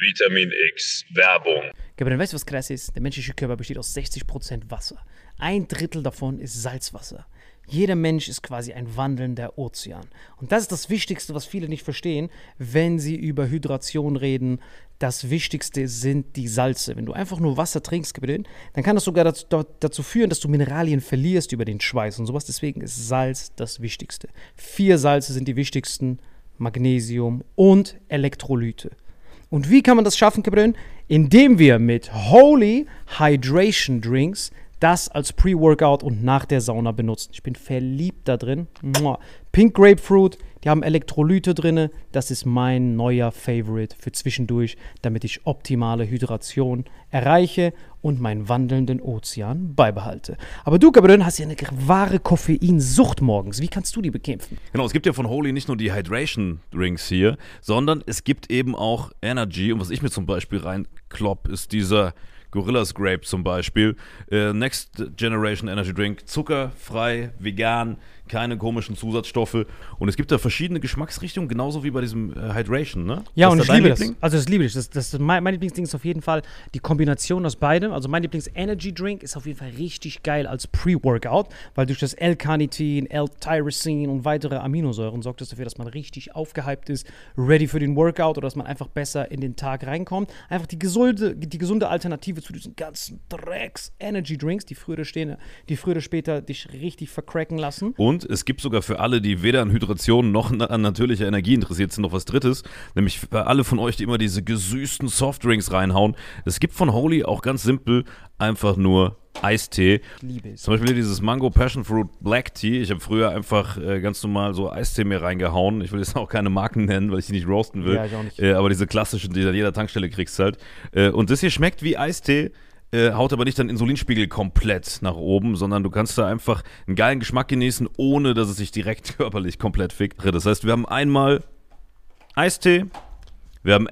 Vitamin X Werbung. Ja, aber dann weißt du, was krass ist? Der menschliche Körper besteht aus 60% Wasser. 1/3 davon ist Salzwasser. Jeder Mensch ist quasi ein wandelnder Ozean. Und das ist das Wichtigste, was viele nicht verstehen, wenn sie über Hydration reden. Das Wichtigste sind die Salze. Wenn du einfach nur Wasser trinkst, dann kann das sogar dazu führen, dass du Mineralien verlierst über den Schweiß und sowas. Deswegen ist Salz das Wichtigste. 4 Salze sind die wichtigsten: Magnesium und Elektrolyte. Und wie kann man das schaffen, Kabrön? Indem wir mit Holy Hydration Drinks das als Pre-Workout und nach der Sauna benutzen. Ich bin verliebt da drin. Pink Grapefruit, die haben Elektrolyte drin. Das ist mein neuer Favorite für zwischendurch, damit ich optimale Hydration erreiche und meinen wandelnden Ozean beibehalte. Aber du, Gabriel, hast ja eine wahre Koffeinsucht morgens. Wie kannst du die bekämpfen? Genau, es gibt ja von Holy nicht nur die Hydration Drinks hier, sondern es gibt eben auch Energy. Und was ich mir zum Beispiel reinklopp, ist dieser Gorillas Grape zum Beispiel, Next Generation Energy Drink, zuckerfrei, vegan, keine komischen Zusatzstoffe. Und es gibt da verschiedene Geschmacksrichtungen, genauso wie bei diesem Hydration, ne? Ja, und ich liebe das. Also das liebe ich. Mein Lieblingsding ist auf jeden Fall die Kombination aus beidem. Also mein Lieblings-Energy-Drink ist auf jeden Fall richtig geil als Pre-Workout, weil durch das L-Carnitin, L-Tyrosin und weitere Aminosäuren sorgt das dafür, dass man richtig aufgehypt ist, ready für den Workout oder dass man einfach besser in den Tag reinkommt. Einfach die gesunde Alternative zu diesen ganzen Drecks-Energy-Drinks, die früher oder später dich richtig vercracken lassen. Und es gibt sogar für alle, die weder an Hydration noch an natürlicher Energie interessiert sind, noch was Drittes. Nämlich für alle von euch, die immer diese gesüßten Softdrinks reinhauen. Es gibt von Holy auch ganz simpel einfach nur Eistee. Liebe es. Zum Beispiel dieses Mango Passion Fruit Black Tea. Ich habe früher einfach ganz normal so Eistee mir reingehauen. Ich will jetzt auch keine Marken nennen, weil ich die nicht roasten will. Ja, ich auch nicht. Aber diese klassischen, die du an jeder Tankstelle kriegst halt. Und das hier schmeckt wie Eistee. Haut aber nicht deinen Insulinspiegel komplett nach oben, sondern du kannst da einfach einen geilen Geschmack genießen, ohne dass es sich direkt körperlich komplett fickt. Das heißt, wir haben einmal Eistee, wir haben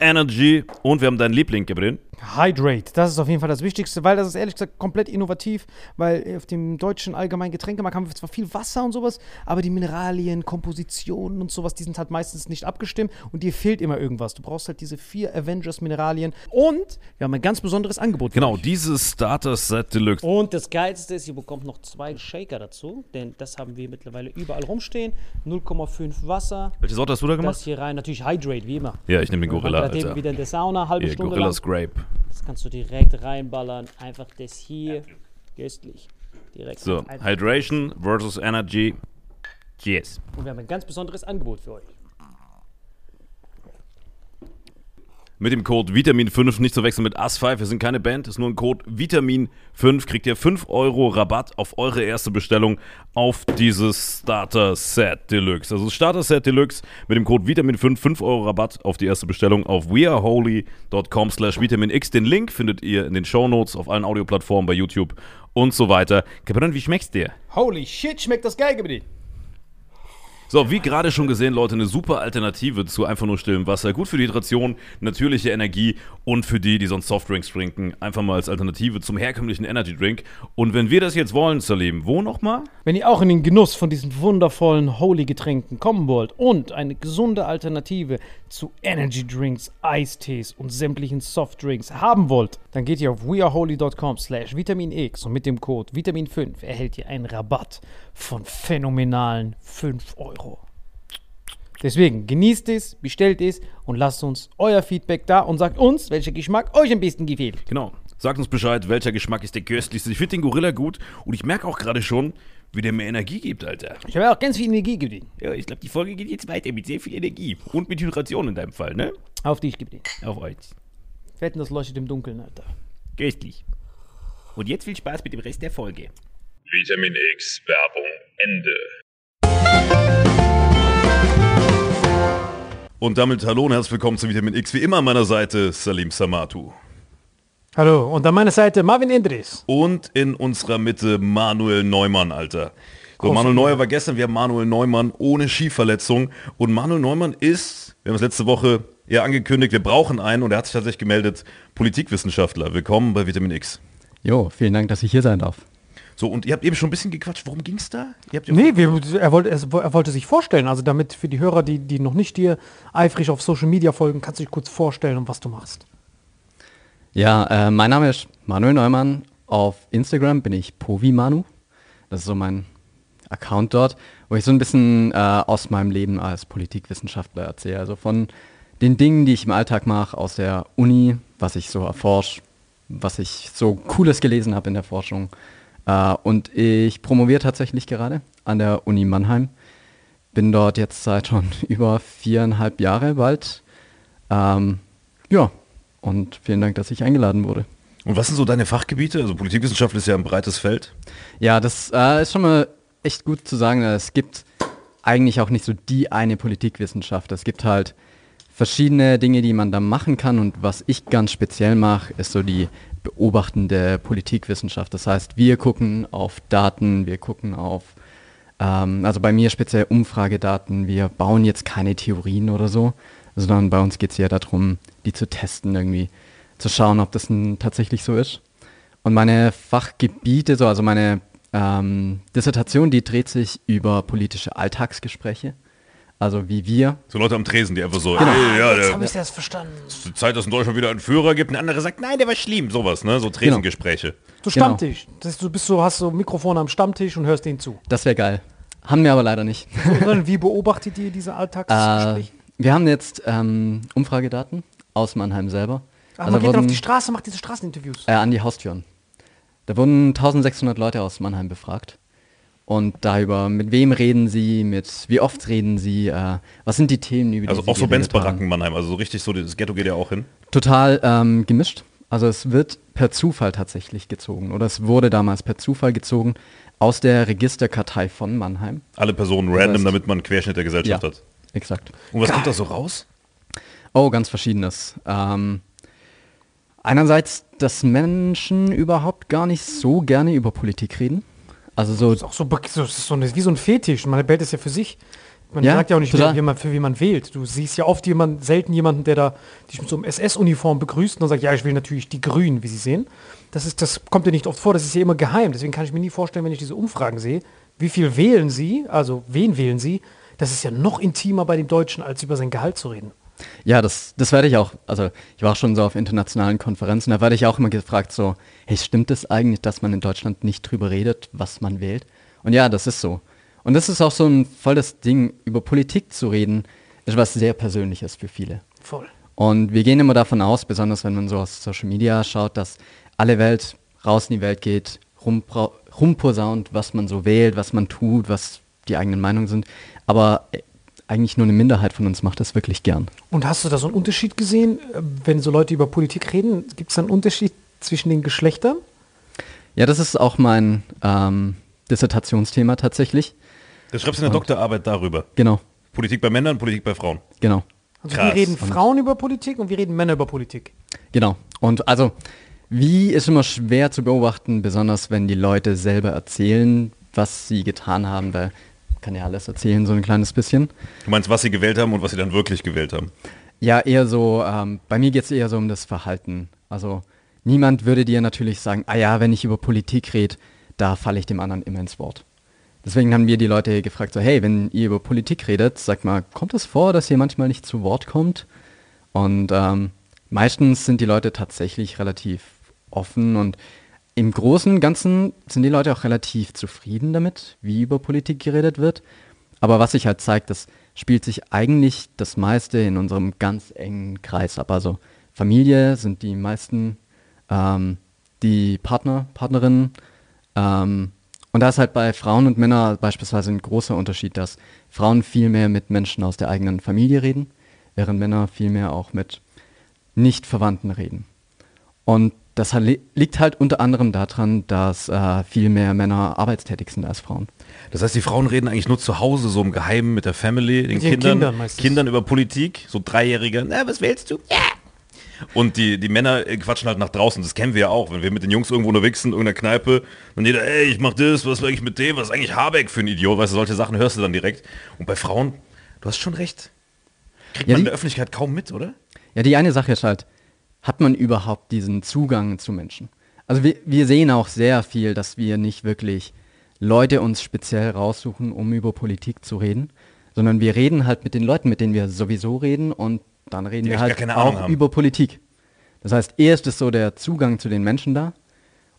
Energy und wir haben deinen Liebling, Gabriel. Hydrate, das ist auf jeden Fall das Wichtigste, weil das ist ehrlich gesagt komplett innovativ, weil auf dem deutschen allgemeinen Getränkemarkt haben wir zwar viel Wasser und sowas, aber die Mineralien, Kompositionen und sowas, die sind halt meistens nicht abgestimmt und dir fehlt immer irgendwas. Du brauchst halt diese 4 Avengers-Mineralien und wir haben ein ganz besonderes Angebot. Genau, dieses Starter-Set Deluxe. Und das Geilste ist, ihr bekommt noch 2 Shaker dazu, denn das haben wir mittlerweile überall rumstehen. 0,5 Wasser. Welche Sorte hast du da gemacht? Das hier rein, natürlich Hydrate, wie immer. Ja, ich nehme den Gorilla, Alter. Eben wieder in der Sauna, halbe Stunde Gorillas lang. Gorillas Grape. Das kannst du direkt reinballern. Einfach das hier. Göstlich. Direkt. So, Hydration versus Energy. Cheers. Und wir haben ein ganz besonderes Angebot für euch. Mit dem Code Vitamin5, nicht zu wechseln mit AS5, wir sind keine Band, ist nur ein Code Vitamin5, kriegt ihr 5€ Rabatt auf eure erste Bestellung auf dieses Starter Set Deluxe. Also Starter Set Deluxe mit dem Code Vitamin5, 5€ Rabatt auf die erste Bestellung auf weareholy.com/vitaminx. Den Link findet ihr in den Shownotes, auf allen Audioplattformen, bei YouTube und so weiter. Kapitän, wie schmeckt's dir? Holy shit, schmeckt das geil, Kapitän. So, wie gerade schon gesehen, Leute, eine super Alternative zu einfach nur stillem Wasser. Gut für die Hydration, natürliche Energie und für die, die sonst Softdrinks trinken. Einfach mal als Alternative zum herkömmlichen Energydrink. Und wenn wir das jetzt wollen, Salim, wo nochmal? Wenn ihr auch in den Genuss von diesen wundervollen Holy-Getränken kommen wollt und eine gesunde Alternative zu Energydrinks, Eistees und sämtlichen Softdrinks haben wollt, dann geht ihr auf weareholy.com/vitaminx und mit dem Code Vitamin5 erhält ihr einen Rabatt von phänomenalen 5€. Deswegen genießt es, bestellt es und lasst uns euer Feedback da und sagt uns, welcher Geschmack euch am besten gefällt. Genau, sagt uns Bescheid, welcher Geschmack ist der köstlichste. Ich finde den Gorilla gut und ich merke auch gerade schon, wie der mir Energie gibt, Alter. Ich habe auch ganz viel Energie gegeben. Ja, ich glaube, die Folge geht jetzt weiter mit sehr viel Energie und mit Hydration in deinem Fall, ne? Auf dich gibt es. Auf euch. Wetten, das leuchtet im Dunkeln, Alter. Köstlich. Und jetzt viel Spaß mit dem Rest der Folge. Vitamin X Werbung Ende. Und damit hallo und herzlich willkommen zu Vitamin X. Wie immer an meiner Seite Salim Samatu. Hallo. Und an meiner Seite Marvin Endres. Und in unserer Mitte Manuel Neumann, Alter. So, Manuel Neuer war gestern, wir haben Manuel Neumann ohne Skiverletzung. Und Manuel Neumann ist, wir haben es letzte Woche ja angekündigt, wir brauchen einen. Und er hat sich tatsächlich gemeldet, Politikwissenschaftler. Willkommen bei Vitamin X. Jo, vielen Dank, dass ich hier sein darf. So, und ihr habt eben schon ein bisschen gequatscht. Worum ging es da? Er wollte sich vorstellen. Also damit für die Hörer, die noch nicht dir eifrig auf Social Media folgen, kannst du dich kurz vorstellen, was du machst. Ja, mein Name ist Manuel Neumann. Auf Instagram bin ich PoviManu. Das ist so mein Account dort, wo ich so ein bisschen aus meinem Leben als Politikwissenschaftler erzähle. Also von den Dingen, die ich im Alltag mache, aus der Uni, was ich so erforsche, was ich so Cooles gelesen habe in der Forschung. Und ich promoviere tatsächlich gerade an der Uni Mannheim. Bin dort jetzt seit schon über 4,5 Jahre bald. Und vielen Dank, dass ich eingeladen wurde. Und was sind so deine Fachgebiete? Also Politikwissenschaft ist ja ein breites Feld. Ja, das ist schon mal echt gut zu sagen. Es gibt eigentlich auch nicht so die eine Politikwissenschaft. Es gibt halt verschiedene Dinge, die man da machen kann, und was ich ganz speziell mache, ist so die beobachtende Politikwissenschaft. Das heißt, wir gucken auf Daten, wir gucken auf, also bei mir speziell Umfragedaten, wir bauen jetzt keine Theorien oder so, sondern bei uns geht es ja darum, die zu testen irgendwie, zu schauen, ob das tatsächlich so ist. Und meine Fachgebiete, so, also meine Dissertation, die dreht sich über politische Alltagsgespräche. Also wie wir. So Leute am Tresen, die einfach so, genau. Jetzt habe ich das verstanden. Es ist die Zeit, dass in Deutschland wieder einen Führer gibt, ein anderer sagt, nein, der war schlimm, sowas, ne? So Tresengespräche. Genau. Du Stammtisch. Genau. Das heißt, du bist so, hast so ein Mikrofon am Stammtisch und hörst denen zu. Das wäre geil. Haben wir aber leider nicht. Und wie beobachtet ihr diese Alltagsgespräche? Wir haben jetzt Umfragedaten aus Mannheim selber. Ach, also man geht dann auf die Straße, macht diese Straßeninterviews. An die Haustüren. Da wurden 1600 Leute aus Mannheim befragt. Und darüber, mit wem reden sie, wie oft reden sie, was sind die Themen, über die sie geredet haben. Also auch so Benz-Baracken Mannheim, also so richtig so, das Ghetto geht ja auch hin. Total gemischt. Also es wird per Zufall tatsächlich gezogen, oder es wurde damals per Zufall gezogen aus der Registerkartei von Mannheim. Alle Personen random, heißt, damit man einen Querschnitt der Gesellschaft hat. Exakt. Und was kommt da so raus? Oh, ganz Verschiedenes. Einerseits, dass Menschen überhaupt gar nicht so gerne über Politik reden. Also so, das ist auch wie so ein Fetisch. Man behält es ja für sich. Man sagt ja auch nicht, für wie man wählt. Du siehst ja oft selten jemanden, der da dich mit so einem SS-Uniform begrüßt und dann sagt, ja, ich will natürlich die Grünen, wie sie sehen. Das kommt ja nicht oft vor, das ist ja immer geheim. Deswegen kann ich mir nie vorstellen, wenn ich diese Umfragen sehe, wie viel wählen sie, also wen wählen sie. Das ist ja noch intimer bei den Deutschen, als über sein Gehalt zu reden. Ja, das werde ich auch, also ich war schon so auf internationalen Konferenzen, da werde ich auch immer gefragt so, hey, stimmt es eigentlich, dass man in Deutschland nicht drüber redet, was man wählt? Und ja, das ist so. Und das ist auch so ein voll das Ding, über Politik zu reden, ist was sehr Persönliches für viele. Voll. Und wir gehen immer davon aus, besonders wenn man so aus Social Media schaut, dass alle Welt raus in die Welt geht, rumposaunt, was man so wählt, was man tut, was die eigenen Meinungen sind, aber eigentlich nur eine Minderheit von uns macht das wirklich gern. Und hast du da so einen Unterschied gesehen, wenn so Leute über Politik reden? Gibt es da einen Unterschied zwischen den Geschlechtern? Ja, das ist auch mein Dissertationsthema tatsächlich. Das schreibst du in der Doktorarbeit darüber. Genau. Politik bei Männern, Politik bei Frauen. Genau. Also wie reden Frauen über Politik und wie reden Männer über Politik? Genau. Und also, wie ist immer schwer zu beobachten, besonders wenn die Leute selber erzählen, was sie getan haben, weil kann ja alles erzählen, so ein kleines bisschen. Du meinst, was sie gewählt haben und was sie dann wirklich gewählt haben? Ja, eher so, bei mir geht es eher so um das Verhalten. Also niemand würde dir natürlich sagen, wenn ich über Politik rede, da falle ich dem anderen immer ins Wort. Deswegen haben wir die Leute gefragt, so, hey, wenn ihr über Politik redet, sagt mal, kommt es vor, dass ihr manchmal nicht zu Wort kommt? Und meistens sind die Leute tatsächlich relativ offen und im Großen und Ganzen sind die Leute auch relativ zufrieden damit, wie über Politik geredet wird. Aber was sich halt zeigt, das spielt sich eigentlich das meiste in unserem ganz engen Kreis ab. Also Familie sind die meisten, die Partner, Partnerinnen. Und da ist halt bei Frauen und Männern beispielsweise ein großer Unterschied, dass Frauen viel mehr mit Menschen aus der eigenen Familie reden, während Männer viel mehr auch mit Nicht-Verwandten reden. Und das liegt halt unter anderem daran, dass viel mehr Männer arbeitstätig sind als Frauen. Das heißt, die Frauen reden eigentlich nur zu Hause, so im Geheimen mit der Family, den Kindern über Politik, so Dreijährige, na, was wählst du? Ja! Und die Männer quatschen halt nach draußen, das kennen wir ja auch, wenn wir mit den Jungs irgendwo unterwegs sind, in irgendeiner Kneipe, dann jeder, ey, ich mach das, was ist eigentlich mit dem, was ist eigentlich Habeck für ein Idiot, weißt du, solche Sachen hörst du dann direkt. Und bei Frauen, du hast schon recht, kriegt man in der Öffentlichkeit kaum mit, oder? Ja, die eine Sache ist halt, hat man überhaupt diesen Zugang zu Menschen? Also wir sehen auch sehr viel, dass wir nicht wirklich Leute uns speziell raussuchen, um über Politik zu reden, sondern wir reden halt mit den Leuten, mit denen wir sowieso reden, und dann reden wir halt auch über Politik. Das heißt, erst ist so der Zugang zu den Menschen da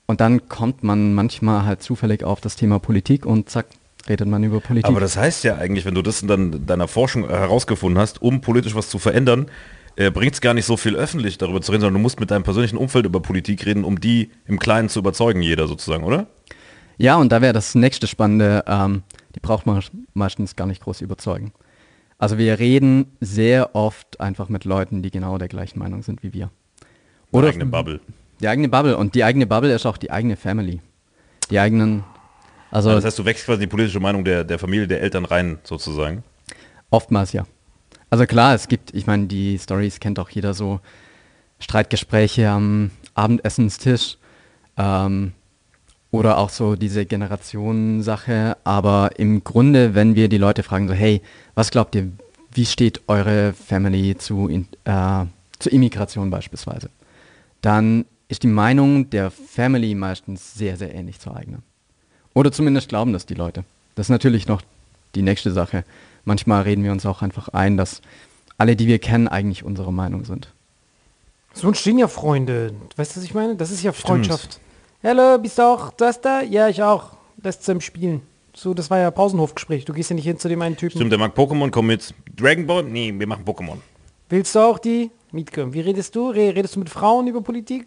und dann kommt man manchmal halt zufällig auf das Thema Politik und zack, redet man über Politik. Aber das heißt ja eigentlich, wenn du das in deiner Forschung herausgefunden hast, um politisch was zu verändern, bringt es gar nicht so viel öffentlich darüber zu reden, sondern du musst mit deinem persönlichen Umfeld über Politik reden, um die im Kleinen zu überzeugen, jeder sozusagen, oder? Ja, und da wäre das nächste Spannende, die braucht man meistens gar nicht groß überzeugen. Also wir reden sehr oft einfach mit Leuten, die genau der gleichen Meinung sind wie wir. Oder die eigene Bubble. Die eigene Bubble, und die eigene Bubble ist auch die eigene Family. Die eigenen... Also, das heißt, du wächst quasi die politische Meinung der Familie, der Eltern rein sozusagen? Oftmals ja. Also klar, es gibt, ich meine, die Storys kennt auch jeder, so Streitgespräche am Abendessenstisch oder auch so diese Generationensache. Aber im Grunde, wenn wir die Leute fragen, so hey, was glaubt ihr, wie steht eure Family zu Immigration beispielsweise, dann ist die Meinung der Family meistens sehr, sehr ähnlich zur eigenen. Oder zumindest glauben das die Leute. Das ist natürlich noch die nächste Sache. Manchmal reden wir uns auch einfach ein, dass alle, die wir kennen, eigentlich unsere Meinung sind. So entstehen ja Freunde. Weißt du, was ich meine? Das ist ja Freundschaft. Hallo, bist du auch das da? Ja, ich auch. Das zum Spielen. So, das war ja Pausenhofgespräch. Du gehst ja nicht hin zu dem einen Typen. Stimmt, der mag Pokémon, komm mit. Dragon Ball? Nee, wir machen Pokémon. Willst du auch die? Mietke. Wie redest du? Redest du mit Frauen über Politik?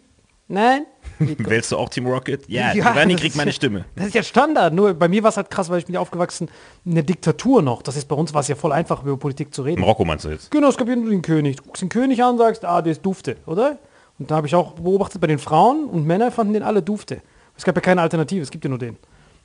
Nein? Wählst du auch Team Rocket? Ja, Giovanni kriegt meine Stimme. Das ist ja Standard. Nur bei mir war es halt krass, weil ich bin ja aufgewachsen in der Diktatur noch. Das heißt, bei uns war es ja voll einfach, über Politik zu reden. Marokko meinst du jetzt? Genau, es gab ja nur den König. Du guckst den König an und sagst, der ist Dufte, oder? Und da habe ich auch beobachtet, bei den Frauen und Männer fanden den alle Dufte. Es gab ja keine Alternative, es gibt ja nur den.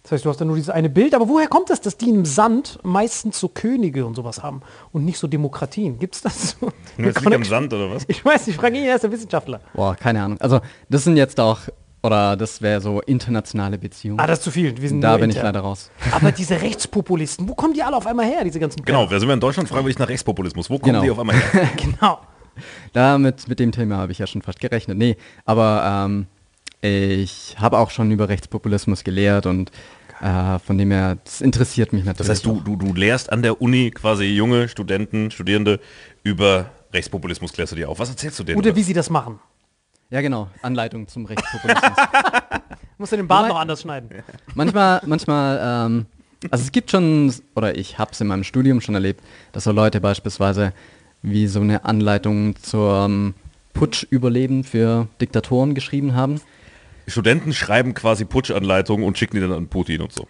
Das heißt, du hast dann nur dieses eine Bild. Aber woher kommt das, dass die im Sand meistens so Könige und sowas haben und nicht so Demokratien? Gibt's das so? Nur das liegt am Sand oder was? Ich weiß nicht, frage ihn, er ist ein Wissenschaftler. Boah, keine Ahnung. Also das sind jetzt auch, oder das wäre so internationale Beziehungen. Das ist zu viel. Wir sind da bin ich leider raus. Aber diese Rechtspopulisten, wo kommen die alle auf einmal her, diese ganzen Perlen? Genau, wer sind wir in Deutschland, fragen wir nicht nach Rechtspopulismus. Wo kommen die auf einmal her? Genau. Mit dem Thema habe ich ja schon fast gerechnet. Nee, aber... ich habe auch schon über Rechtspopulismus gelehrt und von dem her, das interessiert mich natürlich. Das heißt, du lehrst an der Uni quasi junge Studierende über Rechtspopulismus, klärst du dir auf. Was erzählst du denen? Oder wie sie das machen. Ja genau, Anleitung zum Rechtspopulismus. Musst du den Bart noch anders schneiden. Manchmal, also es gibt schon, oder ich habe es in meinem Studium schon erlebt, dass so Leute beispielsweise wie so eine Anleitung zum Putschüberleben für Diktatoren geschrieben haben. Studenten schreiben quasi Putschanleitungen und schicken die dann an Putin und so.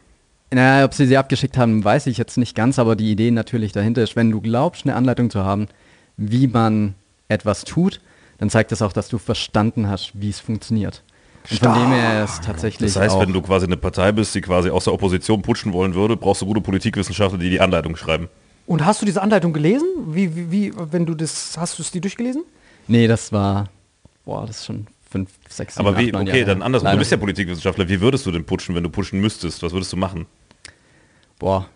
Naja, ob sie abgeschickt haben, weiß ich jetzt nicht ganz, aber die Idee natürlich dahinter ist, wenn du glaubst, eine Anleitung zu haben, wie man etwas tut, dann zeigt das auch, dass du verstanden hast, wie es funktioniert. Und von dem her ist tatsächlich. Das heißt, wenn du quasi eine Partei bist, die quasi aus der Opposition putschen wollen würde, brauchst du gute Politikwissenschaftler, die Anleitung schreiben. Und hast du diese Anleitung gelesen? Hast du es die durchgelesen? Nee, das war, das ist schon 5, 6, 7, 8, 9 Jahre. Aber dann andersrum. Leider. Du bist ja Politikwissenschaftler. Wie würdest du denn putschen, wenn du pushen müsstest? Was würdest du machen?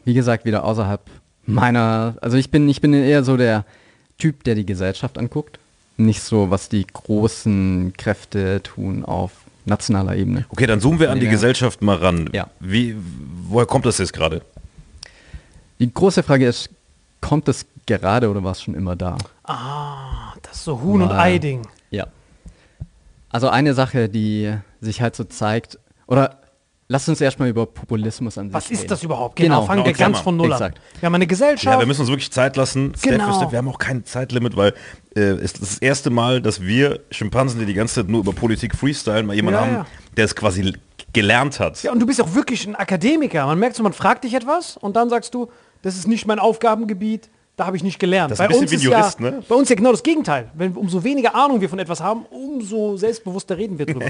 Wie gesagt, wieder außerhalb meiner... Also ich bin eher so der Typ, der die Gesellschaft anguckt. Nicht so, was die großen Kräfte tun auf nationaler Ebene. Okay, dann zoomen wir an die Gesellschaft mal ran. Ja. Woher kommt das jetzt gerade? Die große Frage ist, kommt das gerade oder war es schon immer da? Das ist so Huhn- und Ei-Ding. Ja. Also eine Sache, die sich halt so zeigt, oder lasst uns erstmal über Populismus an sich reden. Was ist das überhaupt? Genau. Fangen wir ganz von Null an. Wir haben eine Gesellschaft. Ja, wir müssen uns wirklich Zeit lassen. Step für Step. Wir haben auch kein Zeitlimit, weil es ist das erste Mal, dass wir Schimpansen, die ganze Zeit nur über Politik freestylen, mal jemanden haben, der es quasi gelernt hat. Ja, und du bist auch wirklich ein Akademiker. Man merkt so, man fragt dich etwas und dann sagst du, das ist nicht mein Aufgabengebiet. Da habe ich nicht gelernt. Das ist ein bisschen wie ein Jurist, ne? Bei uns ja genau das Gegenteil. Umso weniger Ahnung wir von etwas haben, umso selbstbewusster reden wir drüber.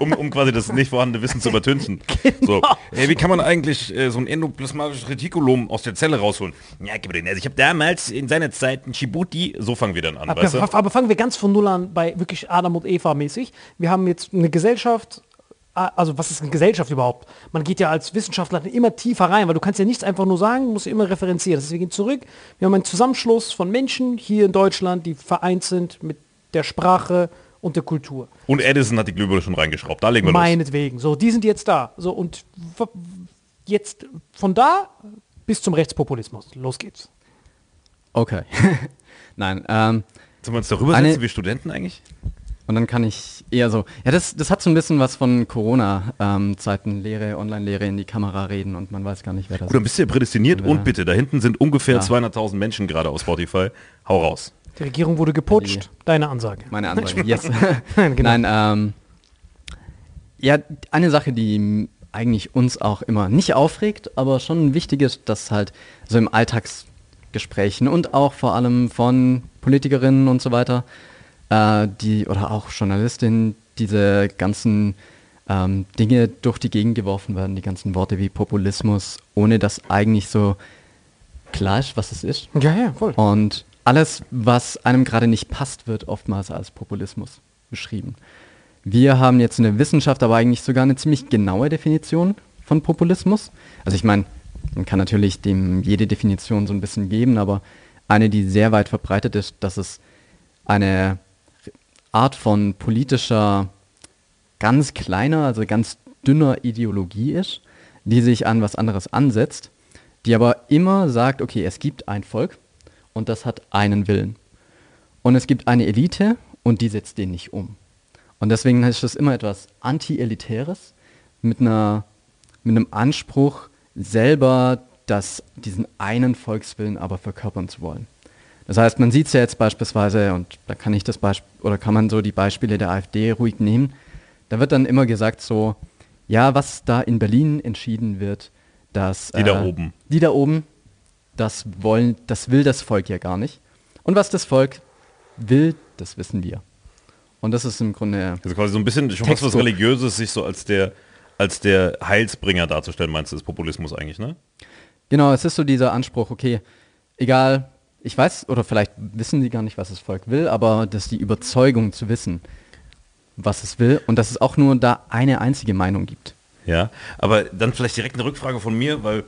um quasi das nicht vorhandene Wissen zu übertünchen. Genau. So. Wie kann man eigentlich so ein endoplasmatisches Retikulum aus der Zelle rausholen? Ja, gib mir den. Also ich habe damals in seiner Zeit ein Djibouti, so fangen wir dann an. Aber fangen wir ganz von Null an, bei wirklich Adam und Eva mäßig. Wir haben jetzt eine Gesellschaft. Also was ist eine Gesellschaft überhaupt? Man geht ja als Wissenschaftler immer tiefer rein, weil du kannst ja nichts einfach nur sagen, musst ja immer referenzieren. Deswegen gehen zurück. Wir haben einen Zusammenschluss von Menschen hier in Deutschland, die vereint sind mit der Sprache und der Kultur. Und Edison hat die Glühbirne schon reingeschraubt, da legen wir meinetwegen los. So, die sind jetzt da. So, und jetzt von da bis zum Rechtspopulismus. Los geht's. Okay. Nein. Sollen wir uns darüber setzen, wie Studenten eigentlich? Und dann kann ich eher so, ja, das hat so ein bisschen was von Corona-Zeiten, Lehre, Online-Lehre in die Kamera reden und man weiß gar nicht, wer das ist. Gut, dann bist du ja prädestiniert und bitte, da hinten sind ungefähr 200.000 Menschen gerade auf Spotify. Hau raus. Die Regierung wurde geputscht. Deine Ansage. Meine Ansage, yes. Nein, genau. Nein, ja, eine Sache, die eigentlich uns auch immer nicht aufregt, aber schon wichtig ist, dass halt so im Alltagsgesprächen und auch vor allem von Politikerinnen und so weiter, die oder auch Journalistinnen, diese ganzen Dinge durch die Gegend geworfen werden, die ganzen Worte wie Populismus, ohne dass eigentlich so klar ist, was es ist. Ja, ja, voll. Und alles, was einem gerade nicht passt, wird oftmals als Populismus beschrieben. Wir haben jetzt in der Wissenschaft aber eigentlich sogar eine ziemlich genaue Definition von Populismus. Also ich meine, man kann natürlich dem jede Definition so ein bisschen geben, aber eine, die sehr weit verbreitet ist, dass es eine Art von politischer, ganz kleiner, also ganz dünner Ideologie ist, die sich an was anderes ansetzt, die aber immer sagt, okay, es gibt ein Volk und das hat einen Willen. Und es gibt eine Elite und die setzt den nicht um. Und deswegen ist das immer etwas Anti-Elitäres mit einem Anspruch, selber diesen einen Volkswillen aber verkörpern zu wollen. Das heißt, man sieht es ja jetzt beispielsweise, und da kann ich kann man so die Beispiele der AfD ruhig nehmen, da wird dann immer gesagt so, ja, was da in Berlin entschieden wird, dass die da oben, das will das Volk ja gar nicht. Und was das Volk will, das wissen wir. Und das ist im Grunde also quasi so ein bisschen schon was Religiöses, sich so als der Heilsbringer darzustellen, meinst du, ist Populismus eigentlich, ne? Genau, es ist so dieser Anspruch, okay, egal. Ich weiß, oder vielleicht wissen sie gar nicht, was das Volk will, aber dass die Überzeugung zu wissen, was es will und dass es auch nur da eine einzige Meinung gibt. Ja, aber dann vielleicht direkt eine Rückfrage von mir, weil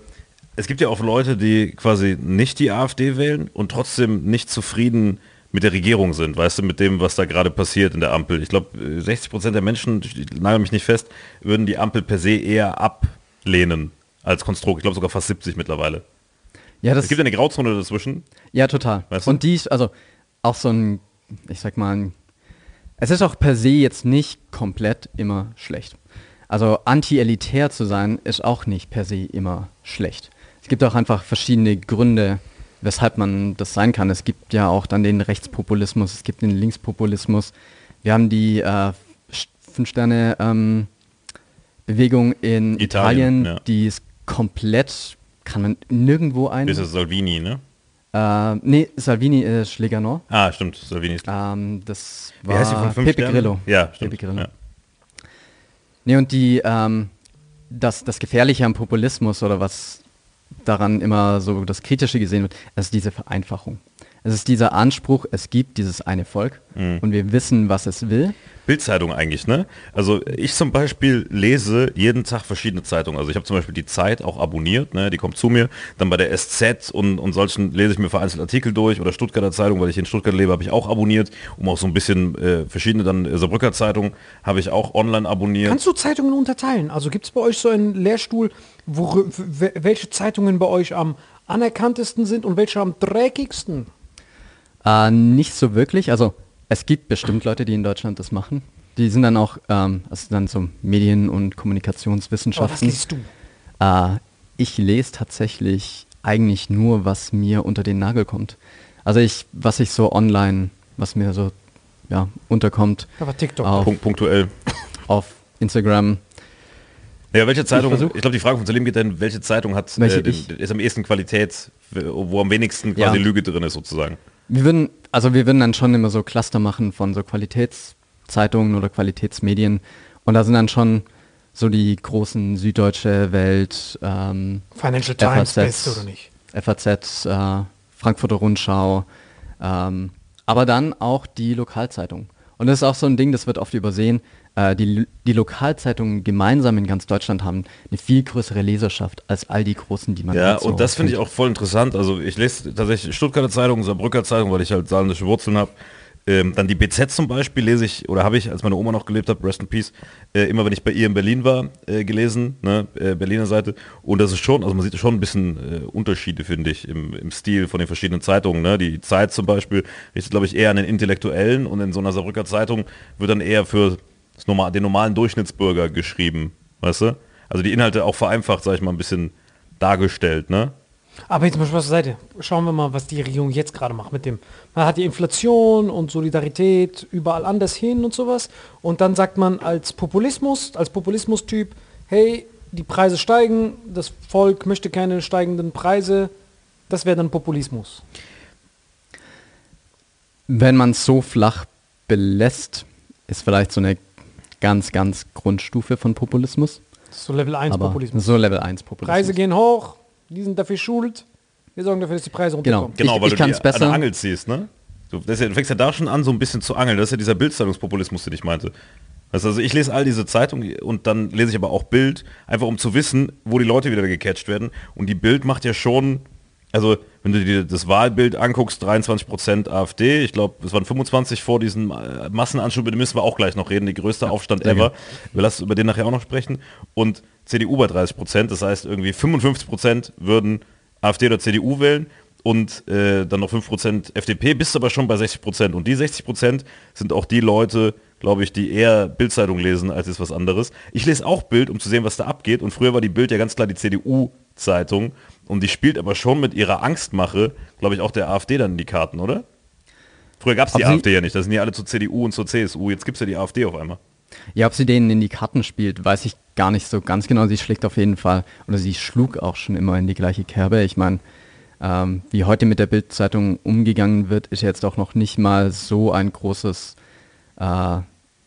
es gibt ja auch Leute, die quasi nicht die AfD wählen und trotzdem nicht zufrieden mit der Regierung sind, weißt du, mit dem, was da gerade passiert in der Ampel. Ich glaube, 60% der Menschen, ich nagel mich nicht fest, würden die Ampel per se eher ablehnen als Konstrukt. Ich glaube sogar fast 70 mittlerweile. Ja, es gibt ja eine Grauzone dazwischen. Ja, total. Weißt du? Und die ist also auch so ein, ich sag mal, es ist auch per se jetzt nicht komplett immer schlecht. Also anti-elitär zu sein ist auch nicht per se immer schlecht. Es gibt auch einfach verschiedene Gründe, weshalb man das sein kann. Es gibt ja auch dann den Rechtspopulismus, es gibt den Linkspopulismus. Wir haben die 5-Sterne-Bewegung in Italien, ja. Die ist komplett... Kann man nirgendwo ein... Ist das Salvini, ne? Nee, Salvini ist Leganor. Ah, stimmt, Salvini ist... das war... Wie heißt die von 5 Pepe Sternen? Grillo. Ja, stimmt. Pepe Grillo. Ja. Nee, und die, das Gefährliche am Populismus oder was daran immer so das Kritische gesehen wird, ist diese Vereinfachung. Es ist dieser Anspruch, es gibt dieses eine Volk und wir wissen, was es will. Bildzeitung eigentlich, ne? Also ich zum Beispiel lese jeden Tag verschiedene Zeitungen. Also ich habe zum Beispiel die Zeit auch abonniert, ne? Die kommt zu mir. Dann bei der SZ und solchen lese ich mir vereinzelt Artikel durch oder Stuttgarter Zeitung, weil ich in Stuttgart lebe, habe ich auch abonniert. Auch so ein bisschen verschiedene, dann Saarbrücker Zeitung habe ich auch online abonniert. Kannst du Zeitungen unterteilen? Also gibt es bei euch so einen Lehrstuhl, welche Zeitungen bei euch am anerkanntesten sind und welche am dreckigsten? Nicht so wirklich, also es gibt bestimmt Leute, die in Deutschland das machen. Die sind dann auch, also dann so Medien- und Kommunikationswissenschaften. Aber was liest du? Ich lese tatsächlich eigentlich nur, was mir unter den Nagel kommt. Also was mir so, ja, unterkommt. Aber TikTok. Punktuell. Auf Instagram. Ja, welche Zeitung, ich glaube, die Frage von Salim geht dann, welche Zeitung hat, ist am ehesten Qualität, wo am wenigsten quasi Lüge drin ist sozusagen? Wir würden dann schon immer so Cluster machen von so Qualitätszeitungen oder Qualitätsmedien und da sind dann schon so die großen Süddeutsche Welt, Financial FAZ, Times, best oder nicht? FAZ, Frankfurter Rundschau, aber dann auch die Lokalzeitungen. Und das ist auch so ein Ding, das wird oft übersehen, die Lokalzeitungen gemeinsam in ganz Deutschland haben eine viel größere Leserschaft als all die großen, die man... Ja, und das finde ich auch voll interessant. Also ich lese tatsächlich Stuttgarter Zeitung, Saarbrücker Zeitung, weil ich halt saarländische Wurzeln habe. Dann die BZ zum Beispiel lese ich, oder habe ich, als meine Oma noch gelebt hat, Rest in Peace, immer wenn ich bei ihr in Berlin war, gelesen, ne, Berliner Seite. Und das ist schon, also man sieht schon ein bisschen Unterschiede, finde ich, im Stil von den verschiedenen Zeitungen. Ne? Die Zeit zum Beispiel richtet, glaube ich, eher an den Intellektuellen, und in so einer Saarbrücker Zeitung wird dann eher für das den normalen Durchschnittsbürger geschrieben, weißt du? Also die Inhalte auch vereinfacht, sage ich mal, ein bisschen dargestellt, ne? Aber jetzt mal Spaß zur Seite. Schauen wir mal, was die Regierung jetzt gerade macht mit dem. Man hat die Inflation und Solidarität überall anders hin und sowas. Und dann sagt man als Populismus-Typ, hey, die Preise steigen, das Volk möchte keine steigenden Preise. Das wäre dann Populismus. Wenn man es so flach belässt, ist vielleicht so eine ganz, ganz Grundstufe von Populismus. So Level 1 Populismus. So Level 1 Populismus. Preise gehen hoch. Die sind dafür schuld. Wir sorgen dafür, dass die Preise runterkommen. Genau, weil du die an der Angel ziehst, ne? Du fängst ja da schon an, so ein bisschen zu angeln. Das ist ja dieser Bildzeitungspopulismus, den ich meinte. Also ich lese all diese Zeitungen und dann lese ich aber auch Bild, einfach um zu wissen, wo die Leute wieder gecatcht werden. Und die Bild macht ja schon, also wenn du dir das Wahlbild anguckst, 23% AfD, ich glaube, es waren 25 vor diesem Massenanschub, über den müssen wir auch gleich noch reden, der größte Aufstand ever. Wir lassen über den nachher auch noch sprechen. Und CDU bei 30%, das heißt irgendwie 55% würden AfD oder CDU wählen und dann noch 5% FDP, bist aber schon bei 60%. Und die 60% sind auch die Leute, glaube ich, die eher Bild-Zeitung lesen als ist was anderes. Ich lese auch Bild, um zu sehen, was da abgeht, und früher war die Bild ja ganz klar die CDU-Zeitung und die spielt aber schon mit ihrer Angstmache, glaube ich, auch der AfD dann in die Karten, oder? Früher gab es die AfD ja nicht, da sind ja alle zur CDU und zur CSU, jetzt gibt es ja die AfD auf einmal. Ja, ob sie denen in die Karten spielt, weiß ich gar nicht so ganz genau. Sie schlägt auf jeden Fall, oder sie schlug auch schon immer in die gleiche Kerbe. Ich meine, wie heute mit der Bild-Zeitung umgegangen wird, ist jetzt auch noch nicht mal so ein großes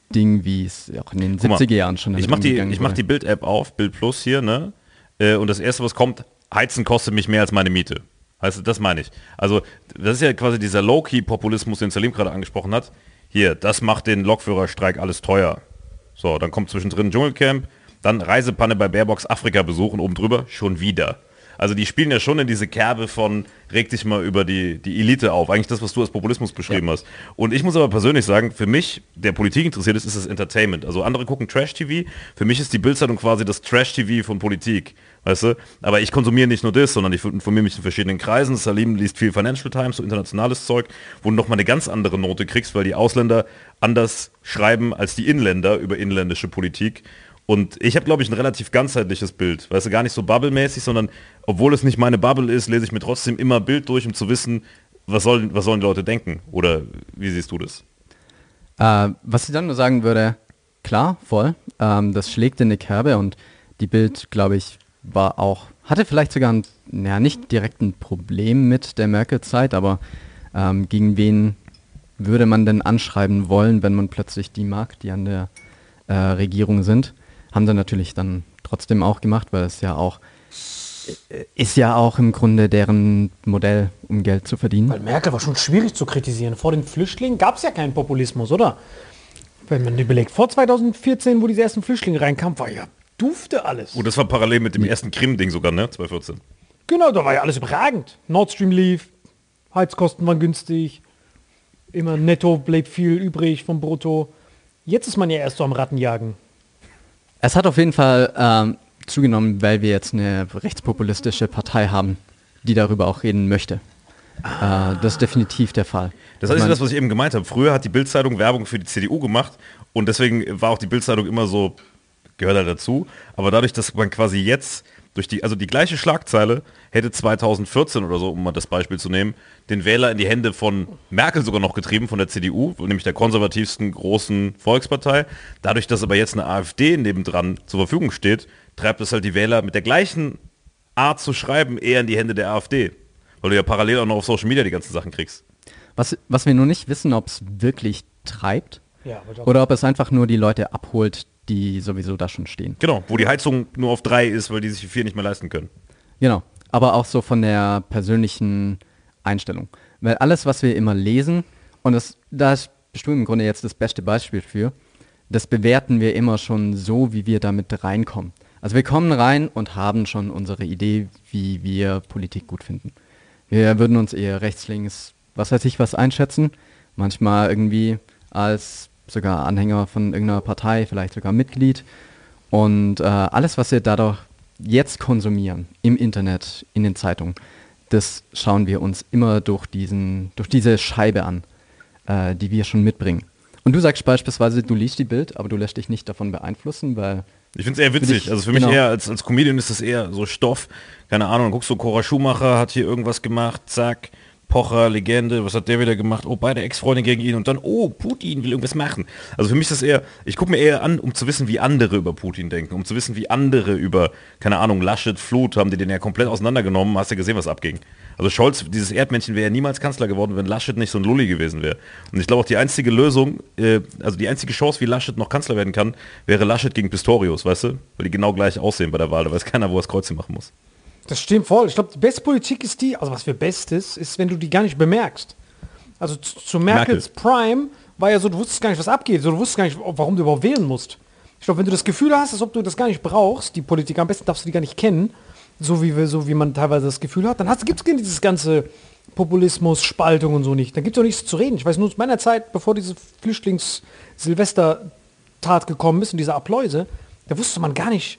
Ding, wie es auch in den 70er Jahren schon damit umgegangen wurde. Ich mach die Bild-App auf, Bild Plus hier, ne? Und das Erste, was kommt, Heizen kostet mich mehr als meine Miete. Heißt, das meine ich. Also das ist ja quasi dieser Low-Key-Populismus, den Salim gerade angesprochen hat. Hier, das macht den Lokführerstreik alles teuer. So, dann kommt zwischendrin Dschungelcamp, dann Reisepanne bei Baerbocks Afrika-Besuch und oben drüber schon wieder. Also die spielen ja schon in diese Kerbe von, reg dich mal über die Elite auf. Eigentlich das, was du als Populismus beschrieben hast. Und ich muss aber persönlich sagen, für mich, der Politik interessiert ist, ist das Entertainment. Also andere gucken Trash-TV, für mich ist die Bildzeitung quasi das Trash-TV von Politik. Weißt du? Aber ich konsumiere nicht nur das, sondern ich informiere mich in verschiedenen Kreisen. Salim liest viel Financial Times, so internationales Zeug, wo du nochmal eine ganz andere Note kriegst, weil die Ausländer anders schreiben als die Inländer über inländische Politik. Und ich habe, glaube ich, ein relativ ganzheitliches Bild. Weißt du, gar nicht so bubblemäßig, sondern obwohl es nicht meine Bubble ist, lese ich mir trotzdem immer Bild durch, um zu wissen, was sollen die Leute denken? Oder wie siehst du das? Was ich dann nur sagen würde, klar, voll. Das schlägt in eine Kerbe und die Bild, glaube ich, war auch, hatte vielleicht sogar nicht direkt ein Problem mit der Merkel-Zeit, aber gegen wen würde man denn anschreiben wollen, wenn man plötzlich die mag, die an der Regierung sind? Haben sie natürlich dann trotzdem auch gemacht, weil es ja auch, ist ja auch im Grunde deren Modell, um Geld zu verdienen. Weil Merkel war schon schwierig zu kritisieren. Vor den Flüchtlingen gab es ja keinen Populismus, oder? Wenn man überlegt, vor 2014, wo diese ersten Flüchtlinge reinkamen, war ja dufte alles. Oh, das war parallel mit dem ersten Krim-Ding sogar, ne? 2014. Genau, da war ja alles überragend. Nord Stream lief, Heizkosten waren günstig, immer netto blieb viel übrig vom Brutto. Jetzt ist man ja erst so am Rattenjagen. Es hat auf jeden Fall zugenommen, weil wir jetzt eine rechtspopulistische Partei haben, die darüber auch reden möchte. Das ist definitiv der Fall. Das ist das, was ich eben gemeint habe. Früher hat die Bild-Zeitung Werbung für die CDU gemacht und deswegen war auch die Bild-Zeitung immer so, gehört halt dazu. Aber dadurch, dass man quasi jetzt durch die gleiche Schlagzeile hätte 2014 oder so, um mal das Beispiel zu nehmen, den Wähler in die Hände von Merkel sogar noch getrieben, von der CDU, nämlich der konservativsten großen Volkspartei. Dadurch, dass aber jetzt eine AfD nebendran zur Verfügung steht, treibt es halt die Wähler mit der gleichen Art zu schreiben eher in die Hände der AfD, weil du ja parallel auch noch auf Social Media die ganzen Sachen kriegst. Was wir nur nicht wissen, ob es wirklich treibt oder ob es einfach nur die Leute abholt, die sowieso da schon stehen. Genau, wo die Heizung nur auf 3 ist, weil die sich die 4 nicht mehr leisten können. Genau, aber auch so von der persönlichen Einstellung. Weil alles, was wir immer lesen, und da ist bestimmt im Grunde jetzt das beste Beispiel für, das bewerten wir immer schon so, wie wir damit reinkommen. Also wir kommen rein und haben schon unsere Idee, wie wir Politik gut finden. Wir würden uns eher rechts, links, was weiß ich was einschätzen, manchmal irgendwie als sogar Anhänger von irgendeiner Partei, vielleicht sogar Mitglied. Und alles, was wir dadurch jetzt konsumieren, im Internet, in den Zeitungen, das schauen wir uns immer durch diese Scheibe an, die wir schon mitbringen. Und du sagst beispielsweise, du liest die Bild, aber du lässt dich nicht davon beeinflussen, weil... Ich finde es eher witzig. Für mich eher, als Comedian ist das eher so Stoff. Keine Ahnung, guckst du, Cora Schumacher hat hier irgendwas gemacht, zack, Pocher, Legende, was hat der wieder gemacht? Oh, beide Ex-Freunde gegen ihn und dann, oh, Putin will irgendwas machen. Also für mich ist das eher, ich gucke mir eher an, um zu wissen, wie andere über Putin denken, um zu wissen, wie andere über, keine Ahnung, Laschet, Flut, haben die den ja komplett auseinandergenommen, hast ja gesehen, was abging. Also Scholz, dieses Erdmännchen, wäre ja niemals Kanzler geworden, wenn Laschet nicht so ein Lulli gewesen wäre. Und ich glaube auch, die einzige Lösung, also die einzige Chance, wie Laschet noch Kanzler werden kann, wäre Laschet gegen Pistorius, weißt du? Weil die genau gleich aussehen bei der Wahl, da weiß keiner, wo er das Kreuzchen machen muss. Das stimmt voll. Ich glaube, die beste Politik ist die, also was wir Bestes, ist, wenn du die gar nicht bemerkst. Also zu Merkels Prime war ja so, du wusstest gar nicht, was abgeht. So, du wusstest gar nicht, warum du überhaupt wählen musst. Ich glaube, wenn du das Gefühl hast, als ob du das gar nicht brauchst, die Politik, am besten darfst du die gar nicht kennen, so wie man teilweise das Gefühl hat, dann gibt es dieses ganze Populismus, Spaltung und so nicht. Dann gibt es auch nichts zu reden. Ich weiß nur, aus meiner Zeit, bevor diese Flüchtlings-Silvester-Tat gekommen ist und diese Appläuse, da wusste man gar nicht,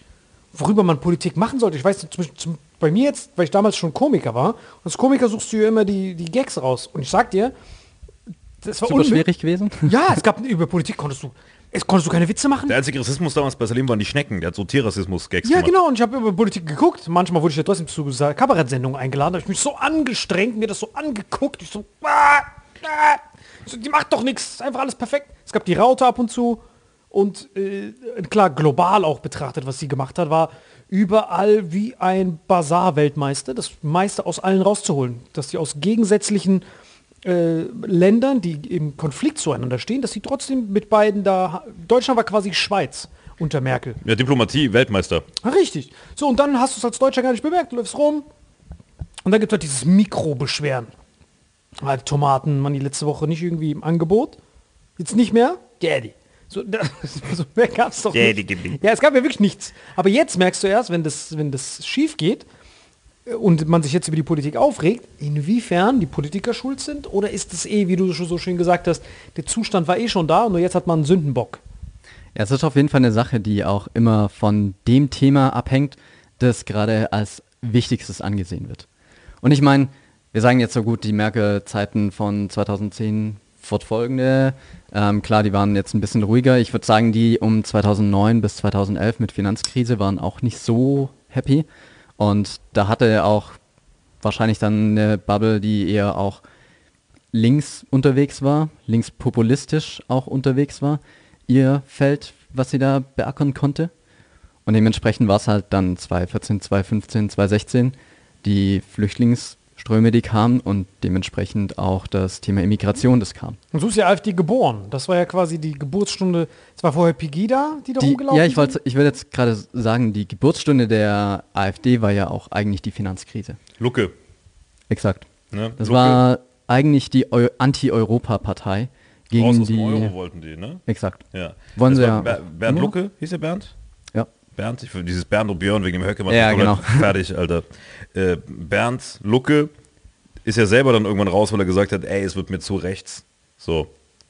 worüber man Politik machen sollte. Ich weiß zum bei mir jetzt, weil ich damals schon Komiker war, und als Komiker suchst du ja immer die Gags raus. Und ich sag dir, das war schwierig gewesen. Ja, es gab über Politik konntest du keine Witze machen. Der einzige Rassismus damals bei Salim waren die Schnecken, der hat so Tierrassismus-Gags gemacht. Ja, genau, und ich habe über Politik geguckt. Manchmal wurde ich ja trotzdem zu dieser Kabarettsendung eingeladen, da habe ich mich so angestrengt, mir das so angeguckt. Ich so, die macht doch nichts, einfach alles perfekt. Es gab die Raute ab und zu. Und klar, global auch betrachtet, was sie gemacht hat, war überall wie ein Basar-Weltmeister, das meiste aus allen rauszuholen. Dass die aus gegensätzlichen Ländern, die im Konflikt zueinander stehen, dass sie trotzdem mit beiden da... Deutschland war quasi Schweiz unter Merkel. Ja, Diplomatie, Weltmeister. Richtig. So, und dann hast du es als Deutscher gar nicht bemerkt, du läufst rum. Und dann gibt es halt dieses Mikrobeschweren. Halt Tomaten, man, die letzte Woche nicht irgendwie im Angebot. Jetzt nicht mehr. Daddy. So mehr gab es doch nicht. Ja, es gab ja wirklich nichts. Aber jetzt merkst du erst, wenn das schief geht und man sich jetzt über die Politik aufregt, inwiefern die Politiker schuld sind, oder ist es wie du so schön gesagt hast, der Zustand war schon da und nur jetzt hat man einen Sündenbock. Ja, es ist auf jeden Fall eine Sache, die auch immer von dem Thema abhängt, das gerade als wichtigstes angesehen wird. Und ich meine, wir sagen jetzt so gut, die Merkel-Zeiten von 2010 fortfolgende, klar, die waren jetzt ein bisschen ruhiger. Ich würde sagen, die um 2009 bis 2011 mit Finanzkrise waren auch nicht so happy. Und da hatte auch wahrscheinlich dann eine Bubble, die eher auch links unterwegs war, linkspopulistisch auch unterwegs war, ihr Feld, was sie da beackern konnte. Und dementsprechend war es halt dann 2014, 2015, 2016 die Flüchtlingsströme, die kamen, und dementsprechend auch das Thema Immigration, das kam. Und so ist die AfD geboren. Das war ja quasi die Geburtsstunde, es war vorher Pegida, die da rumgelaufen sind. Ja, ich will jetzt gerade sagen, die Geburtsstunde der AfD war ja auch eigentlich die Finanzkrise. Lucke. Exakt. Ja, das Lucke war eigentlich die Anti-Europa-Partei. Gegen aus dem Euro wollten die, ne? Exakt. Ja. Wollen sie ja. Bernd Lucke, hieß der Bernd? Bernd, ich dieses Bernd und Björn wegen dem Höcke, ja, genau. Fertig, Alter. Bernd Lucke ist ja selber dann irgendwann raus, weil er gesagt hat, ey, es wird mir zu rechts. So,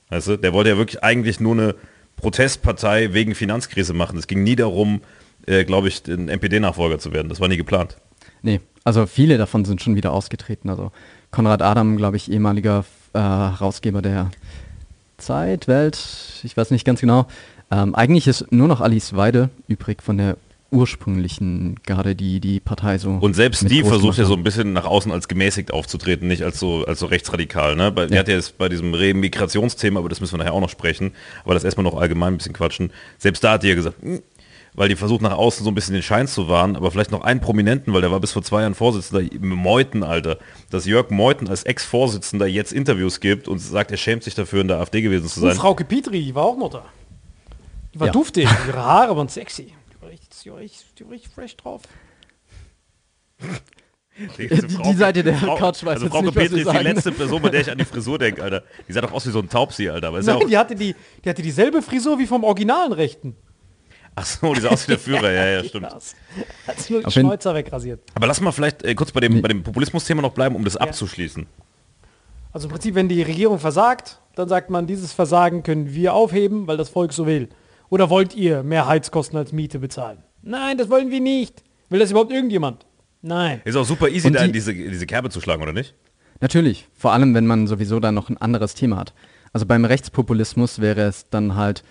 weißt du, der wollte ja wirklich eigentlich nur eine Protestpartei wegen Finanzkrise machen. Es ging nie darum, glaube ich, ein NPD-Nachfolger zu werden. Das war nie geplant. Nee, also viele davon sind schon wieder ausgetreten. Also Konrad Adam, glaube ich, ehemaliger Herausgeber der Zeit, Welt, ich weiß nicht ganz genau. Eigentlich ist nur noch Alice Weidel übrig von der ursprünglichen Garde, die Partei so... Und selbst die versucht ja so ein bisschen nach außen als gemäßigt aufzutreten, nicht als so rechtsradikal. Ne? Die hat ja jetzt bei diesem Remigrationsthema, aber das müssen wir nachher auch noch sprechen, aber das erstmal noch allgemein ein bisschen quatschen. Selbst da hat die ja gesagt, weil die versucht nach außen so ein bisschen den Schein zu wahren, aber vielleicht noch einen Prominenten, weil der war bis vor 2 Jahren Vorsitzender, Meuthen, Alter. Dass Jörg Meuthen als Ex-Vorsitzender jetzt Interviews gibt und sagt, er schämt sich dafür, in der AfD gewesen zu sein. Und Frauke Petri war auch noch da. Die war duftig, ihre Haare waren sexy. Die war richtig fresh drauf. Die Seite der Couch weiß also Frauke Petri ist die letzte Person, bei der ich an die Frisur denke, Alter. Die sah doch aus wie so ein Taubsi, Alter. Nein, ja, die hatte dieselbe Frisur wie vom originalen Rechten. Ach so, die sah aus wie der Führer, ja, stimmt. Hat sich nur den Schnäuzer wegrasiert. Aber lass mal vielleicht kurz bei dem Populismus-Thema noch bleiben, um das abzuschließen. Also im Prinzip, wenn die Regierung versagt, dann sagt man, dieses Versagen können wir aufheben, weil das Volk so will. Oder wollt ihr mehr Heizkosten als Miete bezahlen? Nein, das wollen wir nicht. Will das überhaupt irgendjemand? Nein. Ist auch super easy, da in diese Kerbe zu schlagen, oder nicht? Natürlich. Vor allem, wenn man sowieso dann noch ein anderes Thema hat. Also beim Rechtspopulismus wäre es dann halt,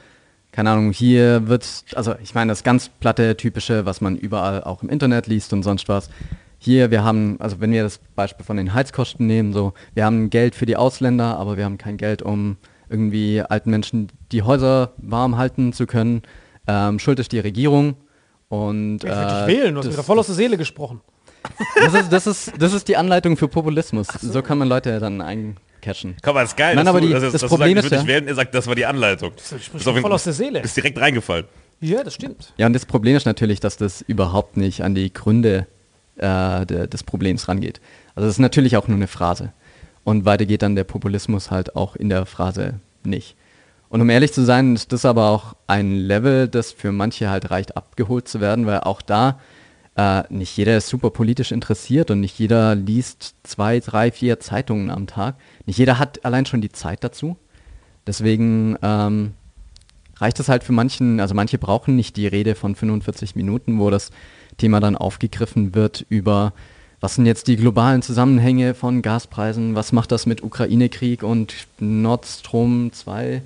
keine Ahnung, hier wird, also ich meine das ganz platte, typische, was man überall auch im Internet liest und sonst was. Hier, wir haben, also wenn wir das Beispiel von den Heizkosten nehmen, so, wir haben Geld für die Ausländer, aber wir haben kein Geld, um irgendwie alten Menschen die Häuser warm halten zu können. Schuld ist die Regierung. Und, ich würde dich wählen, du hast mir da voll aus der Seele gesprochen. Das ist die Anleitung für Populismus. So kann man Leute dann eincatchen. Komm, das ist geil. Nein, aber das Problem ist, er sagt, das war die Anleitung. Das ist voll aus der Seele. Ist direkt reingefallen. Ja, das stimmt. Ja, und das Problem ist natürlich, dass das überhaupt nicht an die Gründe des Problems rangeht. Also das ist natürlich auch nur eine Phrase. Und weiter geht dann der Populismus halt auch in der Phrase nicht. Und um ehrlich zu sein, ist das aber auch ein Level, das für manche halt reicht, abgeholt zu werden, weil auch da nicht jeder ist super politisch interessiert und nicht jeder liest 2, 3, 4 Zeitungen am Tag. Nicht jeder hat allein schon die Zeit dazu. Deswegen reicht es halt für manchen, also manche brauchen nicht die Rede von 45 Minuten, wo das Thema dann aufgegriffen wird über, was sind jetzt die globalen Zusammenhänge von Gaspreisen, was macht das mit Ukraine-Krieg und Nord Stream 2.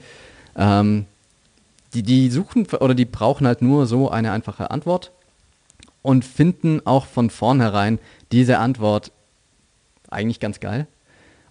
Die suchen oder die brauchen halt nur so eine einfache Antwort und finden auch von vornherein diese Antwort eigentlich ganz geil.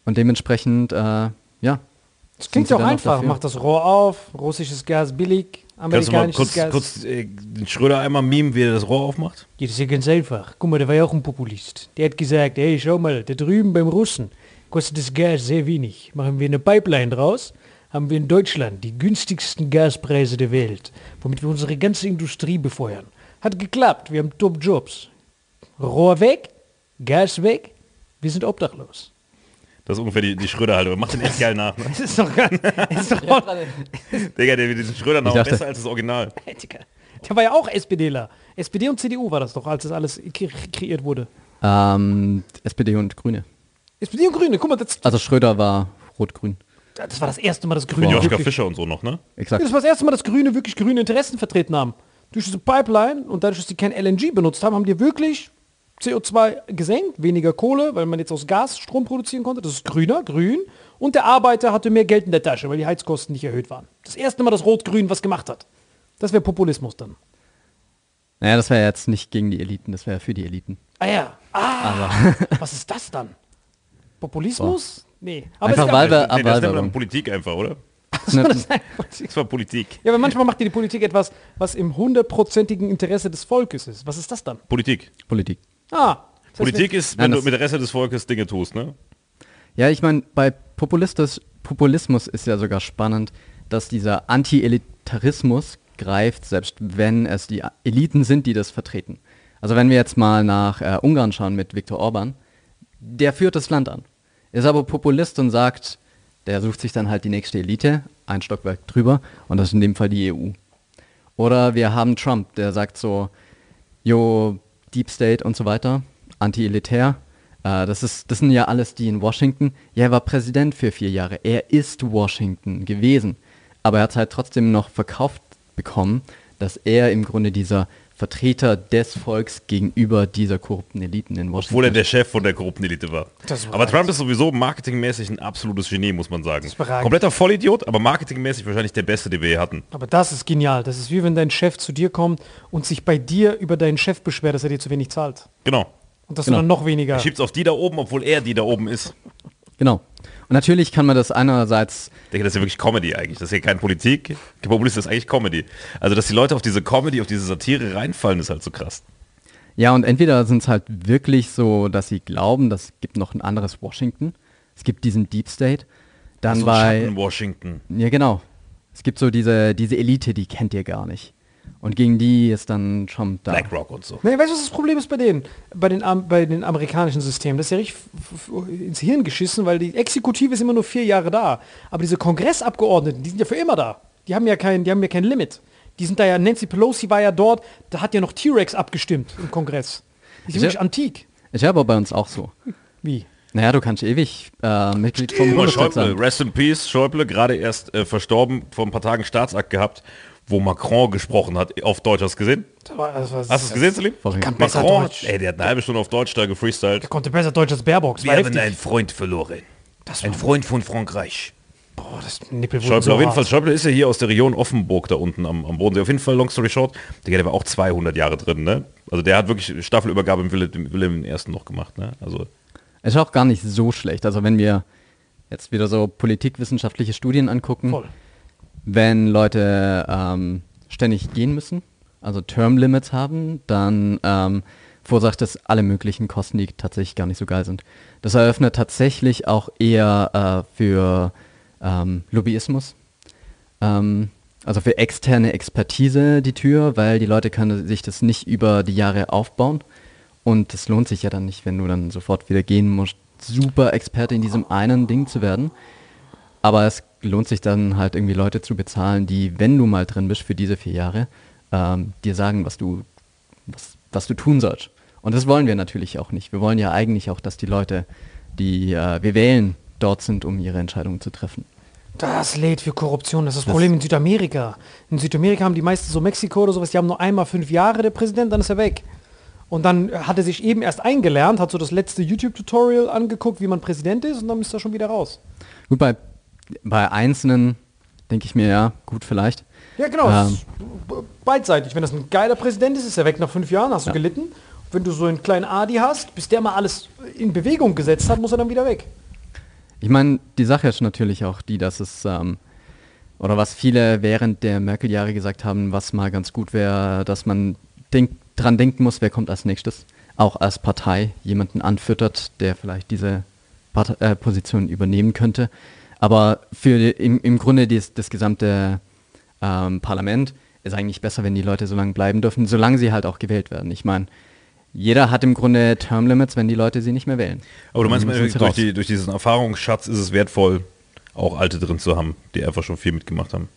Und dementsprechend, ja. Das klingt ja auch einfach. Macht das Rohr auf, russisches Gas billig, amerikanisches Gas. Kannst du mal kurz den Schröder einmal memen, wie er das Rohr aufmacht? Ja, das ist ja ganz einfach. Guck mal, der war ja auch ein Populist. Der hat gesagt, hey, schau mal, da drüben beim Russen kostet das Gas sehr wenig. Machen wir eine Pipeline draus, haben wir in Deutschland die günstigsten Gaspreise der Welt, womit wir unsere ganze Industrie befeuern. Hat geklappt, wir haben Top-Jobs. Rohr weg, Gas weg, wir sind obdachlos. Das ist ungefähr die Schröder-Haltung. Macht den echt geil nach. Ne? Das ist doch gar nicht. Digga, der wird diesen Schröder noch besser als das Original. Der war ja auch SPDler. SPD und CDU war das doch, als das alles kreiert wurde. SPD und Grüne. SPD und Grüne, guck mal. Das also Schröder war rot-grün. Das war das erste Mal, dass Grüne... Wow. Oskar Fischer und so noch, ne? Exakt. Das war das erste Mal, dass Grüne wirklich grüne Interessen vertreten haben. Durch diese Pipeline und dadurch, dass die kein LNG benutzt haben, haben die wirklich... CO2 gesenkt, weniger Kohle, weil man jetzt aus Gas Strom produzieren konnte. Das ist grüner, grün. Und der Arbeiter hatte mehr Geld in der Tasche, weil die Heizkosten nicht erhöht waren. Das erste Mal, dass Rot-Grün was gemacht hat. Das wäre Populismus dann. Naja, das wäre jetzt nicht gegen die Eliten, das wäre für die Eliten. Ah ja. Ah, aber. Was ist das dann? Populismus? Boah. Nee. Aber einfach das nennt man Politik einfach, oder? Das war Politik. Ja, aber manchmal macht die Politik etwas, was im 100%igen Interesse des Volkes ist. Was ist das dann? Politik. Ah, Politik ist, wenn du mit der Rest des Volkes Dinge tust, ne? Ja, ich meine, bei Populismus ist ja sogar spannend, dass dieser Anti-Elitarismus greift, selbst wenn es die Eliten sind, die das vertreten. Also wenn wir jetzt mal nach Ungarn schauen mit Viktor Orban, der führt das Land an, ist aber Populist und sagt, der sucht sich dann halt die nächste Elite, ein Stockwerk drüber, und das ist in dem Fall die EU. Oder wir haben Trump, der sagt so, jo, Deep State und so weiter, anti-elitär, das sind ja alles die in Washington. Ja, er war Präsident für 4 Jahre, er ist Washington gewesen, aber er hat halt trotzdem noch verkauft bekommen, dass er im Grunde dieser Vertreter des Volks gegenüber dieser korrupten Eliten in Washington. Obwohl er der Chef von der korrupten Elite war. Aber Trump ist sowieso marketingmäßig ein absolutes Genie, muss man sagen. Kompletter Vollidiot, aber marketingmäßig wahrscheinlich der Beste, den wir je hatten. Aber das ist genial. Das ist wie wenn dein Chef zu dir kommt und sich bei dir über deinen Chef beschwert, dass er dir zu wenig zahlt. Genau. Und dass du dann noch weniger... Er schiebt es auf die da oben, obwohl er die da oben ist. Genau. Und natürlich kann man das einerseits... Ich denke, das ist ja wirklich Comedy eigentlich. Das ist ja keine Politik. Die Populisten ist eigentlich Comedy. Also, dass die Leute auf diese Comedy, auf diese Satire reinfallen, ist halt so krass. Ja, und entweder sind es halt wirklich so, dass sie glauben, das gibt noch ein anderes Washington. Es gibt diesen Deep State. Dann bei Schatten-Washington. Ja, genau. Es gibt so diese Elite, die kennt ihr gar nicht. Und gegen die ist dann Trump da. BlackRock und so. Nee, weißt du, was das Problem ist bei denen? Bei den amerikanischen Systemen. Das ist ja richtig ins Hirn geschissen, weil die Exekutive ist immer nur 4 Jahre da. Aber diese Kongressabgeordneten, die sind ja für immer da. Die haben ja kein Limit. Die sind da ja, Nancy Pelosi war ja dort, da hat ja noch T-Rex abgestimmt im Kongress. Die sind wirklich antik. Ist ja aber bei uns auch so. Wie? Naja, du kannst ewig Mitglied vom Bundestag sein. Rest in Peace, Schäuble, gerade erst verstorben, vor ein paar Tagen Staatsakt gehabt, wo Macron gesprochen hat, auf Deutsch. Hast du gesehen? Hast du es gesehen, Salim? Macron, der hat eine halbe Stunde auf Deutsch da gefreestylt. Der konnte besser Deutsch als Baerbock. Wir haben einen Freund verloren. Ein Freund von Frankreich. Boah, das Schäuble, so auf jeden Fall. Schäuble ist ja hier aus der Region Offenburg da unten am Bodensee. Auf jeden Fall, long story short, der war auch 200 Jahre drin, ne? Also der hat wirklich Staffelübergabe im Wilhelm I. noch gemacht, ne? Also ist auch gar nicht so schlecht. Also wenn wir jetzt wieder so politikwissenschaftliche Studien angucken, voll. Wenn Leute ständig gehen müssen, also Termlimits haben, dann verursacht das alle möglichen Kosten, die tatsächlich gar nicht so geil sind. Das eröffnet tatsächlich auch eher für Lobbyismus, also für externe Expertise die Tür, weil die Leute können sich das nicht über die Jahre aufbauen und das lohnt sich ja dann nicht, wenn du dann sofort wieder gehen musst, super Experte in diesem einen Ding zu werden, aber es lohnt sich dann halt irgendwie Leute zu bezahlen, die, wenn du mal drin bist für diese 4 Jahre, dir sagen, was du tun sollst. Und das wollen wir natürlich auch nicht. Wir wollen ja eigentlich auch, dass die Leute, die wir wählen, dort sind, um ihre Entscheidungen zu treffen. Das lädt für Korruption. Das ist das Problem in Südamerika. In Südamerika haben die meisten so Mexiko oder sowas, die haben nur einmal 5 Jahre der Präsident, dann ist er weg. Und dann hat er sich eben erst eingelernt, hat so das letzte YouTube-Tutorial angeguckt, wie man Präsident ist und dann ist er schon wieder raus. Gut, bei Einzelnen denke ich mir, ja, gut vielleicht. Ja, genau. Beidseitig. Wenn das ein geiler Präsident ist, ist er weg nach 5 Jahren, hast du gelitten. Wenn du so einen kleinen Adi hast, bis der mal alles in Bewegung gesetzt hat, muss er dann wieder weg. Ich meine, die Sache ist natürlich auch die, dass es, oder was viele während der Merkel-Jahre gesagt haben, was mal ganz gut wäre, dass man dran denken muss, wer kommt als nächstes, auch als Partei jemanden anfüttert, der vielleicht diese Position übernehmen könnte. Aber für im Grunde das gesamte Parlament ist eigentlich besser, wenn die Leute so lange bleiben dürfen, solange sie halt auch gewählt werden. Ich meine, jeder hat im Grunde Termlimits, wenn die Leute sie nicht mehr wählen. Aber du meinst, durch diesen Erfahrungsschatz ist es wertvoll, auch Alte drin zu haben, die einfach schon viel mitgemacht haben.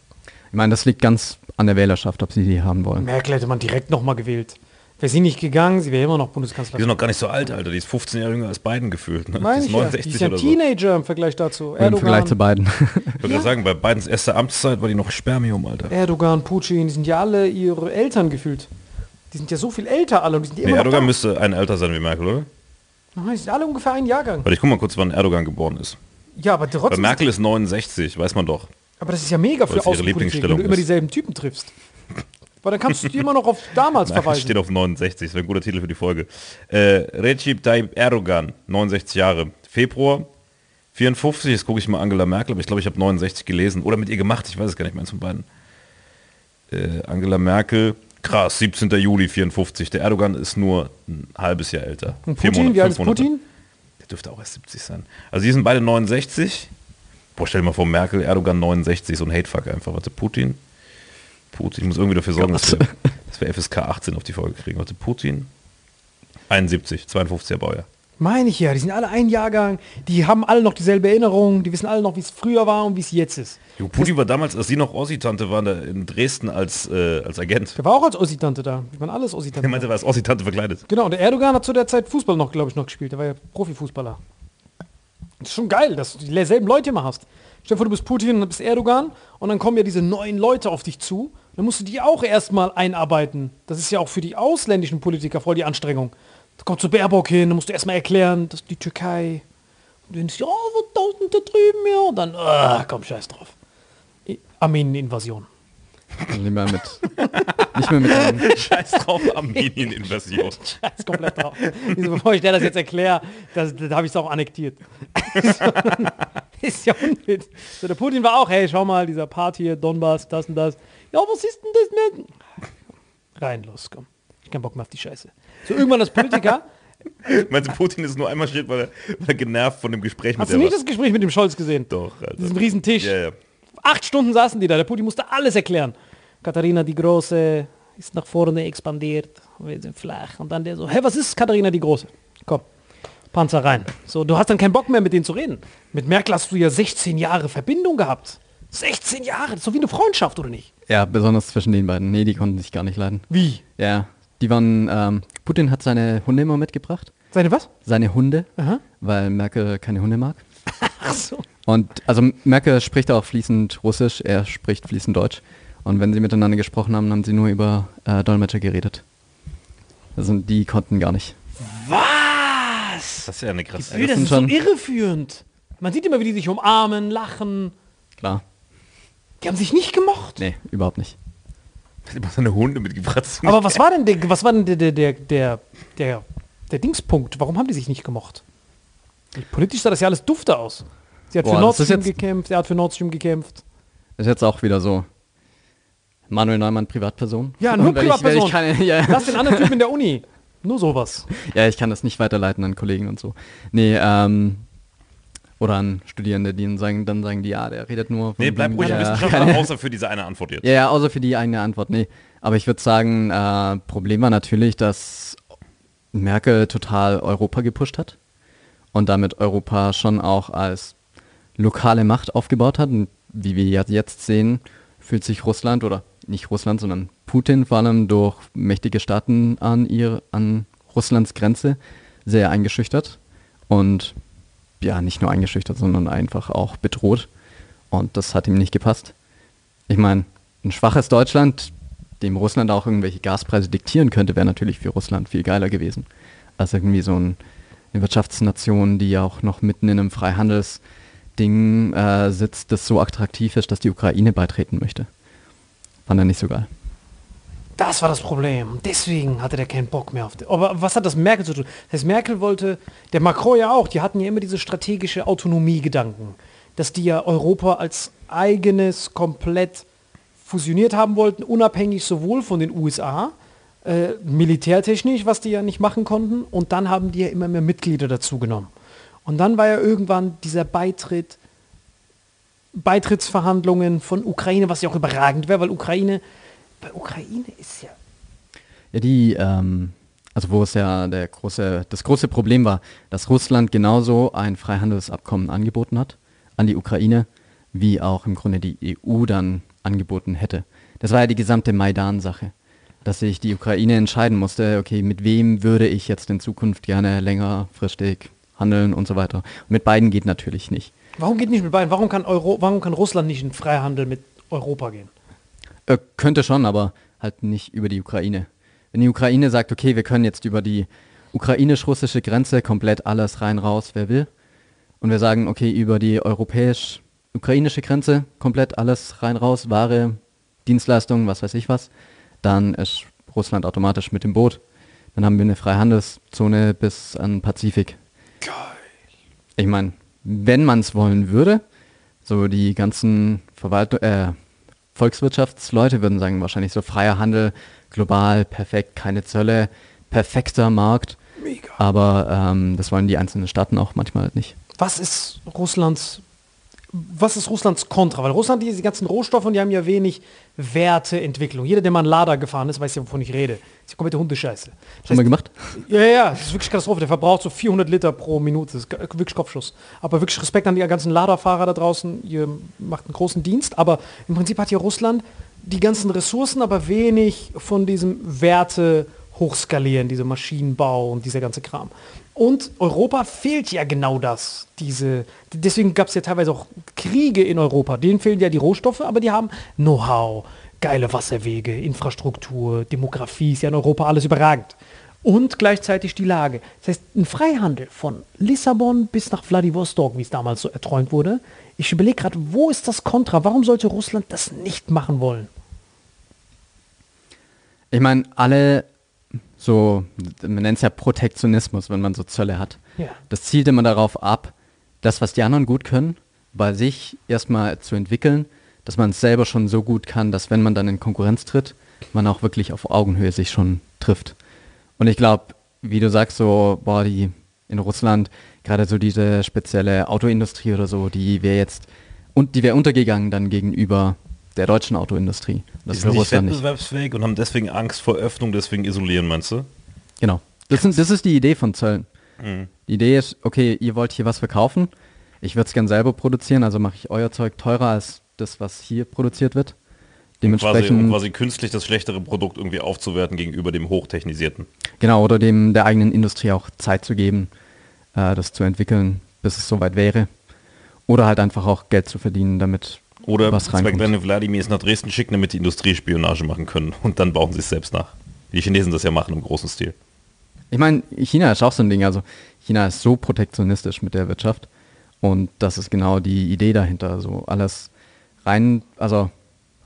Ich meine, das liegt ganz an der Wählerschaft, ob sie die haben wollen. Merkel hätte man direkt nochmal gewählt. Wäre sie nicht gegangen, sie wäre immer noch Bundeskanzlerin. Die sind noch gar nicht so alt, Alter. Die ist 15 Jahre jünger als Biden gefühlt. Ne? Meine ich ja. Die ist ja ein Teenager im Vergleich dazu. Erdogan. Im Vergleich zu Biden. Ich würde sagen, bei Bidens erster Amtszeit war die noch Spermium, Alter. Erdogan, Putin, die sind ja alle ihre Eltern gefühlt. Die sind ja so viel älter alle und die sind immer Erdogan müsste ein älter sein wie Merkel, oder? Nein, die sind alle ungefähr ein Jahrgang. Warte, ich guck mal kurz, wann Erdogan geboren ist. Ja, aber trotzdem. Weil Merkel ist 69, weiß man doch. Aber das ist ja mega für Außenpolitik, wenn du immer dieselben Typen triffst. Weil dann kannst du die immer noch auf damals verweisen. Merkel steht auf 69, das wäre ein guter Titel für die Folge. Recep Tayyip Erdogan, 69 Jahre. Februar 54, jetzt gucke ich mal Angela Merkel, aber ich glaube, ich habe 69 gelesen. Oder mit ihr gemacht, ich weiß es gar nicht, meins von beiden. Angela Merkel... Krass, 17. Juli 54. Der Erdogan ist nur ein halbes Jahr älter. Und Putin, 4 Monate, wie alt ist Putin? Der dürfte auch erst 70 sein. Also die sind beide 69. Boah, stell dir mal vor, Merkel, Erdogan 69, so ein Hatefuck einfach. Warte, Putin, ich muss irgendwie dafür sorgen, dass wir FSK 18 auf die Folge kriegen. Warte, Putin, 71, 52er Baujahr. Meine ich ja, die sind alle ein Jahrgang, die haben alle noch dieselbe Erinnerung, die wissen alle noch, wie es früher war und wie es jetzt ist. Jo, Putin war damals, als sie noch Ossi-Tante waren, da in Dresden als Agent. Der war auch als Ossi-Tante da, wir waren alles Ossi-Tante. Der meinte, er war als Ossi-Tante verkleidet. Genau, und der Erdogan hat zu der Zeit Fußball noch, glaube ich, noch gespielt, der war ja Profifußballer. Das ist schon geil, dass du dieselben Leute immer hast. Stell dir vor, du bist Putin und bist Erdogan und dann kommen ja diese neuen Leute auf dich zu, dann musst du die auch erstmal einarbeiten. Das ist ja auch für die ausländischen Politiker voll die Anstrengung. Da kommt zu Baerbock hin, da musst du erstmal erklären, dass die Türkei. Und dann ist ja, oh, da drüben, ja. Und dann, komm, scheiß drauf. Armenien-Invasion. Scheiß drauf, Armenien-Invasion. Scheiß komplett drauf. Bevor ich dir das jetzt erkläre, da habe ich es auch annektiert. Ist ja unnötig. So, der Putin war auch, hey, schau mal, dieser Part hier, Donbass, das und das. Ja, was ist denn das mit? Rein, los, komm. Kein Bock mehr auf die Scheiße. So irgendwann als Politiker. Meinst du, Putin ist nur einmal steht, weil er genervt von dem Gespräch mit der... Hast du nicht das Gespräch mit dem Scholz gesehen? Doch. Alter. Diesen riesen Tisch. Ja, ja. 8 Stunden saßen die da. Der Putin musste alles erklären. Katharina die Große ist nach vorne expandiert. Wir sind flach. Und dann der so, hä, was ist Katharina die Große? Komm, Panzer rein. So, du hast dann keinen Bock mehr, mit denen zu reden. Mit Merkel hast du ja 16 Jahre Verbindung gehabt. 16 Jahre, das ist so wie eine Freundschaft, oder nicht? Ja, besonders zwischen den beiden. Nee, die konnten sich gar nicht leiden. Wie? Ja. Die waren, Putin hat seine Hunde immer mitgebracht Seine was? Seine Hunde, aha, weil Merkel keine Hunde mag. Ach so. Und also Merkel spricht auch fließend Russisch, er spricht fließend Deutsch. Und wenn sie miteinander gesprochen haben, haben sie nur über Dolmetscher geredet. Also die konnten gar nicht. Was? Das ist ja eine krasse Gefühl, das ist so irreführend. Man sieht immer, wie die sich umarmen, lachen. Klar. Die haben sich nicht gemocht. Nee, überhaupt nicht. Hat immer seine Hunde mitgebracht. Aber was war denn der Dingspunkt? Warum haben die sich nicht gemocht? Politisch sah das ja alles dufte aus. Sie hat für Nord Stream gekämpft, er hat für Nord Stream gekämpft. Ist jetzt auch wieder so. Manuel Neumann, Privatperson. Ja, nur Privatperson. Ich kann, lass den anderen Typen in der Uni. Nur sowas. Ja, ich kann das nicht weiterleiten an Kollegen und so. Nee, oder an Studierende, die dann sagen die, ja, der redet nur von... Nee, bleib ruhig ein Wissenschaftler, außer für diese eine Antwort jetzt. Ja, außer für die eine Antwort, nee. Aber ich würde sagen, Problem war natürlich, dass Merkel total Europa gepusht hat und damit Europa schon auch als lokale Macht aufgebaut hat. Und wie wir jetzt sehen, fühlt sich Russland oder nicht Russland, sondern Putin vor allem durch mächtige Staaten an Russlands Grenze sehr eingeschüchtert und ja, nicht nur eingeschüchtert, sondern einfach auch bedroht und das hat ihm nicht gepasst. Ich meine, ein schwaches Deutschland, dem Russland auch irgendwelche Gaspreise diktieren könnte, wäre natürlich für Russland viel geiler gewesen als irgendwie so eine Wirtschaftsnation, die ja auch noch mitten in einem Freihandelsding sitzt, das so attraktiv ist, dass die Ukraine beitreten möchte. Fand er nicht so geil. Das war das Problem. Deswegen hatte der keinen Bock mehr auf den. Aber was hat das Merkel zu tun? Das heißt, Merkel wollte, der Macron ja auch, die hatten ja immer diese strategische Autonomie-Gedanken, dass die ja Europa als eigenes komplett fusioniert haben wollten, unabhängig sowohl von den USA, militärtechnisch, was die ja nicht machen konnten, und dann haben die ja immer mehr Mitglieder dazu genommen. Und dann war ja irgendwann dieser Beitrittsverhandlungen von Ukraine, was ja auch überragend wäre, weil bei Ukraine ist ja... Ja, also wo es ja das große Problem war, dass Russland genauso ein Freihandelsabkommen angeboten hat an die Ukraine, wie auch im Grunde die EU dann angeboten hätte. Das war ja die gesamte Maidan-Sache, dass sich die Ukraine entscheiden musste, okay, mit wem würde ich jetzt in Zukunft gerne längerfristig handeln und so weiter. Und mit beiden geht natürlich nicht. Warum geht nicht mit beiden? Warum kann Russland nicht in Freihandel mit Europa gehen? Könnte schon, aber halt nicht über die Ukraine. Wenn die Ukraine sagt, okay, wir können jetzt über die ukrainisch-russische Grenze komplett alles rein, raus, wer will. Und wir sagen, okay, über die europäisch-ukrainische Grenze komplett alles rein, raus, Ware, Dienstleistungen, was weiß ich was. Dann ist Russland automatisch mit im Boot. Dann haben wir eine Freihandelszone bis an den Pazifik. Geil. Ich meine... Wenn man es wollen würde, so die ganzen Volkswirtschaftsleute würden sagen, wahrscheinlich so freier Handel, global, perfekt, keine Zölle, perfekter Markt. Mega. Aber das wollen die einzelnen Staaten auch manchmal halt nicht. Was ist Russlands Kontra? Weil Russland, die ganzen Rohstoffe, und die haben ja wenig Werteentwicklung. Jeder, der mal in Lada gefahren ist, weiß ja, wovon ich rede. Das ist ja komplette Hundescheiße. Das haben wir gemacht? Ja, das ist wirklich Katastrophe. Der verbraucht so 400 Liter pro Minute. Das ist wirklich Kopfschuss. Aber wirklich Respekt an die ganzen Lada-Fahrer da draußen. Ihr macht einen großen Dienst. Aber im Prinzip hat hier Russland die ganzen Ressourcen, aber wenig von diesem Werte hochskalieren, diese Maschinenbau und dieser ganze Kram. Und Europa fehlt ja genau das. Deswegen gab es ja teilweise auch Kriege in Europa. Denen fehlen ja die Rohstoffe, aber die haben Know-how, geile Wasserwege, Infrastruktur, Demografie, ist ja in Europa alles überragend. Und gleichzeitig die Lage. Das heißt, ein Freihandel von Lissabon bis nach Vladivostok, wie es damals so erträumt wurde. Ich überlege gerade, wo ist das Kontra? Warum sollte Russland das nicht machen wollen? Ich meine, alle... So, man nennt es ja Protektionismus, wenn man so Zölle hat. Ja. Das zielt immer darauf ab, das, was die anderen gut können, bei sich erstmal zu entwickeln, dass man es selber schon so gut kann, dass wenn man dann in Konkurrenz tritt, man auch wirklich auf Augenhöhe sich schon trifft. Und ich glaube, wie du sagst, so, boah, die in Russland, gerade so diese spezielle Autoindustrie oder so, die wäre untergegangen dann gegenüber der deutschen Autoindustrie. Das will Russland nicht. Die sind nicht wettbewerbsfähig und haben deswegen Angst vor Öffnung, deswegen isolieren, meinst du? Genau. Das ist die Idee von Zöllen. Mhm. Die Idee ist, okay, ihr wollt hier was verkaufen, ich würde es gern selber produzieren, also mache ich euer Zeug teurer als das, was hier produziert wird. Dementsprechend quasi künstlich das schlechtere Produkt irgendwie aufzuwerten gegenüber dem hochtechnisierten. Genau, oder dem der eigenen Industrie auch Zeit zu geben, das zu entwickeln, bis es soweit wäre. Oder halt einfach auch Geld zu verdienen, damit oder was reinkommt. Oder wenn Wladimir es nach Dresden schickt, damit die Industriespionage machen können und dann bauen sie es selbst nach. Die Chinesen das ja machen im großen Stil. Ich meine, China ist auch so ein Ding. Also China ist so protektionistisch mit der Wirtschaft und das ist genau die Idee dahinter. So alles rein, also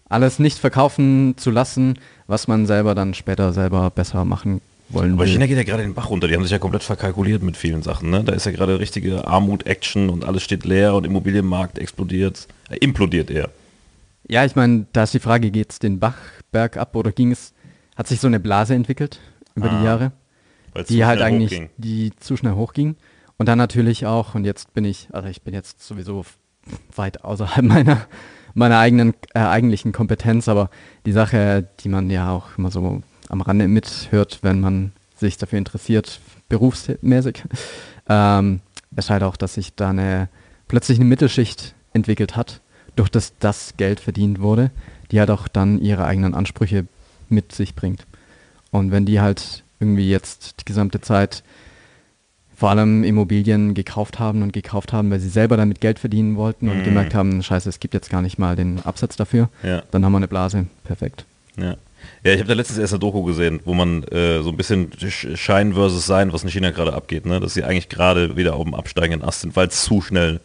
alles nicht verkaufen zu lassen, was man selber dann später selber besser machen wollen will. Aber China geht ja gerade den Bach runter. Die haben sich ja komplett verkalkuliert mit vielen Sachen. Ne? Da ist ja gerade richtige Armut-Action und alles steht leer und Immobilienmarkt explodiert, implodiert eher. Ja, ich meine, da ist die Frage, geht es den Bach bergab oder hat sich so eine Blase entwickelt über die Jahre, die halt eigentlich die zu schnell hochging. Und dann natürlich auch, und jetzt bin ich bin jetzt sowieso weit außerhalb meiner eigenen eigentlichen Kompetenz, aber die Sache, die man ja auch immer so am Rande mithört, wenn man sich dafür interessiert, berufsmäßig, ist halt auch, dass sich da plötzlich eine Mittelschicht entwickelt hat, durch das Geld verdient wurde, die halt auch dann ihre eigenen Ansprüche mit sich bringt. Und wenn die halt irgendwie jetzt die gesamte Zeit vor allem Immobilien gekauft haben, weil sie selber damit Geld verdienen wollten und gemerkt haben, scheiße, es gibt jetzt gar nicht mal den Absatz dafür, dann haben wir eine Blase. Perfekt. Ja, ich habe da letztens erst eine Doku gesehen, wo man so ein bisschen Schein versus Sein, was in China gerade abgeht, ne? Dass sie eigentlich gerade wieder auf dem absteigenden Ast sind, weil es zu schnell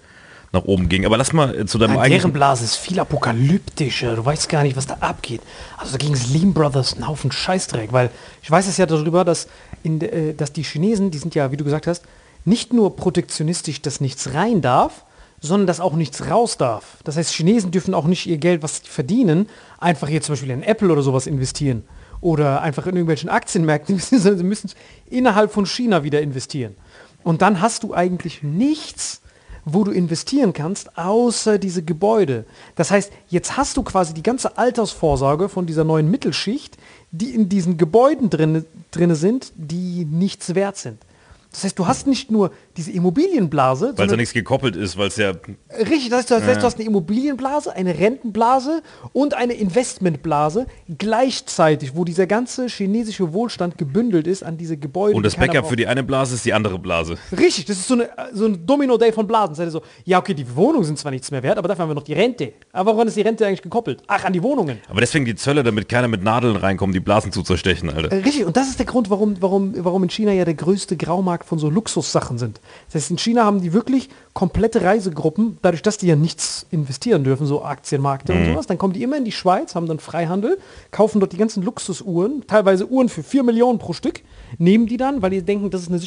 nach oben ging. Aber lass mal zu deinem eigenen... Deren Blase ist viel apokalyptischer. Du weißt gar nicht, was da abgeht. Also da ging es Lehman Brothers einen Haufen Scheißdreck, weil ich weiß es ja darüber, dass die Chinesen, die sind ja, wie du gesagt hast, nicht nur protektionistisch, dass nichts rein darf, sondern dass auch nichts raus darf. Das heißt, Chinesen dürfen auch nicht ihr Geld, was sie verdienen, einfach hier zum Beispiel in Apple oder sowas investieren oder einfach in irgendwelchen Aktienmärkten, sondern sie müssen innerhalb von China wieder investieren. Und dann hast du eigentlich nichts, wo du investieren kannst, außer diese Gebäude. Das heißt, jetzt hast du quasi die ganze Altersvorsorge von dieser neuen Mittelschicht, die in diesen Gebäuden drin sind, die nichts wert sind. Das heißt, du hast nicht nur diese Immobilienblase. Weil es ja nichts gekoppelt ist, weil es ja... Richtig, das heißt, du hast eine Immobilienblase, eine Rentenblase und eine Investmentblase gleichzeitig, wo dieser ganze chinesische Wohlstand gebündelt ist an diese Gebäude. Und das Backup für die eine Blase ist die andere Blase. Richtig, das ist so ein Domino-Day von Blasen. Das heißt so, ja okay, die Wohnungen sind zwar nichts mehr wert, aber dafür haben wir noch die Rente. Aber woran ist die Rente eigentlich gekoppelt? Ach, an die Wohnungen. Aber deswegen die Zölle, damit keiner mit Nadeln reinkommt, die Blasen zu zerstechen, Alter. Richtig, und das ist der Grund, warum in China ja der größte Graumarkt von so Luxussachen sind. Das heißt, in China haben die wirklich komplette Reisegruppen, dadurch, dass die ja nichts investieren dürfen, so Aktienmärkte und sowas, dann kommen die immer in die Schweiz, haben dann Freihandel, kaufen dort die ganzen Luxusuhren, teilweise Uhren für 4 Millionen pro Stück, nehmen die dann, weil die denken, das ist eine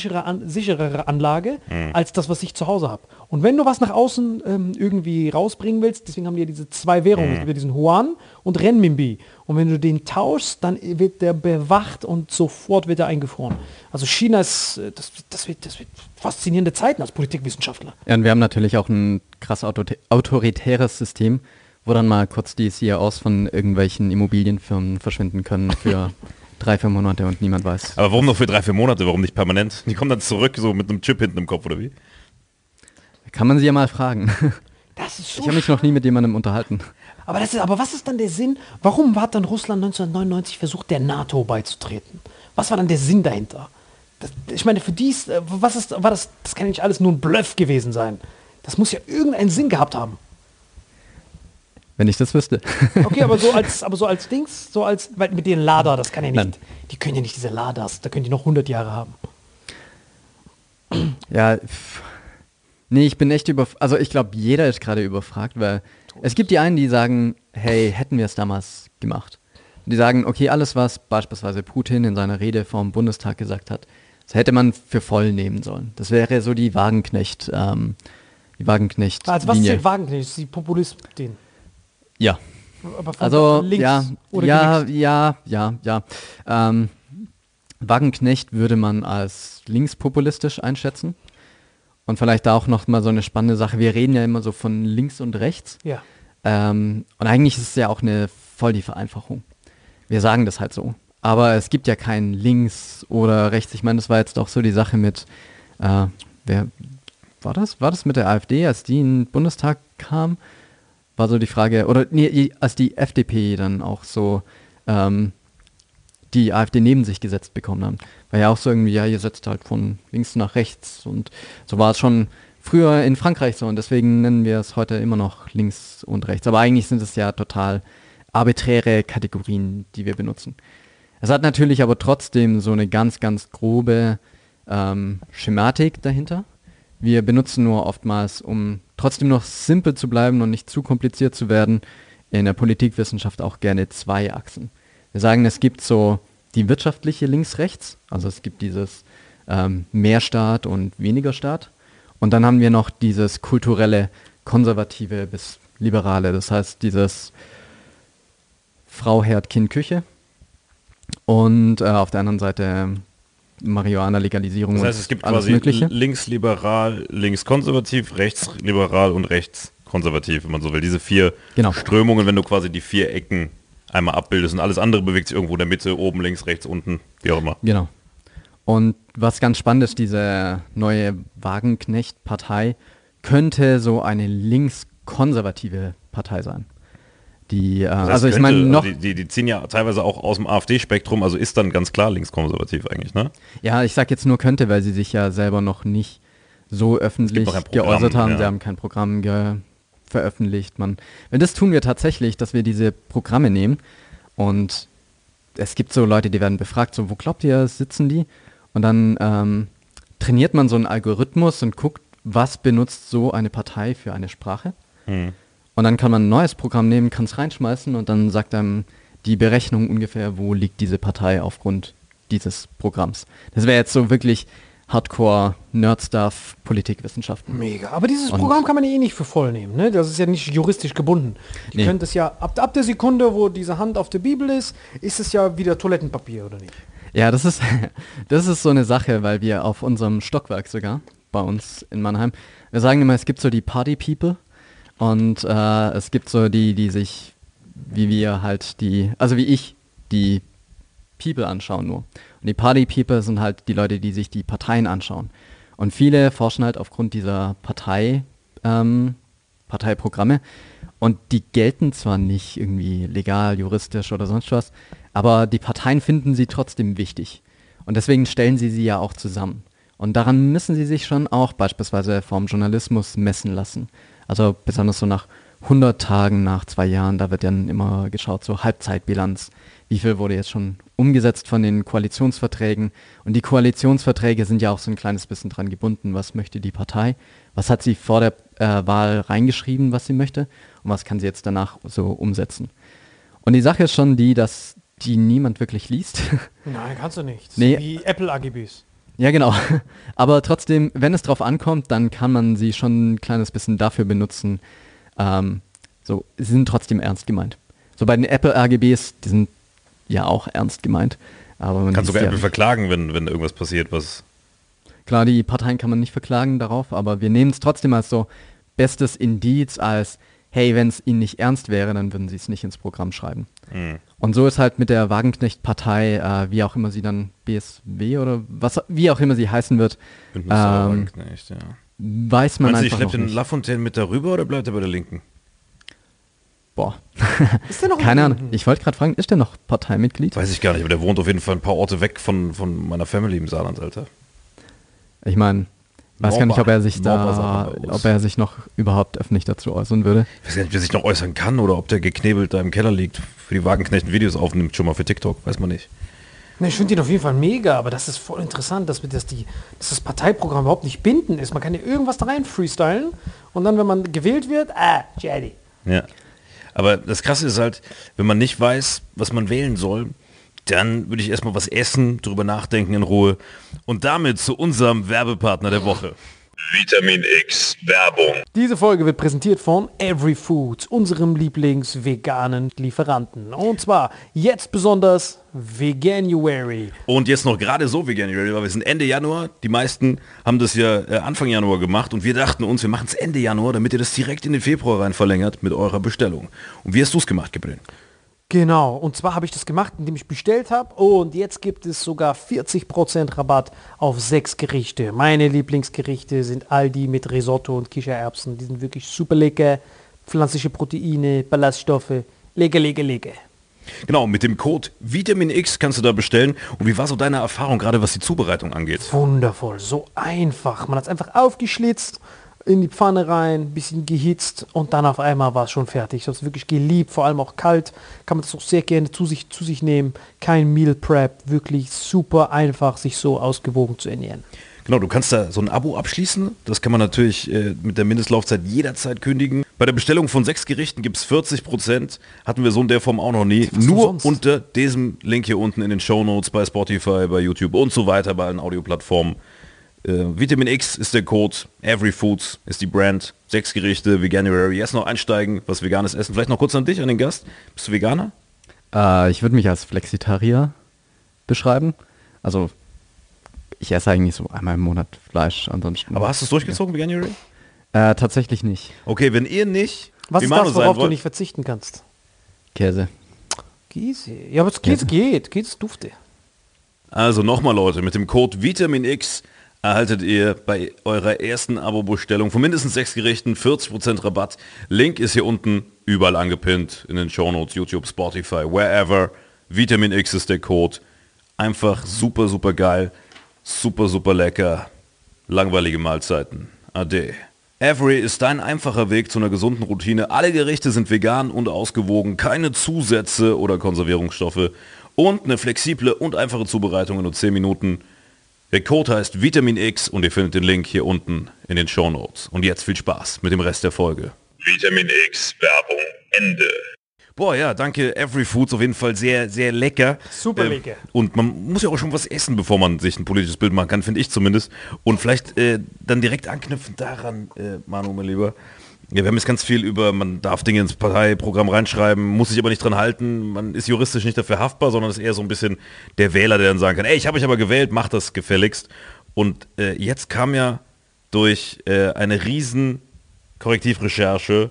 sicherere Anlage, als das, was ich zu Hause habe. Und wenn du was nach außen irgendwie rausbringen willst, deswegen haben die ja diese zwei Währungen, diesen Yuan und Renminbi. Und wenn du den tauschst, dann wird der bewacht und sofort wird er eingefroren. Also China ist, das wird faszinierende Zeiten als Politikwissenschaftler. Ja, und wir haben natürlich auch ein krass autoritäres System, wo dann mal kurz die CEOs von irgendwelchen Immobilienfirmen verschwinden können für 3-4 Monate und niemand weiß. Aber warum noch für 3-4 Monate? Warum nicht permanent? Die kommen dann zurück, so mit einem Chip hinten im Kopf, oder wie? Kann man sie ja mal fragen. Das ist so ich habe mich noch nie mit jemandem unterhalten. Aber was ist dann der Sinn? Warum hat dann Russland 1999 versucht, der NATO beizutreten? Was war dann der Sinn dahinter? Ich meine, für dies, das kann ja nicht alles nur ein Bluff gewesen sein. Das muss ja irgendeinen Sinn gehabt haben. Wenn ich das wüsste. Okay, aber so als Dings, weil mit den Lader, das kann ja nicht. Nein. Die können ja nicht diese Laders, da können die noch 100 Jahre haben. Ja, nee, ich bin echt also ich glaube, jeder ist gerade überfragt, weil es gibt die einen, die sagen, hey, hätten wir es damals gemacht. Die sagen, okay, alles, was beispielsweise Putin in seiner Rede vor dem Bundestag gesagt hat, das hätte man für voll nehmen sollen. Das wäre so die Wagenknecht, Also was ist Wagenknecht? Ist die Populistin? Ja. Aber also, links oder ja. Wagenknecht würde man als linkspopulistisch einschätzen. Und vielleicht da auch noch mal so eine spannende Sache. Wir reden ja immer so von links und rechts. Ja. Und eigentlich ist es ja auch voll die Vereinfachung. Wir sagen das halt so. Aber es gibt ja kein links oder rechts. Ich meine, das war jetzt auch so die Sache mit, wer war das? War das mit der AfD, als die in den Bundestag kam? war so die Frage, oder nee, als die FDP dann auch so die AfD neben sich gesetzt bekommen haben. War ja auch so irgendwie, ja, ihr setzt halt von links nach rechts und so war es schon früher in Frankreich so und deswegen nennen wir es heute immer noch links und rechts. Aber eigentlich sind es ja total arbiträre Kategorien, die wir benutzen. Es hat natürlich aber trotzdem so eine ganz, ganz grobe Schematik dahinter. Wir benutzen nur oftmals, um trotzdem noch simpel zu bleiben und nicht zu kompliziert zu werden, in der Politikwissenschaft auch gerne zwei Achsen. Wir sagen, es gibt so die wirtschaftliche links-rechts, also es gibt dieses mehr Staat und weniger Staat. Und dann haben wir noch dieses kulturelle, konservative bis liberale, das heißt dieses Frau, Herd, Kind, Küche. Und auf der anderen Seite Marihuana-Legalisierung. Das heißt, es gibt quasi linksliberal, linkskonservativ, rechtsliberal und rechtskonservativ, wenn man so will. Diese vier Strömungen, wenn du quasi die vier Ecken einmal abbildest und alles andere bewegt sich irgendwo in der Mitte, oben, links, rechts, unten, wie auch immer. Genau. Und was ganz spannend ist, diese neue Wagenknecht-Partei könnte so eine linkskonservative Partei sein. Die, das heißt, also ich meine noch die ziehen ja teilweise auch aus dem AfD-Spektrum, also ist dann ganz klar linkskonservativ eigentlich, ne? Ja, ich sag jetzt nur könnte, weil sie sich ja selber noch nicht so öffentlich geäußert haben. Ja. Sie haben kein Programm veröffentlicht. Das tun wir tatsächlich, dass wir diese Programme nehmen und es gibt so Leute, die werden befragt, so wo glaubt ihr, sitzen die? Und dann trainiert man so einen Algorithmus und guckt, was benutzt so eine Partei für eine Sprache. Hm. Und dann kann man ein neues Programm nehmen, kann es reinschmeißen und dann sagt einem die Berechnung ungefähr, wo liegt diese Partei aufgrund dieses Programms. Das wäre jetzt so wirklich Hardcore Nerd-Stuff, Politikwissenschaften. Mega, aber dieses Programm kann man ja eh nicht für voll nehmen, ne? Das ist ja nicht juristisch gebunden. Die können das ja, ab der Sekunde, wo diese Hand auf der Bibel ist, ist es ja wieder Toilettenpapier, oder nicht? Ja, das ist so eine Sache, weil wir auf unserem Stockwerk sogar, bei uns in Mannheim, wir sagen immer, es gibt so die Party-People, und es gibt so die, die sich, die People anschauen nur. Und die Party-People sind halt die Leute, die sich die Parteien anschauen. Und viele forschen halt aufgrund dieser Parteiprogramme. Und die gelten zwar nicht irgendwie legal, juristisch oder sonst was, aber die Parteien finden sie trotzdem wichtig. Und deswegen stellen sie ja auch zusammen. Und daran müssen sie sich schon auch beispielsweise vom Journalismus messen lassen. Also besonders so nach 100 Tagen, nach 2 Jahren, da wird dann immer geschaut, so Halbzeitbilanz. Wie viel wurde jetzt schon umgesetzt von den Koalitionsverträgen? Und die Koalitionsverträge sind ja auch so ein kleines bisschen dran gebunden. Was möchte die Partei? Was hat sie vor der Wahl reingeschrieben, was sie möchte? Und was kann sie jetzt danach so umsetzen? Und die Sache ist schon die, dass die niemand wirklich liest. Nein, kannst du nicht. Nee. Wie Apple-AGBs. Ja, genau. Aber trotzdem, wenn es drauf ankommt, dann kann man sie schon ein kleines bisschen dafür benutzen. Sie sind trotzdem ernst gemeint. So bei den Apple-AGBs, die sind ja auch ernst gemeint. Aber man kann sogar Apple verklagen, wenn irgendwas passiert, was... Klar, die Parteien kann man nicht verklagen darauf, aber wir nehmen es trotzdem als so bestes Indiz, als hey, wenn es ihnen nicht ernst wäre, dann würden sie es nicht ins Programm schreiben. Mhm. Und so ist halt mit der Wagenknecht-Partei, wie auch immer sie dann BSW oder was, wie auch immer sie heißen wird, Sarah Wagenknecht, ja. Weiß man einfach noch nicht. Schleppt den Lafontaine mit darüber oder bleibt er bei der Linken? Boah. Ist der noch keine Ahnung. Ich wollte gerade fragen, ist der noch Parteimitglied? Weiß ich gar nicht, aber der wohnt auf jeden Fall ein paar Orte weg von meiner Family im Saarland, Alter. Ich meine, weiß gar nicht, ob er sich noch überhaupt öffentlich dazu äußern würde. Ich weiß gar nicht, ob er sich noch äußern kann oder ob der geknebelt da im Keller liegt, für die Wagenknechten Videos aufnimmt, schon mal für TikTok, weiß man nicht. Na, ich finde den auf jeden Fall mega, aber das ist voll interessant, dass das Parteiprogramm überhaupt nicht bindend ist. Man kann ja irgendwas da rein freestylen und dann, wenn man gewählt wird, Jedi. Ja, aber das Krasse ist halt, wenn man nicht weiß, was man wählen soll, dann würde ich erstmal was essen, drüber nachdenken in Ruhe und damit zu unserem Werbepartner der Woche. Vitamin X Werbung. Diese Folge wird präsentiert von Every Foods, unserem Lieblings-veganen Lieferanten. Und zwar jetzt besonders Veganuary. Und jetzt noch gerade so Veganuary, weil wir sind Ende Januar. Die meisten haben das ja Anfang Januar gemacht und wir dachten uns, wir machen es Ende Januar, damit ihr das direkt in den Februar rein verlängert mit eurer Bestellung. Und wie hast du es gemacht, Gabriel? Genau, und zwar habe ich das gemacht, indem ich bestellt habe und jetzt gibt es sogar 40% Rabatt auf 6 Gerichte. Meine Lieblingsgerichte sind all die mit Risotto und Kichererbsen, die sind wirklich super lecker. pflanzliche Proteine, Ballaststoffe, lege. Genau, mit dem Code Vitamin X kannst du da bestellen. Und wie war so deine Erfahrung, gerade was die Zubereitung angeht? Wundervoll, so einfach. Man hat es einfach aufgeschlitzt, in die Pfanne rein, bisschen gehitzt und dann auf einmal war es schon fertig. Ich habe es wirklich geliebt, vor allem auch kalt. Kann man das auch sehr gerne zu sich nehmen. Kein Meal Prep, wirklich super einfach, sich so ausgewogen zu ernähren. Genau, du kannst da so ein Abo abschließen. Das kann man natürlich mit der Mindestlaufzeit jederzeit kündigen. Bei der Bestellung von 6 Gerichten gibt es 40%. Hatten wir so in der Form auch noch nie. Nur unter diesem Link hier unten in den Shownotes, bei Spotify, bei YouTube und so weiter, bei allen Audioplattformen. Vitamin X ist der Code, Everyfoods ist die Brand. 6 Gerichte, Veganuary. Erst noch einsteigen, was Veganes essen. Vielleicht noch kurz an dich, an den Gast. Bist du Veganer? Ich würde mich als Flexitarier beschreiben. Also ich esse eigentlich so einmal im Monat Fleisch, ansonsten. Aber hast du es durchgezogen, Veganuary? Tatsächlich nicht. Okay, wenn ihr nicht... Was ist das, worauf du nicht verzichten kannst? Käse. Käse? Ja, aber Käse geht. Käse dufte. Also nochmal, Leute, mit dem Code Vitamin X erhaltet ihr bei eurer ersten Abo-Bestellung von mindestens 6 Gerichten 40% Rabatt. Link ist hier unten überall angepinnt, in den Shownotes, YouTube, Spotify, wherever. Vitamin X ist der Code. Einfach super, super geil. Super, super lecker. Langweilige Mahlzeiten. Ade. Avery ist dein einfacher Weg zu einer gesunden Routine. Alle Gerichte sind vegan und ausgewogen. Keine Zusätze oder Konservierungsstoffe. Und eine flexible und einfache Zubereitung in nur 10 Minuten. Der Code heißt Vitamin X und ihr findet den Link hier unten in den Shownotes. Und jetzt viel Spaß mit dem Rest der Folge. Vitamin X Werbung Ende. Boah, ja, danke, Everyfoods, auf jeden Fall sehr, sehr lecker. Super lecker. Und man muss ja auch schon was essen, bevor man sich ein politisches Bild machen kann, finde ich zumindest. Und vielleicht dann direkt anknüpfend daran, Manu, mein Lieber. Ja, wir haben jetzt ganz viel über, man darf Dinge ins Parteiprogramm reinschreiben, muss sich aber nicht dran halten, man ist juristisch nicht dafür haftbar, sondern ist eher so ein bisschen der Wähler, der dann sagen kann, ey, ich habe euch aber gewählt, mach das gefälligst. Und jetzt kam ja durch eine riesen Korrektivrecherche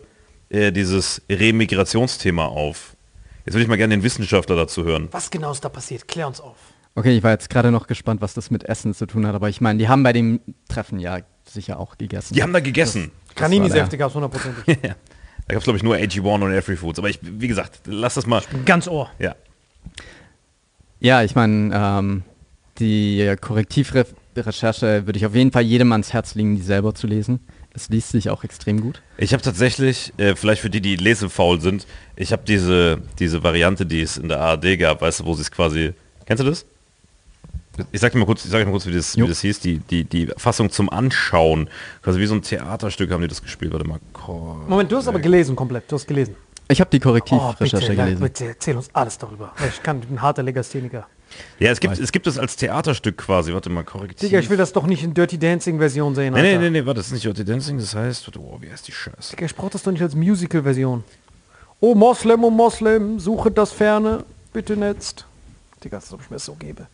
dieses Remigrationsthema auf. Jetzt würde ich mal gerne den Wissenschaftler dazu hören. Was genau ist da passiert? Klär uns auf. Okay, ich war jetzt gerade noch gespannt, was das mit Essen zu tun hat, aber ich meine, die haben bei dem Treffen ja sicher auch gegessen. Die haben da gegessen. Granini-Säfte gab es 100%. Da gab es, glaube ich, nur AG1 und Everyfoods. Aber ich, wie gesagt, lass das mal. Ich bin ganz Ohr. Ja, ja, ich meine, die Korrektivrecherche würde ich auf jeden Fall jedem ans Herz legen, die selber zu lesen. Es liest sich auch extrem gut. Ich habe tatsächlich, vielleicht für die lesefaul sind, ich habe diese Variante, die es in der ARD gab, weißt du, wo sie es quasi, kennst du das? Ich sag dir mal kurz, wie das hieß, die Fassung zum Anschauen. Quasi wie so ein Theaterstück haben die das gespielt. Warte mal. Moment, du hast aber gelesen komplett, du hast gelesen. Ich habe die Korrektivrecherche gelesen. Bitte, erzähl uns alles darüber. Ich kann ein harter Legastheniker. Ja, es gibt es als Theaterstück quasi. Warte mal, Korrektiv. Digga, ich will das doch nicht in Dirty Dancing-Version sehen. Alter. Nee, warte, das ist nicht Dirty Dancing, das heißt, wie heißt die Scheiße? Digga, ich brauch das doch nicht als Musical-Version. Oh Moslem, suche das Ferne, bitte netzt. Digga, das ist, ob ich mir das so gebe.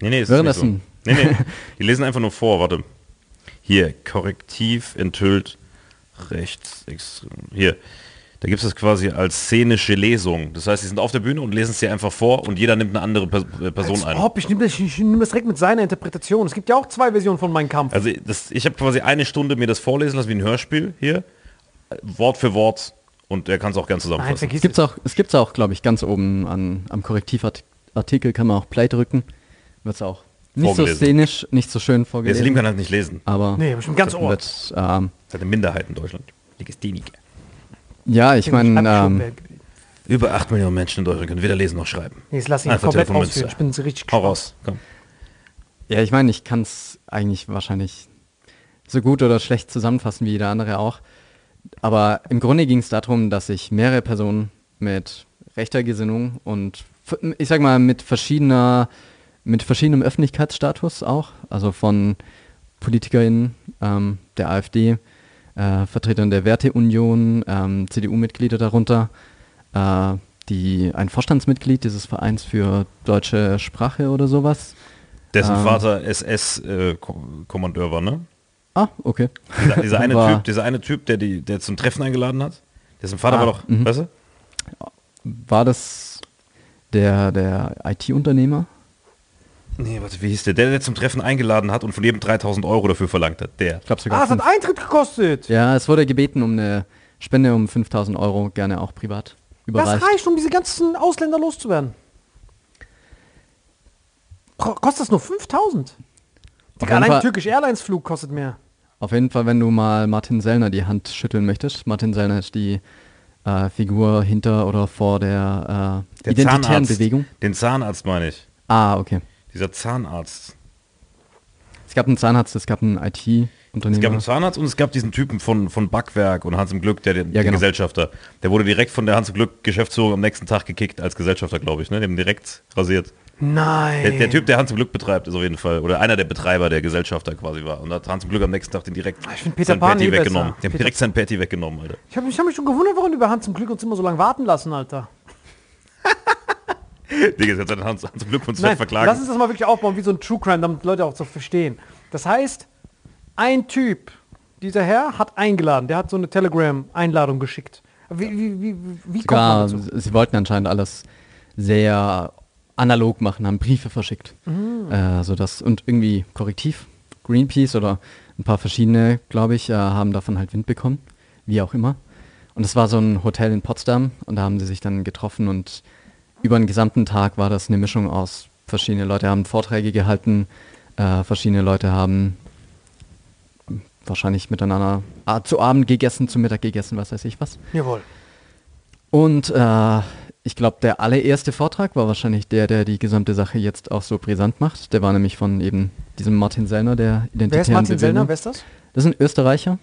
Nee, ist nicht so. Nee. Die lesen einfach nur vor, warte. Hier, Korrektiv enthüllt rechtsextrem. Hier. Da gibt es das quasi als szenische Lesung. Das heißt, sie sind auf der Bühne und lesen es dir einfach vor und jeder nimmt eine andere Person ein. Ich nehme das direkt mit seiner Interpretation. Es gibt ja auch 2 Versionen von Mein Kampf. Also ich habe quasi eine Stunde mir das vorlesen lassen, wie ein Hörspiel hier. Wort für Wort. Und er kann es auch ganz zusammenfassen. Nein, es gibt es auch, glaube ich, ganz oben am Korrektivartikel kann man auch Play drücken. Wird es auch nicht so szenisch, nicht so schön vorgelesen. Wer es lieben kann, halt nicht lesen. Aber nee, bestimmt ganz Ohr. Das ist eine Minderheit in Deutschland. Legastheniker. Ja, ich meine, über 8 Millionen Menschen in Deutschland können weder lesen noch schreiben. Jetzt lass ihn komplett ausführen. Ich bin richtig gespannt. Hau raus, komm. Ja, ich meine, ich kann es eigentlich wahrscheinlich so gut oder schlecht zusammenfassen wie jeder andere auch. Aber im Grunde ging es darum, dass sich mehrere Personen mit rechter Gesinnung und, ich sag mal, mit verschiedenem Öffentlichkeitsstatus auch, also von PolitikerInnen der AfD, Vertretern der Werteunion, CDU-Mitglieder darunter, ein Vorstandsmitglied dieses Vereins für deutsche Sprache oder sowas. Dessen Vater SS-Kommandeur war, ne? Ah, okay. Dieser eine Typ, der zum Treffen eingeladen hat, dessen Vater war doch, weißt du? War das der IT-Unternehmer? Nee, warte, wie hieß der? Der zum Treffen eingeladen hat und von jedem 3.000 Euro dafür verlangt hat, der. Ich glaub, sogar es hat Eintritt gekostet. Ja, es wurde gebeten um eine Spende um 5.000 Euro, gerne auch privat überreicht. Das reicht, um diese ganzen Ausländer loszuwerden. Kostet das nur 5.000? Allein ein türkisch Airlines-Flug kostet mehr. Auf jeden Fall, wenn du mal Martin Sellner die Hand schütteln möchtest. Martin Sellner ist die Figur hinter oder vor der, der identitären Zahnarzt. Bewegung. Den Zahnarzt meine ich. Ah, okay. Dieser Zahnarzt. Es gab einen Zahnarzt, es gab einen IT-Unternehmer. Es gab einen Zahnarzt und es gab diesen Typen von Backwerk und Hans im Glück, der Gesellschafter. Der wurde direkt von der Hans im Glück Geschäftsführung am nächsten Tag gekickt als Gesellschafter, glaube ich. Ne? Die haben direkt rasiert. Nein. Der Typ, der Hans im Glück betreibt, ist auf jeden Fall, oder einer der Betreiber, der Gesellschafter quasi war. Und hat Hans im Glück am nächsten Tag den direkt sein Patty weggenommen. Die haben direkt sein Patty weggenommen, Alter. Ich hab mich schon gewundert, warum über Hans im Glück uns immer so lange warten lassen, Alter. Digga, jetzt hat Hans im Glück uns verklagen. Lass uns das mal wirklich aufbauen, wie so ein True Crime, damit Leute auch so verstehen. Das heißt, ein Typ, dieser Herr, hat eingeladen. Der hat so eine Telegram-Einladung geschickt. Wie kommt man dazu? Sie wollten anscheinend alles sehr analog machen, haben Briefe verschickt. Mhm. Sodass, und irgendwie Correctiv, Greenpeace oder ein paar verschiedene, glaube ich, haben davon halt Wind bekommen, wie auch immer. Und es war so ein Hotel in Potsdam und da haben sie sich dann getroffen und über den gesamten Tag war das eine Mischung aus verschiedene Leute haben Vorträge gehalten, verschiedene Leute haben wahrscheinlich miteinander zu Abend gegessen, zu Mittag gegessen, was weiß ich was. Jawohl. Und ich glaube, der allererste Vortrag war wahrscheinlich der die gesamte Sache jetzt auch so brisant macht. Der war nämlich von eben diesem Martin Sellner, der identitären Bewegung. Wer ist Martin Sellner? Wer ist das? Das ist ein Österreicher,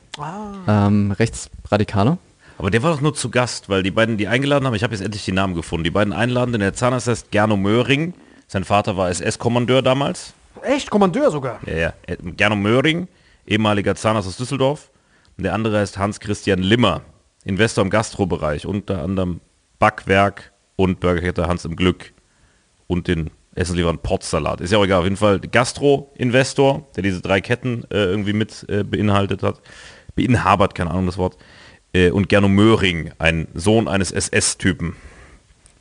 Rechtsradikaler. Aber der war doch nur zu Gast, weil die beiden, die eingeladen haben, ich habe jetzt endlich die Namen gefunden, die beiden Einladenden, der Zahnarzt heißt Gernot Möhring, sein Vater war SS-Kommandeur damals. Echt? Kommandeur sogar? Ja. Gernot Möhring, ehemaliger Zahnarzt aus Düsseldorf. Und der andere heißt Hans-Christian Limmer, Investor im Gastrobereich, unter anderem Backwerk und Burgerkette Hans im Glück und den Essenslieferanten Potsalat. Ist ja auch egal, auf jeden Fall Gastro-Investor, der diese drei Ketten irgendwie mit beinhaltet hat. Beinhabert, keine Ahnung das Wort. Und Gernot Möhring, ein Sohn eines SS-Typen.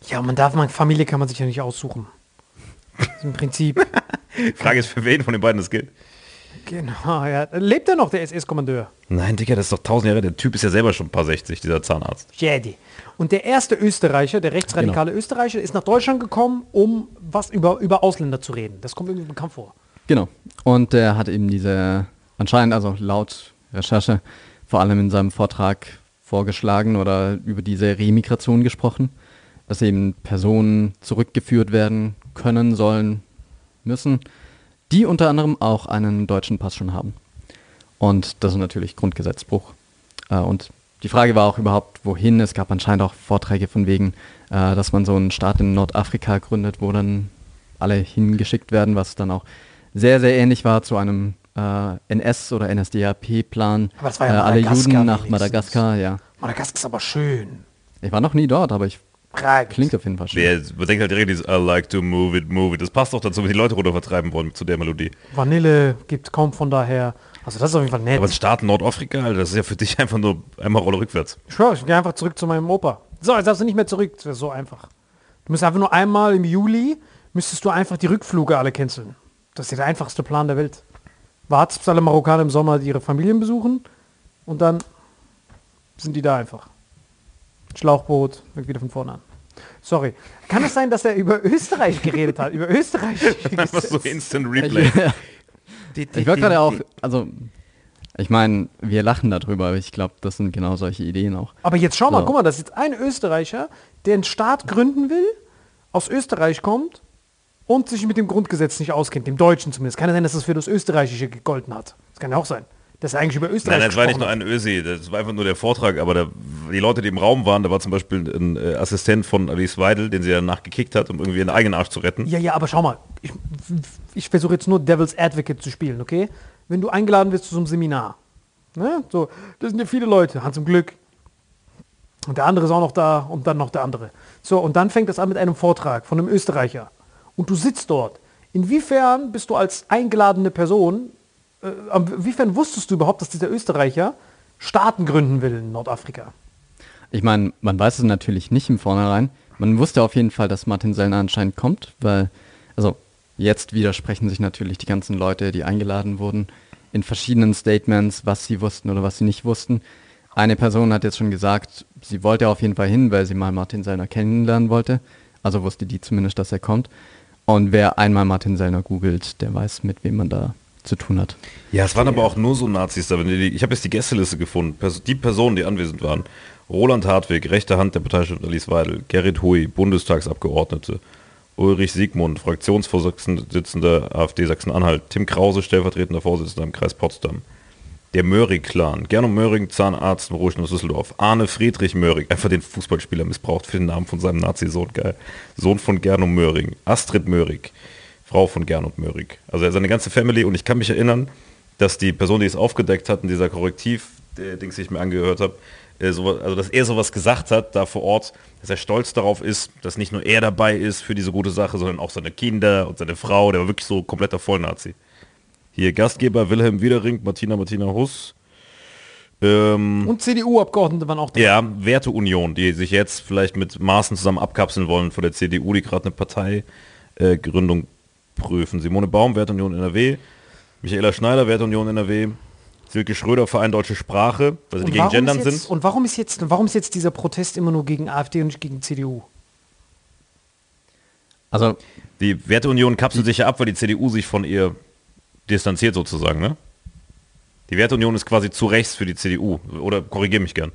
Ja, Familie kann man sich ja nicht aussuchen. Im Prinzip. Frage ist, für wen von den beiden das gilt. Genau, ja. Lebt er noch, der SS-Kommandeur? Nein, Digga, das ist doch 1000 Jahre. Der Typ ist ja selber schon ein paar 60, dieser Zahnarzt. Jedi. Und der erste Österreicher, der rechtsradikale Österreicher, ist nach Deutschland gekommen, um was über Ausländer zu reden. Das kommt irgendwie bekannt vor. Genau. Und der hat eben diese, anscheinend, also laut Recherche, vor allem in seinem Vortrag vorgeschlagen oder über diese Remigration gesprochen, dass eben Personen zurückgeführt werden können, sollen, müssen, die unter anderem auch einen deutschen Pass schon haben. Und das ist natürlich Grundgesetzbruch. Und die Frage war auch überhaupt, wohin. Es gab anscheinend auch Vorträge von wegen, dass man so einen Staat in Nordafrika gründet, wo dann alle hingeschickt werden, was dann auch sehr, sehr ähnlich war zu einem NS- oder NSDAP-Plan. Aber das war ja alle Juden nach Madagaskar, ja. Madagaskar ist aber schön. Ich war noch nie dort, aber klingt auf jeden Fall schön. Man denkt halt direkt dieses I like to move it, move it. Das passt doch dazu, wenn die Leute runter vertreiben wollen zu der Melodie. Vanille gibt kaum von daher. Also das ist auf jeden Fall nett. Aber ein Staat Nordafrika, Alter, das ist ja für dich einfach nur einmal Rolle rückwärts. Ich schwör, ich gehe einfach zurück zu meinem Opa. So, jetzt darfst du nicht mehr zurück. Das wäre so einfach. Du müsstest einfach nur einmal im Juli, müsstest du einfach die Rückflüge alle canceln. Das ist der einfachste Plan der Welt. Wart's, bis alle Marokkaner im Sommer ihre Familien besuchen und dann sind die da einfach. Schlauchboot, fängt wieder von vorne an. Sorry. Kann es sein, dass er über Österreich geredet hat? Über Österreich? Einfach so Instant Replay. Ich war gerade auch, also ich meine, wir lachen darüber, aber ich glaube, das sind genau solche Ideen auch. Aber jetzt schau mal, guck mal, das ist jetzt ein Österreicher, der einen Staat gründen will, aus Österreich kommt und sich mit dem Grundgesetz nicht auskennt, dem Deutschen zumindest. Kann ja sein, dass das für das Österreichische gegolten hat. Das kann ja auch sein. Das ist eigentlich über Österreich. Nein, das war nicht nur ein Ösi, das war einfach nur der Vortrag, aber die Leute, die im Raum waren, da war zum Beispiel ein Assistent von Alice Weidel, den sie danach gekickt hat, um irgendwie einen eigenen Arsch zu retten. Ja, aber schau mal, ich versuche jetzt nur Devil's Advocate zu spielen, okay? Wenn du eingeladen wirst zu so einem Seminar, ne? So, das sind ja viele Leute, Hans im Glück. Und der andere ist auch noch da und dann noch der andere. So, und dann fängt das an mit einem Vortrag von einem Österreicher. Und du sitzt dort. Inwiefern bist du als eingeladene Person... Inwiefern wusstest du überhaupt, dass dieser Österreicher Staaten gründen will in Nordafrika? Ich meine, man weiß es natürlich nicht im Vornherein. Man wusste auf jeden Fall, dass Martin Sellner anscheinend kommt, weil, also jetzt widersprechen sich natürlich die ganzen Leute, die eingeladen wurden, in verschiedenen Statements, was sie wussten oder was sie nicht wussten. Eine Person hat jetzt schon gesagt, sie wollte auf jeden Fall hin, weil sie mal Martin Sellner kennenlernen wollte. Also wusste die zumindest, dass er kommt. Und wer einmal Martin Sellner googelt, der weiß, mit wem man da zu tun hat. Ja, es waren aber auch nur so Nazis da. Ich habe jetzt die Gästeliste gefunden. Die Personen, die anwesend waren. Roland Hartwig, rechte Hand der Parteichefin Alice Weidel. Gerrit Huy, Bundestagsabgeordnete. Ulrich Siegmund, Fraktionsvorsitzender AfD Sachsen-Anhalt. Tim Krause, stellvertretender Vorsitzender im Kreis Potsdam. Der Möhring-Clan. Gernot Möhring, Zahnarzt im Ruhestand aus Düsseldorf. Arne Friedrich Möhring, einfach den Fußballspieler missbraucht für den Namen von seinem Nazi-Sohn. Geil. Sohn von Gernot Möhring. Astrid Möhring, Frau von Gernot Möhring. Also seine ganze Family. Und ich kann mich erinnern, dass die Person, die es aufgedeckt hat, in dieser Correctiv-Dings, die ich mir angehört habe, also dass er sowas gesagt hat da vor Ort, dass er stolz darauf ist, dass nicht nur er dabei ist für diese gute Sache, sondern auch seine Kinder und seine Frau. Der war wirklich so kompletter Vollnazi. Hier Gastgeber Wilhelm Wiedering, Martina Huss. Und CDU-Abgeordnete waren auch da. Ja, Werteunion, die sich jetzt vielleicht mit Maaßen zusammen abkapseln wollen von der CDU, die gerade eine Parteigründung prüfen. Simone Baum, Werteunion NRW. Michaela Schneider, Werteunion NRW. Silke Schröder, Verein Deutsche Sprache, weil sie die gegen Gendern sind. Und warum ist jetzt dieser Protest immer nur gegen AfD und nicht gegen CDU? Also die Werteunion kapselt sich ja ab, weil die CDU sich von ihr distanziert sozusagen, ne? Die Werteunion ist quasi zu rechts für die CDU, oder korrigiere mich gern.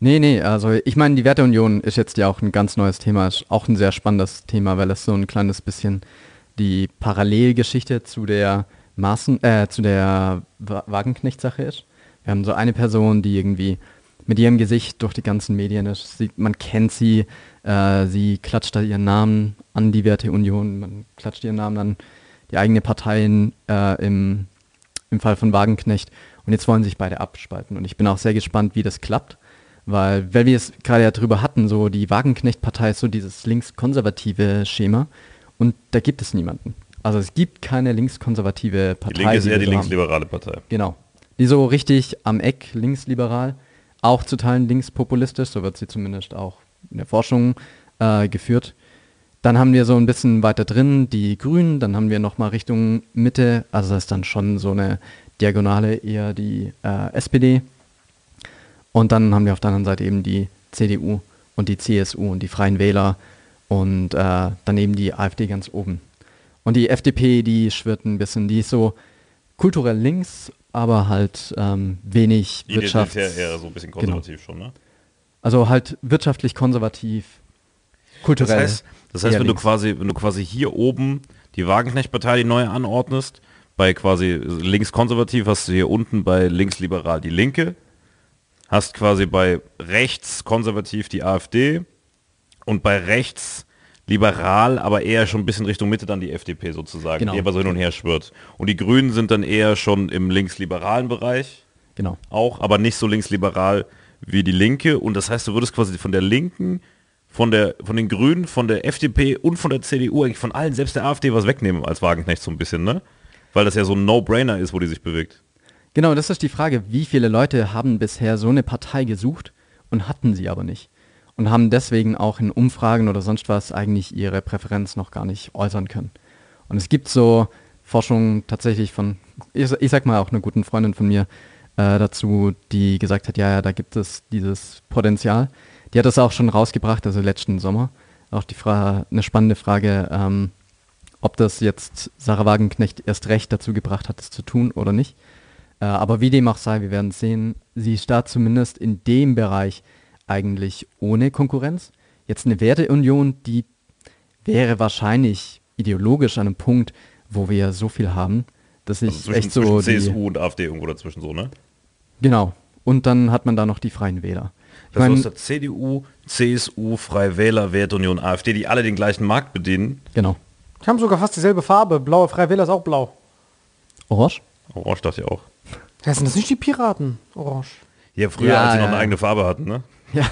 Nee, also ich meine, die Werteunion ist jetzt ja auch ein ganz neues Thema, ist auch ein sehr spannendes Thema, weil das so ein kleines bisschen die Parallelgeschichte zu der Wagenknecht-Sache ist. Wir haben so eine Person, die irgendwie mit ihrem Gesicht durch die ganzen Medien ist, man kennt sie, sie klatscht da ihren Namen an die Werteunion, man klatscht ihren Namen an die eigene Parteien im Fall von Wagenknecht. Und jetzt wollen sich beide abspalten. Und ich bin auch sehr gespannt, wie das klappt. Weil wir es gerade ja drüber hatten, so die Wagenknecht-Partei ist so dieses linkskonservative Schema. Und da gibt es niemanden. Also es gibt keine linkskonservative Partei. Die Linke ist eher die linksliberale Partei. Genau. Die so richtig am Eck linksliberal, auch zu Teilen linkspopulistisch, so wird sie zumindest auch in der Forschung geführt. Dann haben wir so ein bisschen weiter drin die Grünen, dann haben wir nochmal Richtung Mitte, also das ist dann schon so eine Diagonale eher die SPD. Und dann haben wir auf der anderen Seite eben die CDU und die CSU und die Freien Wähler und daneben die AfD ganz oben. Und die FDP, die schwirrt ein bisschen, die ist so kulturell links, aber halt wenig Wirtschaft. Eher so ein bisschen konservativ schon, ne? Also halt wirtschaftlich konservativ, kulturell. Das heißt, wenn du quasi hier oben die Wagenknecht-Partei, die neue anordnest, bei quasi linkskonservativ hast du hier unten bei linksliberal die Linke, hast quasi bei rechtskonservativ die AfD und bei rechtsliberal, aber eher schon ein bisschen Richtung Mitte dann die FDP sozusagen, genau, die aber so hin und her schwirrt. Und die Grünen sind dann eher schon im linksliberalen Bereich, genau, auch, aber nicht so linksliberal wie die Linke. Und das heißt, du würdest quasi von der Linken, von den Grünen, von der FDP und von der CDU, eigentlich von allen, selbst der AfD, was wegnehmen als Wagenknecht so ein bisschen, ne? Weil das ja so ein No-Brainer ist, wo die sich bewegt. Genau, das ist die Frage, wie viele Leute haben bisher so eine Partei gesucht und hatten sie aber nicht. Und haben deswegen auch in Umfragen oder sonst was eigentlich ihre Präferenz noch gar nicht äußern können. Und es gibt so Forschung tatsächlich von, ich sag mal auch einer guten Freundin von mir dazu, die gesagt hat, ja, da gibt es dieses Potenzial. Die hat das auch schon rausgebracht, also letzten Sommer. Auch die eine spannende Frage, ob das jetzt Sarah Wagenknecht erst recht dazu gebracht hat, es zu tun oder nicht. Aber wie dem auch sei, wir werden es sehen. Sie startet zumindest in dem Bereich eigentlich ohne Konkurrenz. Jetzt eine Werteunion, die wäre wahrscheinlich ideologisch an einem Punkt, wo wir so viel haben, dass ich also echt so zwischen CSU und AfD irgendwo dazwischen so, ne? Genau. Und dann hat man da noch die Freien Wähler. Das ist der CDU, CSU, Freie Wähler, Werteunion, AfD, die alle den gleichen Markt bedienen. Genau. Die haben sogar fast dieselbe Farbe. Blaue Freie Wähler ist auch blau. Orange? Orange dachte ich auch. Das sind das nicht die Piraten, Orange. Ja, früher, als sie noch eine eigene Farbe hatten, ne? Ja,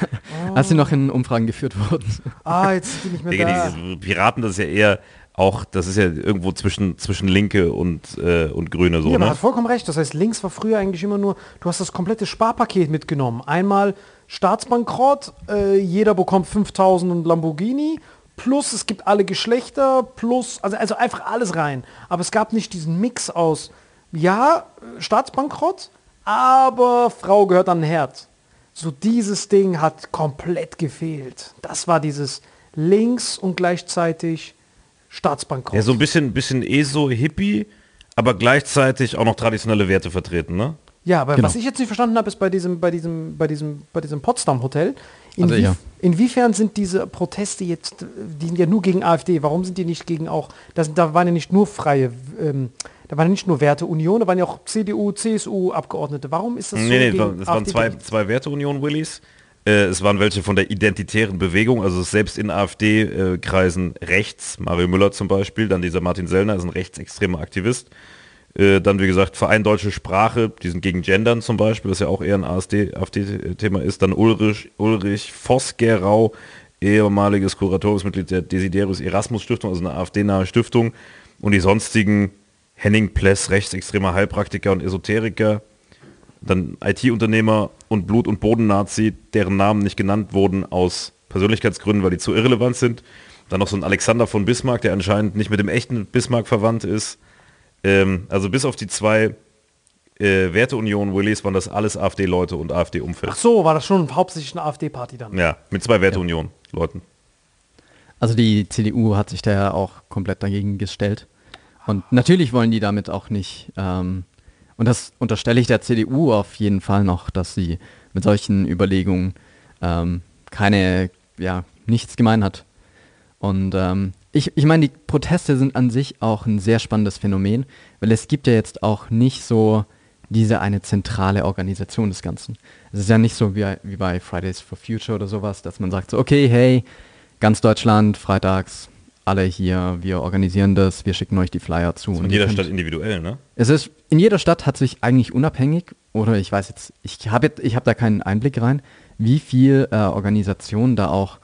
als sie noch in Umfragen geführt wurden. Ah, jetzt bin ich nicht mehr da. Die Piraten, das ist ja eher auch, das ist ja irgendwo zwischen Linke und Grüne so, ja, ne? Man hat vollkommen recht. Das heißt, links war früher eigentlich immer nur, du hast das komplette Sparpaket mitgenommen. Einmal Staatsbankrott, jeder bekommt 5.000 und Lamborghini, plus es gibt alle Geschlechter, plus, also einfach alles rein. Aber es gab nicht diesen Mix aus, ja, Staatsbankrott, Aber Frau gehört an den Herd. So dieses Ding hat komplett gefehlt. Das war dieses links und gleichzeitig Staatsbankrott. Ja, so ein bisschen ESO-Hippie, aber gleichzeitig auch noch traditionelle Werte vertreten, ne? Ja, aber genau. Was ich jetzt nicht verstanden habe, ist bei diesem Potsdam-Hotel, inwiefern sind diese Proteste jetzt, die sind ja nur gegen AfD, warum sind die nicht gegen auch, da waren ja nicht nur da waren ja nicht nur Werteunion, da waren ja auch CDU, CSU-Abgeordnete. Warum ist das so? Es waren zwei Werteunion-Willis. Es waren welche von der identitären Bewegung, also selbst in AfD-Kreisen rechts, Mario Müller zum Beispiel, dann dieser Martin Sellner ist ein rechtsextremer Aktivist. Dann, wie gesagt, Verein Deutsche Sprache, die sind gegen Gendern zum Beispiel, das ja auch eher ein AfD-Thema ist. Dann Ulrich Vosgerau, ehemaliges Kuratoriumsmitglied der Desiderius Erasmus Stiftung, also eine AfD-nahe Stiftung. Und die sonstigen Henning Pless, rechtsextremer Heilpraktiker und Esoteriker. Dann IT-Unternehmer und Blut- und Boden-Nazi, deren Namen nicht genannt wurden aus Persönlichkeitsgründen, weil die zu irrelevant sind. Dann noch so ein Alexander von Bismarck, der anscheinend nicht mit dem echten Bismarck verwandt ist. Also bis auf die zwei Werteunion-Willis waren das alles AfD-Leute und AfD-Umfeld. Ach so, war das schon hauptsächlich eine AfD-Party dann? Ja, mit zwei Werteunion-Leuten. Also die CDU hat sich da ja auch komplett dagegen gestellt. Und natürlich wollen die damit auch nicht, und das unterstelle ich der CDU auf jeden Fall noch, dass sie mit solchen Überlegungen nichts gemein hat. Und ich meine, die Proteste sind an sich auch ein sehr spannendes Phänomen, weil es gibt ja jetzt auch nicht so diese eine zentrale Organisation des Ganzen. Es ist ja nicht so wie bei Fridays for Future oder sowas, dass man sagt so, okay, hey, ganz Deutschland, freitags, alle hier, wir organisieren das, wir schicken euch die Flyer zu. In jeder Stadt individuell, ne? Es ist, in jeder Stadt hat sich eigentlich unabhängig, oder ich weiß jetzt, ich habe da keinen Einblick rein, wie viel Organisation da auch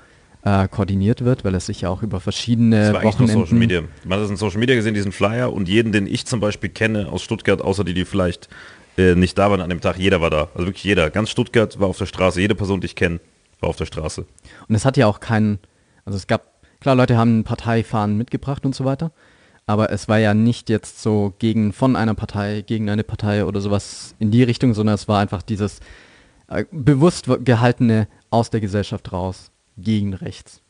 koordiniert wird, weil es sich ja auch über verschiedene Wochenenden... Social Media. Man hat es in Social Media gesehen, diesen Flyer, und jeden, den ich zum Beispiel kenne aus Stuttgart, außer die vielleicht nicht da waren an dem Tag, jeder war da. Also wirklich jeder. Ganz Stuttgart war auf der Straße. Jede Person, die ich kenne, war auf der Straße. Und es hat ja auch keinen... Also es gab... Klar, Leute haben Parteifahnen mitgebracht und so weiter, aber es war ja nicht jetzt so gegen eine Partei oder sowas in die Richtung, sondern es war einfach dieses bewusst gehaltene aus der Gesellschaft raus. Gegen rechts.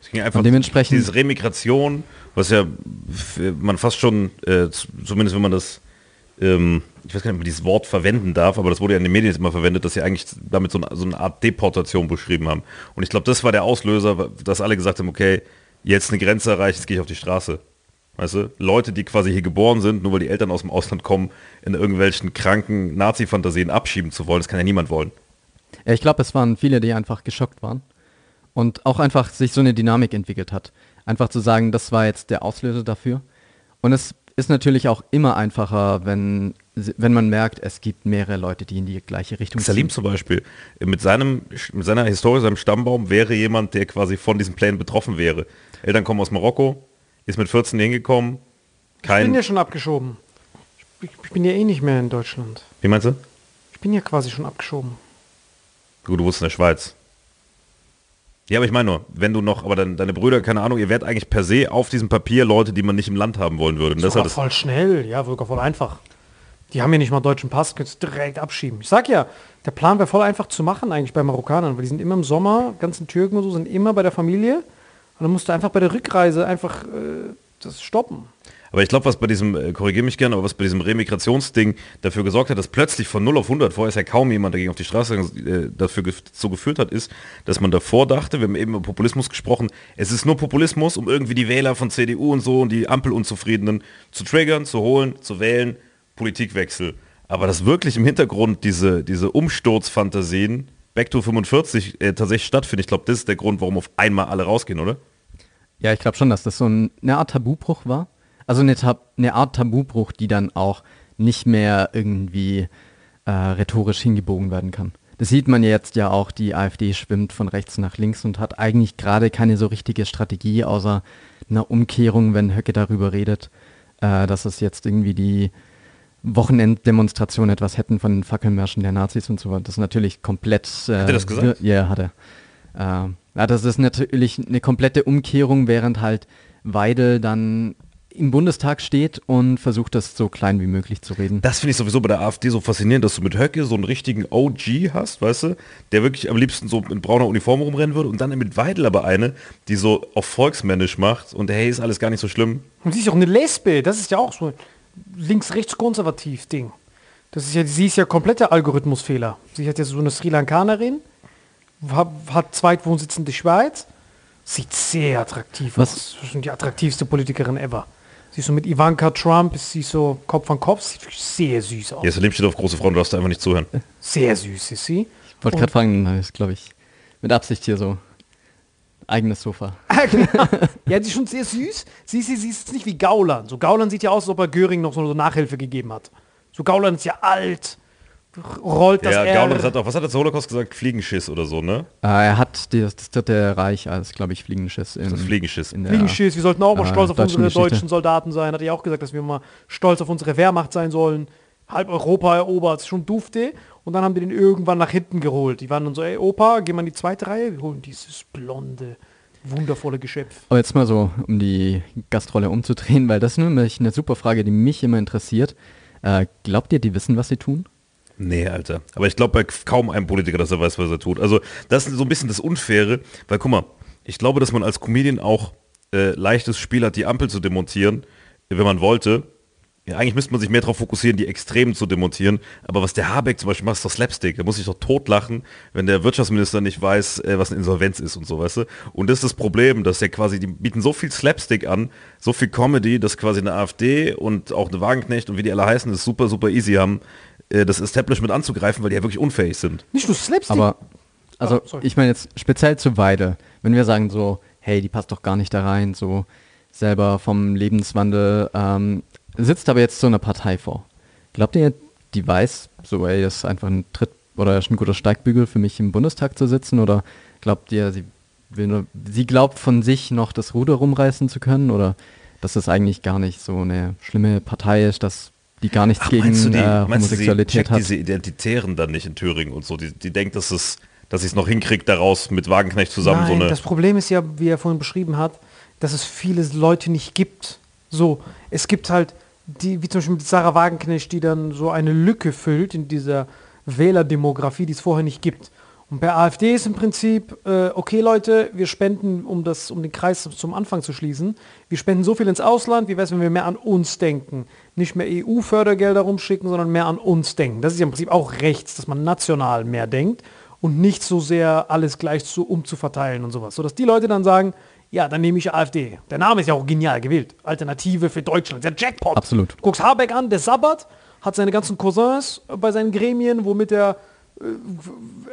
Es ging einfach dementsprechend diese Remigration, was ja man fast schon, zumindest wenn man das, ich weiß gar nicht, ob man dieses Wort verwenden darf, aber das wurde ja in den Medien jetzt immer verwendet, dass sie eigentlich damit so eine Art Deportation beschrieben haben. Und ich glaube, das war der Auslöser, dass alle gesagt haben, okay, jetzt eine Grenze erreicht, jetzt gehe ich auf die Straße. Weißt du, Leute, die quasi hier geboren sind, nur weil die Eltern aus dem Ausland kommen, in irgendwelchen kranken Nazi-Fantasien abschieben zu wollen, das kann ja niemand wollen. Ja, ich glaube, es waren viele, die einfach geschockt waren. Und auch einfach sich so eine Dynamik entwickelt hat. Einfach zu sagen, das war jetzt der Auslöser dafür. Und es ist natürlich auch immer einfacher, wenn man merkt, es gibt mehrere Leute, die in die gleiche Richtung ziehen. Salim zum Beispiel, mit seiner Historie, seinem Stammbaum, wäre jemand, der quasi von diesen Plänen betroffen wäre. Eltern kommen aus Marokko, ist mit 14 hingekommen. Ich bin ja schon abgeschoben. Ich bin ja eh nicht mehr in Deutschland. Wie meinst du? Ich bin ja quasi schon abgeschoben. Gut, du wurdest in der Schweiz. Ja, aber ich meine nur, wenn du noch, aber deine Brüder, keine Ahnung, ihr wärt eigentlich per se auf diesem Papier Leute, die man nicht im Land haben wollen würde. Das war voll schnell, ja, sogar voll einfach. Die haben ja nicht mal deutschen Pass, könntest direkt abschieben. Ich sag ja, der Plan wäre voll einfach zu machen eigentlich bei Marokkanern, weil die sind immer im Sommer, ganzen Türken und so, sind immer bei der Familie. Und dann musst du einfach bei der Rückreise einfach das stoppen. Aber ich glaube, was bei diesem, korrigiere mich gerne, aber was bei diesem Remigrationsding dafür gesorgt hat, dass plötzlich von 0 auf 100, vorher ist ja kaum jemand dagegen auf die Straße geführt hat, ist, dass man davor dachte, wir haben eben über Populismus gesprochen, es ist nur Populismus, um irgendwie die Wähler von CDU und so und die Ampelunzufriedenen zu triggern, zu holen, zu wählen, Politikwechsel. Aber dass wirklich im Hintergrund diese Umsturzfantasien, Back to 45, tatsächlich stattfinden, ich glaube, das ist der Grund, warum auf einmal alle rausgehen, oder? Ja, ich glaube schon, dass das so eine Art Tabubruch war. Also eine Art Tabubruch, die dann auch nicht mehr irgendwie rhetorisch hingebogen werden kann. Das sieht man jetzt ja auch, die AfD schwimmt von rechts nach links und hat eigentlich gerade keine so richtige Strategie, außer einer Umkehrung, wenn Höcke darüber redet, dass es jetzt irgendwie die Wochenenddemonstration etwas hätten von den Fackelmärschen der Nazis und so weiter. Das ist natürlich komplett... Hat er das gesagt? Ja, hat er. Das ist natürlich eine komplette Umkehrung, während halt Weidel dann... im Bundestag steht und versucht, das so klein wie möglich zu reden. Das finde ich sowieso bei der AfD so faszinierend, dass du mit Höcke so einen richtigen OG hast, weißt du, der wirklich am liebsten so in brauner Uniform rumrennen würde, und dann mit Weidel aber eine, die so auf volksmännisch macht und hey, ist alles gar nicht so schlimm. Und sie ist ja auch eine Lesbe, das ist ja auch so ein links-rechts-konservativ-Ding. Das ist ja, sie ist ja kompletter Algorithmusfehler. Sie hat ja so eine Sri Lankanerin, hat Zweitwohnsitz in der Schweiz, sieht sehr attraktiv aus. Das ist die attraktivste Politikerin ever. Sie ist so mit Ivanka Trump, ist sie so Kopf an Kopf, sieht sehr süß aus. Ja, das Leben steht auf große Frauen, du darfst da einfach nicht zuhören. Sehr süß ist sie. Ich wollte gerade fragen, ist, glaube ich, mit Absicht hier so eigenes Sofa. Ja, sie ist schon sehr süß. Sie ist jetzt nicht wie Gauland. So Gauland sieht ja aus, als ob er Göring noch so Nachhilfe gegeben hat. So Gauland ist ja alt, rollt das Gauland hat auch, was hat er zu Holocaust gesagt? Fliegenschiss oder so, ne? Er hat das dritte Reich als, glaube ich, Fliegenschiss. Fliegenschiss, wir sollten auch mal stolz auf unsere deutschen Soldaten sein. Hat er ja auch gesagt, dass wir mal stolz auf unsere Wehrmacht sein sollen. Halb Europa erobert, schon dufte. Und dann haben die den irgendwann nach hinten geholt. Die waren dann so, ey Opa, geh mal in die zweite Reihe, wir holen dieses blonde, wundervolle Geschöpf. Aber jetzt mal so, um die Gastrolle umzudrehen, weil das ist nämlich eine super Frage, die mich immer interessiert. Glaubt ihr, die wissen, was sie tun? Nee, Alter. Aber ich glaube bei kaum einem Politiker, dass er weiß, was er tut. Also das ist so ein bisschen das Unfaire, weil guck mal, ich glaube, dass man als Comedian auch leichtes Spiel hat, die Ampel zu demontieren, wenn man wollte. Ja, eigentlich müsste man sich mehr darauf fokussieren, die Extremen zu demontieren. Aber was der Habeck zum Beispiel macht, ist doch Slapstick. Da muss ich doch totlachen, wenn der Wirtschaftsminister nicht weiß, was eine Insolvenz ist und so, weißt du. Und das ist das Problem, dass der quasi, die bieten so viel Slapstick an, so viel Comedy, dass quasi eine AfD und auch eine Wagenknecht und wie die alle heißen, das super, super easy haben, das Establishment anzugreifen, weil die ja wirklich unfähig sind. Nicht nur Slapstick. Aber, also ich meine jetzt speziell zu Weidel, wenn wir sagen so, hey, die passt doch gar nicht da rein, so selber vom Lebenswandel, sitzt aber jetzt so eine Partei vor. Glaubt ihr, die weiß, so ey, das ist einfach ein Tritt oder ist ein guter Steigbügel für mich im Bundestag zu sitzen, oder glaubt ihr, sie glaubt von sich noch das Ruder rumreißen zu können, oder dass das eigentlich gar nicht so eine schlimme Partei ist, dass die gar nichts gegen Homosexualität hat? Diese Identitären dann nicht in Thüringen und so, die denkt, dass sie es noch hinkriegt, daraus mit Wagenknecht zusammen. Nein, so eine. Das Problem ist ja, wie er vorhin beschrieben hat, dass es viele Leute nicht gibt. So, es gibt halt die, wie zum Beispiel mit Sarah Wagenknecht, die dann so eine Lücke füllt in dieser Wählerdemografie, die es vorher nicht gibt. Und bei AfD ist im Prinzip, okay Leute, wir spenden, um den Kreis zum Anfang zu schließen, wir spenden so viel ins Ausland, wie wär's, wenn wir mehr an uns denken. Nicht mehr EU-Fördergelder rumschicken, sondern mehr an uns denken. Das ist ja im Prinzip auch rechts, dass man national mehr denkt und nicht so sehr alles gleich umzuverteilen und sowas. Sodass die Leute dann sagen, ja, dann nehme ich AfD. Der Name ist ja auch genial gewählt. Alternative für Deutschland. Der Jackpot. Absolut. Du guckst Habeck an, der sabbert, hat seine ganzen Cousins bei seinen Gremien, womit er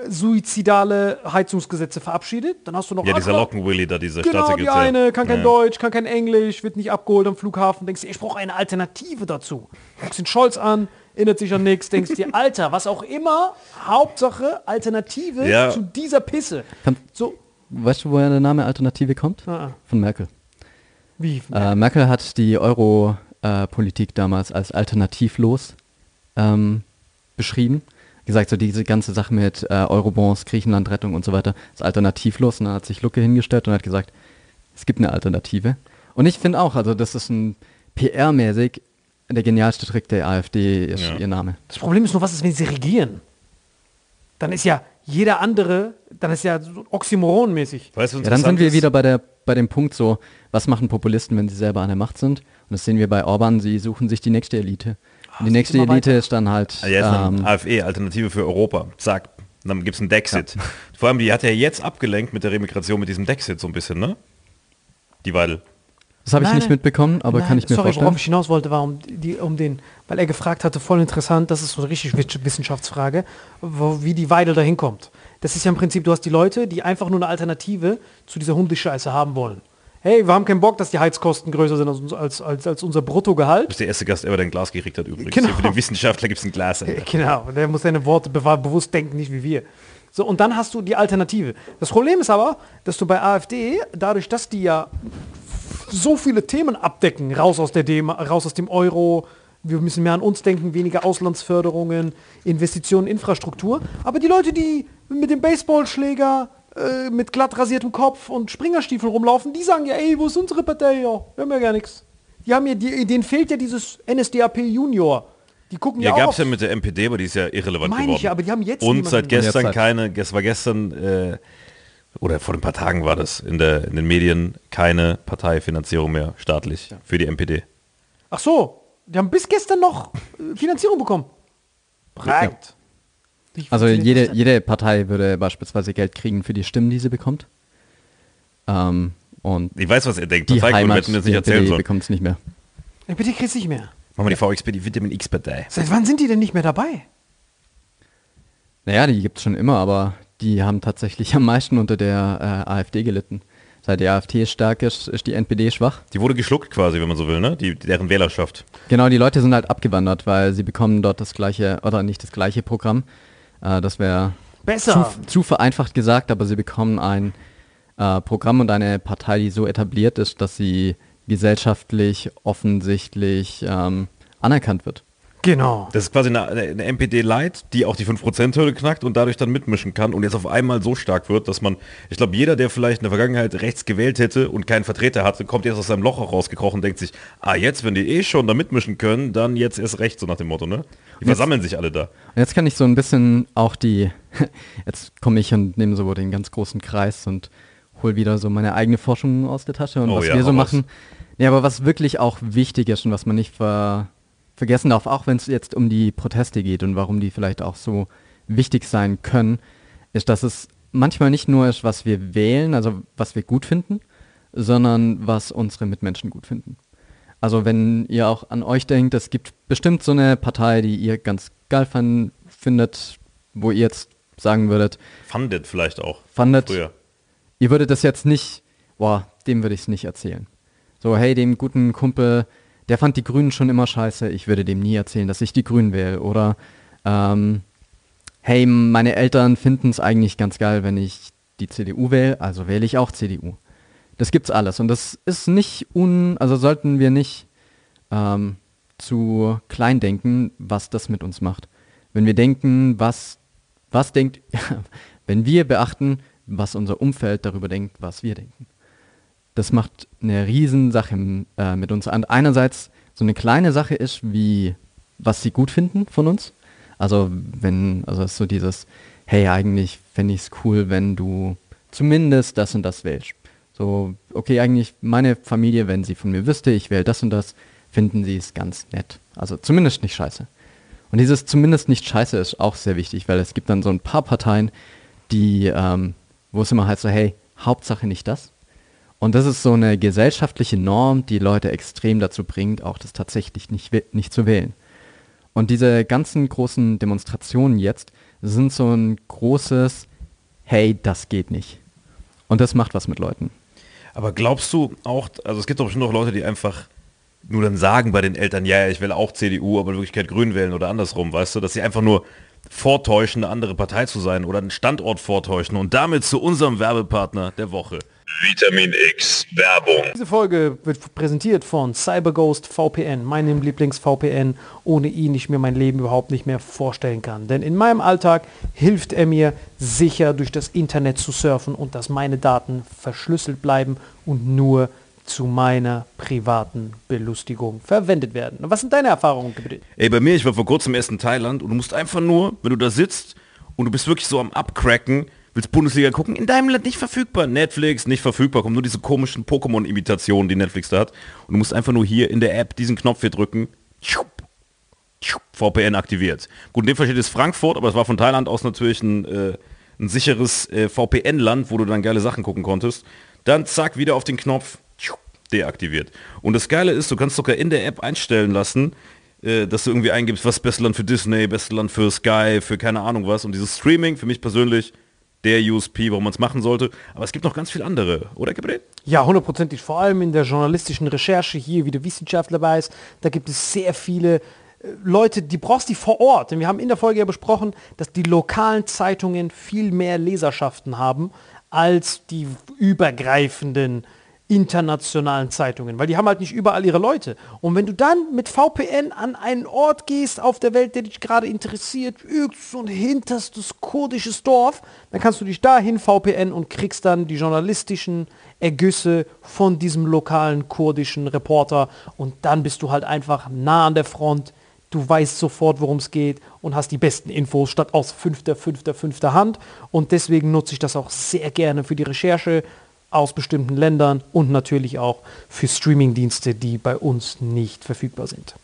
suizidale Heizungsgesetze verabschiedet. Dann hast du noch... Ja, dieser Lockenwilly da, diese Staatssekretär. Genau, die eine kann kein Deutsch, kann kein Englisch, wird nicht abgeholt am Flughafen. Denkst dir, ich brauche eine Alternative dazu. Du guckst den Scholz an, erinnert sich an nichts, denkst dir, Alter, was auch immer, Hauptsache Alternative zu dieser Pisse. So. Weißt du, woher der Name Alternative kommt? Von Merkel. Wie? Von Merkel? Merkel hat die Euro-Politik damals als alternativlos beschrieben. Gesagt, so diese ganze Sache mit Eurobonds, Griechenland-Rettung und so weiter ist alternativlos. Und dann hat sich Lucke hingestellt und hat gesagt, es gibt eine Alternative. Und ich finde auch, also das ist ein PR-mäßig der genialste Trick der AfD ist ihr Name. Das Problem ist nur, was ist, wenn sie regieren? Dann ist ja... Jeder andere, dann ist ja oxymoron-mäßig. Weißt du, ja, dann sind wir wieder bei dem Punkt so, was machen Populisten, wenn sie selber an der Macht sind? Und das sehen wir bei Orban, sie suchen sich die nächste Elite. Und die nächste Elite ist dann halt... Ja, ist eine AfD, Alternative für Europa, zack. Und dann gibt es einen Dexit. Ja. Vor allem, die hat ja jetzt abgelenkt mit der Remigration, mit diesem Dexit so ein bisschen, ne? Die Weidel. Das habe ich nicht mitbekommen, aber kann ich mir vorstellen. Worauf ich hinaus wollte, war weil er gefragt hatte, voll interessant, das ist so eine richtig Wissenschaftsfrage, wie die Weidel da hinkommt. Das ist ja im Prinzip, du hast die Leute, die einfach nur eine Alternative zu dieser Hundescheiße haben wollen. Hey, wir haben keinen Bock, dass die Heizkosten größer sind als unser Bruttogehalt. Das ist der erste Gast, der ein Glas gekriegt hat übrigens. Genau. Für den Wissenschaftler gibt es ein Glas. Alter. Genau, der muss seine Worte bewusst denken, nicht wie wir. So, und dann hast du die Alternative. Das Problem ist aber, dass du bei AfD, dadurch, dass die ja so viele Themen abdecken, raus aus dem Euro, wir müssen mehr an uns denken, weniger Auslandsförderungen, Investitionen, Infrastruktur. Aber die Leute, die mit dem Baseballschläger, mit glatt rasiertem Kopf und Springerstiefel rumlaufen, die sagen ja, ey, wo ist unsere Partei? Ja, wir haben ja gar nichts. Die haben ja, denen fehlt ja dieses NSDAP Junior. Die gucken ja auch. Ja, gab's ja mit der MPD, aber die ist ja irrelevant geworden. Ich ja, aber die haben jetzt und seit gestern keine, es war gestern, oder vor ein paar Tagen war das, in den Medien, keine Parteifinanzierung mehr staatlich für die MPD. Ach so, die haben bis gestern noch Finanzierung bekommen. Breit. Ja. Also jede Partei würde beispielsweise Geld kriegen für die Stimmen, die sie bekommt. Und ich weiß, was er denkt. Die Heimat, die MPD bekommt es nicht mehr. MPD kriegt es nicht mehr. Machen wir die VXP, die Vitamin X-Partei. Seit wann sind die denn nicht mehr dabei? Naja, die gibt es schon immer, aber die haben tatsächlich am meisten unter der AfD gelitten. Seit die AfD stark ist, ist die NPD schwach. Die wurde geschluckt quasi, wenn man so will, ne? Deren Wählerschaft. Genau, die Leute sind halt abgewandert, weil sie bekommen dort das gleiche, oder nicht das gleiche Programm. Das wäre zu vereinfacht gesagt, aber sie bekommen ein Programm und eine Partei, die so etabliert ist, dass sie gesellschaftlich offensichtlich anerkannt wird. Genau. Das ist quasi eine MPD-Light, die auch die 5%-Hürde knackt und dadurch dann mitmischen kann und jetzt auf einmal so stark wird, dass man, ich glaube, jeder, der vielleicht in der Vergangenheit rechts gewählt hätte und keinen Vertreter hatte, kommt jetzt aus seinem Loch auch rausgekrochen und denkt sich, jetzt, wenn die schon da mitmischen können, dann jetzt erst recht, so nach dem Motto, ne? Die versammeln sich alle da. Und jetzt kann ich so ein bisschen auch jetzt komme ich und nehme so den ganz großen Kreis und hol wieder so meine eigene Forschung aus der Tasche und was wir so machen. Ja, aber was wirklich auch wichtig ist und was man nicht vergessen darf, auch wenn es jetzt um die Proteste geht und warum die vielleicht auch so wichtig sein können, ist, dass es manchmal nicht nur ist, was wir wählen, also was wir gut finden, sondern was unsere Mitmenschen gut finden. Also wenn ihr auch an euch denkt, es gibt bestimmt so eine Partei, die ihr ganz geil findet, wo ihr jetzt sagen würdet. Fandet vielleicht auch. Fandet. Früher. Ihr würdet das jetzt nicht, dem würde ich es nicht erzählen. So, hey, dem guten Kumpel, der fand die Grünen schon immer scheiße, ich würde dem nie erzählen, dass ich die Grünen wähle. Oder, hey, meine Eltern finden es eigentlich ganz geil, wenn ich die CDU wähle, also wähle ich auch CDU. Das gibt's alles und das ist nicht sollten wir nicht zu klein denken, was das mit uns macht. Wenn wir denken, wenn wir beachten, was unser Umfeld darüber denkt, was wir denken. Das macht eine Riesensache mit uns an. Einerseits so eine kleine Sache ist, wie was sie gut finden von uns. Also ist so dieses, hey, eigentlich fände ich es cool, wenn du zumindest das und das wählst. So, okay, eigentlich meine Familie, wenn sie von mir wüsste, ich wähle das und das, finden sie es ganz nett. Also zumindest nicht scheiße. Und dieses zumindest nicht scheiße ist auch sehr wichtig, weil es gibt dann so ein paar Parteien, die, wo es immer heißt so, hey, Hauptsache nicht das. Und das ist so eine gesellschaftliche Norm, die Leute extrem dazu bringt, auch das tatsächlich nicht zu wählen. Und diese ganzen großen Demonstrationen jetzt sind so ein großes, hey, das geht nicht. Und das macht was mit Leuten. Aber glaubst du auch, also es gibt doch bestimmt auch Leute, die einfach nur dann sagen bei den Eltern, ja, ich will auch CDU, aber in Wirklichkeit Grün wählen oder andersrum, weißt du, dass sie einfach nur vortäuschen, eine andere Partei zu sein oder einen Standort vortäuschen und damit zu unserem Werbepartner der Woche. Vitamin X Werbung. Diese Folge wird präsentiert von CyberGhost VPN, meinem Lieblings-VPN, ohne ihn ich mir mein Leben überhaupt nicht mehr vorstellen kann. Denn in meinem Alltag hilft er mir, sicher durch das Internet zu surfen und dass meine Daten verschlüsselt bleiben und nur zu meiner privaten Belustigung verwendet werden. Was sind deine Erfahrungen? Ey, bei mir, ich war vor kurzem erst in Thailand und du musst einfach nur, wenn du da sitzt und du bist wirklich so am Abcracken, willst Bundesliga gucken, in deinem Land nicht verfügbar. Netflix, nicht verfügbar, kommen nur diese komischen Pokémon-Imitationen, die Netflix da hat. Und du musst einfach nur hier in der App diesen Knopf hier drücken. VPN aktiviert. Gut, in dem Fall steht es Frankfurt, aber es war von Thailand aus natürlich ein sicheres VPN-Land, wo du dann geile Sachen gucken konntest. Dann zack, wieder auf den Knopf. Deaktiviert. Und das Geile ist, du kannst sogar in der App einstellen lassen, dass du irgendwie eingibst, was beste Land für Disney, beste Land für Sky, für keine Ahnung was. Und dieses Streaming, für mich persönlich, der USP, warum man es machen sollte. Aber es gibt noch ganz viele andere, oder Gabriel? Ja, 100%. Vor allem in der journalistischen Recherche hier, wie der Wissenschaftler weiß, da gibt es sehr viele Leute, die brauchst du vor Ort. Denn wir haben in der Folge ja besprochen, dass die lokalen Zeitungen viel mehr Leserschaften haben als die übergreifenden internationalen Zeitungen, weil die haben halt nicht überall ihre Leute. Und wenn du dann mit VPN an einen Ort gehst auf der Welt, der dich gerade interessiert, irgend so ein hinterstes kurdisches Dorf, dann kannst du dich dahin VPN und kriegst dann die journalistischen Ergüsse von diesem lokalen kurdischen Reporter und dann bist du halt einfach nah an der Front, du weißt sofort, worum es geht und hast die besten Infos statt aus fünfter Hand und deswegen nutze ich das auch sehr gerne für die Recherche aus bestimmten Ländern und natürlich auch für Streamingdienste, die bei uns nicht verfügbar sind.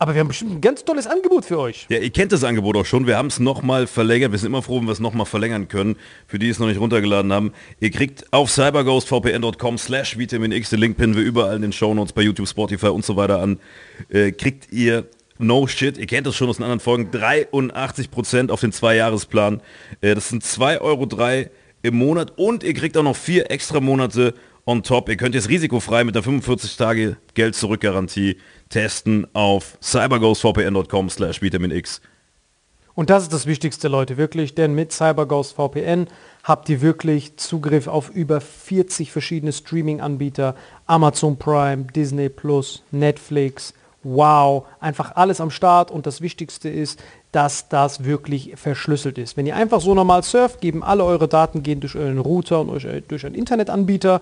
Aber wir haben bestimmt ein ganz tolles Angebot für euch. Ja, ihr kennt das Angebot auch schon. Wir haben es nochmal verlängert. Wir sind immer froh, wenn wir es nochmal verlängern können. Für die, die es noch nicht runtergeladen haben. Ihr kriegt auf cyberghostvpn.com/vitaminx, den Link pinnen wir überall in den Shownotes bei YouTube, Spotify und so weiter an. Kriegt ihr No Shit, ihr kennt das schon aus den anderen Folgen, 83% auf den 2-Jahresplan. Das sind 2,03 Euro im Monat und ihr kriegt auch noch 4 extra Monate on top. Ihr könnt jetzt risikofrei mit der 45-Tage-Geld-Zurück-Garantie testen auf cyberghostvpn.com/vitaminx. Und das ist das Wichtigste, Leute, wirklich, denn mit CyberghostVPN habt ihr wirklich Zugriff auf über 40 verschiedene Streaming-Anbieter, Amazon Prime, Disney+, Netflix, wow, einfach alles am Start und das Wichtigste ist, dass das wirklich verschlüsselt ist. Wenn ihr einfach so normal surft, geben alle eure Daten, gehen durch euren Router und durch einen Internetanbieter.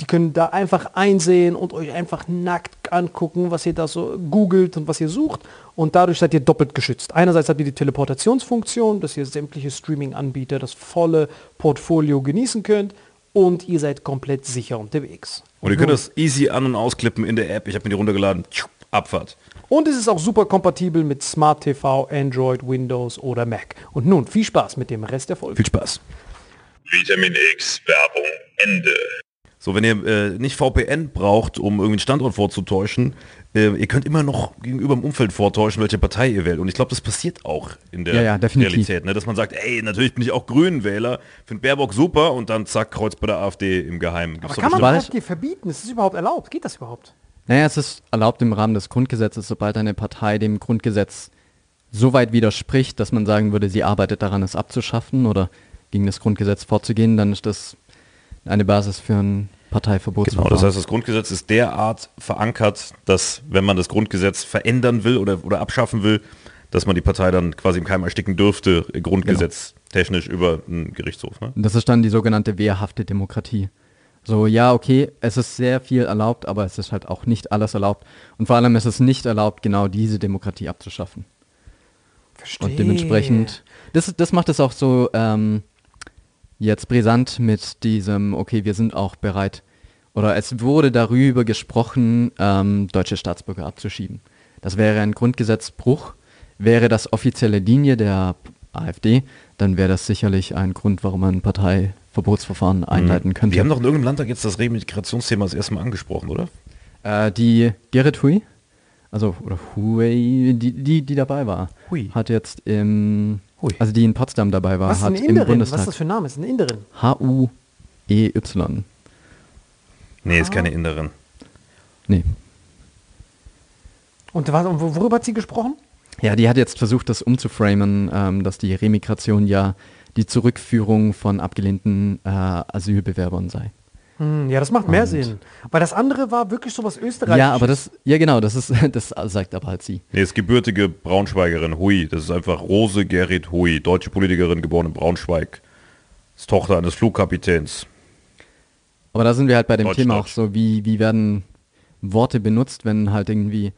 Die können da einfach einsehen und euch einfach nackt angucken, was ihr da so googelt und was ihr sucht. Und dadurch seid ihr doppelt geschützt. Einerseits habt ihr die Teleportationsfunktion, dass ihr sämtliche Streaming-Anbieter das volle Portfolio genießen könnt. Und ihr seid komplett sicher unterwegs. Und ihr könnt das easy an- und ausklippen in der App. Ich habe mir die runtergeladen. Abfahrt. Und es ist auch super kompatibel mit Smart TV, Android, Windows oder Mac. Und nun viel Spaß mit dem Rest der Folge. Viel Spaß. Vitamin X Werbung Ende. So, wenn ihr nicht VPN braucht, um irgendwie einen Standort vorzutäuschen, ihr könnt immer noch gegenüber dem Umfeld vortäuschen, welche Partei ihr wählt. Und ich glaube, das passiert auch in der Realität, ne? Dass man sagt, ey, natürlich bin ich auch Grünenwähler, finde Baerbock super und dann zack, Kreuz bei der AfD im Geheimen. Aber kann man die AfD verbieten? Ist das überhaupt erlaubt? Geht das überhaupt? Naja, es ist erlaubt im Rahmen des Grundgesetzes, sobald eine Partei dem Grundgesetz so weit widerspricht, dass man sagen würde, sie arbeitet daran, es abzuschaffen oder gegen das Grundgesetz vorzugehen, dann ist das eine Basis für ein Parteiverbotsverfahren. Genau, das heißt, das Grundgesetz ist derart verankert, dass wenn man das Grundgesetz verändern will oder abschaffen will, dass man die Partei dann quasi im Keim ersticken dürfte, Grundgesetz technisch über einen Gerichtshof. Ne? Das ist dann die sogenannte wehrhafte Demokratie. So, ja, okay, es ist sehr viel erlaubt, aber es ist halt auch nicht alles erlaubt. Und vor allem ist es nicht erlaubt, genau diese Demokratie abzuschaffen. Verstehe. Und dementsprechend, das macht es auch so jetzt brisant mit diesem, okay, wir sind auch bereit, oder es wurde darüber gesprochen, deutsche Staatsbürger abzuschieben. Das wäre ein Grundgesetzbruch, wäre das offizielle Linie der AfD, dann wäre das sicherlich ein Grund, warum man Parteiverbotsverfahren einleiten könnte. Wir haben doch in irgendeinem Landtag jetzt das Remigrationsthema das erste Mal angesprochen, oder? Die Gerrit Huy, die dabei war, Hui. Hat jetzt im, also die in Potsdam dabei war, hat im Bundestag. Was ist das für ein Name? Ist eine Inderin? H-U-E-Y. Nee, ist keine Inderin. Nee. Und worüber hat sie gesprochen? Ja, die hat jetzt versucht, das umzuframen, dass die Remigration ja die Zurückführung von abgelehnten Asylbewerbern sei. Ja, das macht mehr Sinn. Weil das andere war wirklich so was Österreichisches. Ja, aber das sagt aber halt sie. Nee, ist gebürtige Braunschweigerin, Huy. Das ist einfach Rose Gerrit Huy, deutsche Politikerin, geboren in Braunschweig. Ist Tochter eines Flugkapitäns. Aber da sind wir halt bei dem Thema auch so, wie werden Worte benutzt, wenn halt irgendwie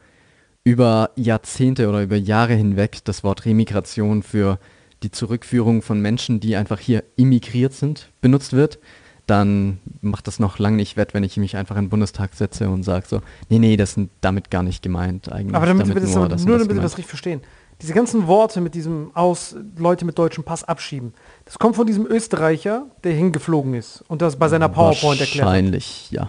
über Jahrzehnte oder über Jahre hinweg das Wort Remigration für die Zurückführung von Menschen, die einfach hier immigriert sind, benutzt wird, dann macht das noch lange nicht wett, wenn ich mich einfach in den Bundestag setze und sage so, nee, das sind damit gar nicht gemeint eigentlich. Aber damit wir das richtig verstehen. Diese ganzen Worte mit diesem Leute mit deutschem Pass abschieben, das kommt von diesem Österreicher, der hingeflogen ist und das bei seiner PowerPoint erklärt. Wahrscheinlich, ja.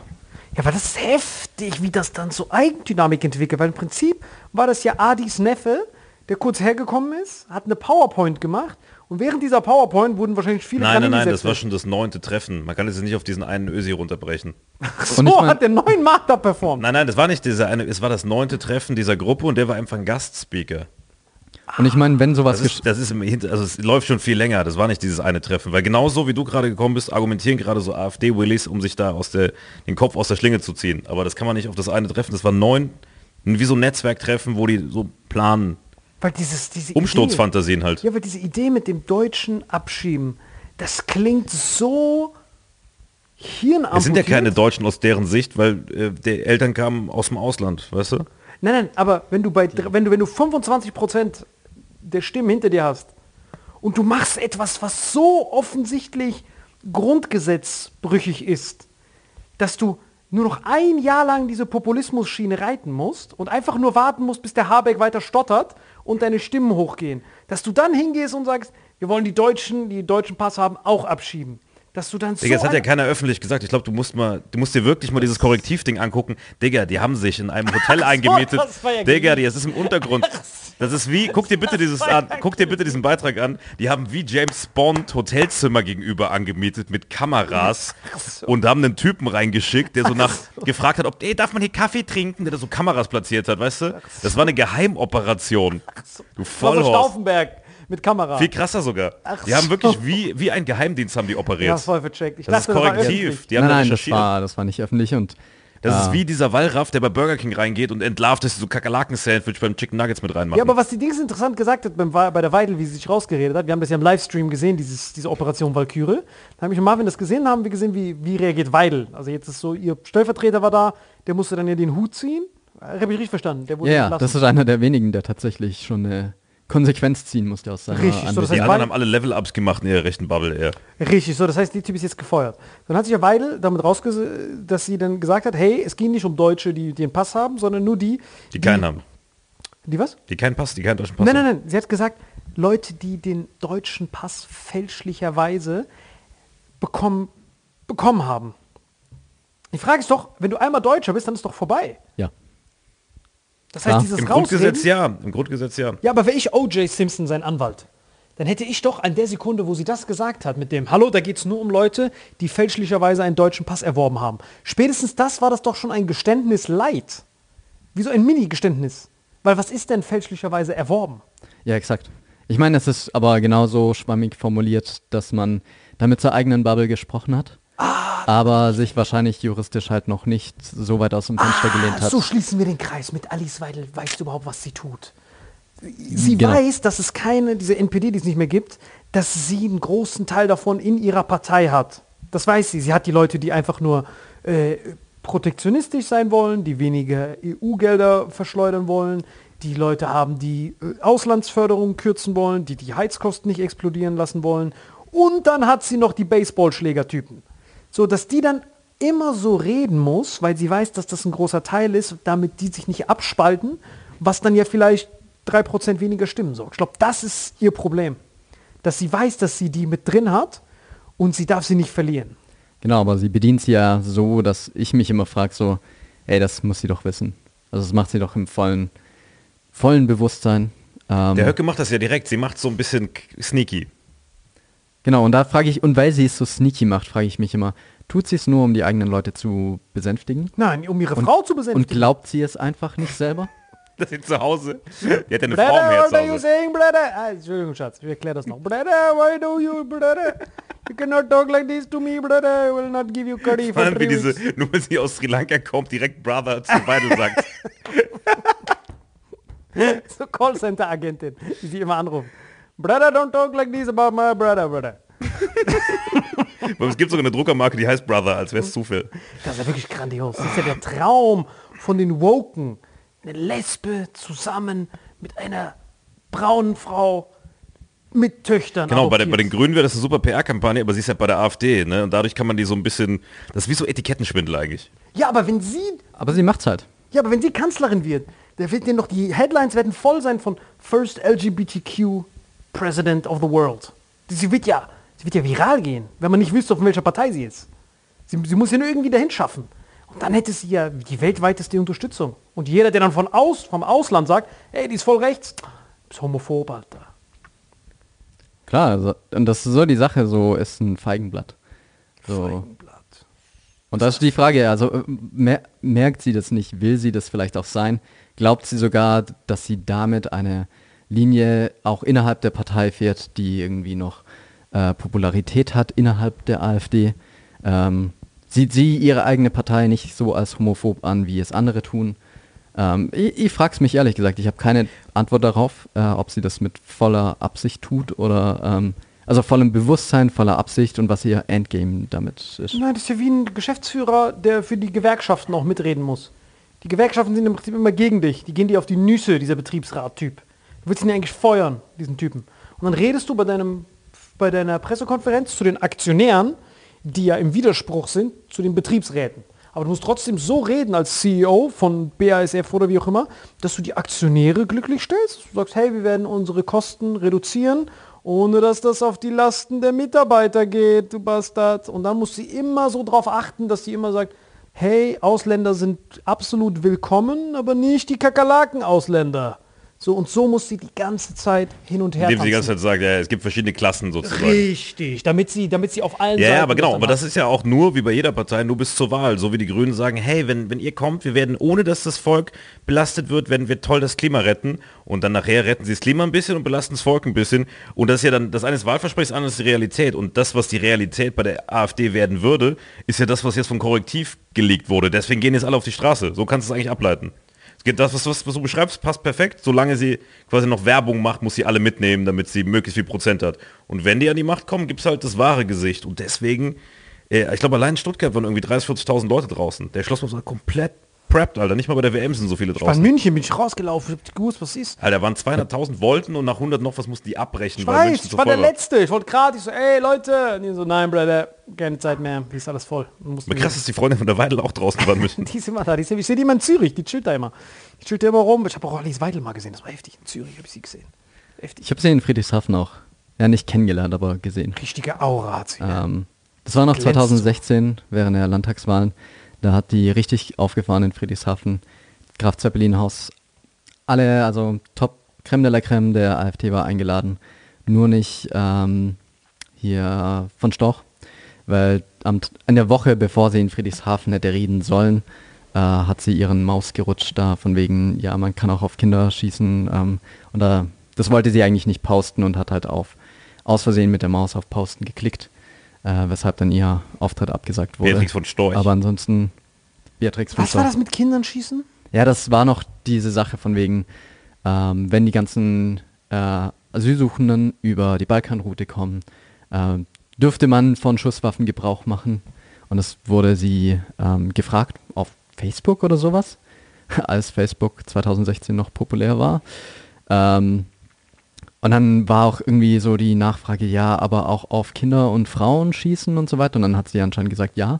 Ja, weil das ist heftig, wie das dann so Eigendynamik entwickelt, weil im Prinzip war das ja Adis Neffe, der kurz hergekommen ist, hat eine PowerPoint gemacht und während dieser PowerPoint wurden wahrscheinlich viele... Nein, das war schon das 9. Treffen. Man kann es jetzt nicht auf diesen einen Ösi runterbrechen. Ach so, hat der 9 Markt abperformt. Nein, das war nicht dieser eine, es war das 9. Treffen dieser Gruppe und der war einfach ein Gastspeaker. Und ich meine, wenn sowas... Das es läuft schon viel länger, das war nicht dieses eine Treffen, weil genauso wie du gerade gekommen bist, argumentieren gerade so AfD-Willis, um sich da den Kopf aus der Schlinge zu ziehen. Aber das kann man nicht auf das eine Treffen, das waren 9, wie so ein Netzwerktreffen, wo die so planen. Weil diese Umsturzfantasien halt. Ja, weil diese Idee mit dem deutschen Abschieben, das klingt so hirnamputiert. Es sind ja keine Deutschen aus deren Sicht, weil die Eltern kamen aus dem Ausland, weißt du? Nein, aber wenn du 25% der Stimmen hinter dir hast und du machst etwas, was so offensichtlich grundgesetzbrüchig ist, dass du nur noch ein Jahr lang diese Populismus-Schiene reiten musst und einfach nur warten musst, bis der Habeck weiter stottert und deine Stimmen hochgehen, dass du dann hingehst und sagst, wir wollen die deutschen Pass haben, auch abschieben. Dass du dann so... Digga, das hat ja keiner öffentlich gesagt. Ich glaube, du musst dir wirklich mal dieses Korrektiv-Ding angucken. Digga, die haben sich in einem Hotel eingemietet. Ja, Digga, das ist im Untergrund. Das ist wie, guck dir bitte diesen Beitrag an. Die haben wie James Bond Hotelzimmer gegenüber angemietet mit Kameras und haben einen Typen reingeschickt, der so gefragt hat, ob, darf man hier Kaffee trinken? Der da so Kameras platziert hat, weißt du? Das war eine Geheimoperation. Du Vollhorst. Stauffenberg. Mit Kamera. Viel krasser sogar. Ach, die haben wirklich wie ein Geheimdienst haben die operiert. Ja, das war vercheckt. Das ist Korrektiv. Die haben nein, das war nicht öffentlich. Und das ist wie dieser Wallraff, der bei Burger King reingeht und entlarvt, dass sie so Kakerlaken-Sandwich beim Chicken Nuggets mit reinmachen. Ja, aber was die Dings interessant gesagt hat bei der Weidel, wie sie sich rausgeredet hat, wir haben das ja im Livestream gesehen, diese Operation Valkyrie. Da habe ich und Marvin das gesehen, haben wir gesehen, wie reagiert Weidel. Also jetzt ist so, ihr Stellvertreter war da, der musste dann ja den Hut ziehen. Habe ich richtig verstanden? Der wurde entlassen. Das ist einer der wenigen, der tatsächlich schon eine Konsequenz ziehen musste aus seiner Anwendung. So, das heißt, die anderen haben alle Level-Ups gemacht in ihrer rechten Bubble eher. Richtig, so, das heißt, die Typ ist jetzt gefeuert. Dann hat sich ja Weidel damit rausgesehen, dass sie dann gesagt hat, hey, es ging nicht um Deutsche, die einen Pass haben, sondern nur die keinen haben. Die was? Die keinen Pass, die keinen deutschen Pass haben. Nein, sie hat gesagt, Leute, die den deutschen Pass fälschlicherweise bekommen haben. Die Frage ist doch, wenn du einmal Deutscher bist, dann ist doch vorbei. Ja. Das heißt, dieses Im Grundgesetz ja. Ja, aber wäre ich O.J. Simpson sein Anwalt, dann hätte ich doch an der Sekunde, wo sie das gesagt hat, mit dem, hallo, da geht es nur um Leute, die fälschlicherweise einen deutschen Pass erworben haben. Spätestens das war das doch schon ein Geständnis light. Wie so ein Mini-Geständnis. Weil was ist denn fälschlicherweise erworben? Ja, exakt. Ich meine, es ist aber genauso schwammig formuliert, dass man damit zur eigenen Bubble gesprochen hat. Aber sich wahrscheinlich juristisch halt noch nicht so weit aus dem Fenster gelehnt hat. So schließen wir den Kreis. Mit Alice Weidel weißt du überhaupt, was sie tut. Sie weiß, dass es diese NPD, die es nicht mehr gibt, dass sie einen großen Teil davon in ihrer Partei hat. Das weiß sie. Sie hat die Leute, die einfach nur protektionistisch sein wollen, die weniger EU-Gelder verschleudern wollen, die Leute haben, die Auslandsförderung kürzen wollen, die Heizkosten nicht explodieren lassen wollen. Und dann hat sie noch die Baseballschlägertypen. So, dass die dann immer so reden muss, weil sie weiß, dass das ein großer Teil ist, damit die sich nicht abspalten, was dann ja vielleicht 3% weniger Stimmen sorgt. Ich glaube, das ist ihr Problem. Dass sie weiß, dass sie die mit drin hat und sie darf sie nicht verlieren. Genau, aber sie bedient sie ja so, dass ich mich immer frage, so, das muss sie doch wissen. Also das macht sie doch im vollen Bewusstsein. Der Höcke macht das ja direkt, sie macht so ein bisschen sneaky. Genau, und da frage ich, und weil sie es so sneaky macht, frage ich mich immer, tut sie es nur, um die eigenen Leute zu besänftigen? Nein, um ihre Frau zu besänftigen. Und glaubt sie es einfach nicht selber? Das ist zu Hause. Die hat ja eine Frau im Herz. What are you saying, brother? Entschuldigung, Schatz, ich erkläre das noch. Brother, why do you, brother? You cannot talk like this to me, brother. I will not give you curry for 3 weeks. Nur wenn sie aus Sri Lanka kommt, direkt Brother zu Weidel sagt. So Callcenter-Agentin, die sie immer anruft. Brother, don't talk like this about my brother. Es gibt sogar eine Druckermarke, die heißt Brother, als wäre es Zufall. Das ist ja wirklich grandios. Das ist ja der Traum von den Woken. Eine Lesbe zusammen mit einer braunen Frau mit Töchtern. Genau, bei den Grünen wäre das eine super PR-Kampagne, aber sie ist ja bei der AfD, ne? Und dadurch kann man die so ein bisschen... Das ist wie so Etikettenschwindel eigentlich. Ja, aber wenn sie... Aber sie macht's halt. Ja, aber wenn sie Kanzlerin wird, dann wird denen noch die Headlines werden voll sein von First LGBTQ President of the World. Sie wird ja viral gehen, wenn man nicht wüsste, von welcher Partei sie ist. Sie muss ja nur irgendwie dahin schaffen. Und dann hätte sie ja die weltweiteste Unterstützung. Und jeder, der dann vom Ausland sagt, ey, die ist voll rechts, ist homophob, Alter. Klar, also, und das ist so die Sache, so ist ein Feigenblatt. So. Feigenblatt. Und da ist die Frage, also merkt sie das nicht? Will sie das vielleicht auch sein? Glaubt sie sogar, dass sie damit eine Linie auch innerhalb der Partei fährt, die irgendwie noch Popularität hat innerhalb der AfD. Sieht sie ihre eigene Partei nicht so als homophob an, wie es andere tun? Ich frage es mich ehrlich gesagt, ich habe keine Antwort darauf, ob sie das mit voller Absicht tut oder also vollem Bewusstsein, voller Absicht und was ihr Endgame damit ist. Nein, das ist ja wie ein Geschäftsführer, der für die Gewerkschaften auch mitreden muss. Die Gewerkschaften sind im Prinzip immer gegen dich, die gehen dir auf die Nüsse, dieser Betriebsrat-Typ. Du willst ihn ja eigentlich feuern, diesen Typen. Und dann redest du bei deiner Pressekonferenz zu den Aktionären, die ja im Widerspruch sind, zu den Betriebsräten. Aber du musst trotzdem so reden als CEO von BASF oder wie auch immer, dass du die Aktionäre glücklich stellst. Du sagst, hey, wir werden unsere Kosten reduzieren, ohne dass das auf die Lasten der Mitarbeiter geht, du Bastard. Und dann muss sie immer so drauf achten, dass sie immer sagt, hey, Ausländer sind absolut willkommen, aber nicht die Kakerlaken-Ausländer. So, und so muss sie die ganze Zeit hin und her tanzen. Indem sie die ganze Zeit sagt, ja, es gibt verschiedene Klassen sozusagen. Richtig, damit sie auf allen Seiten... Ja, aber genau, aber das ist ja auch nur, wie bei jeder Partei, nur bis zur Wahl. So wie die Grünen sagen, hey, wenn ihr kommt, wir werden, ohne dass das Volk belastet wird, werden wir toll das Klima retten. Und dann nachher retten sie das Klima ein bisschen und belasten das Volk ein bisschen. Und das ist ja dann, das eine ist Wahlversprechen, das andere ist die Realität. Und das, was die Realität bei der AfD werden würde, ist ja das, was jetzt vom Correctiv gelegt wurde. Deswegen gehen jetzt alle auf die Straße. So kannst du es eigentlich ableiten. Das, was du beschreibst, passt perfekt. Solange sie quasi noch Werbung macht, muss sie alle mitnehmen, damit sie möglichst viel Prozent hat. Und wenn die an die Macht kommen, gibt es halt das wahre Gesicht. Und deswegen, ich glaube, allein in Stuttgart waren irgendwie 30.000, 40.000 Leute draußen. Der Schlosshof war komplett prepped, Alter. Nicht mal bei der WM sind so viele draußen. Ich war in München, bin ich rausgelaufen, hab gewusst, was ist. Alter, waren 200.000 wollten und nach 100 noch was mussten die abbrechen. Ich weiß, ich war der Letzte. Ich wollte gerade, ich so, ey Leute. Und die so, nein, Bruder, keine Zeit mehr. Hier ist alles voll. Aber krass, dass die Freunde von der Weidel auch draußen waren müssen. Die ist immer da. Ich sehe die immer in Zürich. Die chillt da immer. Die chillt da immer rum. Ich habe auch Alice Weidel mal gesehen. Das war heftig. In Zürich habe ich sie gesehen. Heftig. Ich habe sie in Friedrichshafen auch. Ja, nicht kennengelernt, aber gesehen. Richtige Aura hat sie. Das war noch glänzt. 2016, während der Landtagswahlen. Da hat die richtig aufgefahren in Friedrichshafen, Graf Zeppelin-Haus. Alle, also Top Creme de la Creme der AfD war eingeladen. Nur nicht hier von Storch, weil in der Woche, bevor sie in Friedrichshafen hätte reden sollen, hat sie ihren Maus gerutscht da von wegen, ja, man kann auch auf Kinder schießen. Und das wollte sie eigentlich nicht posten und hat halt aus Versehen mit der Maus auf Posten geklickt. Weshalb dann ihr Auftritt abgesagt wurde. Beatrix von Storch. Aber ansonsten Beatrix von Storch. Was war das mit Kindern schießen? Ja, das war noch diese Sache von wegen, wenn die ganzen Asylsuchenden über die Balkanroute kommen, dürfte man von Schusswaffen Gebrauch machen. Und das wurde sie gefragt auf Facebook oder sowas, als Facebook 2016 noch populär war. Und dann war auch irgendwie so die Nachfrage, ja, aber auch auf Kinder und Frauen schießen und so weiter. Und dann hat sie anscheinend gesagt, ja.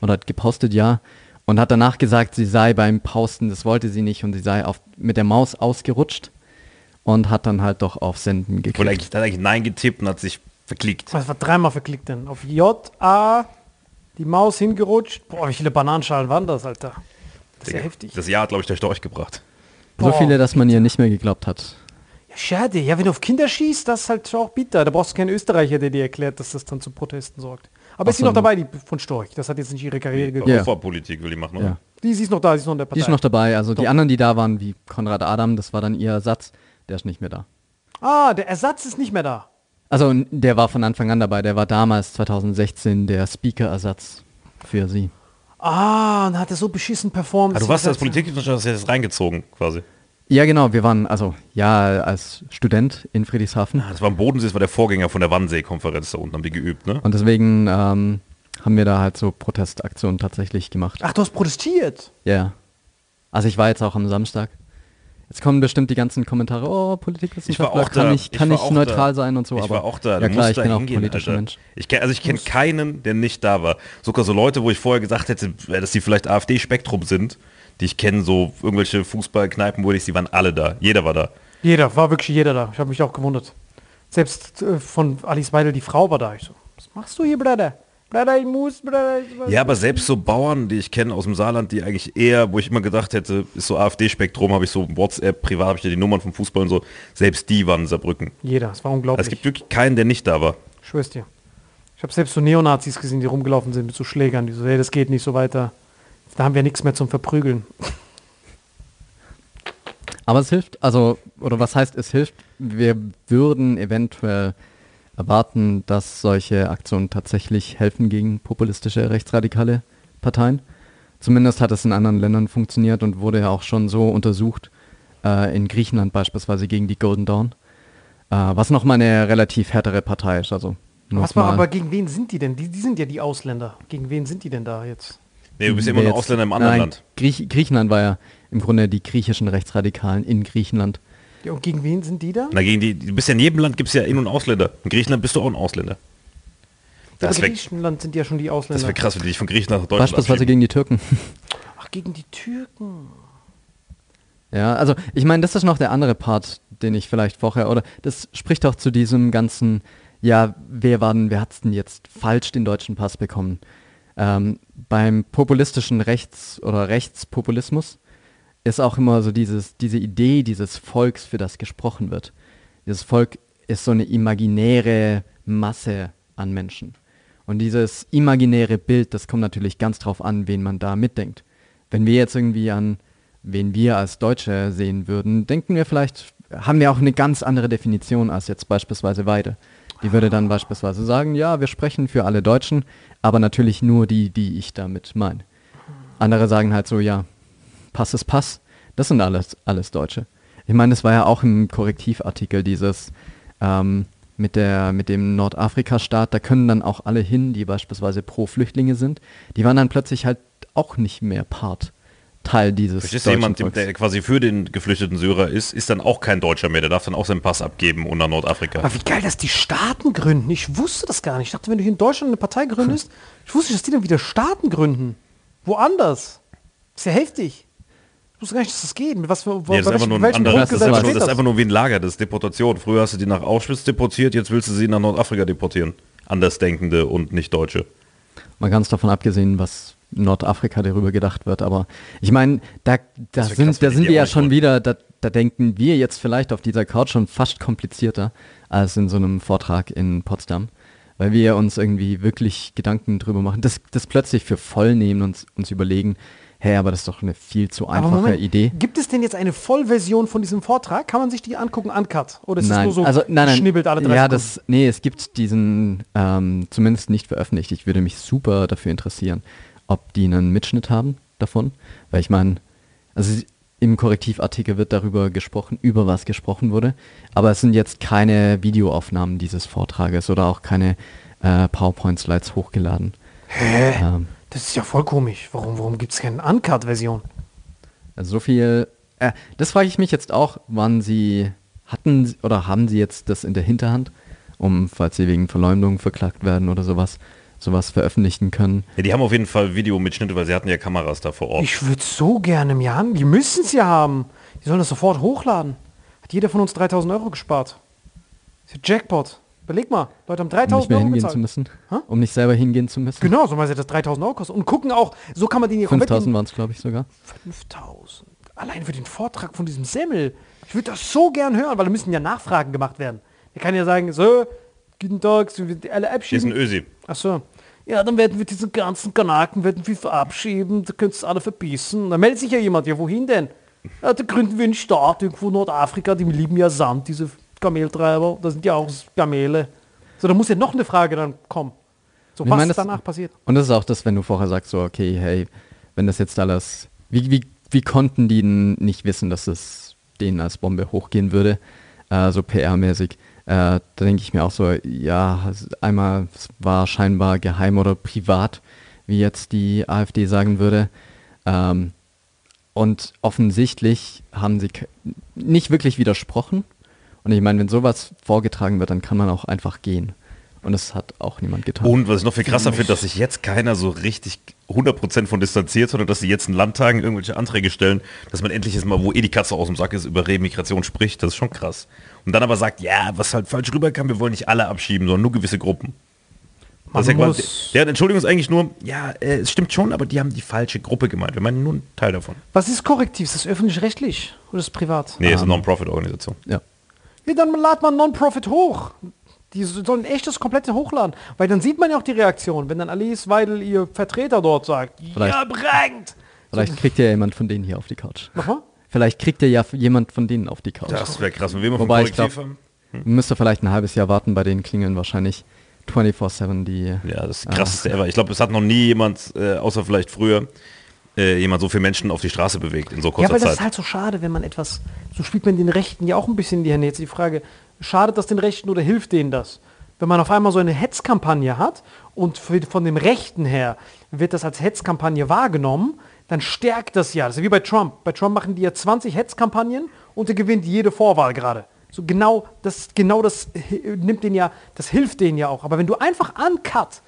Oder hat gepostet, ja. Und hat danach gesagt, sie sei beim Posten, das wollte sie nicht. Und sie sei mit der Maus ausgerutscht und hat dann halt doch auf Senden geklickt. Und hat eigentlich Nein getippt und hat sich verklickt. Was war dreimal verklickt denn? Auf J, A, die Maus hingerutscht. Boah, wie viele Bananenschalen waren das, Alter? Das ist ja heftig. Das Jahr hat, glaube ich, der Storch gebracht. Boah, so viele, dass man ihr nicht mehr geglaubt hat. Schade, ja, wenn du auf Kinder schießt, das ist halt auch bitter. Da brauchst du keinen Österreicher, der dir erklärt, dass das dann zu Protesten sorgt. Aber ist sie noch dabei, die von Storch? Das hat jetzt nicht ihre Karriere gekostet. Opferpolitik will die machen, oder? Ja. Sie ist noch da, sie ist noch in der Partei. Die ist noch dabei, also Top. Die anderen, die da waren, wie Konrad Adam, das war dann ihr Ersatz, der ist nicht mehr da. Ah, der Ersatz ist nicht mehr da. Also der war von Anfang an dabei, der war damals 2016 der Speaker-Ersatz für sie. Ah, und hat er so beschissen performt. Also du warst als Politikwissenschaftler jetzt reingezogen, quasi. Ja, genau, wir waren, also, ja, als Student in Friedrichshafen. Das war am Bodensee, das war der Vorgänger von der Wannsee-Konferenz da unten, haben die geübt, ne? Und deswegen haben wir da halt so Protestaktionen tatsächlich gemacht. Ach, du hast protestiert? Ja. Yeah. Also ich war jetzt auch am Samstag. Jetzt kommen bestimmt die ganzen Kommentare, oh, Politikwissenschaftler, kann ich neutral sein und so. Ich war auch da, ja, klar, ich bin auch politischer Mensch. Ich kenne keinen, der nicht da war. Sogar so Leute, wo ich vorher gesagt hätte, dass die vielleicht AfD-Spektrum sind, die ich kenne, so irgendwelche Fußballkneipen, die waren alle da. Jeder war da. Jeder, war wirklich jeder da. Ich habe mich auch gewundert. Selbst von Alice Weidel, die Frau war da. Ich so, was machst du hier, Bruder? Bruder, ich muss, Bruder. Ja, aber selbst so Bauern, die ich kenne aus dem Saarland, die eigentlich eher, wo ich immer gedacht hätte, ist so AfD-Spektrum, habe ich so WhatsApp, privat habe ich ja die Nummern vom Fußball und so. Selbst die waren in Saarbrücken. Jeder, es war unglaublich. Also es gibt wirklich keinen, der nicht da war. Ich schwör's dir. Ich habe selbst so Neonazis gesehen, die rumgelaufen sind mit so Schlägern. Die so, hey, das geht nicht so weiter. Da haben wir nichts mehr zum Verprügeln. Aber es hilft, also, oder was heißt es hilft? Wir würden eventuell erwarten, dass solche Aktionen tatsächlich helfen gegen populistische, rechtsradikale Parteien. Zumindest hat es in anderen Ländern funktioniert und wurde ja auch schon so untersucht, in Griechenland beispielsweise gegen die Golden Dawn, was nochmal eine relativ härtere Partei ist. Also aber gegen wen sind die denn? Die sind ja die Ausländer. Gegen wen sind die denn da jetzt? Nee, du bist immer noch Ausländer im anderen Land. Griechenland war ja im Grunde die griechischen Rechtsradikalen in Griechenland. Ja, und gegen wen sind die da? Na, gegen die, du bist ja in jedem Land, gibt es ja In- und Ausländer. In Griechenland bist du auch ein Ausländer. Ja, in Griechenland sind ja schon die Ausländer. Das wäre krass, wenn die dich von Griechenland nach Deutschland abschieben. Beispielsweise gegen die Türken. Ach, gegen die Türken. Ja, also ich meine, das ist noch der andere Part, den ich vielleicht vorher, oder das spricht auch zu diesem ganzen, ja, wer hat's denn jetzt falsch den deutschen Pass bekommen? Beim populistischen Rechts- oder Rechtspopulismus ist auch immer so diese Idee dieses Volks, für das gesprochen wird. Dieses Volk ist so eine imaginäre Masse an Menschen. Und dieses imaginäre Bild, das kommt natürlich ganz drauf an, wen man da mitdenkt. Wenn wir jetzt irgendwie an wen wir als Deutsche sehen würden, denken wir vielleicht, haben wir auch eine ganz andere Definition als jetzt beispielsweise Weidel. Die würde dann beispielsweise sagen, ja, wir sprechen für alle Deutschen, aber natürlich nur die, die ich damit meine. Andere sagen halt so, ja, Pass ist Pass, das sind alles Deutsche. Ich meine, das war ja auch im Korrektivartikel dieses mit dem Nordafrika-Staat, da können dann auch alle hin, die beispielsweise pro Flüchtlinge sind, die waren dann plötzlich halt auch nicht mehr Teil dieses deutschen Volks. Jemand, der quasi für den geflüchteten Syrer ist dann auch kein Deutscher mehr. Der darf dann auch seinen Pass abgeben und nach Nordafrika. Aber wie geil, dass die Staaten gründen. Ich wusste das gar nicht. Ich dachte, wenn du hier in Deutschland eine Partei gründest, ich wusste nicht, dass die dann wieder Staaten gründen. Woanders. Ist ja heftig. Ich wusste gar nicht, dass das geht. Mit was für das ist einfach nur wie ein Lager, das ist Deportation. Früher hast du die nach Auschwitz deportiert, jetzt willst du sie nach Nordafrika deportieren. Andersdenkende und Nicht-Deutsche. Mal ganz davon abgesehen, was Nordafrika darüber gedacht wird, aber ich meine, da sind wir ja schon wieder, da denken wir jetzt vielleicht auf dieser Couch schon fast komplizierter als in so einem Vortrag in Potsdam, weil wir uns irgendwie wirklich Gedanken drüber machen, das plötzlich für voll nehmen und uns überlegen, hey, aber das ist doch eine viel zu einfache Idee. Gibt es denn jetzt eine Vollversion von diesem Vortrag? Kann man sich die angucken, uncut? Oder ist es nur so, schnibbelt alle 30 Sekunden? Es gibt diesen, zumindest nicht veröffentlicht. Ich würde mich super dafür interessieren, ob die einen Mitschnitt haben davon. Weil ich meine, also im Korrektivartikel wird darüber gesprochen, über was gesprochen wurde. Aber es sind jetzt keine Videoaufnahmen dieses Vortrages oder auch keine PowerPoint-Slides hochgeladen. Hä? Das ist ja voll komisch. Warum gibt es keine Uncut-Version? Also so viel... das frage ich mich jetzt auch, wann sie hatten oder haben sie jetzt das in der Hinterhand, falls sie wegen Verleumdung verklagt werden oder sowas veröffentlichen können. Ja, die haben auf jeden Fall Videomitschnitte, weil sie hatten ja Kameras da vor Ort. Ich würde so gerne mir haben. Die müssen es ja haben. Die sollen das sofort hochladen. Hat jeder von uns 3.000 Euro gespart. Das ist ja Jackpot. Überleg mal, Leute haben 3.000 Euro um nicht selber hingehen zu müssen. Genau, so meinst du, das 3.000 Euro kostet. Und gucken auch, so kann man den hier 5.000 waren es, glaube ich, sogar. 5.000. Allein für den Vortrag von diesem Semmel. Ich würde das so gern hören, weil da müssen ja Nachfragen gemacht werden. Der kann ja sagen, so, guten Tag, wir sind alle abschieben. Hier ist ein Ösi. Ach so. Ja, dann werden wir diesen ganzen Kanaken verabschieben, da könntest alle verbissen. Da meldet sich ja jemand, ja wohin denn? Ja, da gründen wir einen Staat irgendwo in Nordafrika, die lieben ja Sand, diese... Kameltreiber, da sind ja auch Kamele. So, da muss ja noch eine Frage dann kommen. So, was danach passiert. Und das ist auch das, wenn du vorher sagst, so, okay, hey, wenn das jetzt alles, wie konnten die denn nicht wissen, dass es denen als Bombe hochgehen würde, so PR-mäßig. Da denke ich mir auch so, ja, einmal war scheinbar geheim oder privat, wie jetzt die AfD sagen würde. Und offensichtlich haben sie nicht wirklich widersprochen. Und ich meine, wenn sowas vorgetragen wird, dann kann man auch einfach gehen. Und das hat auch niemand getan. Und was ich noch viel krasser finde, dass sich jetzt keiner so richtig 100% von distanziert, sondern dass sie jetzt in Landtagen irgendwelche Anträge stellen, dass man endlich jetzt mal, wo eh die Katze aus dem Sack ist, über Remigration spricht. Das ist schon krass. Und dann aber sagt, ja, was halt falsch rüberkam, wir wollen nicht alle abschieben, sondern nur gewisse Gruppen. Also der Entschuldigung ist eigentlich nur, ja, es stimmt schon, aber die haben die falsche Gruppe gemeint. Wir meinen nur einen Teil davon. Was ist Correctiv? Ist das öffentlich-rechtlich oder ist das privat? Nee, ist eine Non-Profit-Organisation. Ja. Dann ladet man Non-Profit hoch. Die sollen echt das komplette hochladen. Weil dann sieht man ja auch die Reaktion, wenn dann Alice Weidel ihr Vertreter dort sagt, ja, bringt. Vielleicht kriegt ja jemand von denen hier auf die Couch. Nochmal? Vielleicht kriegt ihr ja jemand von denen auf die Couch. Das wäre krass. Und wir vom Korrektiv haben. Müsst ihr vielleicht ein halbes Jahr warten, bei denen klingeln wahrscheinlich 24/7 die... Ja, das ist krass. Ich glaube, es hat noch nie jemand, außer vielleicht früher, jemand so viele Menschen auf die Straße bewegt in so kurzer Zeit. Ja, weil das ist halt so schade, wenn man etwas... So spielt man den Rechten ja auch ein bisschen in die Hände. Jetzt die Frage, schadet das den Rechten oder hilft denen das? Wenn man auf einmal so eine Hetzkampagne hat und von dem Rechten her wird das als Hetzkampagne wahrgenommen, dann stärkt das ja. Das ist ja wie bei Trump. Bei Trump machen die ja 20 Hetzkampagnen und er gewinnt jede Vorwahl gerade. So genau das nimmt den ja, das hilft denen ja auch. Aber wenn du einfach uncut...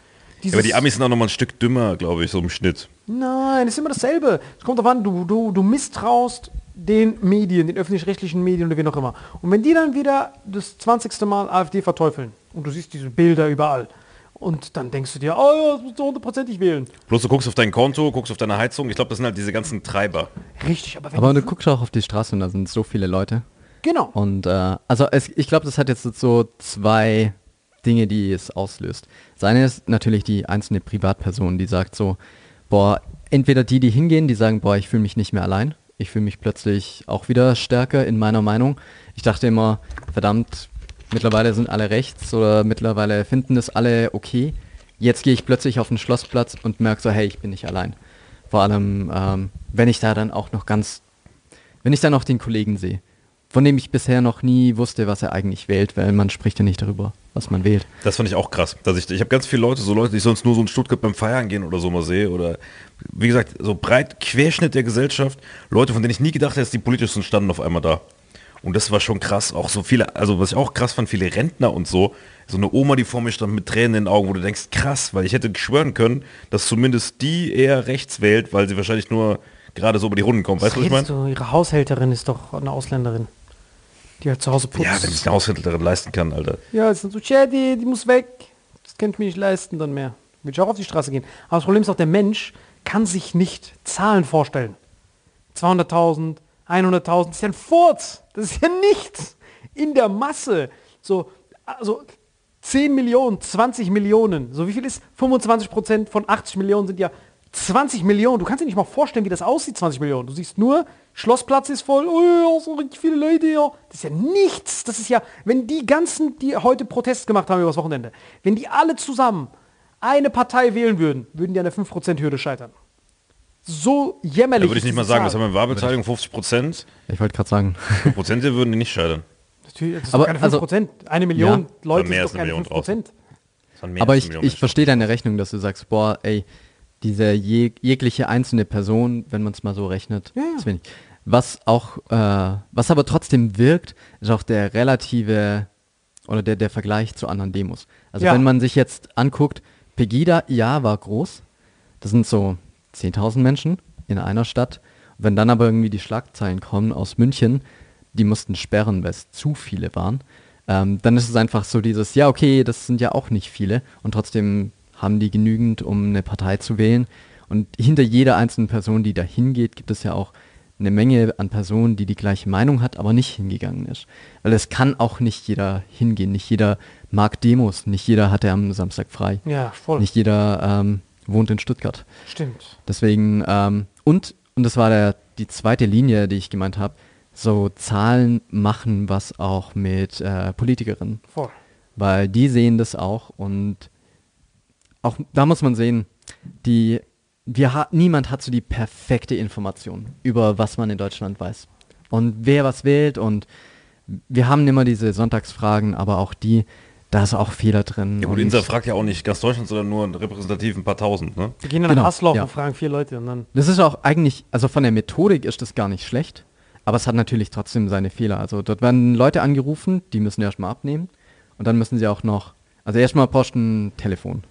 Ja, aber die Amis sind auch nochmal ein Stück dümmer, glaube ich, so im Schnitt. Nein, das ist immer dasselbe. Es kommt darauf an, du misstraust den Medien, den öffentlich-rechtlichen Medien oder wie noch immer. Und wenn die dann wieder das 20. Mal AfD verteufeln und du siehst diese Bilder überall, und dann denkst du dir, oh, das musst du 100%ig wählen. Bloß du guckst auf dein Konto, guckst auf deine Heizung. Ich glaube, das sind halt diese ganzen Treiber. Richtig, aber du guckst auch auf die Straße und da sind so viele Leute. Genau. Und ich glaube, das hat jetzt so zwei Dinge, die es auslöst. Das eine ist natürlich die einzelne Privatperson, die sagt so, boah, entweder die hingehen, die sagen, boah, ich fühle mich nicht mehr allein. Ich fühle mich plötzlich auch wieder stärker in meiner Meinung. Ich dachte immer, verdammt, mittlerweile sind alle rechts oder mittlerweile finden es alle okay. Jetzt gehe ich plötzlich auf den Schlossplatz und merke so, hey, ich bin nicht allein. Vor allem, wenn ich dann auch den Kollegen sehe, von dem ich bisher noch nie wusste, was er eigentlich wählt, weil man spricht ja nicht darüber, was man wählt. Das fand ich auch krass. Dass ich habe ganz viele Leute, die ich sonst nur so in Stuttgart beim Feiern gehen oder so mal sehe oder wie gesagt, so breit Querschnitt der Gesellschaft, Leute, von denen ich nie gedacht hätte, dass die politischen standen auf einmal da. Und das war schon krass, auch so viele, also was ich auch krass fand, viele Rentner und so eine Oma, die vor mir stand mit Tränen in den Augen, wo du denkst, krass, weil ich hätte schwören können, dass zumindest die eher rechts wählt, weil sie wahrscheinlich nur gerade so über die Runden kommt, weißt du, was ich meine? So, ihre Haushälterin ist doch eine Ausländerin, die halt zu Hause putzt. Ja, wenn sich eine Haushälterin leisten kann, Alter. Ja, ist dann so, die muss weg, das kann ich mir nicht leisten dann mehr. Will ich auch auf die Straße gehen. Aber das Problem ist auch, der Mensch kann sich nicht Zahlen vorstellen. 200.000, 100.000, ist ja ein Furz. Das ist ja nichts in der Masse. So, also 10 Millionen, 20 Millionen. So wie viel ist 25% von 80 Millionen sind ja 20 Millionen. Du kannst dir nicht mal vorstellen, wie das aussieht, 20 Millionen. Du siehst nur, Schlossplatz ist voll, oh, so richtig viele Leute. Ja. Das ist ja nichts. Das ist ja, wenn die ganzen, die heute Protest gemacht haben übers Wochenende, wenn die alle zusammen eine Partei wählen würden, würden die an der 5%-Hürde scheitern. So jämmerlich. Da würde ich nicht mal sagen, was haben wir in Wahlbeteiligung? 50%? Ich wollte gerade sagen. 5% würden die nicht scheitern. Natürlich, das ist aber keine 5%. Also, 1 Million ja. Leute mehr ist doch keine 5%. Aber ich verstehe deine Rechnung, dass du sagst, boah, ey, diese jegliche einzelne Person, wenn man es mal so rechnet, ja. Ist wenig. Was aber trotzdem wirkt, ist auch der relative, oder der Vergleich zu anderen Demos. Also ja. Wenn man sich jetzt anguckt, Pegida, ja, war groß. Das sind so 10.000 Menschen in einer Stadt. Wenn dann aber irgendwie die Schlagzeilen kommen aus München, die mussten sperren, weil es zu viele waren, dann ist es einfach so dieses, ja okay, das sind ja auch nicht viele und trotzdem haben die genügend, um eine Partei zu wählen. Und hinter jeder einzelnen Person, die da hingeht, gibt es ja auch eine Menge an Personen, die gleiche Meinung hat, aber nicht hingegangen ist. Weil es kann auch nicht jeder hingehen, nicht jeder mag Demos, nicht jeder hat er am Samstag frei. Ja, voll. Nicht jeder wohnt in Stuttgart. Stimmt. Deswegen, und das war die zweite Linie, die ich gemeint habe, so Zahlen machen was auch mit Politikerinnen. Voll. Weil die sehen das auch und auch da muss man sehen, niemand hat so die perfekte Information über was man in Deutschland weiß. Und wer was wählt und wir haben immer diese Sonntagsfragen, aber auch die, da ist auch Fehler drin. Ja gut, Insa fragt ja auch nicht ganz Deutschland, sondern nur einen repräsentativen paar Tausend. Ne? Wir gehen dann nach Hassloch und fragen 4 Leute. Und dann das ist auch eigentlich, also von der Methodik ist das gar nicht schlecht, aber es hat natürlich trotzdem seine Fehler. Also dort werden Leute angerufen, die müssen erstmal abnehmen und dann müssen sie auch noch, also erstmal brauchst du ein Telefon.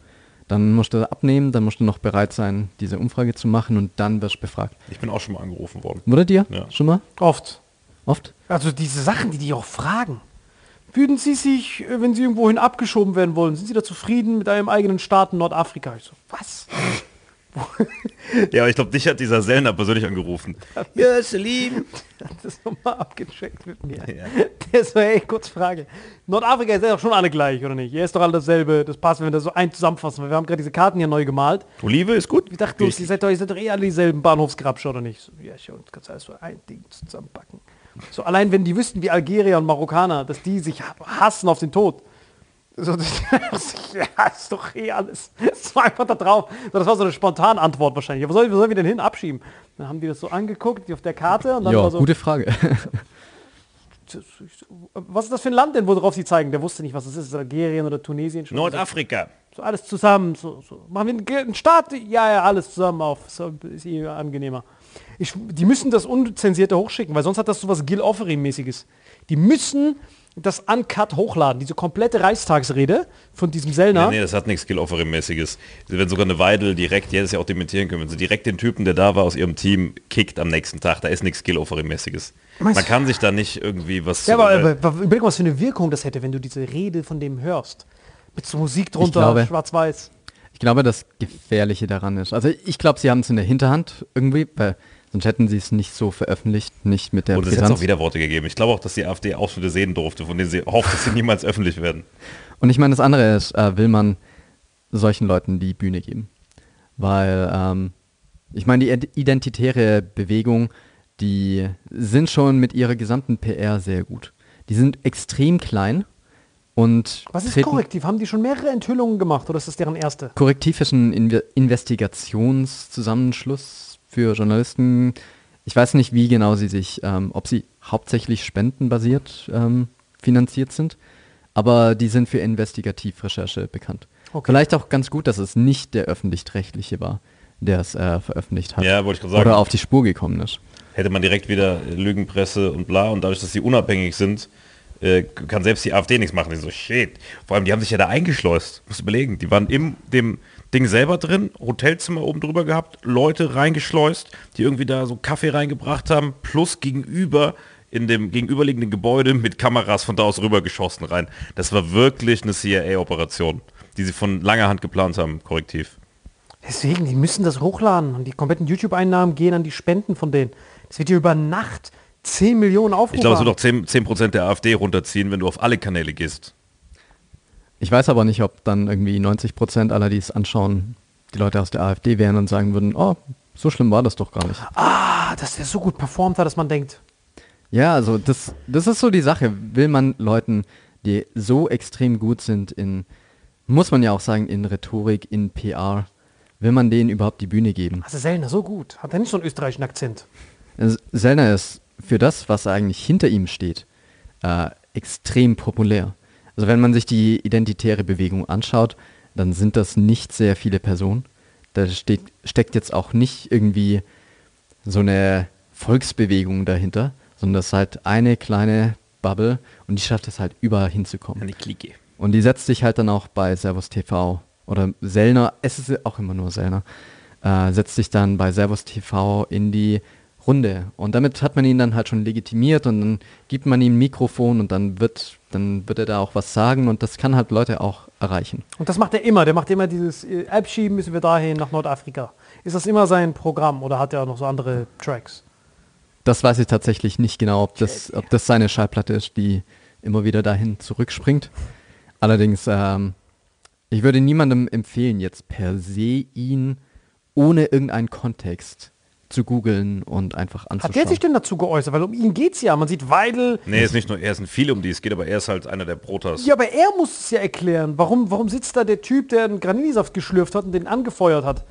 Dann musst du abnehmen, dann musst du noch bereit sein, diese Umfrage zu machen und dann wirst du befragt. Ich bin auch schon mal angerufen worden. Wurdet ihr? Ja. Schon mal? Oft? Also diese Sachen, die auch fragen. Würden Sie sich, wenn Sie irgendwohin abgeschoben werden wollen, sind Sie da zufrieden mit einem eigenen Staat in Nordafrika? Ich so, was? Ja, aber ich glaube, dich hat dieser Sellner persönlich angerufen. Ja, Selim. Hat das nochmal abgecheckt mit mir. Ja. Das war echt kurz Frage. Nordafrika ist ja doch schon alle gleich, oder nicht? Hier ist doch alle dasselbe. Das passt, wenn wir das so ein zusammenfassen. Weil wir haben gerade diese Karten hier neu gemalt. Olive ist gut. Ich dachte, ihr seid doch eh alle dieselben Bahnhofsgrabscher, oder nicht? So, ja, schon. Das kannst du alles so ein Ding zusammenpacken. So, allein wenn die wüssten, wie Algerier und Marokkaner, dass die sich hassen auf den Tod. So, ja, ist doch eh alles. Das war einfach da drauf. So, das war so eine spontane Antwort wahrscheinlich. Aber wo sollen wir denn hin abschieben? Dann haben die das so angeguckt, die auf der Karte. Und dann jo, war so, gute Frage. Was ist das für ein Land denn, worauf sie zeigen? Der wusste nicht, was das ist. Algerien oder Tunesien? Nordafrika. So alles zusammen. So. Machen wir einen Staat? Ja, alles zusammen auf. So, ist eh angenehmer. Die müssen das unzensierte hochschicken, weil sonst hat das sowas Gil Offerim-mäßiges. Die müssen das Uncut hochladen, diese komplette Reichstagsrede von diesem Sellner. Nee, das hat nichts Kill-Offering-mäßiges. Sie werden sogar eine Weidel direkt, die hätte es ja auch dementieren können, wenn sie direkt den Typen, der da war, aus ihrem Team kickt am nächsten Tag. Da ist nichts Kill-Offering-mäßiges. Man kann sich da nicht irgendwie was... Ja, aber überleg mal, was für eine Wirkung das hätte, wenn du diese Rede von dem hörst. Mit so Musik drunter, schwarz-weiß. Ich glaube, das Gefährliche daran ist, also ich glaube, sie haben es in der Hinterhand irgendwie, weil... Sonst hätten sie es nicht so veröffentlicht, nicht mit der Brisanz. Und es hat auch Widerworte gegeben. Ich glaube auch, dass die AfD Ausschnitte sehen durfte, von denen sie hofft, dass sie niemals öffentlich werden. Und ich meine, das andere ist, will man solchen Leuten die Bühne geben? Weil, ich meine, die identitäre Bewegung, die sind schon mit ihrer gesamten PR sehr gut. Die sind extrem klein und... Was ist Correctiv? Haben die schon mehrere Enthüllungen gemacht oder ist das deren erste? Correctiv ist ein Investigationszusammenschluss für Journalisten. Ich weiß nicht, wie genau sie sich, ob sie hauptsächlich spendenbasiert finanziert sind, aber die sind für Investigativrecherche bekannt. Okay. Vielleicht auch ganz gut, dass es nicht der Öffentlich-Rechtliche war, der es veröffentlicht hat, ja, wollte ich gerade sagen, oder auf die Spur gekommen ist. Hätte man direkt wieder Lügenpresse und bla, und dadurch, dass sie unabhängig sind, kann selbst die AfD nichts machen. Die so, shit. Vor allem, die haben sich ja da eingeschleust. Musst du überlegen, die waren in dem Ding selber drin, Hotelzimmer oben drüber gehabt, Leute reingeschleust, die irgendwie da so Kaffee reingebracht haben, plus gegenüber in dem gegenüberliegenden Gebäude mit Kameras von da aus rübergeschossen rein. Das war wirklich eine CIA-Operation, die sie von langer Hand geplant haben, Correctiv. Deswegen, die müssen das hochladen und die kompletten YouTube-Einnahmen gehen an die Spenden von denen. Das wird hier über Nacht 10 Millionen Aufrufe. Ich glaube, es wird auch 10% der AfD runterziehen, wenn du auf alle Kanäle gehst. Ich weiß aber nicht, ob dann irgendwie 90% aller, die es anschauen, die Leute aus der AfD wären und sagen würden, oh, so schlimm war das doch gar nicht. Ah, dass der so gut performt hat, dass man denkt. Ja, also das ist so die Sache. Will man Leuten, die so extrem gut sind in, muss man ja auch sagen, in Rhetorik, in PR, will man denen überhaupt die Bühne geben? Also Sellner, so gut. Hat er nicht so einen österreichischen Akzent? Sellner ist für das, was eigentlich hinter ihm steht, extrem populär. Also wenn man sich die identitäre Bewegung anschaut, dann sind das nicht sehr viele Personen. Da steckt jetzt auch nicht irgendwie so eine Volksbewegung dahinter, sondern das ist halt eine kleine Bubble und die schafft es halt überall hinzukommen. Eine Clique. Und die setzt sich halt dann auch bei Servus TV oder Sellner, es ist auch immer nur Sellner, setzt sich dann bei Servus TV in die Runde. Und damit hat man ihn dann halt schon legitimiert und dann gibt man ihm ein Mikrofon und dann wird er da auch was sagen und das kann halt Leute auch erreichen. Und das macht er immer, der macht immer dieses abschieben müssen wir dahin nach Nordafrika. Ist das immer sein Programm oder hat er auch noch so andere Tracks? Das weiß ich tatsächlich nicht genau, ob das seine Schallplatte ist, die immer wieder dahin zurückspringt. Allerdings, ich würde niemandem empfehlen, jetzt per se ihn ohne irgendeinen Kontext zu googeln und einfach anzuschauen. Hat der sich denn dazu geäußert? Weil um ihn geht's ja. Man sieht Weidel... Nee, ist nicht nur er, es sind viele, um die es geht, aber er ist halt einer der Brotas. Ja, aber er muss es ja erklären. Warum sitzt da der Typ, der einen Graninisaft geschlürft hat und den angefeuert hat?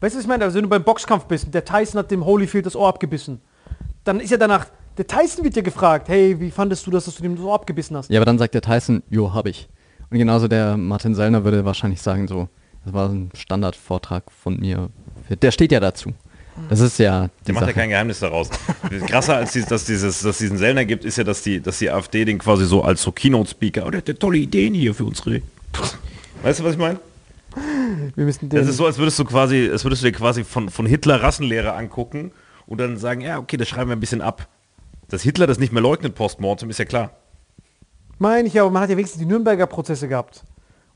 Weißt du, was ich meine? Also wenn du beim Boxkampf bist und der Tyson hat dem Holyfield das Ohr abgebissen, dann ist ja danach... Der Tyson wird ja gefragt, hey, wie fandest du das, dass du dem das Ohr abgebissen hast? Ja, aber dann sagt der Tyson, jo, hab ich. Und genauso der Martin Sellner würde wahrscheinlich sagen, so, das war ein Standardvortrag von mir. Der steht ja dazu. Das ist ja... Der macht ja kein Geheimnis daraus. Krasser, als dass diesen Sellner gibt, ist ja, dass die AfD den quasi so als so Keynote-Speaker, oh, der hat tolle Ideen hier für unsere... Weißt du, was ich meine? Das ist so, als würdest du dir quasi von Hitler Rassenlehre angucken und dann sagen, ja, okay, das schreiben wir ein bisschen ab. Dass Hitler das nicht mehr leugnet postmortem, ist ja klar. Meine ich, aber man hat ja wenigstens die Nürnberger Prozesse gehabt,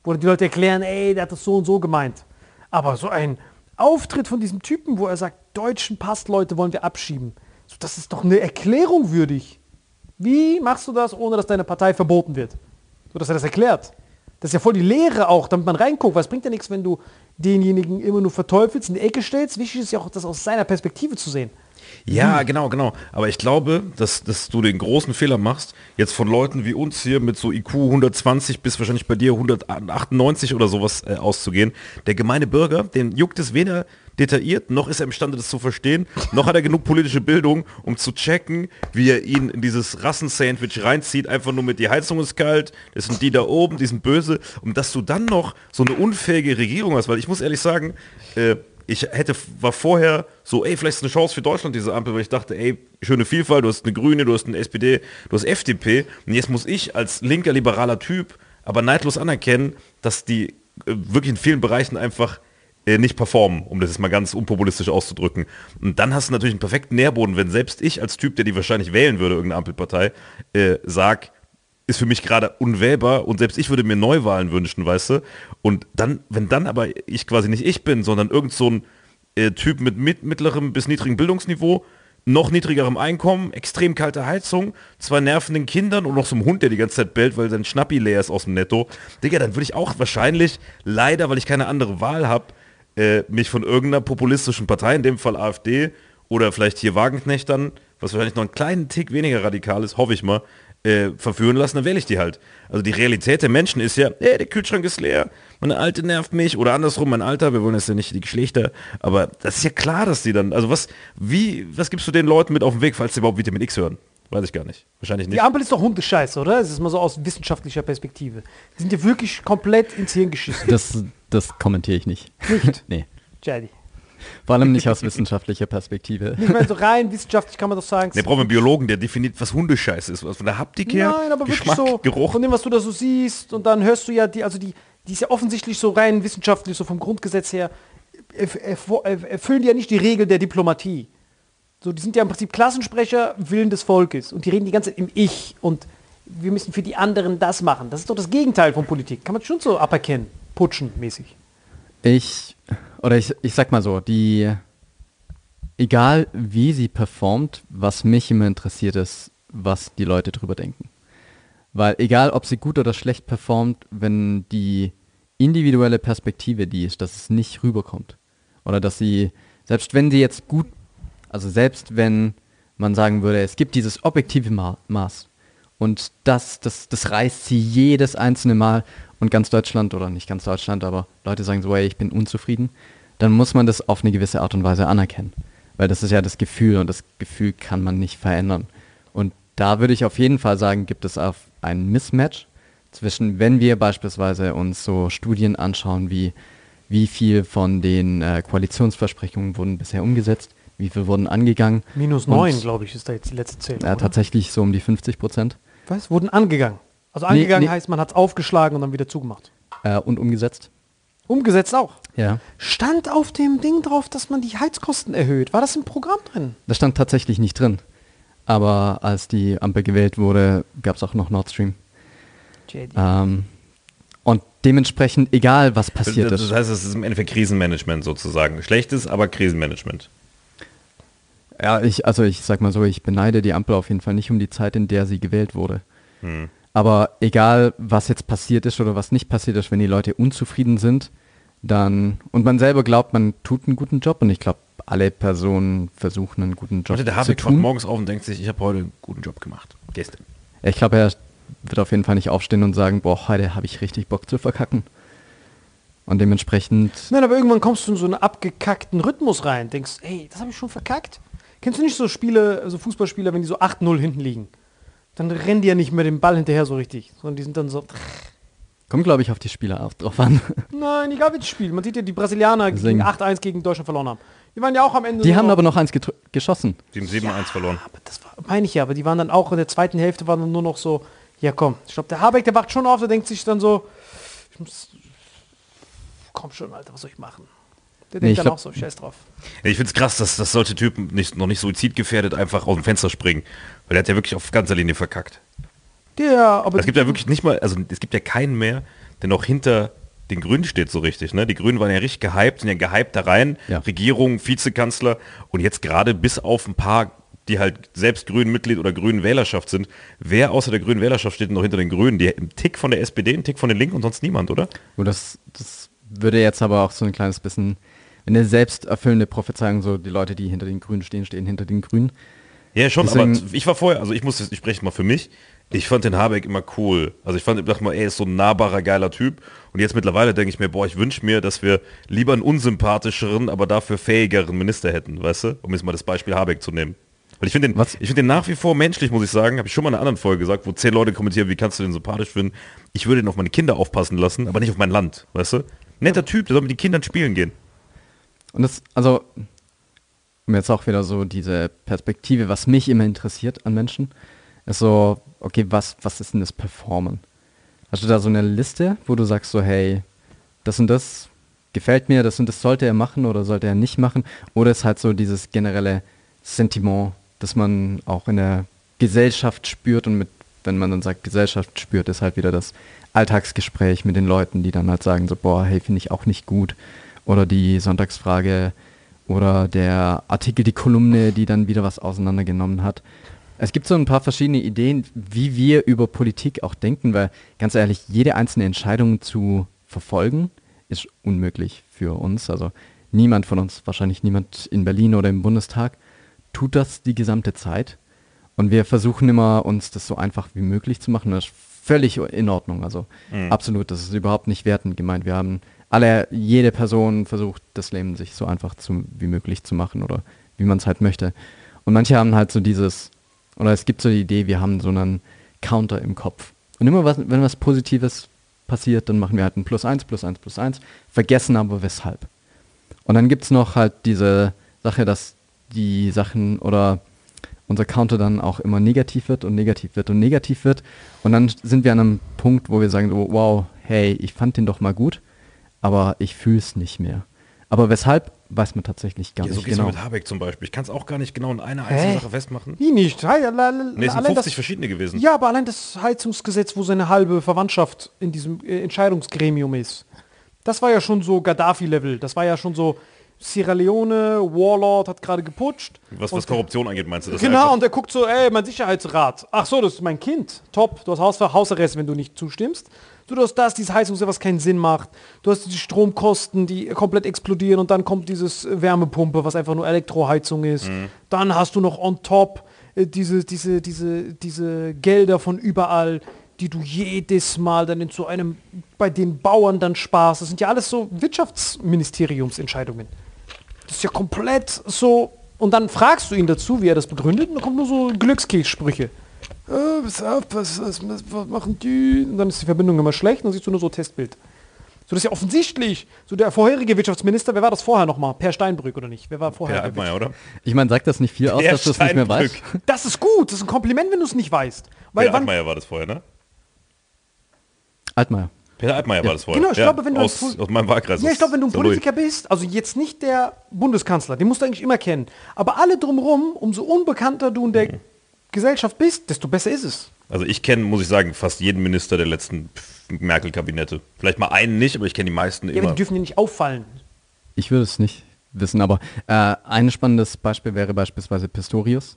wo die Leute erklären, ey, der hat das so und so gemeint. Aber so ein... Auftritt von diesem Typen, wo er sagt, deutschen Passleute wollen wir abschieben. So, das ist doch eine Erklärung würdig. Wie machst du das, ohne dass deine Partei verboten wird? So, dass er das erklärt. Das ist ja voll die Lehre auch, damit man reinguckt. Weil es bringt ja nichts, wenn du denjenigen immer nur verteufelst, in die Ecke stellst. Wichtig ist ja auch, das aus seiner Perspektive zu sehen. Ja, genau. Aber ich glaube, dass du den großen Fehler machst, jetzt von Leuten wie uns hier mit so IQ 120 bis wahrscheinlich bei dir 198 oder sowas auszugehen. Der gemeine Bürger, den juckt es weder detailliert, noch ist er imstande, das zu verstehen, noch hat er genug politische Bildung, um zu checken, wie er ihn in dieses Rassensandwich reinzieht, einfach nur mit die Heizung ist kalt, das sind die da oben, die sind böse. Und dass du dann noch so eine unfähige Regierung hast, weil ich muss ehrlich sagen, ich war vorher so, ey, vielleicht ist eine Chance für Deutschland diese Ampel, weil ich dachte, ey, schöne Vielfalt, du hast eine Grüne, du hast eine SPD, du hast FDP. Und jetzt muss ich als linker, liberaler Typ aber neidlos anerkennen, dass die wirklich in vielen Bereichen einfach nicht performen, um das jetzt mal ganz unpopulistisch auszudrücken. Und dann hast du natürlich einen perfekten Nährboden, wenn selbst ich als Typ, der die wahrscheinlich wählen würde, irgendeine Ampelpartei, sag, ist für mich gerade unwählbar und selbst ich würde mir Neuwahlen wünschen, weißt du? Und dann, wenn dann aber ich quasi nicht ich bin, sondern irgend so ein Typ mit mittlerem bis niedrigem Bildungsniveau, noch niedrigerem Einkommen, extrem kalte Heizung, zwei nervenden Kindern und noch so einem Hund, der die ganze Zeit bellt, weil sein Schnappi leer ist aus dem Netto, Digga, dann würde ich auch wahrscheinlich, leider, weil ich keine andere Wahl habe, mich von irgendeiner populistischen Partei, in dem Fall AfD oder vielleicht hier Wagenknecht dann, was wahrscheinlich noch einen kleinen Tick weniger radikal ist, hoffe ich mal, verführen lassen, dann wähle ich die halt. Also die Realität der Menschen ist ja, der Kühlschrank ist leer, meine Alte nervt mich oder andersrum, mein Alter, wir wollen jetzt ja nicht die Geschlechter, aber das ist ja klar, dass die dann, also was gibst du den Leuten mit auf den Weg, falls sie überhaupt Vitamin X hören? Weiß ich gar nicht. Wahrscheinlich nicht. Die Ampel ist doch Hundescheiß, oder? Das ist mal so aus wissenschaftlicher Perspektive. Die sind ja wirklich komplett ins Hirn geschissen. Das kommentiere ich nicht. Nicht? Nee. Jedi. Vor allem nicht aus wissenschaftlicher Perspektive. Ich meine, so rein wissenschaftlich kann man doch sagen. Ne, brauchen wir einen Biologen, der definiert, was Hundescheiß ist. Was von der Haptik her, nein, aber Geschmack, wirklich so, Geruch. Von dem, was du da so siehst und dann hörst du ja, die ist ja offensichtlich so rein wissenschaftlich, so vom Grundgesetz her, erfüllen die ja nicht die Regel der Diplomatie. So, die sind ja im Prinzip Klassensprecher, Willen des Volkes. Und die reden die ganze Zeit im Ich und wir müssen für die anderen das machen. Das ist doch das Gegenteil von Politik. Kann man schon so aberkennen, putschen mäßig. Ich sag mal so, egal wie sie performt, was mich immer interessiert ist, was die Leute drüber denken. Weil egal, ob sie gut oder schlecht performt, wenn die individuelle Perspektive die ist, dass es nicht rüberkommt. Oder dass sie, selbst wenn man sagen würde, es gibt dieses objektive Maß und das reißt sie jedes einzelne Mal und ganz Deutschland, oder nicht ganz Deutschland, aber Leute sagen so, ey, ich bin unzufrieden, dann muss man das auf eine gewisse Art und Weise anerkennen. Weil das ist ja das Gefühl und das Gefühl kann man nicht verändern. Und da würde ich auf jeden Fall sagen, gibt es auch ein Mismatch zwischen, wenn wir beispielsweise uns so Studien anschauen, wie viel von den Koalitionsversprechungen wurden bisher umgesetzt, wie viel wurden angegangen? -9, glaube ich, ist da jetzt die letzte Zählung. Ja, tatsächlich so um die 50%. Was? Wurden angegangen? Also angegangen heißt, man hat es aufgeschlagen und dann wieder zugemacht. Und umgesetzt? Umgesetzt auch? Ja. Stand auf dem Ding drauf, dass man die Heizkosten erhöht? War das im Programm drin? Das stand tatsächlich nicht drin. Aber als die Ampel gewählt wurde, gab es auch noch Nord Stream. Und dementsprechend, egal was passiert ist. Das heißt, es ist im Endeffekt Krisenmanagement sozusagen. Schlechtes, aber Krisenmanagement. Ja, ich sag mal so, ich beneide die Ampel auf jeden Fall nicht um die Zeit, in der sie gewählt wurde. Hm. Aber egal, was jetzt passiert ist oder was nicht passiert ist, wenn die Leute unzufrieden sind, dann, und man selber glaubt, man tut einen guten Job, und ich glaube, alle Personen versuchen einen guten Job zu tun. Der Habeck wacht morgens auf und denkt sich, ich habe heute einen guten Job gemacht. Gestern. Ich glaube, er wird auf jeden Fall nicht aufstehen und sagen, boah, heute habe ich richtig Bock zu verkacken. Und dementsprechend... Nein, aber irgendwann kommst du in so einen abgekackten Rhythmus rein, denkst, ey, das habe ich schon verkackt. Kennst du nicht so Spiele, so Fußballspieler, wenn die so 8-0 hinten liegen? Dann rennen die ja nicht mehr den Ball hinterher so richtig, sondern die sind dann so... Kommt, glaube ich, auf die Spieler drauf an. Nein, egal welches Spiel. Man sieht ja, die Brasilianer gegen 8-1 gegen Deutschland verloren haben. Die waren ja auch am Ende... Die haben aber noch eins geschossen. Die haben 7-1 verloren. Aber das meine ich ja, aber die waren dann auch in der zweiten Hälfte waren dann nur noch so, ja komm, ich glaube, der Habeck, der wacht schon auf, der denkt sich dann so, komm schon, Alter, was soll ich machen? Der denkt dann auch so, scheiß drauf. Ich finde es krass, dass solche Typen noch nicht suizidgefährdet einfach aus dem Fenster springen. Weil der hat ja wirklich auf ganzer Linie verkackt. Ja, aber... Es gibt ja wirklich nicht mal, also es gibt ja keinen mehr, der noch hinter den Grünen steht so richtig. Ne? Die Grünen waren ja richtig gehypt, sind ja gehypt da rein. Ja. Regierung, Vizekanzler und jetzt gerade bis auf ein paar, die halt selbst Grünen-Mitglied oder Grünen-Wählerschaft sind. Wer außer der Grünen-Wählerschaft steht noch hinter den Grünen? Die, ein Tick von der SPD, ein Tick von den Linken und sonst niemand, oder? Und das würde jetzt aber auch so ein kleines bisschen, eine selbsterfüllende Prophezeiung, so die Leute, die hinter den Grünen stehen hinter den Grünen. Ja, schon, deswegen, aber ich war vorher, also ich spreche mal für mich, ich fand den Habeck immer cool. Also dachte mal, ey, ist so ein nahbarer, geiler Typ. Und jetzt mittlerweile denke ich mir, boah, ich wünsche mir, dass wir lieber einen unsympathischeren, aber dafür fähigeren Minister hätten, weißt du? Um jetzt mal das Beispiel Habeck zu nehmen. Weil ich finde den, nach wie vor menschlich, muss ich sagen, habe ich schon mal in einer anderen Folge gesagt, wo 10 Leute kommentieren, wie kannst du den sympathisch finden? Ich würde ihn auf meine Kinder aufpassen lassen, aber nicht auf mein Land, weißt du? Netter Typ, der soll mit den Kindern spielen gehen. Und das, also, um jetzt auch wieder so diese Perspektive, was mich immer interessiert an Menschen, ist so, okay, was ist denn das Performen? Hast du da so eine Liste, wo du sagst so, hey, das und das gefällt mir, das und das sollte er machen oder sollte er nicht machen? Oder ist halt so dieses generelle Sentiment, das man auch in der Gesellschaft spürt und wenn man dann sagt, Gesellschaft spürt, ist halt wieder das Alltagsgespräch mit den Leuten, die dann halt sagen so, boah, hey, finde ich auch nicht gut. Oder die Sonntagsfrage oder der Artikel, die Kolumne, die dann wieder was auseinandergenommen hat. Es gibt so ein paar verschiedene Ideen, wie wir über Politik auch denken, weil ganz ehrlich, jede einzelne Entscheidung zu verfolgen, ist unmöglich für uns. Also niemand von uns, wahrscheinlich niemand in Berlin oder im Bundestag, tut das die gesamte Zeit. Und wir versuchen immer, uns das so einfach wie möglich zu machen. Das ist völlig in Ordnung. Also absolut, das ist überhaupt nicht wertend gemeint. Wir haben jede Person versucht, das Leben sich so einfach wie möglich zu machen oder wie man es halt möchte. Und manche haben halt so dieses, oder es gibt so die Idee, wir haben so einen Counter im Kopf. Und immer, wenn was Positives passiert, dann machen wir halt ein +1, +1, +1, vergessen aber weshalb. Und dann gibt es noch halt diese Sache, dass die Sachen oder unser Counter dann auch immer negativ wird und negativ wird und negativ wird. Und dann sind wir an einem Punkt, wo wir sagen, oh, wow, hey, ich fand den doch mal gut. Aber ich fühle es nicht mehr. Aber weshalb, weiß man tatsächlich gar nicht genau. So geht's mit Habeck zum Beispiel. Ich kann es auch gar nicht genau in einer einzigen Sache festmachen. Wie nicht? Es sind 50 verschiedene gewesen. Ja, aber allein das Heizungsgesetz, wo seine halbe Verwandtschaft in diesem Entscheidungsgremium ist, das war ja schon so Gaddafi-Level. Das war ja schon so Sierra Leone, Warlord hat gerade geputscht. Was Korruption angeht, meinst du das? Genau, einfach? Und der guckt so, ey, mein Sicherheitsrat. Ach so, das ist mein Kind. Top, du hast Hausarrest, wenn du nicht zustimmst. Du hast diese Heizung, was keinen Sinn macht. Du hast die Stromkosten, die komplett explodieren und dann kommt dieses Wärmepumpe, was einfach nur Elektroheizung ist. Dann hast du noch on top diese Gelder von überall, die du jedes Mal dann bei den Bauern dann sparst. Das sind ja alles so Wirtschaftsministeriumsentscheidungen. Das ist ja komplett so. Und dann fragst du ihn dazu, wie er das begründet und dann kommen nur so Glückskekssprüche. Oh, pass auf, was machen die? Und dann ist die Verbindung immer schlecht und dann siehst du nur so Testbild. So, das ist ja offensichtlich. So der vorherige Wirtschaftsminister, wer war das vorher nochmal? Per Steinbrück oder nicht? Wer war vorher? Peter Altmaier, oder? Ich meine, sagt das nicht viel aus, dass du es nicht mehr weißt? Das ist gut, das ist ein Kompliment, wenn du es nicht weißt. Peter Altmaier war das vorher, ne? Altmaier. Peter Altmaier war das vorher. Genau, ich glaube, wenn du aus meinem Wahlkreis. Ja, ich glaube, wenn du ein Politiker bist, also jetzt nicht der Bundeskanzler, den musst du eigentlich immer kennen, aber alle drumherum, umso unbekannter du in der Gesellschaft bist, desto besser ist es. Also ich kenne, muss ich sagen, fast jeden Minister der letzten Merkel-Kabinette. Vielleicht mal einen nicht, aber ich kenne die meisten immer. Aber die dürfen dir nicht auffallen. Ich würde es nicht wissen, aber ein spannendes Beispiel wäre beispielsweise Pistorius.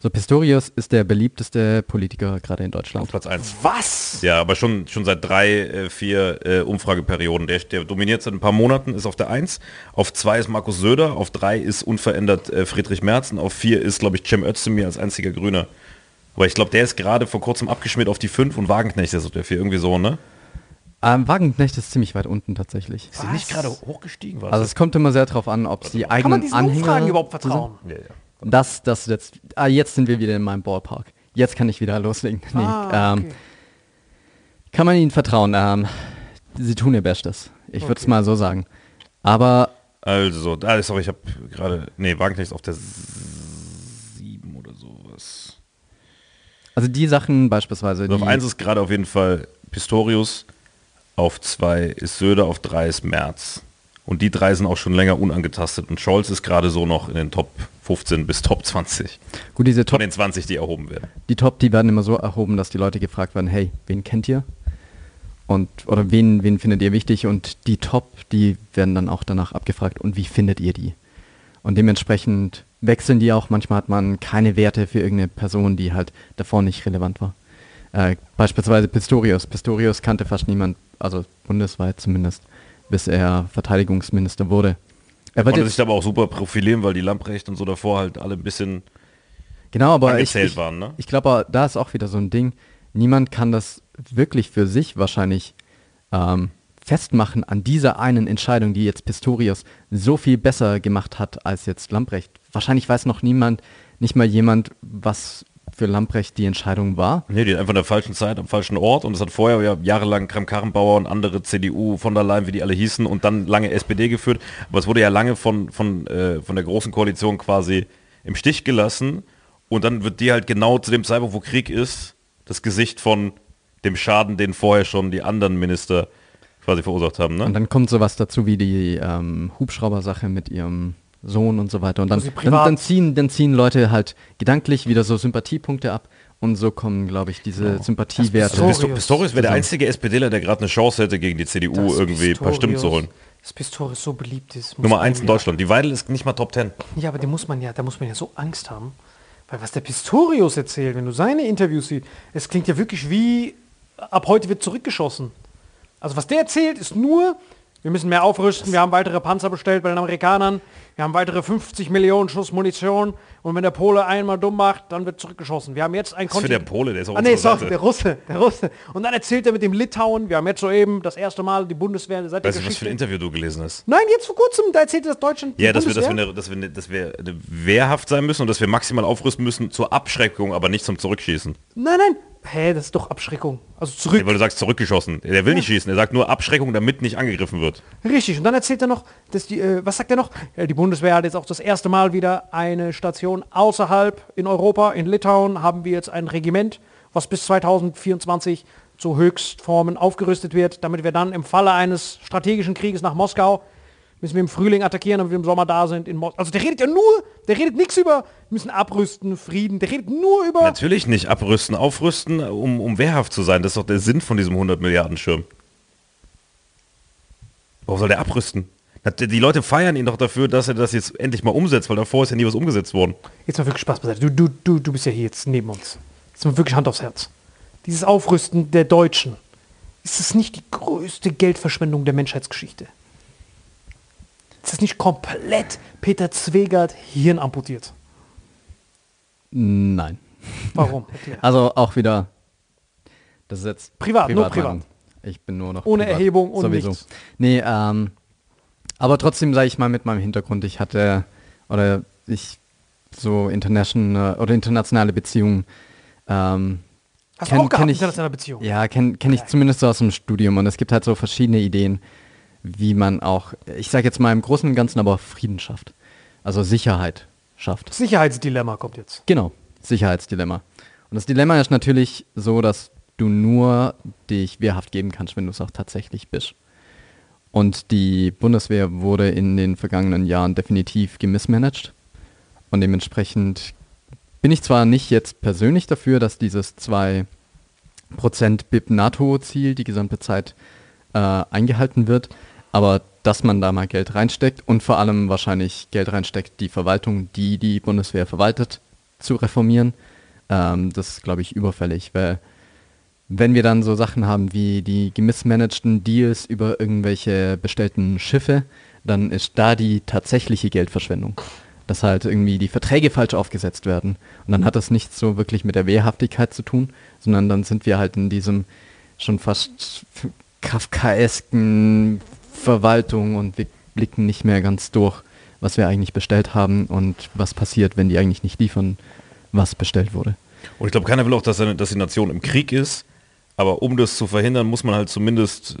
So, Pistorius ist der beliebteste Politiker gerade in Deutschland. Auf Platz 1. Was? Ja, aber schon seit 3, 4 Umfrageperioden. Der dominiert seit ein paar Monaten, ist auf der 1. Auf 2 ist Markus Söder, auf 3 ist unverändert Friedrich Merz und auf 4 ist, glaube ich, Cem Özdemir als einziger Grüner. Aber ich glaube, der ist gerade vor kurzem abgeschmiert auf die 5 und Wagenknecht ist auf der 4. Irgendwie so, ne? Wagenknecht ist ziemlich weit unten tatsächlich. Ist sie nicht gerade hochgestiegen? Also es kommt immer sehr darauf an, ob die eigenen Anhänger... Kann man diesen Umfragen überhaupt vertrauen? Ja, ja. Das jetzt. Jetzt sind wir wieder in meinem Ballpark. Jetzt kann ich wieder loslegen. Nee, okay. Kann man ihnen vertrauen? Sie tun ihr Bestes. Ich würde es mal so sagen. Aber also, sorry, ich habe gerade. Nee, Wagenknecht auf der 7 oder sowas. Also die Sachen beispielsweise. Also auf 1 ist gerade auf jeden Fall Pistorius, auf 2 ist Söder, auf 3 ist Merz. Und die 3 sind auch schon länger unangetastet. Und Scholz ist gerade so noch in den Top 15 bis Top 20. Gut, diese Top, von den 20, die erhoben werden. Die Top, die werden immer so erhoben, dass die Leute gefragt werden, hey, wen kennt ihr? Und, oder wen findet ihr wichtig? Und die Top, die werden dann auch danach abgefragt. Und wie findet ihr die? Und dementsprechend wechseln die auch. Manchmal hat man keine Werte für irgendeine Person, die halt davor nicht relevant war. Beispielsweise Pistorius. Pistorius kannte fast niemand, also bundesweit zumindest, bis er Verteidigungsminister wurde. Er konnte sich aber auch super profilieren, weil die Lamprecht und so davor halt alle ein bisschen angezählt waren. Ne? Ich glaube, da ist auch wieder so ein Ding. Niemand kann das wirklich für sich wahrscheinlich festmachen an dieser einen Entscheidung, die jetzt Pistorius so viel besser gemacht hat als jetzt Lamprecht. Wahrscheinlich weiß noch niemand, nicht mal jemand, was für Lamprecht die Entscheidung war. Nee, die ist einfach in der falschen Zeit, am falschen Ort, und es hat vorher ja jahrelang Kramp-Karrenbauer und andere CDU, von der Leyen, wie die alle hießen, und dann lange SPD geführt, aber es wurde ja lange von der Großen Koalition quasi im Stich gelassen, und dann wird die halt genau zu dem Zeitpunkt, wo Krieg ist, das Gesicht von dem Schaden, den vorher schon die anderen Minister quasi verursacht haben. Ne? Und dann kommt sowas dazu wie die Hubschrauber-Sache mit ihrem Sohn und so weiter. Und dann ziehen Leute halt gedanklich wieder so Sympathiepunkte ab. Und so kommen, glaube ich, diese Sympathiewerte. Pistorius wäre der einzige SPDler, der gerade eine Chance hätte, gegen die CDU irgendwie ein paar Stimmen zu holen. Dass Pistorius so beliebt ist. Nummer 1 in Deutschland. Die Weidel ist nicht mal Top 10. Ja, aber da muss man ja so Angst haben. Weil was der Pistorius erzählt, wenn du seine Interviews siehst, es klingt ja wirklich wie, ab heute wird zurückgeschossen. Also was der erzählt, ist nur, wir müssen mehr aufrüsten, wir haben weitere Panzer bestellt bei den Amerikanern, wir haben weitere 50 Millionen Schuss Munition, und wenn der Pole einmal dumm macht, dann wird zurückgeschossen. Wir haben jetzt ein Kontingent. Für der Pole, der ist auch der Russe. Und dann erzählt er mit dem Litauen, wir haben jetzt soeben das erste Mal die Bundeswehr seit der Geschichte. Weißt du, was für ein Interview du gelesen hast? Nein, jetzt vor kurzem, da erzählt er, dass Deutschland dass wir wehrhaft sein müssen und dass wir maximal aufrüsten müssen zur Abschreckung, aber nicht zum Zurückschießen. Nein. Hä, das ist doch Abschreckung. Also zurück. Ja, weil du sagst zurückgeschossen. Der will nicht schießen. Er sagt nur Abschreckung, damit nicht angegriffen wird. Richtig. Und dann erzählt er noch, dass die Bundeswehr hat jetzt auch das erste Mal wieder eine Station außerhalb in Europa. In Litauen haben wir jetzt ein Regiment, was bis 2024 zu Höchstformen aufgerüstet wird, damit wir dann im Falle eines strategischen Krieges nach Moskau, müssen wir im Frühling attackieren, damit wir im Sommer da sind. Also der redet nichts über, müssen abrüsten, Frieden, der redet nur über... Natürlich nicht abrüsten, aufrüsten, um wehrhaft zu sein. Das ist doch der Sinn von diesem 100-Milliarden-Schirm. Warum soll der abrüsten? Die Leute feiern ihn doch dafür, dass er das jetzt endlich mal umsetzt, weil davor ist ja nie was umgesetzt worden. Jetzt mal wirklich Spaß beiseite. Du bist ja hier jetzt neben uns. Jetzt mal wirklich Hand aufs Herz. Dieses Aufrüsten der Deutschen, ist es nicht die größte Geldverschwendung der Menschheitsgeschichte? Ist das nicht komplett Peter Zwegert Hirn amputiert? Nein. Warum? Also auch wieder, das ist jetzt privat. Ich bin nur noch ohne privat. Erhebung und nichts. Nee, aber trotzdem sage ich mal mit meinem Hintergrund, internationale Beziehungen. Hast du auch gehabt, internationale Beziehungen? Ja, kenne ich zumindest so aus dem Studium, und es gibt halt so verschiedene Ideen, wie man auch, ich sage jetzt mal im Großen und Ganzen, aber Frieden schafft. Also Sicherheit schafft. Sicherheitsdilemma kommt jetzt. Genau, Sicherheitsdilemma. Und das Dilemma ist natürlich so, dass du nur dich wehrhaft geben kannst, wenn du es auch tatsächlich bist. Und die Bundeswehr wurde in den vergangenen Jahren definitiv gemissmanaged. Und dementsprechend bin ich zwar nicht jetzt persönlich dafür, dass dieses 2% BIP-NATO-Ziel die gesamte Zeit eingehalten wird, aber dass man da mal Geld reinsteckt und vor allem wahrscheinlich Geld reinsteckt, die Verwaltung, die die Bundeswehr verwaltet, zu reformieren, das ist, glaube ich, überfällig, weil wenn wir dann so Sachen haben wie die gemissmanagten Deals über irgendwelche bestellten Schiffe, dann ist da die tatsächliche Geldverschwendung, dass halt irgendwie die Verträge falsch aufgesetzt werden, und dann hat das nichts so wirklich mit der Wehrhaftigkeit zu tun, sondern dann sind wir halt in diesem schon fast kafkaesken Verwaltung, und wir blicken nicht mehr ganz durch, was wir eigentlich bestellt haben und was passiert, wenn die eigentlich nicht liefern, was bestellt wurde. Und ich glaube, keiner will auch, dass die Nation im Krieg ist, aber um das zu verhindern, muss man halt zumindest...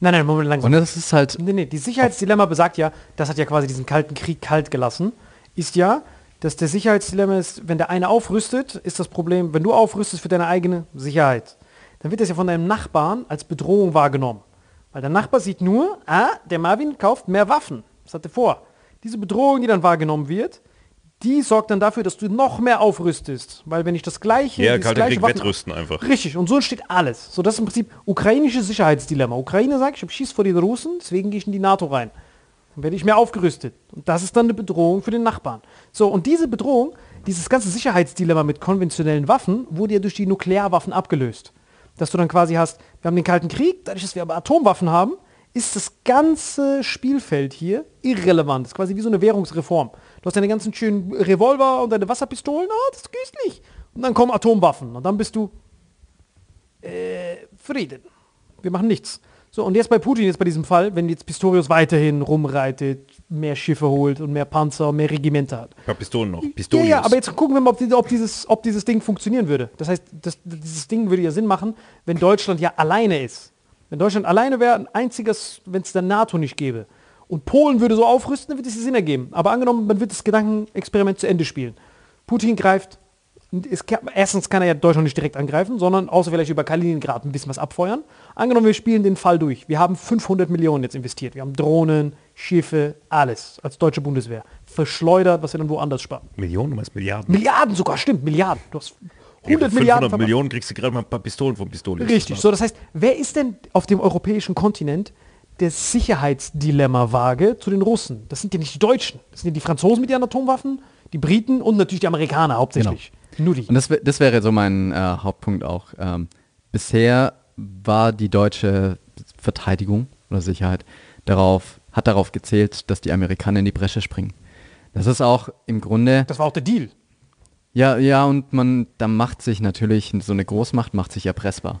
Nein, Moment, langsam. Und das ist halt... Nee, die Sicherheitsdilemma besagt ja, das hat ja quasi diesen kalten Krieg kalt gelassen, ist ja, dass der Sicherheitsdilemma ist, wenn der eine aufrüstet, ist das Problem, wenn du aufrüstest für deine eigene Sicherheit, dann wird das ja von deinem Nachbarn als Bedrohung wahrgenommen. Weil der Nachbar sieht nur, der Marvin kauft mehr Waffen. Das hat er vor. Diese Bedrohung, die dann wahrgenommen wird, die sorgt dann dafür, dass du noch mehr aufrüstest. Weil wenn ich das gleiche... Ja, Kalter Krieg wettrüsten einfach. Richtig, und so entsteht alles. So, das ist im Prinzip ukrainisches Sicherheitsdilemma. Ukraine sagt, ich habe Schiss vor den Russen, deswegen gehe ich in die NATO rein. Dann werde ich mehr aufgerüstet. Und das ist dann eine Bedrohung für den Nachbarn. So, und diese Bedrohung, dieses ganze Sicherheitsdilemma mit konventionellen Waffen, wurde ja durch die Nuklearwaffen abgelöst. Dass du dann quasi hast, wir haben den Kalten Krieg, dadurch, dass wir aber Atomwaffen haben, ist das ganze Spielfeld hier irrelevant. Das ist quasi wie so eine Währungsreform. Du hast deine ganzen schönen Revolver und deine Wasserpistolen, oh, das ist güstlich. Und dann kommen Atomwaffen und dann bist du Frieden. Wir machen nichts. So, und jetzt bei Putin, jetzt bei diesem Fall, wenn jetzt Pistorius weiterhin rumreitet, mehr Schiffe holt und mehr Panzer und mehr Regimenter hat. Ja, Pistolen noch. Pistorius. Ja, aber jetzt gucken wir mal, ob dieses Ding funktionieren würde. Das heißt, dieses Ding würde ja Sinn machen, wenn Deutschland ja alleine ist. Wenn Deutschland alleine wäre, ein einziges, wenn es der NATO nicht gäbe. Und Polen würde so aufrüsten, dann wird es Sinn ergeben. Aber angenommen, man wird das Gedankenexperiment zu Ende spielen. Putin greift, erstens kann er ja Deutschland nicht direkt angreifen, sondern außer vielleicht über Kaliningrad ein bisschen was abfeuern. Angenommen, wir spielen den Fall durch. Wir haben 500 Millionen jetzt investiert. Wir haben Drohnen, Schiffe, alles als deutsche Bundeswehr. Verschleudert, was wir dann woanders sparen. Millionen, du meinst Milliarden? Milliarden sogar, stimmt, Milliarden. Du hast 100 Milliarden. 500 Millionen kriegst du gerade mal ein paar Pistolen vom Pistorius. Richtig, so das heißt, wer ist denn auf dem europäischen Kontinent der Sicherheitsdilemma-Waage zu den Russen? Das sind ja nicht die Deutschen, das sind ja die Franzosen mit ihren Atomwaffen, die Briten und natürlich die Amerikaner hauptsächlich. Genau. Nur die. Und das wäre so mein Hauptpunkt auch. Bisher war die deutsche Verteidigung oder Sicherheit hat darauf gezählt, dass die Amerikaner in die Bresche springen. Das ist auch im Grunde... Das war auch der Deal. Ja, und da macht sich natürlich, so eine Großmacht macht sich erpressbar.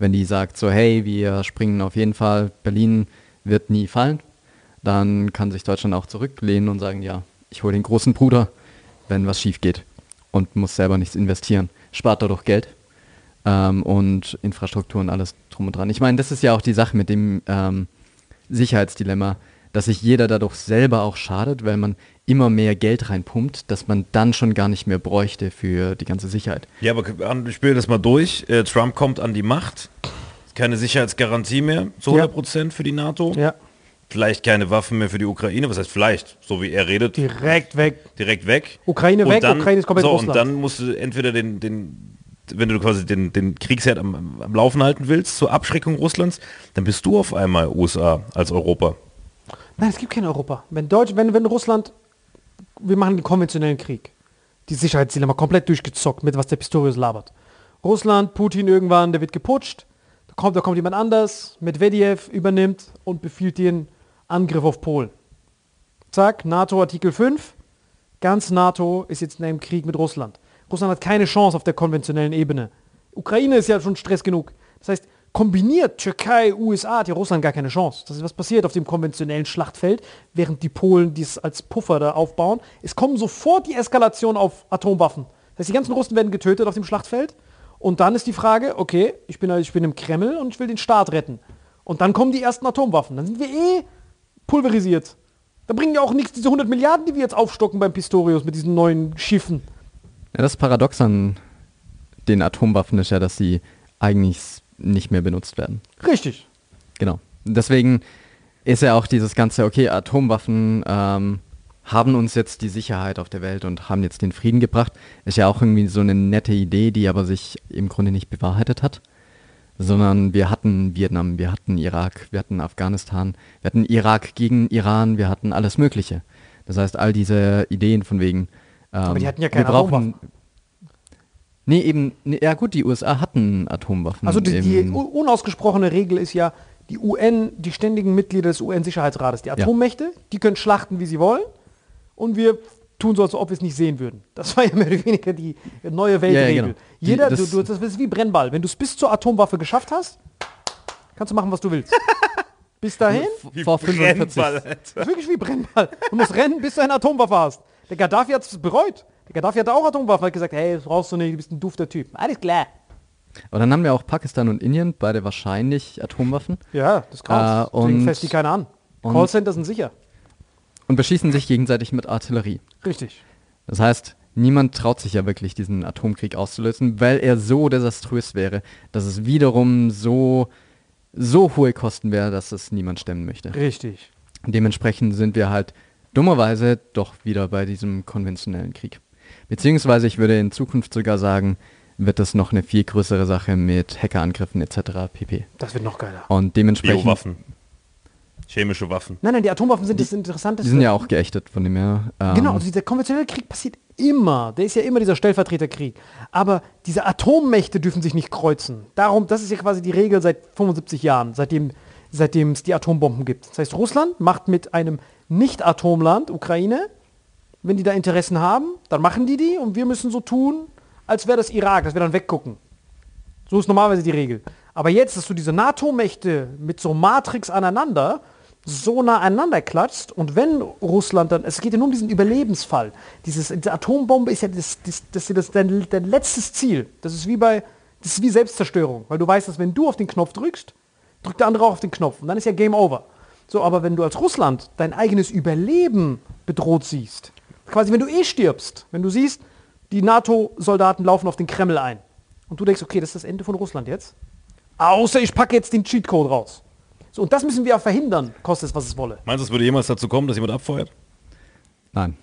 Wenn die sagt so, hey, wir springen auf jeden Fall, Berlin wird nie fallen, dann kann sich Deutschland auch zurücklehnen und sagen, ja, ich hole den großen Bruder, wenn was schief geht und muss selber nichts investieren. Spart dadurch Geld und Infrastruktur und alles drum und dran. Ich meine, das ist ja auch die Sache mit dem Sicherheitsdilemma, dass sich jeder dadurch selber auch schadet, weil man immer mehr Geld reinpumpt, dass man dann schon gar nicht mehr bräuchte für die ganze Sicherheit. Ja, aber ich spiele das mal durch. Trump kommt an die Macht. Keine Sicherheitsgarantie mehr zu 100% für die NATO. Ja. Vielleicht keine Waffen mehr für die Ukraine. Was heißt vielleicht? So wie er redet. Direkt weg. Direkt weg. Ukraine und weg, dann, Ukraine ist komplett Russland. Und dann musst du entweder wenn du quasi den Kriegsherd am Laufen halten willst, zur Abschreckung Russlands, dann bist du auf einmal USA als Europa. Nein, es gibt kein Europa. Wenn Russland, wir machen den konventionellen Krieg, die Sicherheitsdilemma komplett durchgezockt mit was der Pistorius labert. Russland, Putin irgendwann, der wird geputscht, da kommt jemand anders, Medvedev übernimmt und befiehlt den Angriff auf Polen. Zack, NATO Artikel 5, ganz NATO ist jetzt in einem Krieg mit Russland. Russland hat keine Chance auf der konventionellen Ebene. Ukraine ist ja schon Stress genug. Das heißt, kombiniert Türkei, USA hat ja Russland gar keine Chance. Das ist was passiert auf dem konventionellen Schlachtfeld, während die Polen dies als Puffer da aufbauen. Es kommen sofort die Eskalation auf Atomwaffen. Das heißt, die ganzen Russen werden getötet auf dem Schlachtfeld. Und dann ist die Frage, okay, ich bin im Kreml und ich will den Staat retten. Und dann kommen die ersten Atomwaffen. Dann sind wir pulverisiert. Da bringen ja auch nichts diese 100 Milliarden, die wir jetzt aufstocken beim Pistorius mit diesen neuen Schiffen. Ja, das Paradox an den Atomwaffen ist ja, dass sie eigentlich nicht mehr benutzt werden. Richtig. Genau. Deswegen ist ja auch dieses ganze, okay, Atomwaffen haben uns jetzt die Sicherheit auf der Welt und haben jetzt den Frieden gebracht. Ist ja auch irgendwie so eine nette Idee, die aber sich im Grunde nicht bewahrheitet hat. Sondern wir hatten Vietnam, wir hatten Irak, wir hatten Afghanistan, wir hatten Irak gegen Iran, wir hatten alles Mögliche. Das heißt, all diese Ideen von wegen... aber die hatten ja keine Atomwaffen. Nee, eben, ja gut, die USA hatten Atomwaffen. Also die unausgesprochene Regel ist ja, die UN, die ständigen Mitglieder des UN-Sicherheitsrates, die Atommächte, die können schlachten, wie sie wollen und wir tun so, als ob wir es nicht sehen würden. Das war ja mehr oder weniger die neue Weltregel. Ja, genau. Das ist wie Brennball. Wenn du es bis zur Atomwaffe geschafft hast, kannst du machen, was du willst. Bis dahin, wie vor 45. Brennball, das ist wirklich wie Brennball. Du musst rennen, bis du eine Atomwaffe hast. Der Gaddafi hat es bereut. Der Gaddafi hatte auch Atomwaffen, hat gesagt, hey, das brauchst du nicht, du bist ein dufter Typ. Alles klar. Aber dann haben wir auch Pakistan und Indien, beide wahrscheinlich Atomwaffen. Ja, das ist krass. Deswegen fällt die keiner an. Callcenter sind sicher. Und beschießen sich gegenseitig mit Artillerie. Richtig. Das heißt, niemand traut sich ja wirklich, diesen Atomkrieg auszulösen, weil er so desaströs wäre, dass es wiederum so hohe Kosten wäre, dass es niemand stemmen möchte. Richtig. Dementsprechend sind wir halt Dummerweise doch wieder bei diesem konventionellen Krieg. Beziehungsweise ich würde in Zukunft sogar sagen, wird das noch eine viel größere Sache mit Hackerangriffen etc. pp. Das wird noch geiler. Und dementsprechend... Biowaffen. Chemische Waffen. Nein, die Atomwaffen sind das Interessanteste. Die sind ja auch geächtet, von dem her. Genau, also dieser konventionelle Krieg passiert immer. Der ist ja immer dieser Stellvertreterkrieg. Aber diese Atommächte dürfen sich nicht kreuzen. Darum, das ist ja quasi die Regel seit 75 Jahren, seitdem es die Atombomben gibt. Das heißt, Russland macht mit einem Nicht-Atomland, Ukraine, wenn die da Interessen haben, dann machen die und wir müssen so tun, als wäre das Irak, dass wir dann weggucken. So ist normalerweise die Regel. Aber jetzt, dass du diese NATO-Mächte mit so Matrix aneinander, so nah aneinander klatscht und wenn Russland dann, es geht ja nur um diesen Überlebensfall. Diese Atombombe ist ja dein letztes Ziel. Das ist wie Selbstzerstörung, weil du weißt, dass wenn du auf den Knopf drückst, drückt der andere auch auf den Knopf und dann ist ja Game Over. So, aber wenn du als Russland dein eigenes Überleben bedroht siehst, quasi wenn du stirbst, wenn du siehst, die NATO-Soldaten laufen auf den Kreml ein und du denkst, okay, das ist das Ende von Russland jetzt, außer ich packe jetzt den Cheatcode raus. So, und das müssen wir ja verhindern, koste es, was es wolle. Meinst du, es würde jemals dazu kommen, dass jemand abfeuert? Nein.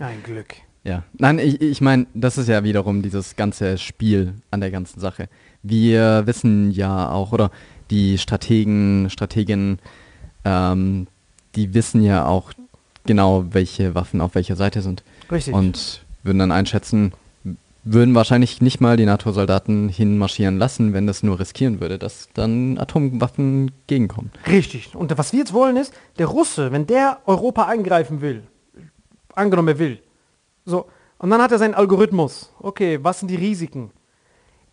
Ein Glück. Ja. Nein, ich meine, das ist ja wiederum dieses ganze Spiel an der ganzen Sache. Wir wissen ja auch, oder die Strateginnen, die wissen ja auch genau, welche Waffen auf welcher Seite sind. Richtig. Und würden dann einschätzen, würden wahrscheinlich nicht mal die NATO-Soldaten hinmarschieren lassen, wenn das nur riskieren würde, dass dann Atomwaffen gegenkommen. Richtig. Und was wir jetzt wollen ist, der Russe, wenn der Europa angreifen will, angenommen er will, so, und dann hat er seinen Algorithmus. Okay, was sind die Risiken?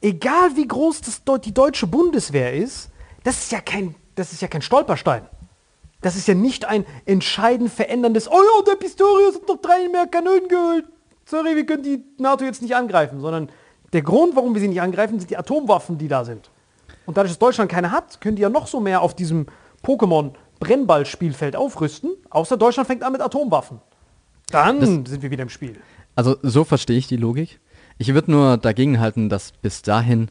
Egal wie groß die deutsche Bundeswehr ist, das ist ja kein Stolperstein. Das ist ja nicht ein entscheidend veränderndes, oh ja, der Pistorius hat noch 3 mehr Kanonen geholt. Sorry, wir können die NATO jetzt nicht angreifen, sondern der Grund, warum wir sie nicht angreifen, sind die Atomwaffen, die da sind. Und dadurch, dass Deutschland keine hat, können die ja noch so mehr auf diesem Pokémon-Brennball-Spielfeld aufrüsten, außer Deutschland fängt an mit Atomwaffen. Dann sind wir wieder im Spiel. Also so verstehe ich die Logik. Ich würde nur dagegen halten, dass bis dahin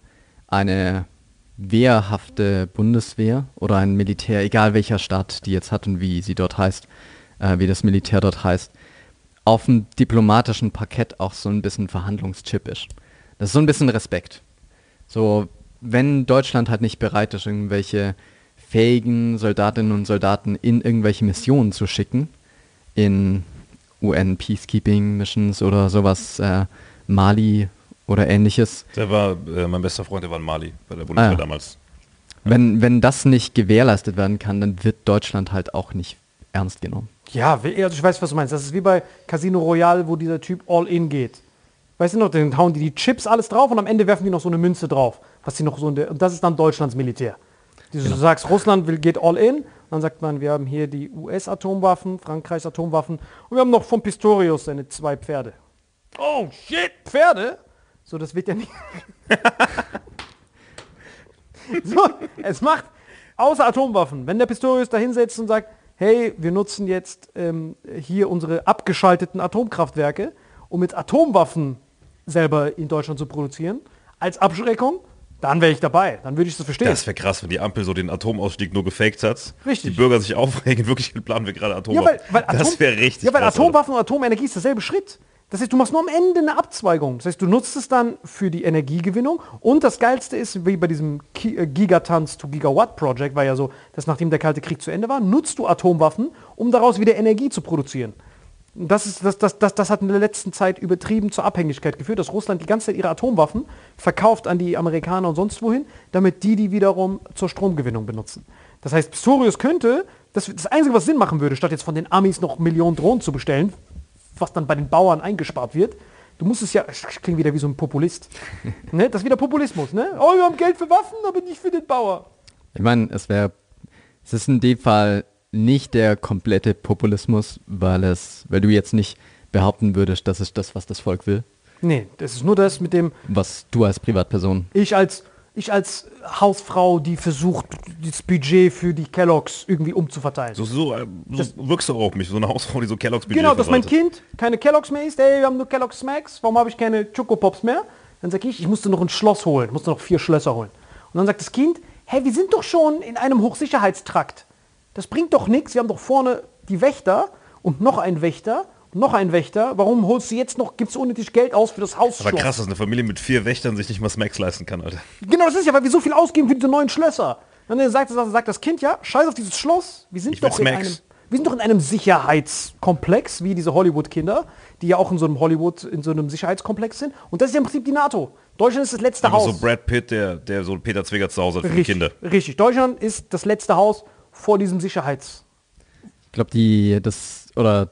eine wehrhafte Bundeswehr oder ein Militär, egal welcher Staat die jetzt hat und wie sie dort heißt, wie das Militär dort heißt, auf dem diplomatischen Parkett auch so ein bisschen Verhandlungschip ist. Das ist so ein bisschen Respekt. So, wenn Deutschland halt nicht bereit ist, irgendwelche fähigen Soldatinnen und Soldaten in irgendwelche Missionen zu schicken, in UN-Peacekeeping-Missions oder sowas, Mali oder ähnliches. Der war, mein bester Freund, der war in Mali bei der Bundeswehr damals. Ja. Wenn das nicht gewährleistet werden kann, dann wird Deutschland halt auch nicht ernst genommen. Ja, also ich weiß, was du meinst. Das ist wie bei Casino Royale, wo dieser Typ all in geht. Weißt du noch, dann hauen die Chips alles drauf und am Ende werfen die noch so eine Münze drauf. Was die noch so und das ist dann Deutschlands Militär. Du sagst, Russland geht all in, dann sagt man, wir haben hier die US-Atomwaffen, Frankreichs Atomwaffen und wir haben noch von Pistorius seine 2 Pferde. Oh shit, Pferde? So, das wird ja nicht... So, es macht, außer Atomwaffen, wenn der Pistorius da hinsetzt und sagt, hey, wir nutzen jetzt hier unsere abgeschalteten Atomkraftwerke, um mit Atomwaffen selber in Deutschland zu produzieren, als Abschreckung, dann wäre ich dabei, dann würde ich das verstehen. Das wäre krass, wenn die Ampel so den Atomausstieg nur gefaked hat, richtig. Die Bürger sich aufregen, wirklich planen wir gerade Atomwaffen. Ja, das wäre richtig krass. Ja, weil krass, Atomwaffen oder? Und Atomenergie ist derselbe Schritt. Das heißt, du machst nur am Ende eine Abzweigung. Das heißt, du nutzt es dann für die Energiegewinnung. Und das Geilste ist, wie bei diesem Gigatons-to-Gigawatt-Project, war ja so, dass nachdem der Kalte Krieg zu Ende war, nutzt du Atomwaffen, um daraus wieder Energie zu produzieren. Das hat in der letzten Zeit übertrieben zur Abhängigkeit geführt, dass Russland die ganze Zeit ihre Atomwaffen verkauft an die Amerikaner und sonst wohin, damit die wiederum zur Stromgewinnung benutzen. Das heißt, Pistorius könnte, das Einzige, was Sinn machen würde, statt jetzt von den Amis noch Millionen Drohnen zu bestellen, was dann bei den Bauern eingespart wird. Du musst es ja, klingt wieder wie so ein Populist. Ne? Das ist wieder Populismus, ne? Oh, wir haben Geld für Waffen, aber nicht für den Bauer. Ich meine, es ist in dem Fall nicht der komplette Populismus, weil du jetzt nicht behaupten würdest, das ist das, was das Volk will. Nee, das ist nur das mit dem... Was du als Privatperson... Ich als Hausfrau, die versucht, das Budget für die Kelloggs irgendwie umzuverteilen. So wirkst du auch auf mich, so eine Hausfrau, die so Kelloggs Budget verwaltet. Genau, dass mein Kind keine Kelloggs mehr isst. Ey, wir haben nur Kelloggs Smacks, warum habe ich keine Chocopops mehr? Dann sage ich, ich musste noch ein Schloss holen, musste noch 4 Schlösser holen. Und dann sagt das Kind, hey, wir sind doch schon in einem Hochsicherheitstrakt. Das bringt doch nichts, wir haben doch vorne die Wächter und noch ein Wächter. Noch ein Wächter, warum holst du jetzt noch, gibst du unnötig Geld aus für das Haus? Aber krass, dass eine Familie mit 4 Wächtern sich nicht mal Smacks leisten kann, Alter. Genau, das ist ja, weil wir so viel ausgeben für diese neuen Schlösser. Und dann sagt das Kind, ja, scheiß auf dieses Schloss, wir sind doch in einem Sicherheitskomplex, wie diese Hollywood-Kinder, die ja auch in so einem Sicherheitskomplex sind. Und das ist ja im Prinzip die NATO. Deutschland ist das letzte Haus. So Brad Pitt, der so Peter Zwegger zu Hause hat für die Kinder. Richtig, Deutschland ist das letzte Haus vor diesem Sicherheits... Ich glaube,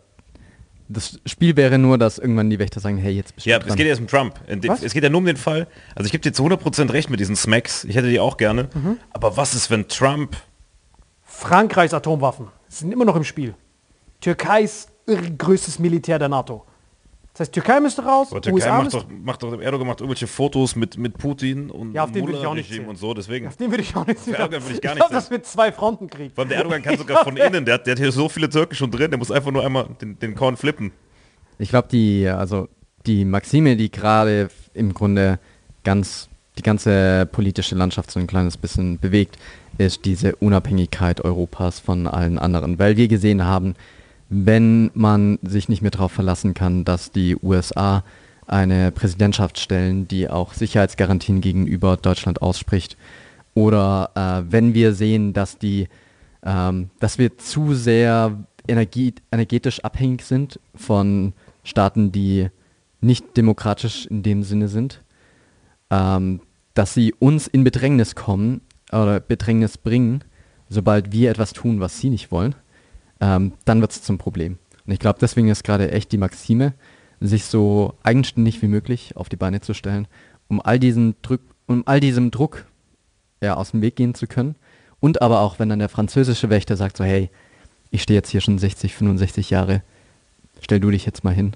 das Spiel wäre nur, dass irgendwann die Wächter sagen, hey, jetzt bist du dran. Ja, es geht ja erst um Trump. Es geht ja nur um den Fall. Also ich gebe dir zu 100% recht mit diesen Smacks. Ich hätte die auch gerne. Mhm. Aber was ist, wenn Trump... Frankreichs Atomwaffen sind immer noch im Spiel. Türkeis größtes Militär der NATO. Das heißt, Türkei müsste raus, aber Türkei USA macht doch Erdogan macht irgendwelche Fotos mit Putin und ja, auf den würde ich auch nicht sehen. Und so, deswegen. Auf den würde ich auch nicht sehen. Ich glaube, das wird 2 Fronten kriegen. Weil der Erdogan kann sogar von innen, der hat hier so viele Türken schon drin, der muss einfach nur einmal den Korn flippen. Ich glaube, die Maxime, die gerade im Grunde die ganze politische Landschaft so ein kleines bisschen bewegt, ist diese Unabhängigkeit Europas von allen anderen. Weil wir gesehen haben, wenn man sich nicht mehr darauf verlassen kann, dass die USA eine Präsidentschaft stellen, die auch Sicherheitsgarantien gegenüber Deutschland ausspricht, oder wenn wir sehen, dass wir zu sehr energetisch abhängig sind von Staaten, die nicht demokratisch in dem Sinne sind, dass sie uns in Bedrängnis kommen oder Bedrängnis bringen, sobald wir etwas tun, was sie nicht wollen, dann wird es zum Problem. Und ich glaube, deswegen ist gerade echt die Maxime, sich so eigenständig wie möglich auf die Beine zu stellen, um all diesem Druck ja, aus dem Weg gehen zu können. Und aber auch, wenn dann der französische Wächter sagt so, hey, ich stehe jetzt hier schon 60, 65 Jahre, stell du dich jetzt mal hin.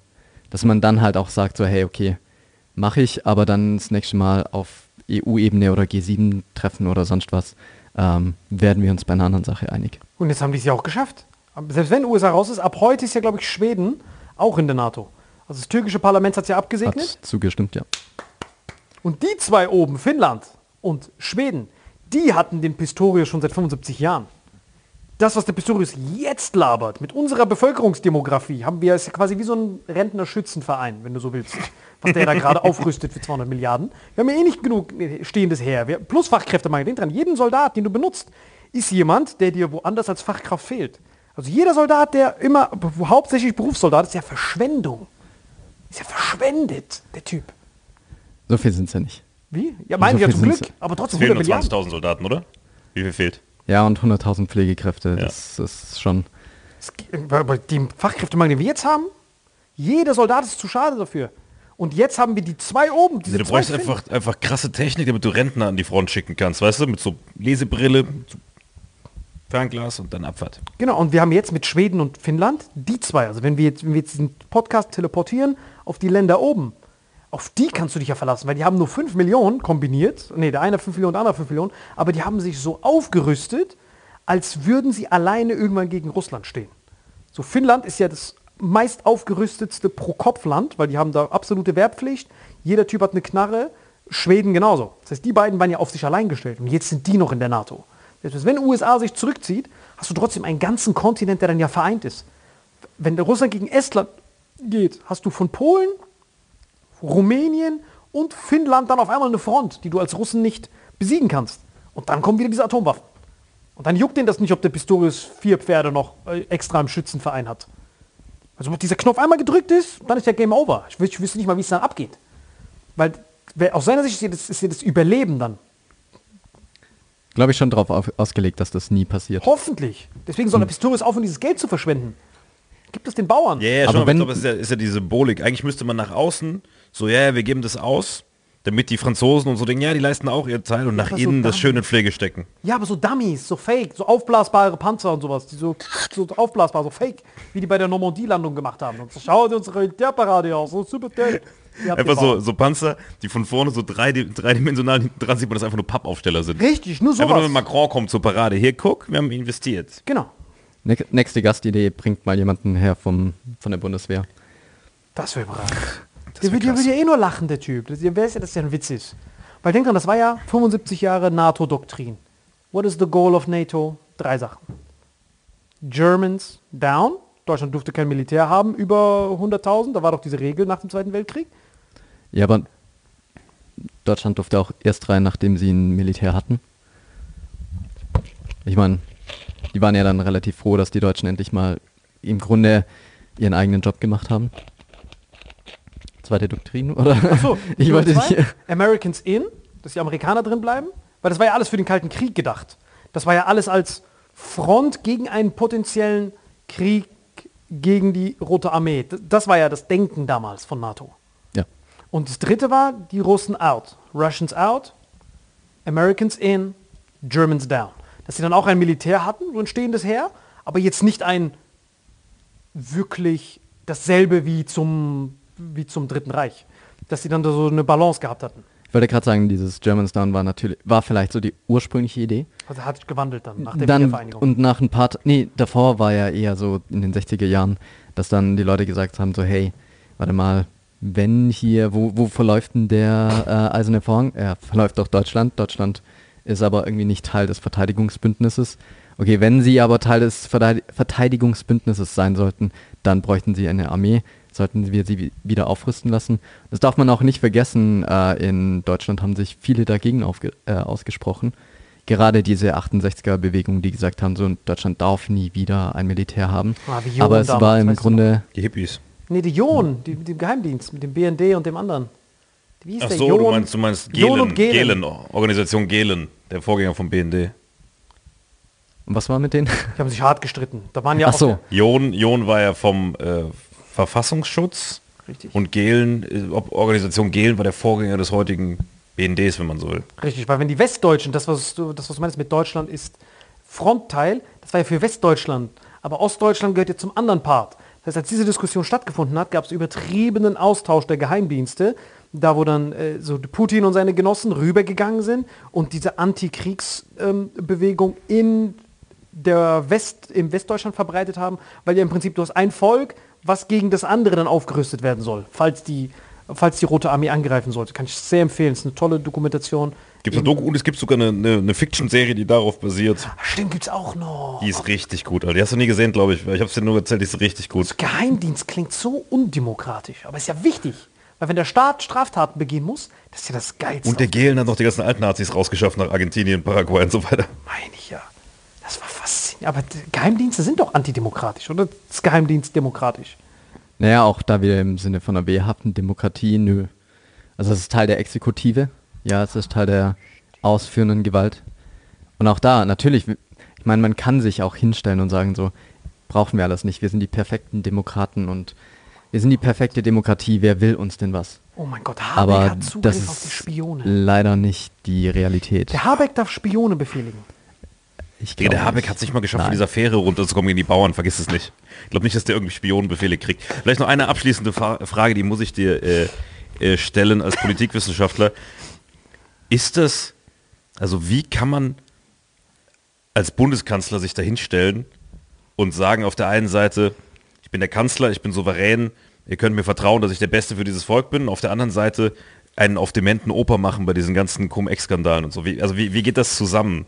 Dass man dann halt auch sagt so, hey, okay, mache ich, aber dann das nächste Mal auf EU-Ebene oder G7-Treffen oder sonst was, werden wir uns bei einer anderen Sache einig. Und jetzt haben die es ja auch geschafft. Selbst wenn USA raus ist, ab heute ist ja, glaube ich, Schweden auch in der NATO. Also das türkische Parlament hat es ja abgesegnet. Hat zugestimmt, ja. Und die 2 oben, Finnland und Schweden, die hatten den Pistorius schon seit 75 Jahren. Das, was der Pistorius jetzt labert, mit unserer Bevölkerungsdemografie, ist ja quasi wie so ein Rentnerschützenverein, wenn du so willst, was der da gerade aufrüstet für 200 Milliarden. Wir haben ja eh nicht genug stehendes Heer. Plus Fachkräftemangel hinten dran. Jeden Soldat, den du benutzt, ist jemand, der dir woanders als Fachkraft fehlt. Also jeder Soldat, der immer hauptsächlich Berufssoldat ist, ja Verschwendung. Ist ja verschwendet, der Typ. So viel sind es ja nicht. Wie? Ja, meinen wir ja zum Glück, aber trotzdem fehlen nur 20.000 Soldaten, oder? Wie viel fehlt? Ja, und 100.000 Pflegekräfte, ja. Das ist schon... Bei dem Fachkräftemangel, den wir jetzt haben, jeder Soldat ist zu schade dafür. Und jetzt haben wir die 2 oben. Du brauchst einfach krasse Technik, damit du Rentner an die Front schicken kannst, weißt du? Mit so Lesebrille, so Fernglas und dann Abfahrt. Genau, und wir haben jetzt mit Schweden und Finnland die 2. Also wenn wir jetzt diesen Podcast teleportieren auf die Länder oben, auf die kannst du dich ja verlassen, weil die haben nur 5 Millionen kombiniert. Ne, der eine 5 Millionen, der andere 5 Millionen. Aber die haben sich so aufgerüstet, als würden sie alleine irgendwann gegen Russland stehen. So, Finnland ist ja das meist aufgerüstetste Pro-Kopf-Land, weil die haben da absolute Wehrpflicht. Jeder Typ hat eine Knarre. Schweden genauso. Das heißt, die beiden waren ja auf sich allein gestellt. Und jetzt sind die noch in der NATO. Selbst wenn die USA sich zurückzieht, hast du trotzdem einen ganzen Kontinent, der dann ja vereint ist. Wenn Russland gegen Estland geht, hast du von Polen, Rumänien und Finnland dann auf einmal eine Front, die du als Russen nicht besiegen kannst. Und dann kommen wieder diese Atomwaffen. Und dann juckt denen das nicht, ob der Pistorius 4 Pferde noch extra im Schützenverein hat. Also wenn dieser Knopf einmal gedrückt ist, dann ist ja Game Over. Ich wüsste nicht mal, wie es dann abgeht. Weil aus seiner Sicht ist das Überleben dann. Glaube ich schon darauf ausgelegt, dass das nie passiert. Hoffentlich. Deswegen soll der Pistorius aufhören, dieses Geld zu verschwenden. Gibt es den Bauern? Yeah, aber schon, aber ich glaube, das ist ja die Symbolik. Eigentlich müsste man nach außen so, ja, wir geben das aus, damit die Franzosen und so denken, ja, die leisten auch ihr Teil, und nach innen so das schön in Pflege stecken. Ja, aber so Dummies, so Fake, so aufblasbare Panzer und sowas, die so aufblasbar, so Fake, wie die bei der Normandie-Landung gemacht haben. Und so, schaut unsere Militärparade aus, so super toll. Einfach so Panzer, die von vorne so dreidimensional hinten dran sieht, man das einfach nur Pappaufsteller sind. Richtig, nur sowas. Einfach nur, wenn Macron kommt zur Parade, hier guck, wir haben investiert. Genau. Nächste Gastidee bringt mal jemanden her von der Bundeswehr. Das wäre überraschend. Der würde ja eh nur lachen, der Typ. Der weiß ja, dass der ein Witz ist. Weil denk dran, das war ja 75 Jahre NATO-Doktrin. What is the goal of NATO? 3 Sachen. Germans down, Deutschland durfte kein Militär haben über 100.000. Da war doch diese Regel nach dem Zweiten Weltkrieg. Ja, aber Deutschland durfte auch erst rein, nachdem sie ein Militär hatten. Ich meine, die waren ja dann relativ froh, dass die Deutschen endlich mal im Grunde ihren eigenen Job gemacht haben. Zweite Doktrin, oder? Achso, ich wollte nicht. Americans in, dass die Amerikaner drin bleiben, weil das war ja alles für den Kalten Krieg gedacht. Das war ja alles als Front gegen einen potenziellen Krieg gegen die Rote Armee. Das war ja das Denken damals von NATO. Ja. Und das dritte war, die Russen out. Russians out, Americans in, Germans down. Dass sie dann auch ein Militär hatten, so ein stehendes Heer, aber jetzt nicht ein wirklich dasselbe wie zum Dritten Reich. Dass sie dann da so eine Balance gehabt hatten. Ich wollte gerade sagen, dieses Germans Down war vielleicht so die ursprüngliche Idee. Also hat gewandelt dann nach der Wiedervereinigung. Und nach ein paar, davor war ja eher so in den 60er Jahren, dass dann die Leute gesagt haben, so hey, warte mal, wenn hier, wo verläuft denn der eiserne Vorhang? Er verläuft doch Deutschland. Deutschland ist aber irgendwie nicht Teil des Verteidigungsbündnisses. Okay, wenn sie aber Teil des Verteidigungsbündnisses sein sollten, dann bräuchten sie eine Armee, sollten wir sie wieder aufrüsten lassen. Das darf man auch nicht vergessen, in Deutschland haben sich viele dagegen ausgesprochen. Gerade diese 68er-Bewegung, die gesagt haben, so Deutschland darf nie wieder ein Militär haben. Aber es war im Grunde... Die Hippies. Nee, die Jon, die mit dem Geheimdienst, mit dem BND und dem anderen. Wie hieß der? Ach so, du meinst Gehlen, Gehlen, Organisation Gehlen, der Vorgänger vom BND. Und was war mit denen? Die haben sich hart gestritten. Da waren ja auch so. Jon war ja vom Verfassungsschutz. Richtig. Und Gehlen, Organisation Gehlen war der Vorgänger des heutigen BNDs, wenn man so will. Richtig, weil wenn die Westdeutschen, das was du meinst mit Deutschland ist Frontteil, das war ja für Westdeutschland, aber Ostdeutschland gehört ja zum anderen Part. Das heißt, als diese Diskussion stattgefunden hat, gab es übertriebenen Austausch der Geheimdienste, da wo dann so Putin und seine Genossen rübergegangen sind und diese Antikriegsbewegung im Westdeutschland verbreitet haben, weil ja im Prinzip du hast ein Volk, was gegen das andere dann aufgerüstet werden soll, falls die Rote Armee angreifen sollte. Kann ich sehr empfehlen, ist eine tolle Dokumentation. Gibt es eine Doku und es gibt sogar eine Fiction-Serie, die darauf basiert. Stimmt, gibt's auch noch. Die ist richtig gut, Alter. Die hast du nie gesehen, glaube ich. Ich habe es dir nur erzählt, die ist richtig gut. Das Geheimdienst klingt so undemokratisch, aber ist ja wichtig. Weil wenn der Staat Straftaten begehen muss, das ist ja das Geilste. Und der Gehlen hat noch die ganzen alten Nazis rausgeschafft nach Argentinien, Paraguay und so weiter. Meine ich ja. Das war faszinierend. Aber Geheimdienste sind doch antidemokratisch, oder? Ist Geheimdienst demokratisch? Naja, auch da wieder im Sinne von einer wehrhaften Demokratie, nö. Also es ist Teil der Exekutive. Ja, es ist Teil der ausführenden Gewalt. Und auch da, natürlich, ich meine, man kann sich auch hinstellen und sagen so, brauchen wir alles nicht, wir sind die perfekten Demokraten und wir sind die perfekte Demokratie, wer will uns denn was? Oh mein Gott, Habeck aber hat Zugriff auf die Spione. Leider nicht die Realität. Der Habeck darf Spione befehligen. Der Habeck hat es nicht mal geschafft, von dieser Fähre runterzukommen gegen die Bauern, vergiss es nicht. Ich glaube nicht, dass der irgendwie Spionenbefehle kriegt. Vielleicht noch eine abschließende Frage, die muss ich dir stellen als Politikwissenschaftler. Ist das, also wie kann man als Bundeskanzler sich dahinstellen und sagen auf der einen Seite, ich bin der Kanzler, ich bin souverän, ihr könnt mir vertrauen, dass ich der Beste für dieses Volk bin, auf der anderen Seite einen auf dementen Opa machen bei diesen ganzen Cum-Ex-Skandalen und so. Wie geht das zusammen?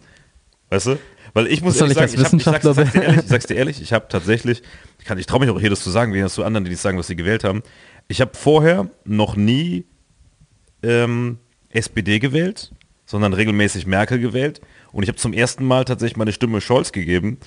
Weißt du? Weil ich muss ehrlich sagen, ich sag's dir ehrlich, ich habe tatsächlich, ich traue mich auch hier das zu sagen, wie das zu anderen, die sagen, was sie gewählt haben. Ich habe vorher noch nie SPD gewählt, sondern regelmäßig Merkel gewählt und ich habe zum ersten Mal tatsächlich meine Stimme Scholz gegeben,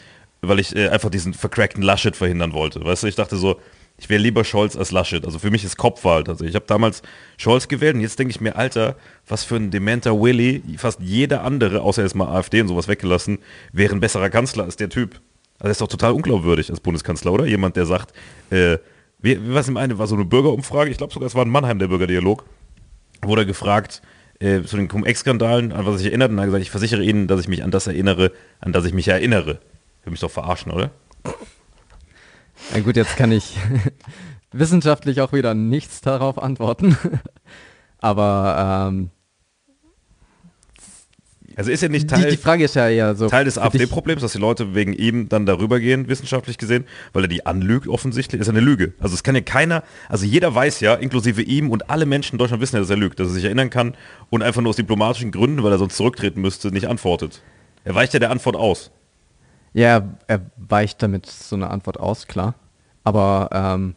weil ich einfach diesen vercrackten Laschet verhindern wollte. Weißt du, ich dachte so, ich wäre lieber Scholz als Laschet. Also für mich ist Kopfwahl tatsächlich. Ich habe damals Scholz gewählt und jetzt denke ich mir, Alter, was für ein dementer Willy, fast jeder andere, außer jetzt mal AfD und sowas weggelassen, wäre ein besserer Kanzler als der Typ. Also er ist doch total unglaubwürdig als Bundeskanzler, oder? Jemand, der sagt, was im einen war so eine Bürgerumfrage, ich glaube sogar, es war in Mannheim der Bürgerdialog, wurde er gefragt, zu den Cum-Ex-Skandalen, an was ich erinnert, und er hat gesagt, ich versichere Ihnen, dass ich mich an das erinnere, an das ich mich erinnere. Will mich doch verarschen, oder? Na gut, jetzt kann ich wissenschaftlich auch wieder nichts darauf antworten. Aber also ist ja nicht Teil. Die Frage ist ja eher so Teil des AfD-Problems, dass die Leute wegen ihm dann darüber gehen, wissenschaftlich gesehen, weil er die anlügt offensichtlich. Ist ja eine Lüge. Also es kann ja keiner, also jeder weiß ja, inklusive ihm und alle Menschen in Deutschland wissen ja, dass er lügt, dass er sich erinnern kann und einfach nur aus diplomatischen Gründen, weil er sonst zurücktreten müsste, nicht antwortet. Er weicht ja der Antwort aus. Ja, er weicht damit so eine Antwort aus, klar. Aber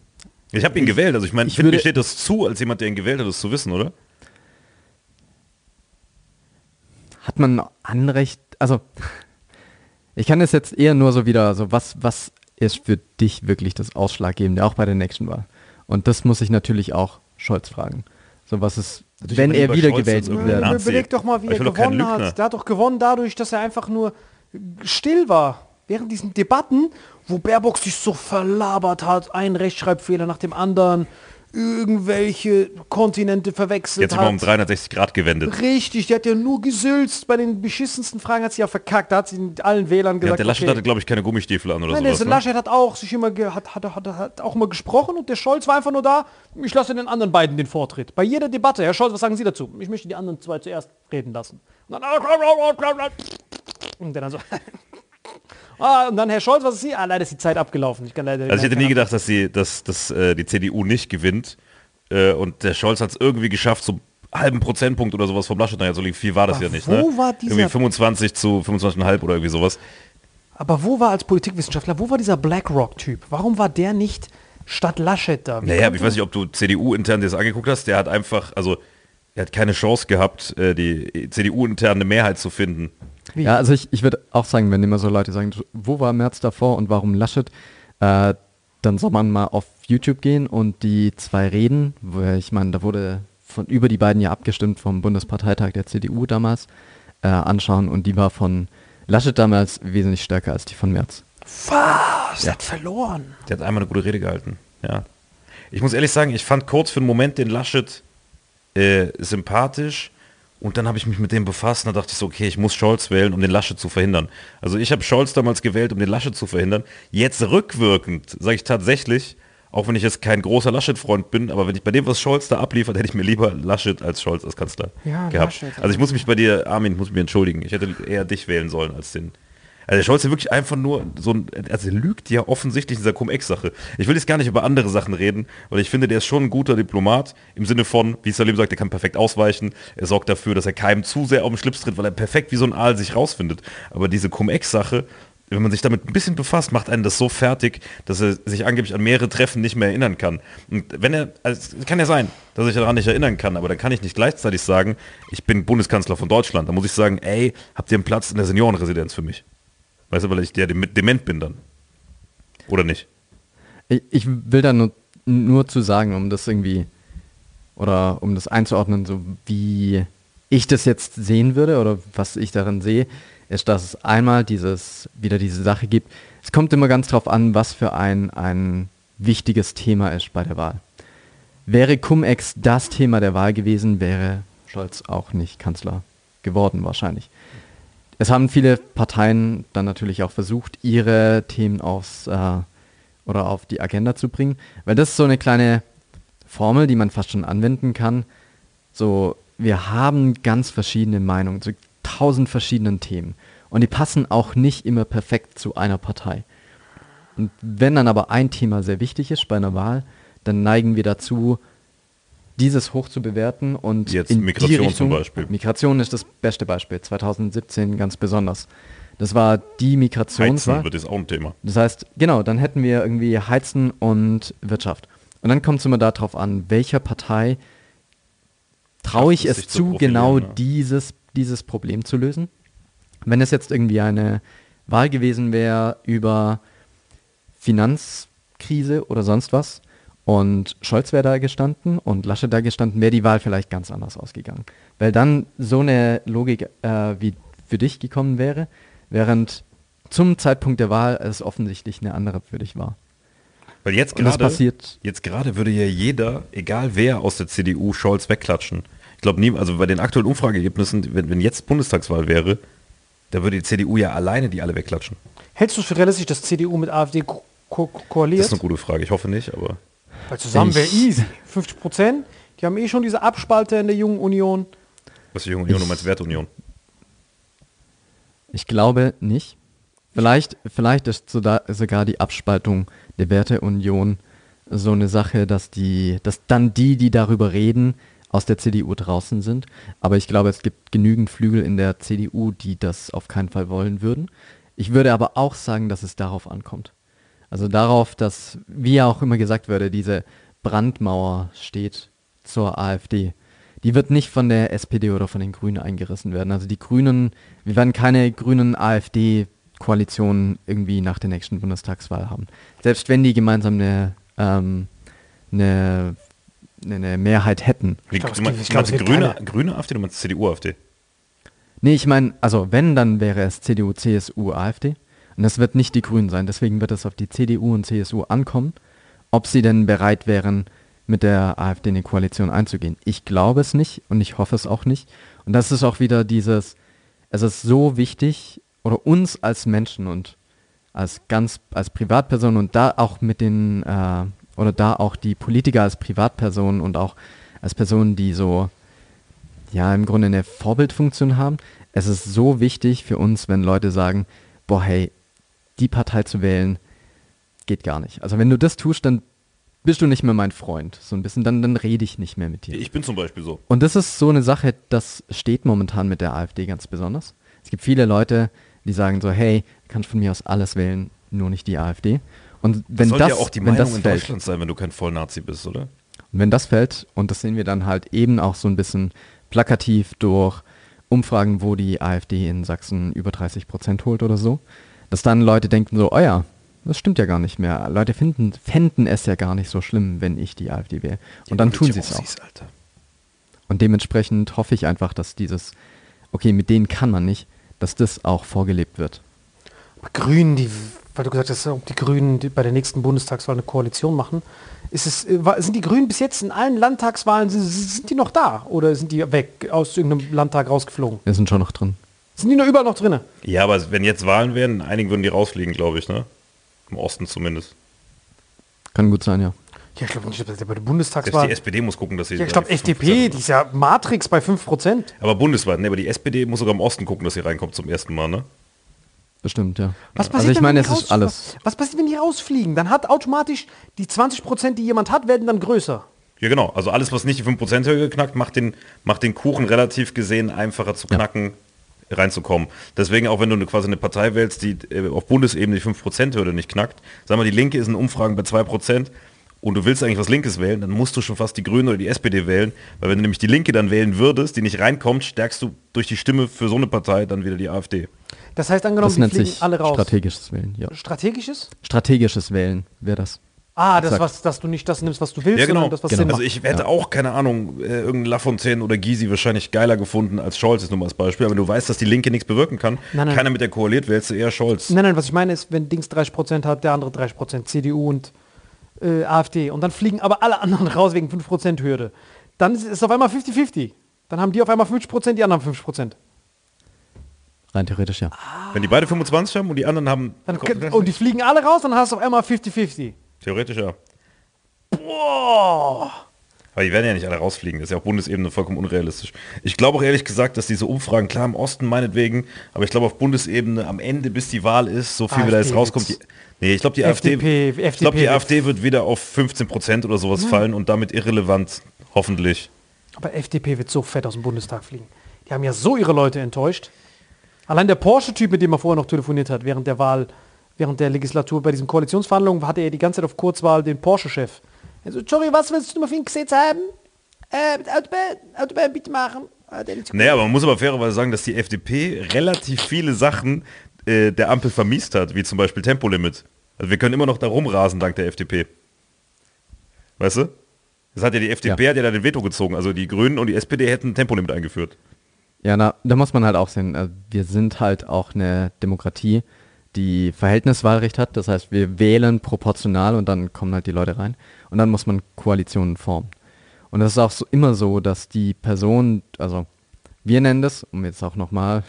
ich habe ihn gewählt, also ich meine, mir steht das zu, als jemand, der ihn gewählt hat, das zu wissen, oder? Hat man Anrecht, also ich kann das jetzt eher nur so wieder, so was ist für dich wirklich das Ausschlaggebende, auch bei der nächsten Wahl? Und das muss ich natürlich auch Scholz fragen. So was ist, natürlich, wenn er wiedergewählt wird. Überleg doch mal, wie er gewonnen hat. Der hat doch gewonnen dadurch, dass er einfach nur still war. Während diesen Debatten, wo Baerbock sich so verlabert hat, ein Rechtschreibfehler nach dem anderen, irgendwelche Kontinente verwechselt hat. Jetzt immer um 360 Grad gewendet. Richtig, die hat ja nur gesülzt. Bei den beschissensten Fragen hat sie ja verkackt. Da hat sie mit allen Wählern gesagt, ja, der Laschet hatte, glaube ich, keine Gummistiefel an oder so. Nein, der Laschet hat auch sich immer hat auch immer gesprochen und der Scholz war einfach nur da, ich lasse den anderen beiden den Vortritt. Bei jeder Debatte, Herr Scholz, was sagen Sie dazu? Ich möchte die anderen zwei zuerst reden lassen. Und dann so... und dann Herr Scholz, was ist sie? Ah, leider ist die Zeit abgelaufen. Ich kann leider ich hätte nie gedacht, dass die CDU nicht gewinnt. Und der Scholz hat es irgendwie geschafft, so einen halben Prozentpunkt oder sowas vom Laschet. Also viel war das aber ja nicht. Wo war dieser irgendwie 25 zu 25,5 oder irgendwie sowas. Aber wo war als Politikwissenschaftler, wo war dieser BlackRock-Typ? Warum war der nicht statt Laschet da? Naja, ich weiß nicht, ob du CDU-intern dir das angeguckt hast. Der hat einfach, also er hat keine Chance gehabt, die CDU-interne Mehrheit zu finden. Wie? Ja, also ich würde auch sagen, wenn immer so Leute sagen, wo war Merz davor und warum Laschet, dann soll man mal auf YouTube gehen und die zwei Reden, wo, ich meine, da wurde über die beiden ja abgestimmt vom Bundesparteitag der CDU damals, anschauen und die war von Laschet damals wesentlich stärker als die von Merz. Was? Der hat verloren. Der hat einmal eine gute Rede gehalten, ja. Ich muss ehrlich sagen, ich fand kurz für einen Moment den Laschet sympathisch. Und dann habe ich mich mit dem befasst und da dachte ich so, okay, ich muss Scholz wählen, um den Laschet zu verhindern. Also ich habe Scholz damals gewählt, um den Laschet zu verhindern. Jetzt rückwirkend sage ich tatsächlich, auch wenn ich jetzt kein großer Laschet-Freund bin, aber wenn ich bei dem, was Scholz da abliefert, hätte ich mir lieber Laschet als Scholz als Kanzler gehabt. Laschet, also ich muss mich bei dir, Armin, muss mich entschuldigen. Ich hätte eher dich wählen sollen als den... Also der Scholz ist wirklich einfach nur so ein... Also er lügt ja offensichtlich in dieser Cum-Ex-Sache. Ich will jetzt gar nicht über andere Sachen reden, weil ich finde, der ist schon ein guter Diplomat. Im Sinne von, wie Salim sagt, er kann perfekt ausweichen. Er sorgt dafür, dass er keinem zu sehr auf den Schlips tritt, weil er perfekt wie so ein Aal sich rausfindet. Aber diese Cum-Ex-Sache, wenn man sich damit ein bisschen befasst, macht einen das so fertig, dass er sich angeblich an mehrere Treffen nicht mehr erinnern kann. Und wenn er... Also kann ja sein, dass ich daran nicht erinnern kann, aber dann kann ich nicht gleichzeitig sagen, ich bin Bundeskanzler von Deutschland. Dann muss ich sagen, ey, habt ihr einen Platz in der Seniorenresidenz für mich? Weißt du, weil ich der dement bin dann. Oder nicht? Ich will da nur zu sagen, um das irgendwie, oder um das einzuordnen, so wie ich das jetzt sehen würde, oder was ich darin sehe, ist, dass es einmal diese Sache gibt. Es kommt immer ganz drauf an, was für ein wichtiges Thema ist bei der Wahl. Wäre Cum-Ex das Thema der Wahl gewesen, wäre Scholz auch nicht Kanzler geworden wahrscheinlich. Es haben viele Parteien dann natürlich auch versucht, ihre Themen auf die Agenda zu bringen, weil das ist so eine kleine Formel, die man fast schon anwenden kann. So, wir haben ganz verschiedene Meinungen zu 1000 verschiedenen Themen und die passen auch nicht immer perfekt zu einer Partei. Und wenn dann aber ein Thema sehr wichtig ist bei einer Wahl, dann neigen wir dazu, dieses hoch zu bewerten und jetzt in Migration die Richtung, zum Beispiel. Migration ist das beste Beispiel, 2017 ganz besonders. Das war die Migrationswahl. Heizen wird jetzt auch ein Thema. Das heißt, genau, dann hätten wir irgendwie Heizen und Wirtschaft. Und dann kommt es immer darauf an, welcher Partei traue ich es zu, genau dieses Problem zu lösen. Wenn es jetzt irgendwie eine Wahl gewesen wäre über Finanzkrise oder sonst was, und Scholz wäre da gestanden und Laschet da gestanden, wäre die Wahl vielleicht ganz anders ausgegangen. Weil dann so eine Logik wie für dich gekommen wäre, während zum Zeitpunkt der Wahl es offensichtlich eine andere für dich war. Weil jetzt gerade würde ja jeder, egal wer aus der CDU, Scholz wegklatschen. Ich glaube nie, also bei den aktuellen Umfrageergebnissen, wenn jetzt Bundestagswahl wäre, da würde die CDU ja alleine die alle wegklatschen. Hältst du es für realistisch, dass CDU mit AfD koaliert? Das ist eine gute Frage, ich hoffe nicht, aber... Weil zusammen wäre easy. 50%, die haben eh schon diese Abspalter in der Jungen Union. Was ist die Jungen Union? Du meinst Werteunion? Ich glaube nicht. Vielleicht ist sogar die Abspaltung der Werteunion so eine Sache, dass dann die darüber reden, aus der CDU draußen sind. Aber ich glaube, es gibt genügend Flügel in der CDU, die das auf keinen Fall wollen würden. Ich würde aber auch sagen, dass es darauf ankommt. Also darauf, dass, wie auch immer gesagt würde, diese Brandmauer steht zur AfD. Die wird nicht von der SPD oder von den Grünen eingerissen werden. Also die Grünen, wir werden keine grünen AfD-Koalitionen irgendwie nach der nächsten Bundestagswahl haben. Selbst wenn die gemeinsam eine Mehrheit hätten. Ich glaube, grüne AfD, du meinst CDU-AfD? Nee, ich meine, also wenn, dann wäre es CDU, CSU, AfD. Und das wird nicht die Grünen sein. Deswegen wird es auf die CDU und CSU ankommen, ob sie denn bereit wären, mit der AfD in die Koalition einzugehen. Ich glaube es nicht und ich hoffe es auch nicht. Und das ist auch wieder dieses, es ist so wichtig, oder uns als Menschen und als Privatpersonen und da auch mit den, oder da auch die Politiker als Privatpersonen und auch als Personen, die so, ja, im Grunde eine Vorbildfunktion haben. Es ist so wichtig für uns, wenn Leute sagen, boah, hey, die Partei zu wählen, geht gar nicht. Also wenn du das tust, dann bist du nicht mehr mein Freund, so ein bisschen, dann rede ich nicht mehr mit dir. Ich bin zum Beispiel so. Und das ist so eine Sache, das steht momentan mit der AfD ganz besonders. Es gibt viele Leute, die sagen so, hey, du kannst von mir aus alles wählen, nur nicht die AfD. Und wenn das sollte ja auch die Meinung in Deutschland sein, wenn du kein Vollnazi bist, oder? Und wenn das fällt, und das sehen wir dann halt eben auch so ein bisschen plakativ durch Umfragen, wo die AfD in Sachsen über 30% holt oder so, dass dann Leute denken so, oh ja, das stimmt ja gar nicht mehr. Leute fänden es ja gar nicht so schlimm, wenn ich die AfD wähle. Und dann tun sie es auch. Alter. Und dementsprechend hoffe ich einfach, dass dieses, okay, mit denen kann man nicht, dass das auch vorgelebt wird. Grünen, die, weil du gesagt hast, ob die Grünen bei der nächsten Bundestagswahl eine Koalition machen, sind die Grünen bis jetzt in allen Landtagswahlen, sind die noch da? Oder sind die weg, aus irgendeinem Landtag rausgeflogen? Wir sind schon noch drin. Sind die noch überall noch drin? Ja, aber wenn jetzt Wahlen wären, einigen würden die rausfliegen, glaube ich, ne? Im Osten zumindest. Kann gut sein, ja. Ja, ich glaube nicht, dass der bei der Bundestagswahl... Die SPD muss gucken, dass sie... Ja, ich glaube, FDP, die ist ja Matrix bei 5%. Aber bundesweit, ne? Aber die SPD muss sogar im Osten gucken, dass sie reinkommt zum ersten Mal, ne? Bestimmt, ja. Was passiert, also ich meine, es ist alles. Was passiert, wenn die rausfliegen? Dann hat automatisch die 20%, die jemand hat, werden dann größer. Ja, genau. Also alles, was nicht die 5%-Höhe knackt, macht den Kuchen relativ gesehen einfacher zu knacken, ja, reinzukommen. Deswegen, auch wenn du quasi eine Partei wählst, die auf Bundesebene die 5%-Hürde nicht knackt, sag mal, die Linke ist in Umfragen bei 2% und du willst eigentlich was Linkes wählen, dann musst du schon fast die Grünen oder die SPD wählen, weil wenn du nämlich die Linke dann wählen würdest, die nicht reinkommt, stärkst du durch die Stimme für so eine Partei dann wieder die AfD. Das heißt angenommen, die fliegen alle raus. Strategisches Wählen, ja. Strategisches? Strategisches Wählen wäre das. Ah, das, was, dass du nicht das nimmst, was du willst, ja, genau, sondern das, was genau Sinn macht. Also ich hätte auch, keine Ahnung, irgendeinen Lafontaine oder Gysi wahrscheinlich geiler gefunden als Scholz, ist nur mal das Beispiel. Aber du weißt, dass die Linke nichts bewirken kann. Nein. Keiner mit der koaliert, wählst du eher Scholz. Nein, was ich meine ist, wenn Dings 30% hat, der andere 30%, CDU und AfD. Und dann fliegen aber alle anderen raus wegen 5% Hürde. Dann ist es auf einmal 50-50. Dann haben die auf einmal 50%, die anderen 5%. Rein theoretisch, ja. Ah. Wenn die beide 25 haben und die anderen haben... Und die fliegen alle raus, dann hast du auf einmal 50-50. Theoretisch, ja. Boah! Aber die werden ja nicht alle rausfliegen. Das ist ja auf Bundesebene vollkommen unrealistisch. Ich glaube auch ehrlich gesagt, dass diese Umfragen, klar im Osten meinetwegen, aber ich glaube auf Bundesebene am Ende, bis die Wahl ist, so viel wie da jetzt rauskommt... Ich glaube, die AfD wird wieder auf 15% oder sowas fallen und damit irrelevant, hoffentlich. Aber FDP wird so fett aus dem Bundestag fliegen. Die haben ja so ihre Leute enttäuscht. Allein der Porsche-Typ, mit dem er vorher noch telefoniert hat, während der Legislatur bei diesen Koalitionsverhandlungen, hatte er die ganze Zeit auf Kurzwahl den Porsche-Chef. Also, sorry, was willst du mal für ein Gesetz haben? Autobahn bitte machen. Naja, aber man muss aber fairerweise sagen, dass die FDP relativ viele Sachen der Ampel vermiest hat, wie zum Beispiel Tempolimit. Also wir können immer noch da rumrasen dank der FDP. Weißt du? Das hat ja die FDP, hat ja da den Veto gezogen. Also die Grünen und die SPD hätten Tempolimit eingeführt. Ja, da muss man halt auch sehen, wir sind halt auch eine Demokratie, die Verhältniswahlrecht hat, das heißt, wir wählen proportional und dann kommen halt die Leute rein und dann muss man Koalitionen formen. Und das ist auch so, immer so, dass die Person, also wir nennen das, um jetzt auch nochmal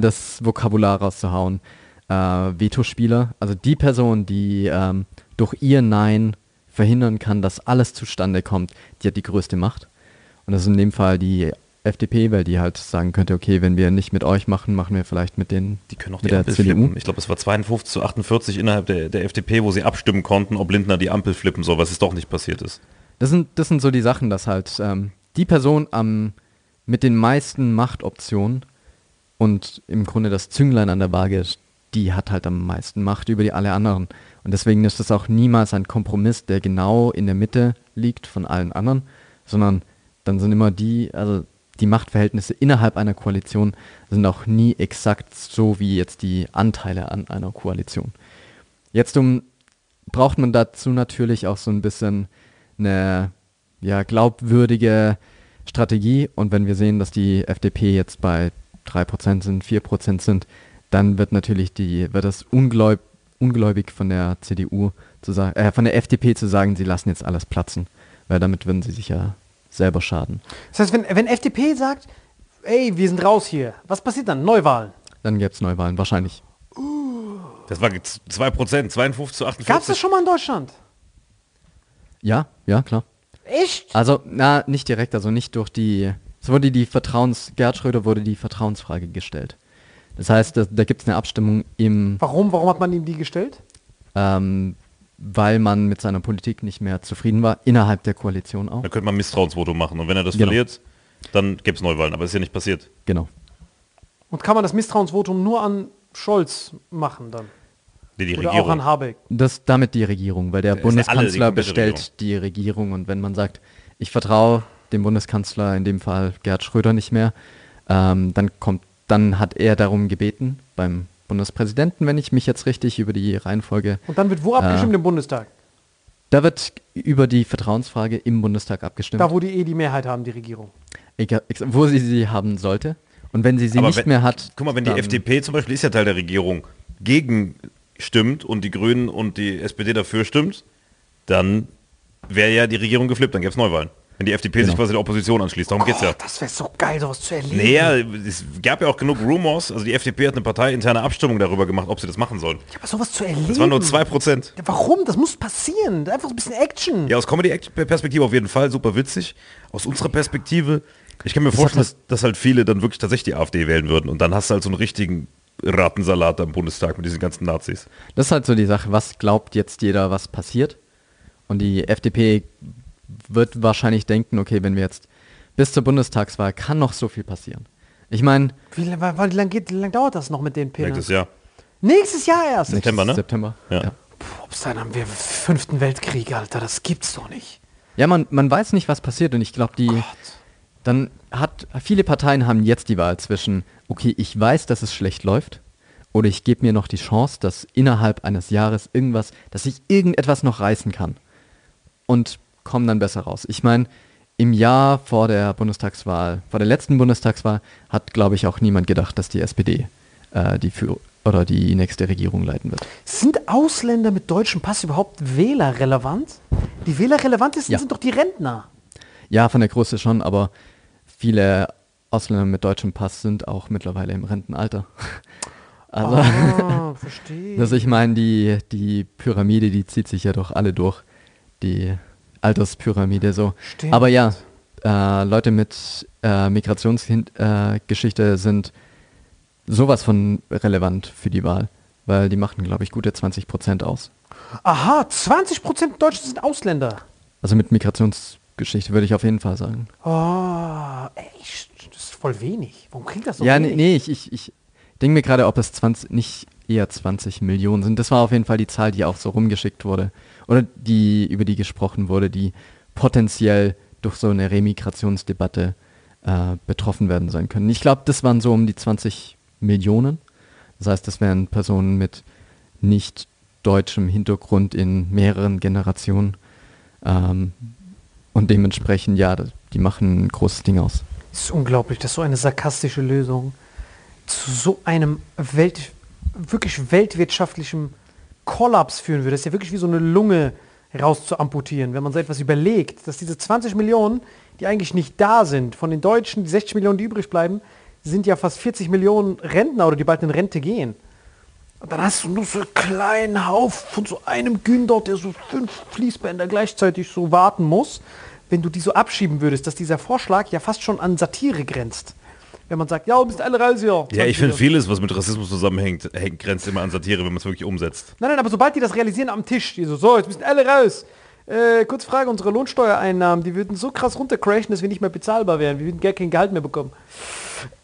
das Vokabular rauszuhauen, Vetospieler, also die Person, die durch ihr Nein verhindern kann, dass alles zustande kommt, die hat die größte Macht. Und das ist in dem Fall die FDP, weil die halt sagen könnte, okay, wenn wir nicht mit euch machen, machen wir vielleicht mit denen, die können auch mit die Ampel der CDU flippen. Ich glaube, es war 52-48 innerhalb der FDP, wo sie abstimmen konnten, ob Lindner die Ampel flippen soll, was es doch nicht passiert ist. Das sind so die Sachen, dass halt die Person mit den meisten Machtoptionen und im Grunde das Zünglein an der Waage die hat halt am meisten Macht über die alle anderen. Und deswegen ist das auch niemals ein Kompromiss, der genau in der Mitte liegt von allen anderen, sondern dann sind immer die, also die Machtverhältnisse innerhalb einer Koalition sind auch nie exakt so wie jetzt die Anteile an einer Koalition. Jetzt braucht man dazu natürlich auch so ein bisschen eine glaubwürdige Strategie, und wenn wir sehen, dass die FDP jetzt bei 3% sind, 4% sind, dann wird natürlich wird das ungläubig von der CDU zu sagen, von der FDP zu sagen, sie lassen jetzt alles platzen, weil damit würden sie sich ja selber schaden. Das heißt, wenn FDP sagt, ey, wir sind raus hier, was passiert dann? Neuwahlen? Dann gäbe es Neuwahlen, wahrscheinlich. Das war 2%, 52 zu 48. Gab es das schon mal in Deutschland? Ja, klar. Echt? Also, nicht direkt, also nicht durch die... Es wurde Gerd Schröder wurde die Vertrauensfrage gestellt. Das heißt, da gibt es eine Abstimmung im... Warum hat man ihm die gestellt? Weil man mit seiner Politik nicht mehr zufrieden war, innerhalb der Koalition auch. Da könnte man ein Misstrauensvotum machen, und wenn er das verliert, dann gäbe es Neuwahlen, aber das ist ja nicht passiert. Genau. Und kann man das Misstrauensvotum nur an Scholz machen dann? Die Regierung. Oder auch an Habeck? Damit die Regierung, weil der Bundeskanzler bestellt die Regierung, und wenn man sagt, ich vertraue dem Bundeskanzler, in dem Fall Gerd Schröder, nicht mehr, dann hat er darum gebeten beim Bundespräsidenten, wenn ich mich jetzt richtig über die Reihenfolge... Und dann wird wo abgestimmt im Bundestag? Da wird über die Vertrauensfrage im Bundestag abgestimmt. Da, wo die die Mehrheit haben, die Regierung. Wo sie haben sollte. Und wenn sie nicht mehr hat... Guck mal, wenn die FDP zum Beispiel, ist ja Teil der Regierung, gegen stimmt und die Grünen und die SPD dafür stimmt, dann wäre ja die Regierung geflippt, dann gäbe es Neuwahlen. Wenn die FDP sich quasi der Opposition anschließt, darum geht's ja. Das wäre so geil, sowas zu erleben. Naja, es gab ja auch genug Rumors, also die FDP hat eine parteiinterne Abstimmung darüber gemacht, ob sie das machen sollen. Ja, aber sowas zu erleben. Das waren nur 2%. Ja, warum? Das muss passieren. Einfach so ein bisschen Action. Ja, aus Comedy-Perspektive auf jeden Fall, super witzig. Aus unserer Perspektive, ich kann mir vorstellen, dass halt viele dann wirklich tatsächlich die AfD wählen würden, und dann hast du halt so einen richtigen Ratensalat am Bundestag mit diesen ganzen Nazis. Das ist halt so die Sache, was glaubt jetzt jeder, was passiert? Und die FDP wird wahrscheinlich denken, okay, wenn wir jetzt bis zur Bundestagswahl, kann noch so viel passieren. Ich meine... Wie lange dauert das noch mit den Plänen? Nächstes Jahr. Nächstes Jahr erst? September, ne? September, ja. Puh, dann haben wir 5. Weltkrieg, Alter, das gibt's doch nicht. Ja, man weiß nicht, was passiert, und ich glaube, viele Parteien haben jetzt die Wahl zwischen, okay, ich weiß, dass es schlecht läuft, oder ich gebe mir noch die Chance, dass innerhalb eines Jahres dass ich irgendetwas noch reißen kann. Und kommen dann besser raus. Ich meine, im Jahr vor der letzten Bundestagswahl hat, glaube ich, auch niemand gedacht, dass die SPD die nächste Regierung leiten wird. Sind Ausländer mit deutschem Pass überhaupt wählerrelevant? Die wählerrelevantesten sind doch die Rentner. Ja, von der Größe schon, aber viele Ausländer mit deutschem Pass sind auch mittlerweile im Rentenalter. Also, verstehe. Also ich meine, die Pyramide, die zieht sich ja doch alle durch. Die Alterspyramide so. Stimmt. Aber ja, Leute mit Migrationsgeschichte sind sowas von relevant für die Wahl, weil die machten, glaube ich, gute 20% aus. Aha, 20% Deutsche sind Ausländer. Also mit Migrationsgeschichte würde ich auf jeden Fall sagen. Oh, echt? Das ist voll wenig. Warum klingt das so wenig? Ja, nee, ich denke mir gerade, ob das 20 Millionen sind. Das war auf jeden Fall die Zahl, die auch so rumgeschickt wurde. Oder über die gesprochen wurde, die potenziell durch so eine Remigrationsdebatte betroffen werden sein können. Ich glaube, das waren so um die 20 Millionen. Das heißt, das wären Personen mit nicht deutschem Hintergrund in mehreren Generationen. Und dementsprechend, die machen ein großes Ding aus. Es ist unglaublich, dass so eine sarkastische Lösung zu so einem wirklich weltwirtschaftlichen Kollaps führen würde. Das ist ja wirklich wie so eine Lunge rauszuamputieren, wenn man so etwas überlegt, dass diese 20 Millionen, die eigentlich nicht da sind, von den Deutschen, die 60 Millionen, die übrig bleiben, sind ja fast 40 Millionen Rentner oder die bald in Rente gehen. Und dann hast du nur so einen kleinen Haufen von so einem Gündor, der so 5 Fließbänder gleichzeitig so warten muss, wenn du die so abschieben würdest, dass dieser Vorschlag ja fast schon an Satire grenzt. Wenn man sagt, ja, du bist alle raus hier. Ja, ich finde vieles, was mit Rassismus zusammenhängt, grenzt immer an Satire, wenn man es wirklich umsetzt. Nein, aber sobald die das realisieren am Tisch, die so, jetzt müssen alle raus. Kurz Frage, unsere Lohnsteuereinnahmen, die würden so krass runtercrashen, dass wir nicht mehr bezahlbar wären. Wir würden gar kein Gehalt mehr bekommen.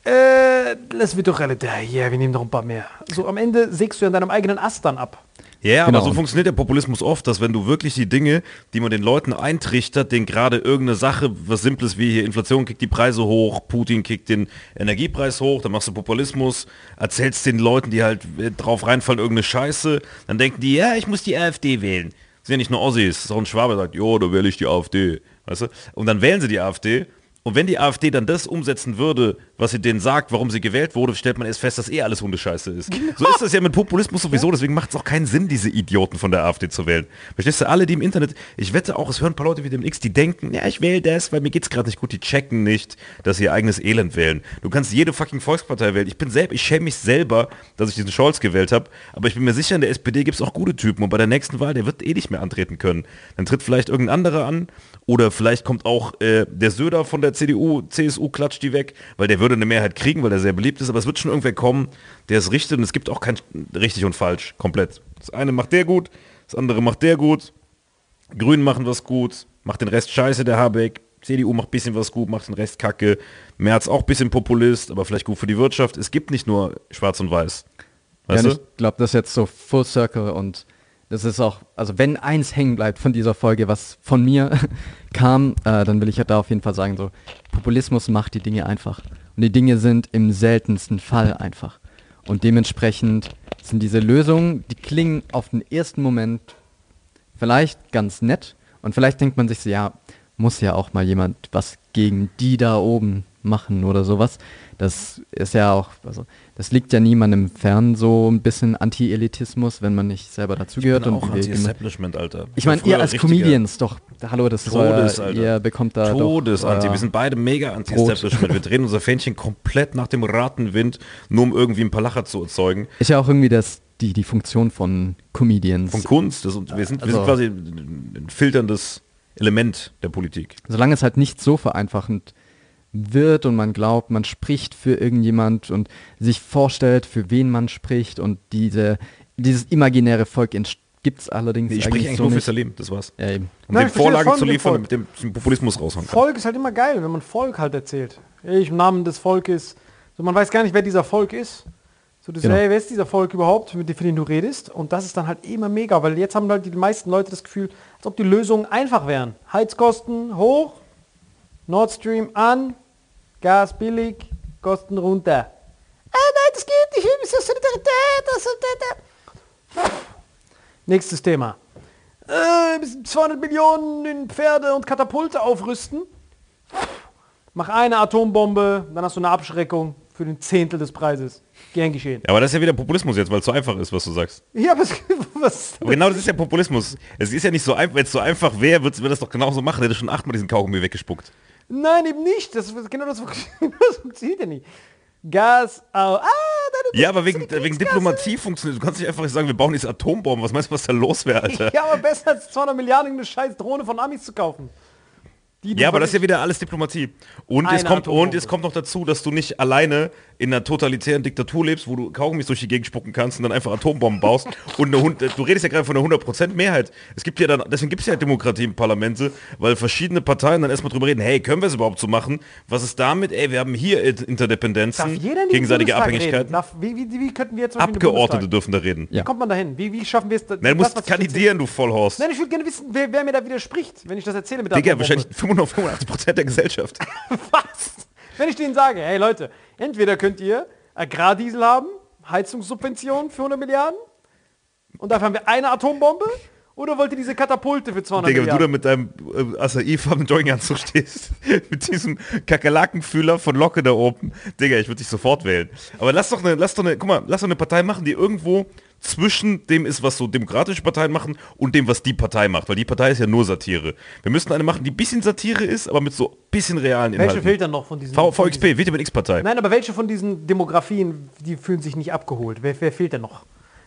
Das wird doch alle da. Ja, wir nehmen noch ein paar mehr. So am Ende sägst du an deinem eigenen Ast dann ab. Ja, yeah, genau. Aber so funktioniert der Populismus oft, dass wenn du wirklich die Dinge, die man den Leuten eintrichtert, denen gerade irgendeine Sache, was Simples wie hier, Inflation kickt die Preise hoch, Putin kickt den Energiepreis hoch, dann machst du Populismus, erzählst den Leuten, die halt drauf reinfallen, irgendeine Scheiße, dann denken die, ja, ich muss die AfD wählen. Das sind ja nicht nur Ossis, das ist auch ein Schwabe, der sagt, jo, da wähle ich die AfD. Weißt du? Und dann wählen sie die AfD. Und wenn die AfD dann das umsetzen würde, was sie denen sagt, warum sie gewählt wurde, stellt man erst fest, dass alles Hundescheiße ist. Genau. So ist das ja mit Populismus sowieso, deswegen macht es auch keinen Sinn, diese Idioten von der AfD zu wählen. Verstehst du, alle, die im Internet, ich wette auch, es hören ein paar Leute wie dem X, die denken, ja, ich wähle das, weil mir geht's gerade nicht gut, die checken nicht, dass sie ihr eigenes Elend wählen. Du kannst jede fucking Volkspartei wählen. Ich schäme mich selber, dass ich diesen Scholz gewählt habe, aber ich bin mir sicher, in der SPD gibt es auch gute Typen und bei der nächsten Wahl, der wird nicht mehr antreten können. Dann tritt vielleicht irgendein anderer an oder vielleicht kommt auch der Söder von der CDU, CSU klatscht die weg, weil der würde eine Mehrheit kriegen, weil der sehr beliebt ist, aber es wird schon irgendwer kommen, der es richtet und es gibt auch kein richtig und falsch, komplett. Das eine macht der gut, das andere macht der gut, Grünen machen was gut, macht den Rest scheiße, der Habeck, CDU macht ein bisschen was gut, macht den Rest kacke, Merz auch ein bisschen Populist, aber vielleicht gut für die Wirtschaft. Es gibt nicht nur schwarz und weiß. Weißt du? Ich glaube, das ist jetzt so Full Circle und das ist auch, also wenn eins hängen bleibt von dieser Folge, was von mir kam, dann will ich ja da auf jeden Fall sagen, so Populismus macht die Dinge einfach. Und die Dinge sind im seltensten Fall einfach. Und dementsprechend sind diese Lösungen, die klingen auf den ersten Moment vielleicht ganz nett. Und vielleicht denkt man sich so, ja, muss ja auch mal jemand was gegen die da oben machen oder sowas. Das ist ja auch, also das liegt ja niemandem fern, so ein bisschen Anti-Elitismus, wenn man nicht selber dazugehört. Und auch Anti-Establishment, Alter. Ich meine, ihr als Comedians doch, hallo, das Todes, Alter. Ihr bekommt da Todes-Anti, wir sind beide mega Anti-Establishment. Wir drehen unser Fähnchen komplett nach dem Ratenwind, nur um irgendwie ein paar Lacher zu erzeugen. Ist ja auch irgendwie das, die Funktion von Comedians. Von Kunst, wir sind quasi ein filterndes Element der Politik. Solange es halt nicht so vereinfachend wird und man glaubt, man spricht für irgendjemand und sich vorstellt, für wen man spricht und dieses imaginäre Volk gibt es allerdings eigentlich so nicht. Ich spreche eigentlich nur für Salim, das war's. Ja, eben. Um den Vorlagen zu liefern, mit dem Populismus raushauen kann. Volk ist halt immer geil, wenn man Volk halt erzählt. Ich im Namen des Volkes. So, man weiß gar nicht, wer dieser Volk ist. So, genau. Wer ist dieser Volk überhaupt, mit dem du redest? Und das ist dann halt immer mega, weil jetzt haben halt die meisten Leute das Gefühl, als ob die Lösungen einfach wären. Heizkosten hoch, Nord Stream an, Gas billig, Kosten runter. Ah nein, das geht nicht, das ist Solidarität. Nächstes Thema. 200 Millionen in Pferde und Katapulte aufrüsten. Mach eine Atombombe, dann hast du eine Abschreckung für den 1/10 des Preises. Gern geschehen. Ja, aber das ist ja wieder Populismus jetzt, weil es so einfach ist, was du sagst. Ja, aber genau das ist ja Populismus. Es ist ja nicht so einfach, wenn es so einfach wäre, würde wir das doch genauso machen. Hätte schon 8-mal diesen Kaugummi weggespuckt. Nein, eben nicht. Das funktioniert ja nicht. Gas, au. Ja, aber wegen Diplomatie funktioniert. Du kannst nicht einfach sagen, wir bauen jetzt Atombomben. Was meinst du, was da los wäre, Alter? Ja, aber besser als 200 Milliarden eine scheiß Drohne von Amis zu kaufen. Ja, aber das ist ja wieder alles Diplomatie. Und es kommt noch dazu, dass du nicht alleine in einer totalitären Diktatur lebst, wo du Kaugummis durch die Gegend spucken kannst und dann einfach Atombomben baust. Und du redest ja gerade von einer 100% Mehrheit. Es gibt ja dann, deswegen gibt es ja halt Demokratie im Parlamente, weil verschiedene Parteien dann erstmal drüber reden, hey, können wir es überhaupt so machen? Was ist damit? Ey, wir haben hier Interdependenzen, gegenseitige Abhängigkeiten. Wie könnten wir jetzt Abgeordnete dürfen da reden. Ja. Wie kommt man da hin? Wie schaffen wir es? Nein, du musst kandidieren, du Vollhorst. Nein, ich würde gerne wissen, wer mir da widerspricht, wenn ich das erzähle mit der Digga, wahrscheinlich 85% der Gesellschaft. Was? Wenn ich denen sage, hey Leute, entweder könnt ihr Agrardiesel haben, Heizungssubventionen für 100 Milliarden und dafür haben wir eine Atombombe oder wollt ihr diese Katapulte für 200 Digga, Milliarden? Digga, wenn du da mit deinem acai-farbenen Jogginganzug stehst, mit diesem Kakerlakenfühler von Locke da oben, Digga, ich würde dich sofort wählen. Aber lass doch eine Partei machen, die irgendwo zwischen dem ist, was so demokratische Parteien machen und dem, was die Partei macht. Weil die Partei ist ja nur Satire. Wir müssten eine machen, die ein bisschen Satire ist, aber mit so ein bisschen realen Inhalten. Welche fehlt dann noch von diesen... VXP, Vitamin X-Partei. Nein, aber welche von diesen Demografien, die fühlen sich nicht abgeholt? Wer fehlt denn noch?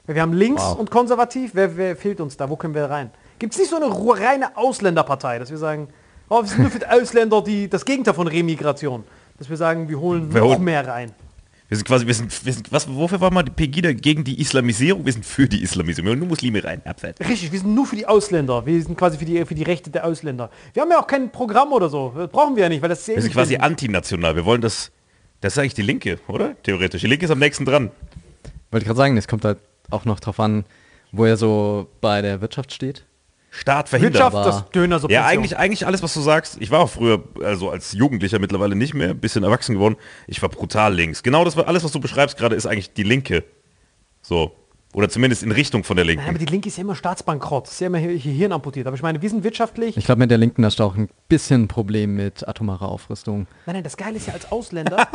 Wir haben links und konservativ. Wer fehlt uns da? Wo können wir rein? Gibt es nicht so eine reine Ausländerpartei, dass wir sagen, wir sind nur für die Ausländer, das Gegenteil von Remigration. Dass wir sagen, wir holen noch mehr rein. Wofür war mal die Pegida gegen die Islamisierung? Wir sind für die Islamisierung. Wir haben nur Muslime rein. Abfällt. Richtig, wir sind nur für die Ausländer. Wir sind quasi für die Rechte der Ausländer. Wir haben ja auch kein Programm oder so. Das brauchen wir ja nicht, weil das ist ja... Wir sind quasi antinational. Wir wollen das... Das ist eigentlich die Linke, oder? Theoretisch. Die Linke ist am nächsten dran. Wollte gerade sagen, es kommt halt auch noch drauf an, wo er so bei der Wirtschaft steht. Staat verhindert. Wirtschaft, das ja, eigentlich alles, was du sagst. Ich war auch früher, also als Jugendlicher mittlerweile nicht mehr, ein bisschen erwachsen geworden. Ich war brutal links. Genau das, alles, was du beschreibst gerade, ist eigentlich die Linke. So. Oder zumindest in Richtung von der Linken. Nein, aber die Linke ist ja immer staatsbankrott. Ist ja immer Hirn amputiert. Aber ich meine, wir sind wirtschaftlich... Ich glaube, mit der Linken hast du auch ein bisschen ein Problem mit atomarer Aufrüstung. Nein, das Geile ist ja als Ausländer...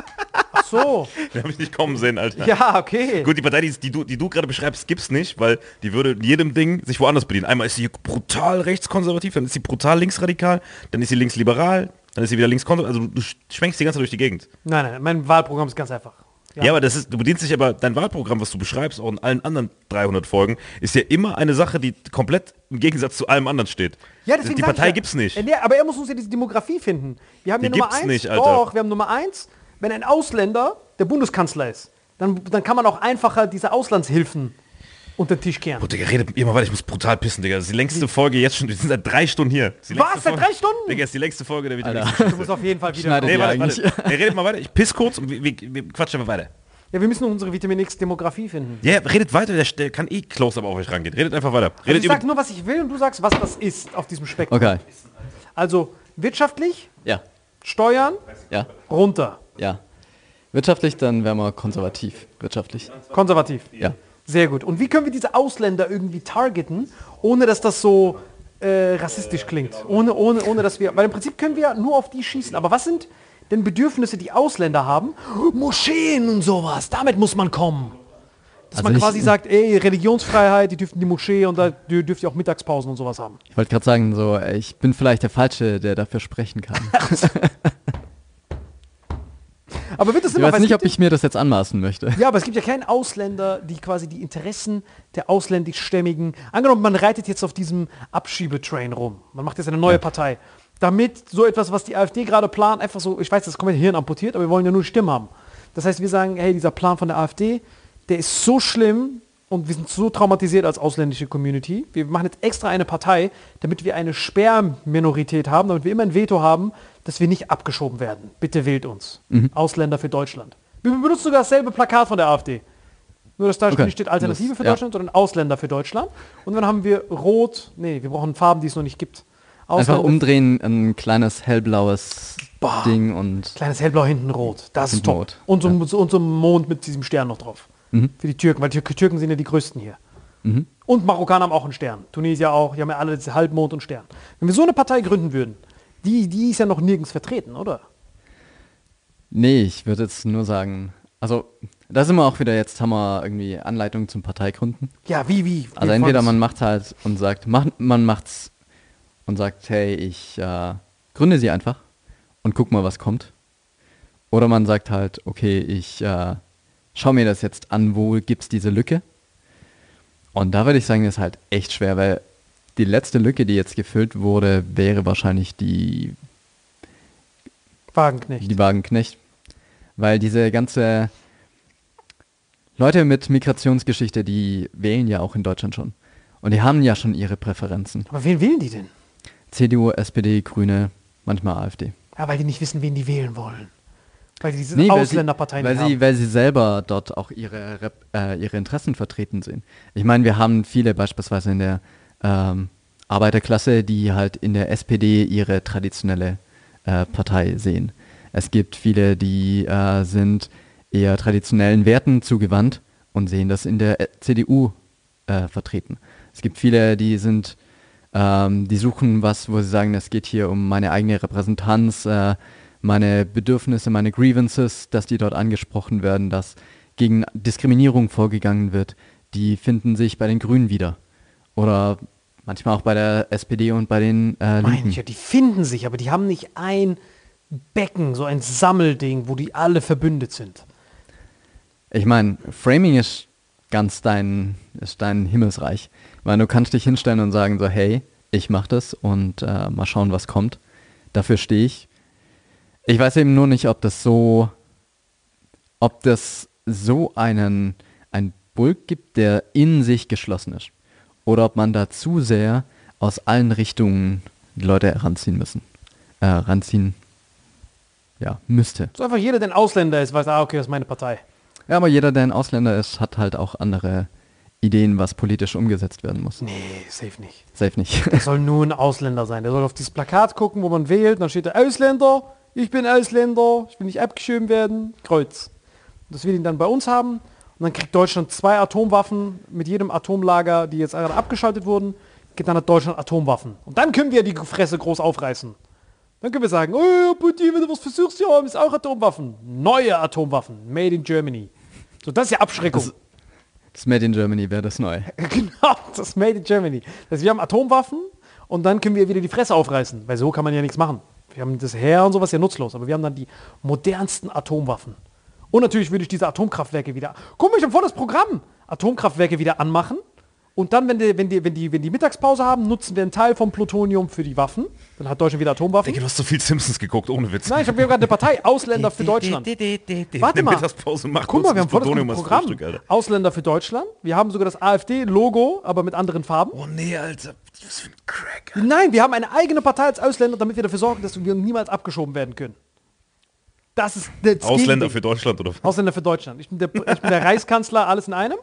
Ach so. Den habe ich nicht kommen sehen, Alter. Ja, okay. Gut, die Partei, die du gerade beschreibst, gibt's nicht, weil die würde in jedem Ding sich woanders bedienen. Einmal ist sie brutal rechtskonservativ, dann ist sie brutal linksradikal, dann ist sie linksliberal, dann ist sie wieder linkskonservativ. Also du schwenkst die ganze Zeit durch die Gegend. Nein, mein Wahlprogramm ist ganz einfach. Ja, aber das ist, du bedienst dich aber, dein Wahlprogramm, was du beschreibst, auch in allen anderen 300 Folgen, ist ja immer eine Sache, die komplett im Gegensatz zu allem anderen steht. Ja, deswegen die Partei gibt's nicht. Ja, aber er muss uns ja diese Demografie finden. Wir haben die Nummer 1. Nicht, Alter. Doch, wir haben Nummer 1. Wenn ein Ausländer der Bundeskanzler ist, dann kann man auch einfacher diese Auslandshilfen unter den Tisch kehren. Boah, Digga, redet immer weiter, ich muss brutal pissen, Digga. Das ist die längste Folge jetzt schon, wir sind seit 3 Stunden hier. Was, seit 3 Stunden? Digga, ist die längste Folge der Video. Du musst auf jeden Fall wieder... Nee, warte. Redet mal weiter, ich piss kurz und wir quatschen mal weiter. Ja, wir müssen unsere Vitamin X-Demografie finden. Ja, redet weiter, der kann eh close aber auf euch rangehen. Redet einfach weiter. Redet ich sag nur, was ich will und du sagst, was das ist auf diesem Spektrum. Okay. Also, wirtschaftlich, ja. Steuern, ja. Runter. Ja. Wirtschaftlich, dann wären wir konservativ. Wirtschaftlich. Konservativ. Ja. Sehr gut. Und wie können wir diese Ausländer irgendwie targeten, ohne dass das so rassistisch klingt? Ohne dass wir... Weil im Prinzip können wir nur auf die schießen. Aber was sind denn Bedürfnisse, die Ausländer haben? Moscheen und sowas. Damit muss man kommen. Dass also man quasi sagt, ey, Religionsfreiheit, die dürften die Moschee und da dürft ihr auch Mittagspausen und sowas haben. Ich wollte gerade sagen, so, ich bin vielleicht der Falsche, der dafür sprechen kann. Aber wird das immer, ich weiß nicht, ob ich mir das jetzt anmaßen möchte. Ja, aber es gibt ja keinen Ausländer, die quasi die Interessen der Ausländischstämmigen... Angenommen, man reitet jetzt auf diesem Abschiebetrain rum. Man macht jetzt eine neue Partei. Damit so etwas, was die AfD gerade plant, einfach so... Ich weiß, das ist komplett Hirn amputiert, aber wir wollen ja nur Stimmen haben. Das heißt, wir sagen, hey, dieser Plan von der AfD, der ist so schlimm und wir sind so traumatisiert als ausländische Community. Wir machen jetzt extra eine Partei, damit wir eine Sperrminorität haben, damit wir immer ein Veto haben, dass wir nicht abgeschoben werden. Bitte wählt uns. Mhm. Ausländer für Deutschland. Wir benutzen sogar dasselbe Plakat von der AfD. Nur, dass da nicht steht Alternative für Deutschland, sondern Ausländer für Deutschland. Und dann haben wir rot, nee, wir brauchen Farben, die es noch nicht gibt. Ausländer einfach umdrehen, ein kleines hellblaues Ding und... Kleines hellblau, hinten rot. Das ist top. Und so ein Mond mit diesem Stern noch drauf. Mhm. Für die Türken, weil die Türken sind ja die größten hier. Mhm. Und Marokkaner haben auch einen Stern. Tunesier auch, die haben ja alle Halbmond und Stern. Wenn wir so eine Partei gründen würden, die ist ja noch nirgends vertreten, oder? Nee, ich würde jetzt nur sagen, also da sind wir auch wieder, jetzt haben wir irgendwie Anleitungen zum Parteigründen. Ja, wie? Also entweder man macht halt und sagt, hey, ich gründe sie einfach und guck mal, was kommt. Oder man sagt halt, okay, ich schau mir das jetzt an, wo gibt's diese Lücke? Und da würde ich sagen, das ist halt echt schwer, weil die letzte Lücke, die jetzt gefüllt wurde, wäre wahrscheinlich die Wagenknecht. Weil diese ganze Leute mit Migrationsgeschichte, die wählen ja auch in Deutschland schon. Und die haben ja schon ihre Präferenzen. Aber wen wählen die denn? CDU, SPD, Grüne, manchmal AfD. Ja, weil die nicht wissen, wen die wählen wollen. Weil die diese Ausländerparteien haben. Weil sie selber dort auch ihre Interessen vertreten sehen. Ich meine, wir haben viele beispielsweise in der Arbeiterklasse, die halt in der SPD ihre traditionelle Partei sehen. Es gibt viele, die sind eher traditionellen Werten zugewandt und sehen das in der CDU vertreten. Es gibt viele, die sind, die suchen was, wo sie sagen, es geht hier um meine eigene Repräsentanz, meine Bedürfnisse, meine Grievances, dass die dort angesprochen werden, dass gegen Diskriminierung vorgegangen wird. Die finden sich bei den Grünen wieder. Oder manchmal auch bei der SPD und bei den Linken. Ja, die finden sich, aber die haben nicht ein Becken, so ein Sammelding, wo die alle verbündet sind. Ich meine, Framing ist dein Himmelsreich. Weil du kannst dich hinstellen und sagen so, hey, ich mach das und mal schauen, was kommt. Dafür stehe ich. Ich weiß eben nur nicht, ob das so einen Bulk gibt, der in sich geschlossen ist. Oder ob man da zu sehr aus allen Richtungen die Leute heranziehen ja, müsste. So einfach jeder, der ein Ausländer ist, weiß, okay, das ist meine Partei. Ja, aber jeder, der ein Ausländer ist, hat halt auch andere Ideen, was politisch umgesetzt werden muss. Nee, safe nicht. Safe nicht. Der soll nur ein Ausländer sein. Der soll auf dieses Plakat gucken, wo man wählt, dann steht da Ausländer, ich bin Ausländer, ich will nicht abgeschoben werden, Kreuz. Das will ihn dann bei uns haben. Und dann kriegt Deutschland 2 Atomwaffen mit jedem Atomlager, die jetzt gerade abgeschaltet wurden. Dann hat Deutschland Atomwaffen. Und dann können wir die Fresse groß aufreißen. Dann können wir sagen, oh, Putin, wenn du was versuchst, ja, haben ist auch Atomwaffen. Neue Atomwaffen. Made in Germany. So, das ist ja Abschreckung. Das Made in Germany wäre das neu. Genau, das Made in Germany. Also wir haben Atomwaffen und dann können wir wieder die Fresse aufreißen. Weil so kann man ja nichts machen. Wir haben das Heer und sowas ja nutzlos. Aber wir haben dann die modernsten Atomwaffen. Und natürlich würde ich diese Atomkraftwerke wieder... Guck mal, ich habe vor das Programm. Atomkraftwerke wieder anmachen. Und dann, wenn die Mittagspause haben, nutzen wir einen Teil vom Plutonium für die Waffen. Dann hat Deutschland wieder Atomwaffen. Ich denke, du hast so viel Simpsons geguckt, ohne Witz. Nein, wir haben gerade eine Partei, Ausländer für Deutschland. Warte mal. Mittagspause macht. Guck mal, wir haben vor das Programm. Frühstück, Ausländer für Deutschland. Wir haben sogar das AfD-Logo, aber mit anderen Farben. Oh nee, Alter. Das ist ein Crack. Alter. Nein, wir haben eine eigene Partei als Ausländer, damit wir dafür sorgen, dass wir niemals abgeschoben werden können. Das ist das Ausländer für Deutschland, oder? Ausländer für Deutschland. Ich bin der Reichskanzler, alles in einem.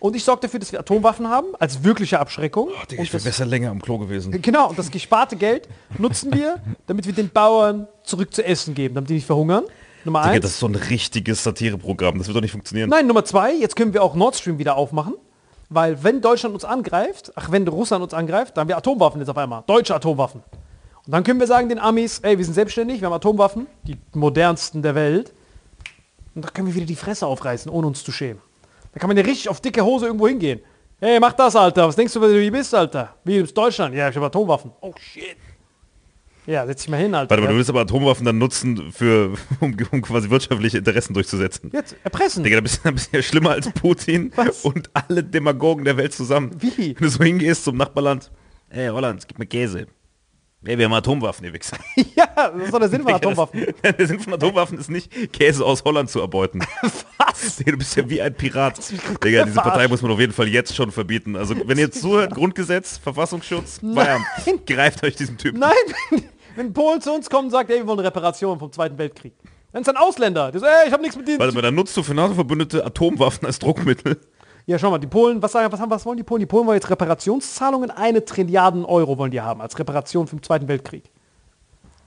Und ich sorge dafür, dass wir Atomwaffen haben, als wirkliche Abschreckung. Oh, Digga, ich wäre besser länger am Klo gewesen. Genau, und das gesparte Geld nutzen wir, damit wir den Bauern zurück zu essen geben, damit die nicht verhungern. Nummer 1. Das ist so ein richtiges Satireprogramm, das wird doch nicht funktionieren. Nein, Nummer 2, jetzt können wir auch Nord Stream wieder aufmachen, weil wenn Deutschland uns angreift, wenn Russland uns angreift, dann haben wir Atomwaffen jetzt auf einmal, deutsche Atomwaffen. Und dann können wir sagen den Amis, ey, wir sind selbstständig, wir haben Atomwaffen, die modernsten der Welt. Und dann können wir wieder die Fresse aufreißen, ohne uns zu schämen. Da kann man ja richtig auf dicke Hose irgendwo hingehen. Hey, mach das, Alter. Was denkst du, wer du hier bist, Alter? Wie in Deutschland? Ja, ich habe Atomwaffen. Oh, shit. Ja, setz dich mal hin, Alter. Warte mal, du willst aber Atomwaffen dann nutzen, um quasi wirtschaftliche Interessen durchzusetzen. Jetzt erpressen. Digga, da bist du ja schlimmer als Putin und alle Demagogen der Welt zusammen. Wie? Wenn du so hingehst zum Nachbarland. Hey, Holland, gib mir Käse. Ey, wir haben Atomwaffen, ihr Wichser. Ja, das ist doch der Sinn von Atomwaffen. Der Sinn von Atomwaffen ist nicht, Käse aus Holland zu erbeuten. Was? Du bist ja wie ein Pirat. Digga, diese Partei muss man auf jeden Fall jetzt schon verbieten. Also, wenn ihr zuhört, Grundgesetz, Verfassungsschutz, Bayern, greift euch diesem Typen. Nein, wenn Polen zu uns kommt und sagt, ey, wir wollen Reparationen vom Zweiten Weltkrieg. Dann ist ein Ausländer, der sagt, ey, ich hab nichts mit denen. Warte mal, dann nutzt du für NATO-verbündete Atomwaffen als Druckmittel. Ja, schau mal, die Polen, was wollen die Polen? Die Polen wollen jetzt Reparationszahlungen, 1 Trilliarde Euro wollen die haben, als Reparation vom Zweiten Weltkrieg.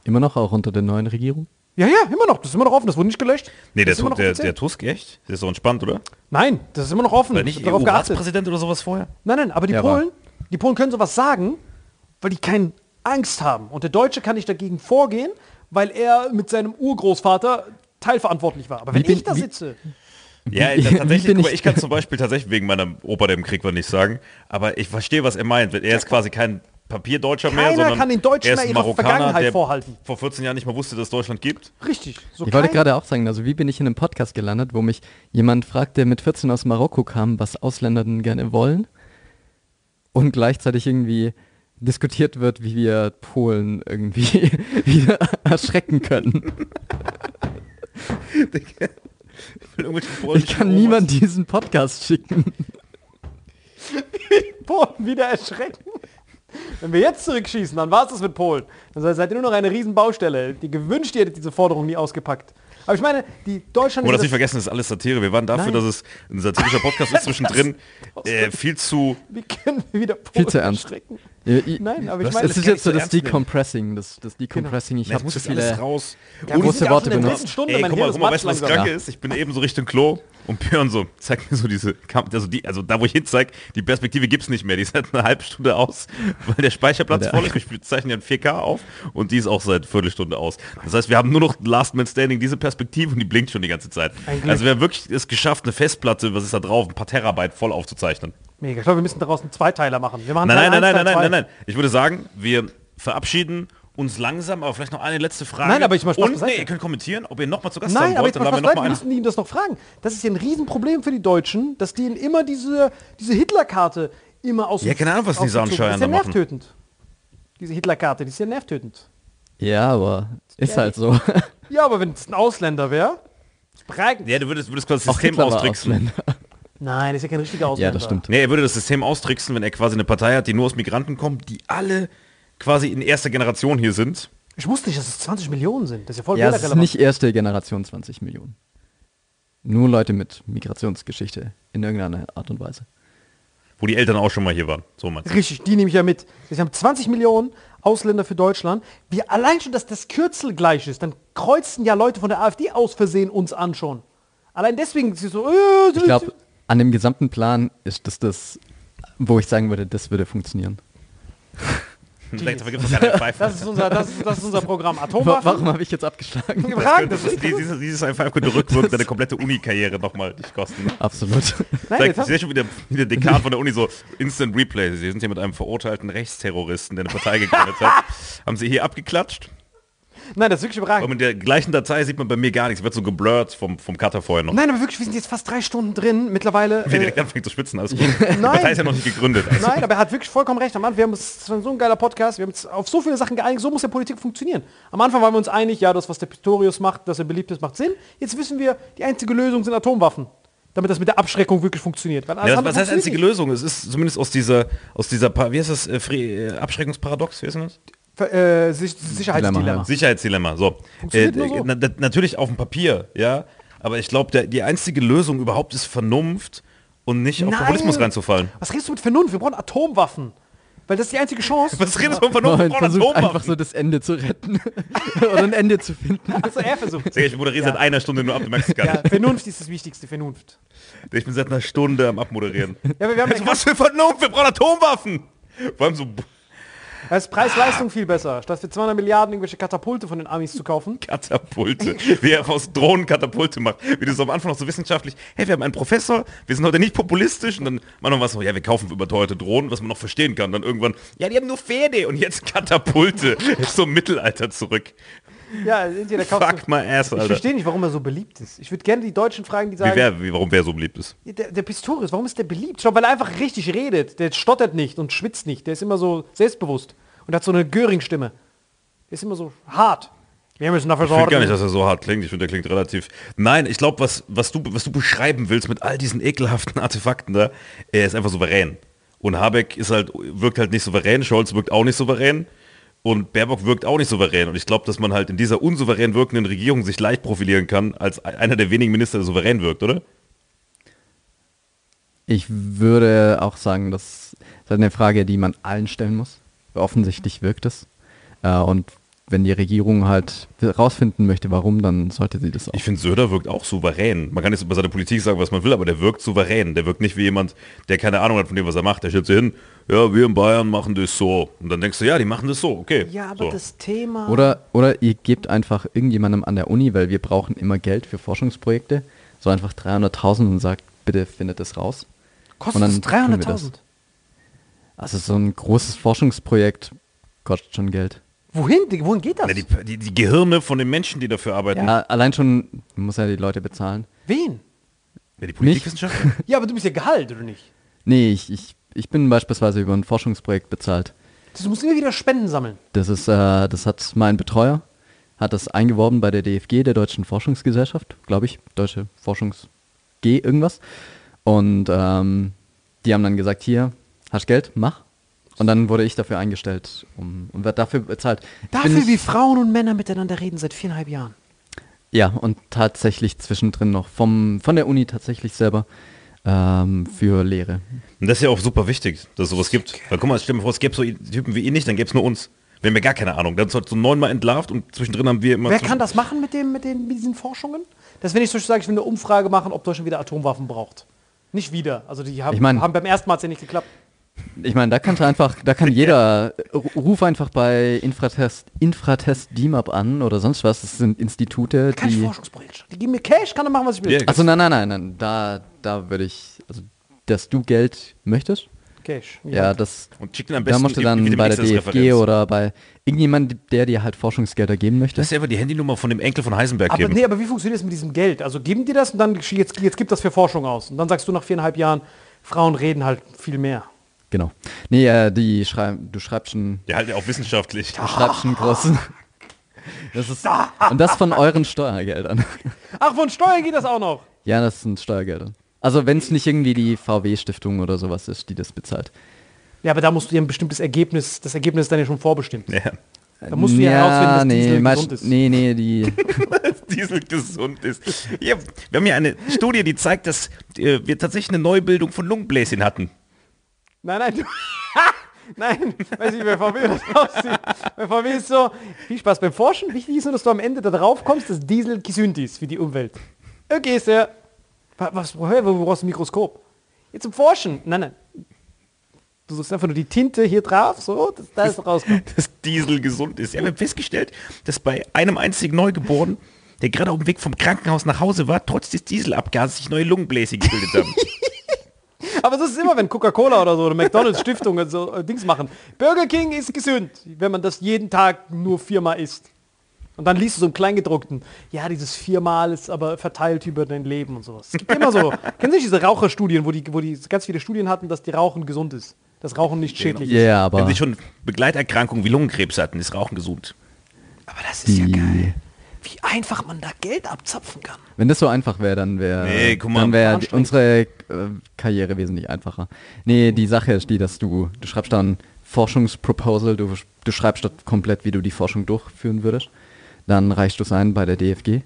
Immer noch auch unter der neuen Regierung? Ja, ja, immer noch. Das ist immer noch offen, das wurde nicht gelöscht. Nee, der Tusk, echt? Der ist doch entspannt, oder? Nein, das ist immer noch offen. Weil nicht EU-Ratspräsident oder sowas vorher? Nein, aber die Polen können sowas sagen, weil die keine Angst haben. Und der Deutsche kann nicht dagegen vorgehen, weil er mit seinem Urgroßvater teilverantwortlich war. Aber wenn ich da sitze... Ja, tatsächlich, ich kann zum Beispiel tatsächlich wegen meinem Opa, der im Krieg war, nicht sagen, aber ich verstehe, was er meint. Er ist quasi kein Papierdeutscher mehr, sondern kann den Deutschen er ist ein Marokkaner, der vorhalten. Vor 14 Jahren nicht mal wusste, dass es Deutschland gibt. Richtig. So ich wollte gerade auch sagen, also wie bin ich in einem Podcast gelandet, wo mich jemand fragt, der mit 14 aus Marokko kam, was Ausländer denn gerne wollen und gleichzeitig irgendwie diskutiert wird, wie wir Polen irgendwie wieder erschrecken können. Ich kann niemand diesen Podcast schicken. Polen wieder erschrecken. Wenn wir jetzt zurückschießen, dann war es das mit Polen. Dann seid ihr nur noch eine riesen Baustelle. Die gewünscht, ihr hättet diese Forderung nie ausgepackt. Aber ich meine, die Deutschland... Oder das nicht vergessen, das ist alles Satire. Wir waren dafür, dass es ein satirischer Podcast ist zwischendrin. Viel zu... Wie können wir wieder Polen erschrecken? Nein, aber ich meine... Es ist jetzt so das Decompressing. Das Decompressing, ich habe zu viele große Worte benutzt. Ey, guck mal, weißt du, was krank ist? Ich bin eben so Richtung Klo und Björn so, zeig mir so diese... Also da, wo ich hinzeig, die Perspektive gibt's nicht mehr. Die ist seit einer halben Stunde aus, weil der Speicherplatz voll ist. Wir zeichnen ja in 4K auf und die ist auch seit 1/4 Stunde aus. Das heißt, wir haben nur noch Last Man Standing, diese Perspektive, und die blinkt schon die ganze Zeit. Also wir haben wirklich es geschafft, eine Festplatte, was ist da drauf, ein paar Terabyte voll aufzuzeichnen. Mega. Ich glaube, wir müssen daraus einen Zweiteiler machen. Wir machen nein. Ich würde sagen, wir verabschieden uns langsam, aber vielleicht noch eine letzte Frage. Nein, aber ich mache Spaß. Und ihr könnt kommentieren, ob ihr nochmal zu Gast sein wollt. Dann haben wir noch mal einen. Müssen die ihm das noch fragen. Das ist ja ein Riesenproblem für die Deutschen, dass denen immer diese Hitlerkarte immer aus. Ja, keine Ahnung, was die Sahnscheuern da machen. Das ist ja nervtötend. Diese Hitlerkarte, die ist ja nervtötend. Ja, aber ist halt so. Ja, aber wenn es ein Ausländer wäre, ja, du würdest quasi das System austricksen. Nein, das ist ja kein richtiger Ausländer. Ja, das stimmt. Nee, er würde das System austricksen, wenn er quasi eine Partei hat, die nur aus Migranten kommt, die alle quasi in erster Generation hier sind. Ich wusste nicht, dass es 20 Millionen sind. Das ist ja voll wählerrelevant. Ja, es ist nicht erste Generation 20 Millionen. Nur Leute mit Migrationsgeschichte in irgendeiner Art und Weise. Wo die Eltern auch schon mal hier waren. So meinst du. Richtig, die nehme ich ja mit. Wir haben 20 Millionen Ausländer für Deutschland. Wir allein schon, dass das Kürzel gleich ist, dann kreuzen ja Leute von der AfD aus Versehen uns an schon. Allein deswegen ist es so... ich glaube, an dem gesamten Plan ist das, wo ich sagen würde, das würde funktionieren. Das ist unser Programm. Atomwaffen. Warum habe ich jetzt abgeschlagen? Dieses Einfach könnte rückwirkend deine komplette Uni-Karriere nochmal dich kosten. Absolut. Ich sehe schon wieder Dekan von der Uni so Instant Replay. Sie sind hier mit einem verurteilten Rechtsterroristen, der eine Partei gegründet hat. Haben Sie hier abgeklatscht? Nein, das ist wirklich überragend. Aber mit der gleichen Datei sieht man bei mir gar nichts. Wird so geblurrt vom Cutter vorher noch. Nein, aber wirklich, wir sind jetzt fast 3 Stunden drin. Mittlerweile... Wer direkt anfängt zu schwitzen, alles gut. Die Partei ist ja noch nicht gegründet. Also. Nein, aber er hat wirklich vollkommen recht. Am Anfang, das war so ein geiler Podcast. Wir haben uns auf so viele Sachen geeinigt. So muss ja Politik funktionieren. Am Anfang waren wir uns einig, ja, das, was der Pistorius macht, dass er beliebt ist, macht Sinn. Jetzt wissen wir, die einzige Lösung sind Atomwaffen. Damit das mit der Abschreckung wirklich funktioniert. Ja, was heißt einzige Lösung? Es ist zumindest aus dieser wie heißt das, Abschreckungsparadox? Wie heißt das? Sicherheitsdilemma. Sicherheitsdilemma, so. Natürlich auf dem Papier, ja. Aber ich glaube, die einzige Lösung überhaupt ist Vernunft und nicht auf Populismus reinzufallen. Was redest du mit Vernunft? Wir brauchen Atomwaffen. Weil das ist die einzige Chance. Was redest du von Vernunft? Wir brauchen Atomwaffen. Einfach so das Ende zu retten. Oder ein Ende zu finden. Also er versucht. Ich moderiere seit einer Stunde nur ab, du merkst es gar nicht. Ja, Vernunft ist das Wichtigste, Vernunft. Ich bin seit einer Stunde am Abmoderieren. Ja, aber wir haben also was für Vernunft? Wir brauchen Atomwaffen! Vor allem so... Das ist Preis-Leistung viel besser, statt für 200 Milliarden irgendwelche Katapulte von den Amis zu kaufen. Katapulte, wie er aus Drohnen Katapulte macht. Wie du so am Anfang noch so wissenschaftlich, hey, wir haben einen Professor, wir sind heute nicht populistisch und dann machen wir was noch, ja, wir kaufen überteuerte Drohnen, was man noch verstehen kann. Dann irgendwann, ja, die haben nur Pferde und jetzt Katapulte. Ist so im Mittelalter zurück. Ja, entweder kaufst du... Fuck my ass, Alter. Ich verstehe nicht, warum er so beliebt ist. Ich würde gerne die Deutschen fragen, die sagen... Warum wer so beliebt ist? Der Pistorius, warum ist der beliebt? Schau, weil er einfach richtig redet. Der stottert nicht und schwitzt nicht. Der ist immer so selbstbewusst und hat so eine Göring-Stimme. Der ist immer so hart. Wir müssen dafür sorgen. Ich finde gar nicht, dass er so hart klingt. Ich finde, der klingt relativ... Nein, ich glaube, was du beschreiben willst mit all diesen ekelhaften Artefakten da, er ist einfach souverän. Und Habeck ist halt, wirkt halt nicht souverän. Scholz wirkt auch nicht souverän. Und Baerbock wirkt auch nicht souverän. Und ich glaube, dass man halt in dieser unsouverän wirkenden Regierung sich leicht profilieren kann, als einer der wenigen Minister, der souverän wirkt, oder? Ich würde auch sagen, das ist eine Frage, die man allen stellen muss. Offensichtlich wirkt es. Und wenn die Regierung halt rausfinden möchte, warum, dann sollte sie das auch. Ich finde, Söder wirkt auch souverän. Man kann jetzt über seine Politik sagen, was man will, aber der wirkt souverän. Der wirkt nicht wie jemand, der keine Ahnung hat von dem, was er macht. Der stellt sich hin... Ja, wir in Bayern machen das so. Und dann denkst du, ja, die machen das so, okay. Ja, aber so. Das Thema... Oder ihr gebt einfach irgendjemandem an der Uni, weil wir brauchen immer Geld für Forschungsprojekte, so einfach 300.000 und sagt, bitte findet das raus. Kostet das 300.000? Also so ein großes Forschungsprojekt kostet schon Geld. Wohin geht das? Na, die Gehirne von den Menschen, die dafür arbeiten. Ja, allein schon, muss ja die Leute bezahlen. Wen? Ja, die Politikwissenschaftler. Ja, aber du bist ja Gehalt, oder nicht? Nee, ich bin beispielsweise über ein Forschungsprojekt bezahlt. Du musst immer wieder Spenden sammeln. Das hat mein Betreuer, hat das eingeworben bei der DFG, der Deutschen Forschungsgesellschaft, glaube ich, Deutsche Forschungs-G irgendwas. Und die haben dann gesagt, hier, hast Geld, mach. Und dann wurde ich dafür eingestellt und werde dafür bezahlt. Dafür, wie Frauen und Männer miteinander reden seit 4,5 Jahren. Ja, und tatsächlich zwischendrin noch von der Uni tatsächlich selber. Für Lehre. Und das ist ja auch super wichtig, dass es sowas gibt. Weil guck mal, stell dir vor, es gäbe so Typen wie ihr nicht, dann gäbe es nur uns. Wir haben ja gar keine Ahnung. Dann ist halt so 9-mal entlarvt und zwischendrin haben wir immer... Wer kann das machen mit diesen Forschungen? Dass wenn ich zum Beispiel sage, ich will eine Umfrage machen, ob Deutschland wieder Atomwaffen braucht. Nicht wieder. Also die haben beim ersten Mal hat's ja nicht geklappt. Ich meine, da kann jeder, ruf einfach bei Infratest DIMAP an oder sonst was, das sind Institute, die... Kann ich Forschungsprojekte, die geben mir Cash, kann er machen, was ich will. Yeah, also nein, da würde ich, also, dass du Geld möchtest. Cash. Ja, das, und schick den am besten da musst du dann bei der DFG oder bei irgendjemandem, der dir halt Forschungsgelder geben möchte. Das ist einfach die Handynummer von dem Enkel von Heisenberg geben. Nee, aber wie funktioniert das mit diesem Geld? Also geben die das und dann, jetzt gibt das für Forschung aus. Und dann sagst du nach 4,5 Jahren, Frauen reden halt viel mehr. Genau. Nee, du schreibst schon... Ja, halt ja auch wissenschaftlich. Du schreibst schon großen... Das ist, und das von euren Steuergeldern. Ach, von Steuern geht das auch noch? Ja, das sind Steuergelder. Also wenn es nicht irgendwie die VW-Stiftung oder sowas ist, die das bezahlt. Ja, aber da musst du dir ein bestimmtes Ergebnis... Das Ergebnis ist dann ja schon vorbestimmt. Ja. Da musst du ja herausfinden, dass Diesel gesund ist. Dass Diesel gesund ist. Ja, wir haben ja eine Studie, die zeigt, dass wir tatsächlich eine Neubildung von Lungenbläschen hatten. Nein. Nein, weiß nicht, bei VW das aussieht. Bei VW ist so, viel Spaß beim Forschen. Wichtig ist nur, dass du am Ende da drauf kommst, dass Diesel gesund ist für die Umwelt. Okay, Sir. Wo brauchst du ein Mikroskop? Jetzt zum Forschen. Nein. Du suchst einfach nur die Tinte hier drauf, so, dass das rauskommt. Dass Diesel gesund ist. Ja, wir haben festgestellt, dass bei einem einzigen Neugeborenen, der gerade auf dem Weg vom Krankenhaus nach Hause war, trotz des Dieselabgases sich neue Lungenbläschen gebildet haben. Aber das ist immer, wenn Coca-Cola oder so, oder McDonalds Stiftung und so Dings machen. Burger King ist gesund, wenn man das jeden Tag nur viermal isst. Und dann liest du so einen Kleingedruckten, ja, dieses viermal ist aber verteilt über dein Leben und sowas. Es gibt immer so, kennen Sie nicht diese Raucherstudien, wo die ganz viele Studien hatten, dass die Rauchen gesund ist, dass Rauchen nicht schädlich ist. Yeah, aber wenn Sie schon Begleiterkrankungen wie Lungenkrebs hatten, ist Rauchen gesund. Aber das ist ja geil. Wie einfach man da Geld abzapfen kann. Wenn das so einfach wäre, dann wäre unsere Karriere wesentlich einfacher. Nee, die Sache ist die, dass du schreibst dann Forschungsproposal, du schreibst dort komplett, wie du die Forschung durchführen würdest. Dann reichst du es ein bei der DFG.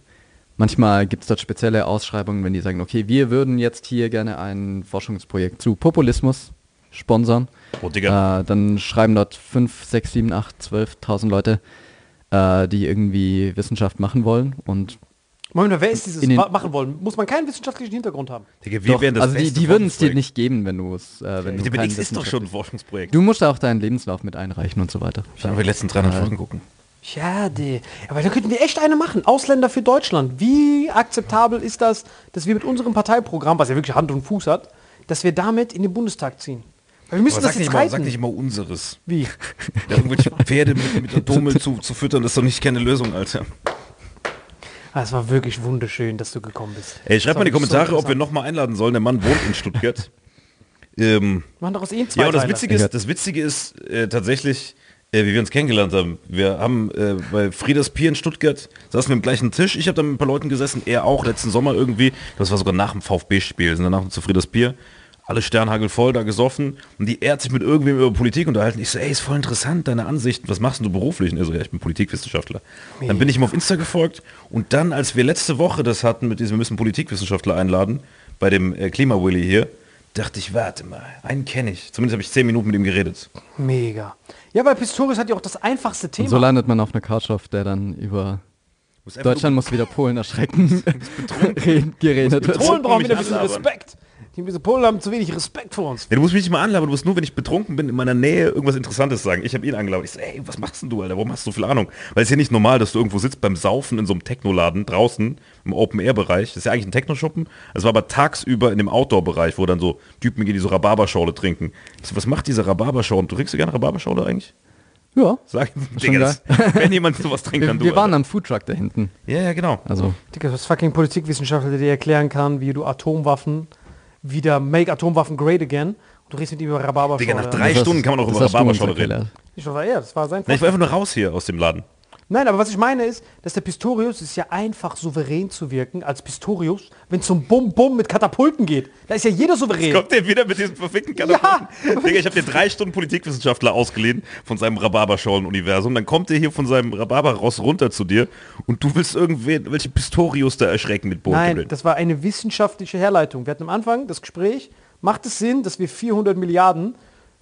Manchmal gibt es dort spezielle Ausschreibungen, wenn die sagen, okay, wir würden jetzt hier gerne ein Forschungsprojekt zu Populismus sponsern. Oh, Digga. Dann schreiben dort 5, 6, 7, 8, 12.000 Leute, die irgendwie Wissenschaft machen wollen. Und Moment mal, wer ist dieses machen wollen? Muss man keinen wissenschaftlichen Hintergrund haben? Digga, wir wären das also die würden es dir nicht geben, wenn du es... DBX ist doch schon ein Forschungsprojekt. Du musst da auch deinen Lebenslauf mit einreichen und so weiter. Ich habe die letzten 300 Folgen gucken. Schade. Aber da könnten wir echt eine machen. Ausländer für Deutschland. Wie akzeptabel ist das, dass wir mit unserem Parteiprogramm, was ja wirklich Hand und Fuß hat, dass wir damit in den Bundestag ziehen? Weil wir müssen das jetzt reiten. Sag nicht immer unseres. Wie? Ja, irgendwelche Pferde mit der Dummel zu füttern, das ist doch nicht keine Lösung, Alter. Es war wirklich wunderschön, dass du gekommen bist. Ey, schreibt mal in die Kommentare, ob wir nochmal einladen sollen. Der Mann wohnt in Stuttgart. Machen daraus zwei und das Witzige ist tatsächlich... wie wir uns kennengelernt haben. Wir haben bei Frieders Pier in Stuttgart, saßen wir am gleichen Tisch. Ich habe da mit ein paar Leuten gesessen, er auch, letzten Sommer irgendwie. Das war sogar nach dem VfB-Spiel, sind danach zu Frieders Pier. Alle Sternhagel voll, da gesoffen. Und er hat sich mit irgendwem über Politik unterhalten. Ich so, ey, ist voll interessant, deine Ansichten. Was machst du beruflich? Und er so, ja, ich bin Politikwissenschaftler. Dann bin ich ihm auf Insta gefolgt. Und dann, als wir letzte Woche das hatten, mit diesem, wir müssen Politikwissenschaftler einladen, bei dem Klima-Willi hier, dachte ich, warte mal, einen kenne ich. Zumindest habe ich 10 Minuten mit ihm geredet. Mega. Ja, weil Pistorius hat ja auch das einfachste Thema. Und so landet man auf einer Kartschaft, der dann über Deutschland muss wieder Polen erschrecken geredet wird. Polen brauchen wieder ein bisschen Respekt. Die Polen haben zu wenig Respekt vor uns. Ja, du musst mich nicht mal anlabern, du musst nur, wenn ich betrunken bin, in meiner Nähe irgendwas Interessantes sagen. Ich habe ihn angelabert. Ich so, ey, was machst denn du, Alter? Warum hast du so viel Ahnung? Weil es ja nicht normal, dass du irgendwo sitzt beim Saufen in so einem Technoladen draußen im Open-Air-Bereich. Das ist ja eigentlich ein Techno-Schuppen. Es war aber tagsüber in dem Outdoor-Bereich, wo dann so Typen gehen, die so Rhabarberschorle trinken. Ich so, was macht dieser Rhabarberschorle? Du trinkst du gerne Rhabarberschorle eigentlich? Ja. Sag, Digga, wenn jemand sowas trinkt, dann du. Wir waren am Foodtruck da hinten. Ja, genau. Also. Digga, das ist fucking Politikwissenschaftler, der dir erklären kann, wie du Atomwaffen... wieder Make Atomwaffen Great Again. Und du redest mit ihm über Rhabarberschorle. Digga, nach 3 Stunden kann man auch über Rhabarberschorle reden. Ich war ich war einfach nur raus hier aus dem Laden. Nein, aber was ich meine ist, dass der Pistorius ist ja einfach souverän zu wirken als Pistorius, wenn es zum Bum-Bum mit Katapulten geht. Da ist ja jeder souverän. Jetzt kommt der wieder mit diesem verfickten Katapulten. Ja. Digga, ich habe dir 3 Stunden Politikwissenschaftler ausgeliehen von seinem Rhabarberschorlen-Universum. Dann kommt der hier von seinem Rhabarber-Ross runter zu dir und du willst irgendwelche Pistorius da erschrecken mit Bodenblüten. Nein, das war eine wissenschaftliche Herleitung. Wir hatten am Anfang das Gespräch, macht es Sinn, dass wir 400 Milliarden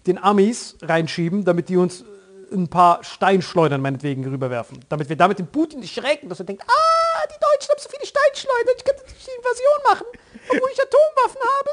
den Amis reinschieben, damit die uns... ein paar Steinschleudern meinetwegen rüberwerfen. Damit wir damit den Putin nicht schrecken, dass er denkt, ah, die Deutschen haben so viele Steinschleudern, ich kann die Invasion machen, obwohl ich Atomwaffen habe,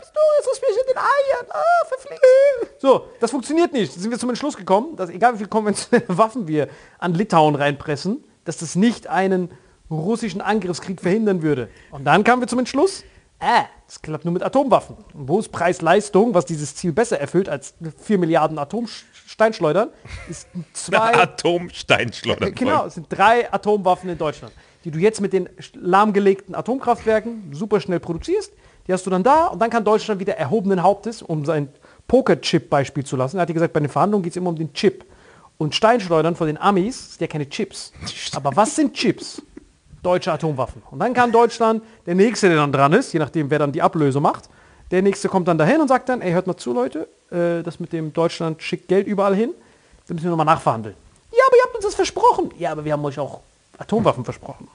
Pistorius, riss mich in den Eiern, verflixt. So, das funktioniert nicht. Da sind wir zum Entschluss gekommen, dass egal wie viele konventionelle Waffen wir an Litauen reinpressen, dass das nicht einen russischen Angriffskrieg verhindern würde. Und dann kamen wir zum Entschluss, das klappt nur mit Atomwaffen. Und wo ist Preis-Leistung, was dieses Ziel besser erfüllt als 4 Milliarden Atomsteinschleudern, ist 2 Atomsteinschleudern. Genau, es sind 3 Atomwaffen in Deutschland, die du jetzt mit den lahmgelegten Atomkraftwerken super schnell produzierst. Die hast du dann da und dann kann Deutschland wieder erhobenen Hauptes, um sein Poker-Chip-Beispiel zu lassen. Er hat ja gesagt, bei den Verhandlungen geht es immer um den Chip. Und Steinschleudern von den Amis sind ja keine Chips. Aber was sind Chips? Deutsche Atomwaffen. Und dann kann Deutschland, der Nächste, der dann dran ist, je nachdem, wer dann die Ablöse macht, der Nächste kommt dann dahin und sagt dann, ey, hört mal zu, Leute, das mit dem Deutschland schickt Geld überall hin, da müssen wir nochmal nachverhandeln. Ja, aber ihr habt uns das versprochen. Ja, aber wir haben euch auch Atomwaffen versprochen.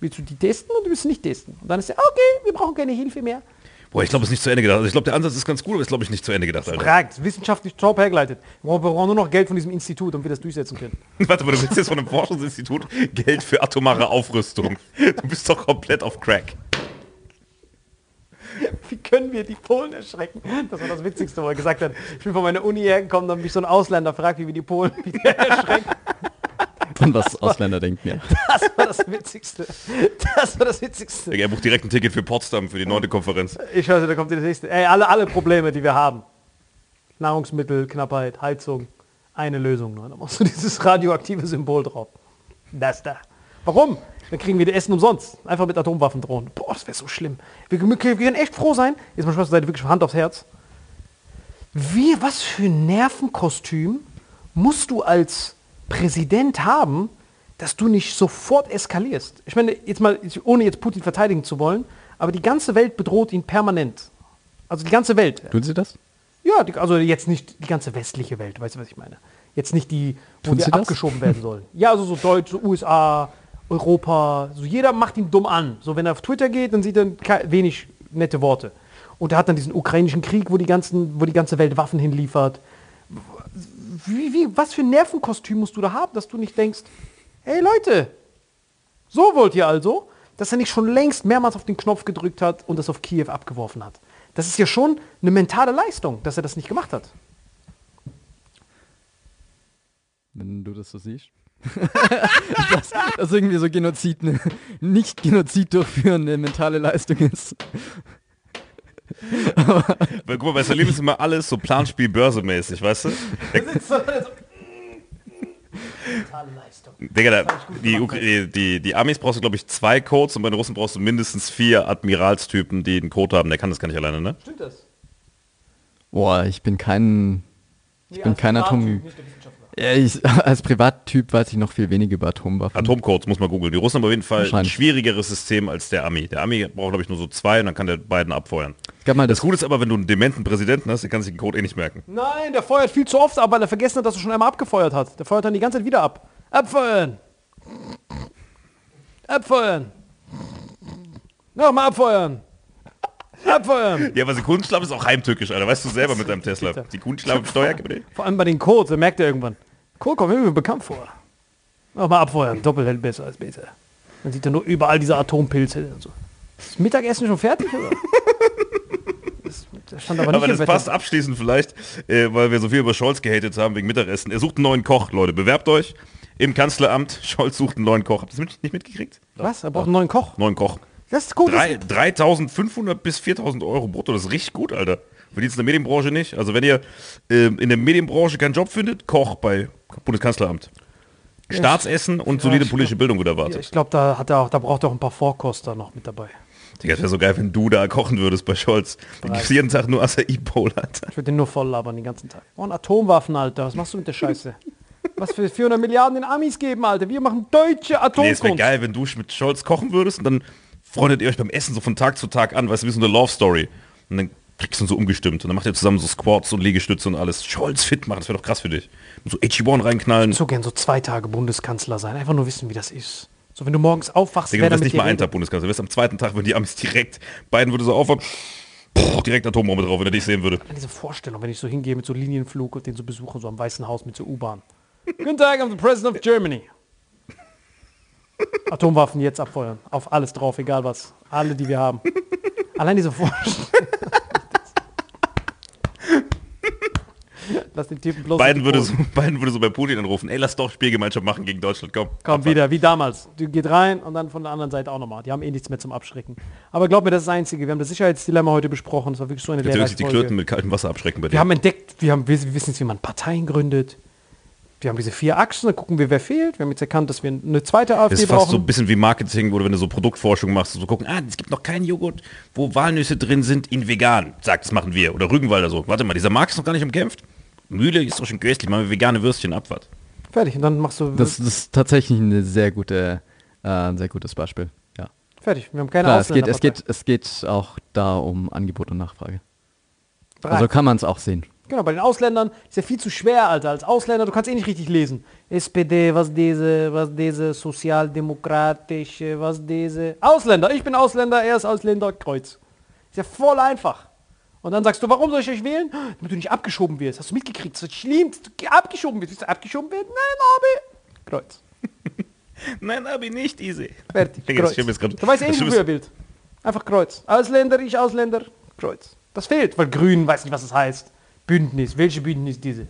Willst du die testen und du willst sie nicht testen? Und dann ist ja, okay, wir brauchen keine Hilfe mehr. Boah, ich glaube, es ist nicht zu Ende gedacht. Also ich glaube, der Ansatz ist ganz cool, aber es ist, glaube ich, nicht zu Ende gedacht. Fragt, wissenschaftlich top hergeleitet. Wir brauchen nur noch Geld von diesem Institut, damit wir das durchsetzen können. Warte mal, du willst jetzt von einem Forschungsinstitut Geld für atomare Aufrüstung. Du bist doch komplett auf Crack. Wie können wir die Polen erschrecken? Das war das Witzigste, wo er gesagt hat. Ich bin von meiner Uni hergekommen, dann mich so ein Ausländer fragt, wie wir die Polen wieder erschrecken. Und was Ausländer denken, ja. Das war das Witzigste. Das war das Witzigste. Er bucht direkt ein Ticket für Potsdam, für die 9. Konferenz. Ich hörte, da kommt die nächste. Ey, alle Probleme, die wir haben. Nahrungsmittelknappheit, Heizung. Eine Lösung nur. Da machst du dieses radioaktive Symbol drauf. Das da. Warum? Dann kriegen wir das Essen umsonst. Einfach mit Atomwaffen drohen. Boah, das wäre so schlimm. Wir können echt froh sein. Jetzt mal Spaß, seid wirklich Hand aufs Herz. Was für ein Nervenkostüm musst du als Präsident haben, dass du nicht sofort eskalierst? Ich meine, jetzt mal, ohne jetzt Putin verteidigen zu wollen, aber die ganze Welt bedroht ihn permanent. Also die ganze Welt. Tun sie das? Ja, also jetzt nicht die ganze westliche Welt, weißt du, was ich meine? Jetzt nicht die, wo wir abgeschoben werden sollen. Ja, also so Deutsch, so USA, Europa, so jeder macht ihn dumm an. So, wenn er auf Twitter geht, dann sieht er wenig nette Worte. Und er hat dann diesen ukrainischen Krieg, wo die ganze Welt Waffen hinliefert. Was für ein Nervenkostüm musst du da haben, dass du nicht denkst, hey Leute, so wollt ihr also, dass er nicht schon längst mehrmals auf den Knopf gedrückt hat und das auf Kiew abgeworfen hat. Das ist ja schon eine mentale Leistung, dass er das nicht gemacht hat. Wenn du das so siehst. Dass irgendwie so Genozid, nicht Genozid durchführende mentale Leistung ist. Weil guck mal, bei Salim ist immer alles so Planspiel börsemäßig, weißt du? Digga, die Amis brauchst du, glaube ich, 2 Codes und bei den Russen brauchst du mindestens 4 Admiralstypen, die einen Code haben. Der kann das gar nicht alleine, ne? Stimmt das? Boah, ich bin kein Atom... Ja, als Privattyp weiß ich noch viel weniger über Atomwaffen. Atomcodes muss man googeln. Die Russen haben auf jeden Fall ein schwierigeres System als der Ami. Der Ami braucht, glaube ich, nur so 2 und dann kann der beiden abfeuern. Das Gute ist aber, wenn du einen dementen Präsidenten hast, der kann sich den Code eh nicht merken. Nein, der feuert viel zu oft ab, weil er vergessen hat, dass er schon einmal abgefeuert hat. Der feuert dann die ganze Zeit wieder ab. Abfeuern! Abfeuern! Nochmal abfeuern! Abfeuern. Ja, aber Sekundenschlamm ist auch heimtückisch, Alter. Weißt du selber mit deinem Tesla. Sekundenschlamm im Steuerkabel. Vor allem bei den Codes, da merkt er irgendwann. Code kommt mir bekannt vor. Nochmal abfeuern. Doppelhält besser als besser. Man sieht ja nur überall diese Atompilze. Und so. Ist Mittagessen schon fertig, oder? Das stand aber nicht, aber das passt abschließend vielleicht, weil wir so viel über Scholz gehatet haben wegen Mittagessen. Er sucht einen neuen Koch, Leute. Bewerbt euch im Kanzleramt. Scholz sucht einen neuen Koch. Habt ihr das nicht mitgekriegt? Was? Er braucht einen neuen Koch? Neuen Koch. Das ist gut. 3.500 bis 4.000 Euro brutto, das ist richtig gut, Alter. Verdient es in der Medienbranche nicht. Also wenn ihr in der Medienbranche keinen Job findet, Koch bei Bundeskanzleramt. Ja, Staatsessen und solide politische Bildung wird erwartet. Ja, ich glaube, da braucht er auch ein paar Vorkoster noch mit dabei. Digga, das wäre so geil, wenn du da kochen würdest bei Scholz. Dann gibt's jeden Tag nur Acai-Bowl, Alter. Ich würde den nur voll labern den ganzen Tag. Oh, und Atomwaffen, Alter, was machst du mit der Scheiße? Was für 400 Milliarden den Amis geben, Alter. Wir machen deutsche Atomkunst. Nee, es wäre geil, wenn du mit Scholz kochen würdest und dann freundet ihr euch beim Essen so von Tag zu Tag an, weißt du, wie so eine Love Story. Und dann kriegst du ihn so umgestimmt und dann macht ihr zusammen so Squats und Liegestütze und alles. Scholz fit machen, das wäre doch krass für dich. Und so HG1 reinknallen. So gern so 2 Tage Bundeskanzler sein, einfach nur wissen, wie das ist. So, wenn du morgens aufwachst, wäre das nicht mal ein Tag Bundeskanzler, du wärst am 2. Tag, wenn die Amis direkt, Biden würde so aufwachen, direkt Atombombe drauf, wenn er dich sehen würde. An diese Vorstellung, wenn ich so hingehe mit so Linienflug und den so besuche, so am Weißen Haus mit so U-Bahn. Guten Tag, I'm the President of Germany. Atomwaffen jetzt abfeuern. Auf alles drauf, egal was. Alle, die wir haben. Allein diese Vorstellung. Lass den Typen bloß. Biden würde so bei Putin anrufen. Ey, lass doch Spielgemeinschaft machen gegen Deutschland. Komm wieder, wie damals. Du geht rein und dann von der anderen Seite auch nochmal. Die haben eh nichts mehr zum Abschrecken. Aber glaub mir, das ist das Einzige. Wir haben das Sicherheitsdilemma heute besprochen. Das war wirklich so eine Lehrreichsfolge. Die Klöten mit kaltem Wasser abschrecken bei dir. Wir haben entdeckt, wir wissen jetzt, wie man Parteien gründet. Wir haben diese 4 Achsen, dann gucken wir, wer fehlt. Wir haben jetzt erkannt, dass wir eine zweite AfD brauchen. Das ist fast so ein bisschen wie Marketing, oder wenn du so Produktforschung machst, so gucken, es gibt noch keinen Joghurt, wo Walnüsse drin sind, in vegan. Sagt, das machen wir. Oder Rügenwalder so. Warte mal, dieser Markt ist noch gar nicht umkämpft. Mühle ist doch schon köstlich, machen wir vegane Würstchen ab, was? Fertig, und dann machst du... Das ist tatsächlich ein sehr gutes Beispiel, ja. Fertig, wir haben keine Ausländer. Es geht auch da um Angebot und Nachfrage. Bereit. Also kann man es auch sehen. Genau, bei den Ausländern ist ja viel zu schwer, Alter. Als Ausländer, du kannst eh nicht richtig lesen. SPD, was diese, sozialdemokratische, was diese. Ausländer, ich bin Ausländer, er ist Ausländer, Kreuz. Ist ja voll einfach. Und dann sagst du, warum soll ich euch wählen? Damit du nicht abgeschoben wirst. Hast du mitgekriegt? Das ist schlimm, dass du abgeschoben wirst. Willst du abgeschoben werden? Nein, Abi. Kreuz. Nein, Abi, nicht easy. Fertig, Kreuz. Du weißt eh nicht, wo ihr wählt. Einfach Kreuz. Ausländer, ich Ausländer, Kreuz. Das fehlt, weil Grün weiß nicht, was es heißt. Bündnis. Welche Bündnis diese?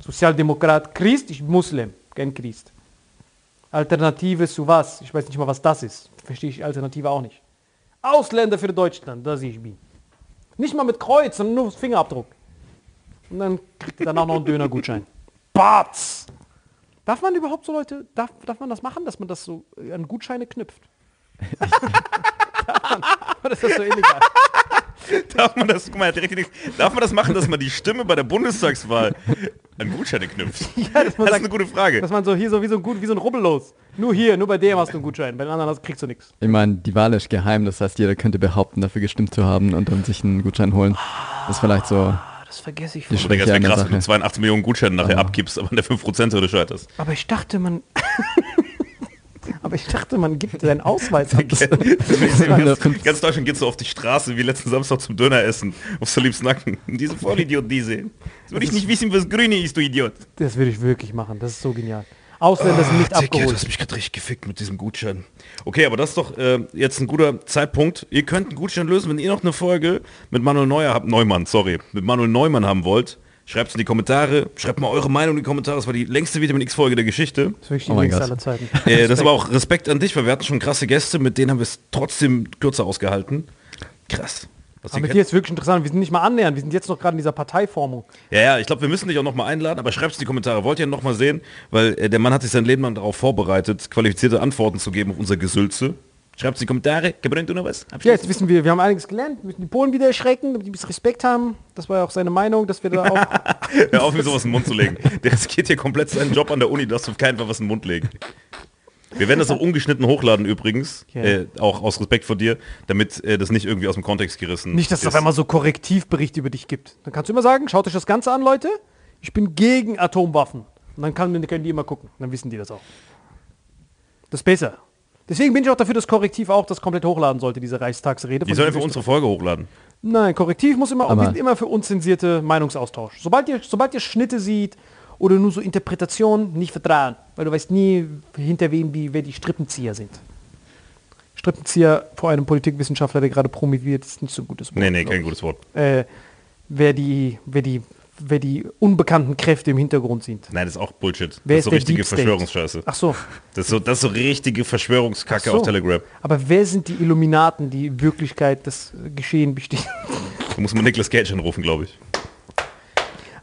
Sozialdemokrat, Christ, ich Muslim. Kein Christ. Alternative zu was? Ich weiß nicht mal, was das ist. Verstehe ich Alternative auch nicht. Ausländer für Deutschland, da sehe ich mich. Nicht mal mit Kreuz, sondern nur Fingerabdruck. Und dann kriegt ihr danach noch einen Dönergutschein. Batz! Darf man überhaupt so Leute, darf man das machen, dass man das so an Gutscheine knüpft? Oder ist das so illegal? Darf man das, guck mal, darf man das machen, dass man die Stimme bei der Bundestagswahl an Gutscheine knüpft? Ja, das ist eine gute Frage. Dass man so hier so wie so ein Rubbellos. Nur hier, nur bei dem hast du einen Gutschein, bei den anderen kriegst du nichts. Ich meine, die Wahl ist geheim, das heißt, jeder könnte behaupten, dafür gestimmt zu haben und dann sich einen Gutschein holen. Das ist vielleicht so. Das vergesse ich. Das wäre krass, wenn du 82 Millionen Gutscheine nachher abgibst, aber in der 5%-Hürde scheiterst. Aber ich dachte, man gibt seinen Ausweis ab. Ganz Deutschland geht so auf die Straße wie letzten Samstag zum Döneressen. Auf Salims Nacken. Diese Vollidiot, diese. Das würde ich nicht wissen, was Grüne ist, du Idiot. Das würde ich wirklich machen. Das ist so genial. Ausländer sind nicht abgeholt. Du hast mich gerade richtig gefickt mit diesem Gutschein. Okay, aber das ist doch jetzt ein guter Zeitpunkt. Ihr könnt einen Gutschein lösen, wenn ihr noch eine Folge mit Manuel Neumann haben wollt. Schreibt es in die Kommentare, schreibt mal eure Meinung in die Kommentare. Das war die längste Vitamin X-Folge der Geschichte. Das ist wirklich die längste aller Zeiten. Das war auch Respekt an dich, weil wir hatten schon krasse Gäste, mit denen haben wir es trotzdem kürzer ausgehalten. Krass. Aber mit dir ist wirklich interessant, wir sind nicht mal annähernd, wir sind jetzt noch gerade in dieser Parteiformung. Ja, ich glaube, wir müssen dich auch nochmal einladen, aber schreibt es in die Kommentare, wollt ihr ihn nochmal sehen? Weil der Mann hat sich sein Leben lang darauf vorbereitet, qualifizierte Antworten zu geben auf unser Gesülze. Schreibt es in die Kommentare, gebrennt du noch was? Ja, jetzt wissen wir, wir haben einiges gelernt, wir müssen die Polen wieder erschrecken, damit die ein bisschen Respekt haben. Das war ja auch seine Meinung, dass wir da auch... Hör auf, mir sowas in den Mund zu legen. Der riskiert hier komplett seinen Job an der Uni, du darfst auf keinen Fall was in den Mund legen. Wir werden das auch ungeschnitten hochladen übrigens, auch aus Respekt vor dir, damit das nicht irgendwie aus dem Kontext gerissen Nicht, dass es auf einmal so Korrektivbericht über dich gibt. Dann kannst du immer sagen, schaut euch das Ganze an, Leute, ich bin gegen Atomwaffen. Und dann können die immer gucken, dann wissen die das auch. Das ist besser. Deswegen bin ich auch dafür, dass Correctiv auch das komplett hochladen sollte, diese Reichstagsrede. Die sollen für unsere Folge hochladen. Nein, Correctiv muss immer, wir sind immer für unzensierte Meinungsaustausch. Sobald ihr Schnitte sieht oder nur so Interpretationen, nicht vertrauen. Weil du weißt nie, hinter wem wer die Strippenzieher sind. Strippenzieher vor einem Politikwissenschaftler, der gerade promoviert, ist nicht so ein gutes Wort. Nee, kein gutes Wort. Wer die unbekannten Kräfte im Hintergrund sind. Nein, das ist auch Bullshit. Das ist so richtige Verschwörungsscheiße. Ach so. Das ist so richtige Verschwörungskacke auf Telegram. Aber wer sind die Illuminaten, die in Wirklichkeit das Geschehen bestimmen? Da muss man Nicolas Cage anrufen, glaube ich.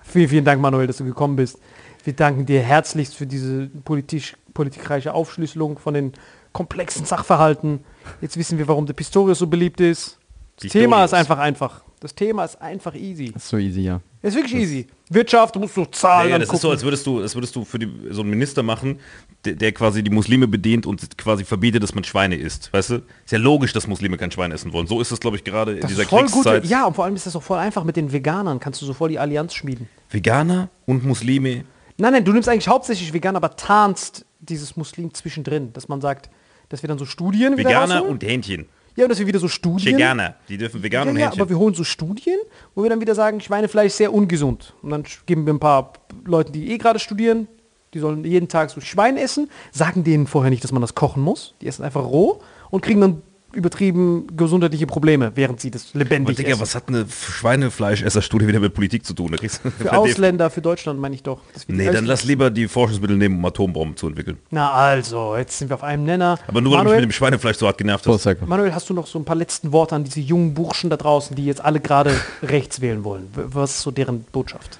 Vielen, vielen Dank, Manuel, dass du gekommen bist. Wir danken dir herzlichst für diese politikreiche Aufschlüsselung von den komplexen Sachverhalten. Jetzt wissen wir, warum der Pistorius so beliebt ist. Das Thema ist einfach. Das Thema ist einfach easy. Das ist so easy, ja. Das ist wirklich easy. Wirtschaft, du musst so Zahlen angucken. Das ist so, als würdest du für so einen Minister machen, der quasi die Muslime bedient und quasi verbietet, dass man Schweine isst. Weißt du? Ist ja logisch, dass Muslime kein Schwein essen wollen. So ist es, glaube ich, gerade in dieser Kriegszeit. Ja, und vor allem ist das auch voll einfach. Mit den Veganern kannst du so voll die Allianz schmieden. Veganer und Muslime. Nein, du nimmst eigentlich hauptsächlich Veganer, aber tarnst dieses Muslim zwischendrin. Dass man sagt, dass wir dann so Studien Veganer und Hähnchen. Ja, und dass wir wieder so Studien... Veganer, die dürfen vegan und Hähnchen. Ja, aber wir holen so Studien, wo wir dann wieder sagen, Schweinefleisch ist sehr ungesund. Und dann geben wir ein paar Leuten, die gerade studieren, die sollen jeden Tag so Schwein essen, sagen denen vorher nicht, dass man das kochen muss. Die essen einfach roh und kriegen dann übertrieben gesundheitliche Probleme, während sie das lebendig essen. Digga, was hat eine Schweinefleischesserstudie wieder mit Politik zu tun? Für Ausländer, für Deutschland meine ich doch. Nee, dann lass lieber die Forschungsmittel nehmen, um Atombomben zu entwickeln. Na also, jetzt sind wir auf einem Nenner. Aber nur, weil du mich mit dem Schweinefleisch so hart genervt hast. Manuel, hast du noch so ein paar letzten Worte an diese jungen Burschen da draußen, die jetzt alle gerade rechts wählen wollen? Was ist so deren Botschaft?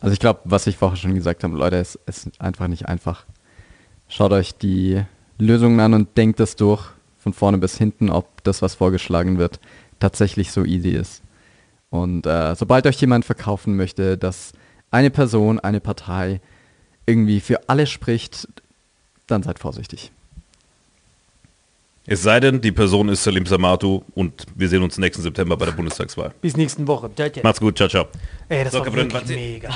Also ich glaube, was ich vorher schon gesagt habe, Leute, es ist einfach nicht einfach. Schaut euch die Lösungen an und denkt das durch. Von vorne bis hinten, ob das, was vorgeschlagen wird, tatsächlich so easy ist. Und sobald euch jemand verkaufen möchte, dass eine Person, eine Partei irgendwie für alle spricht, dann seid vorsichtig. Es sei denn, die Person ist Salim Samatu und wir sehen uns nächsten September bei der Bundestagswahl. Bis nächsten Woche. Macht's gut, ciao, ciao. Ey, das war wirklich mega.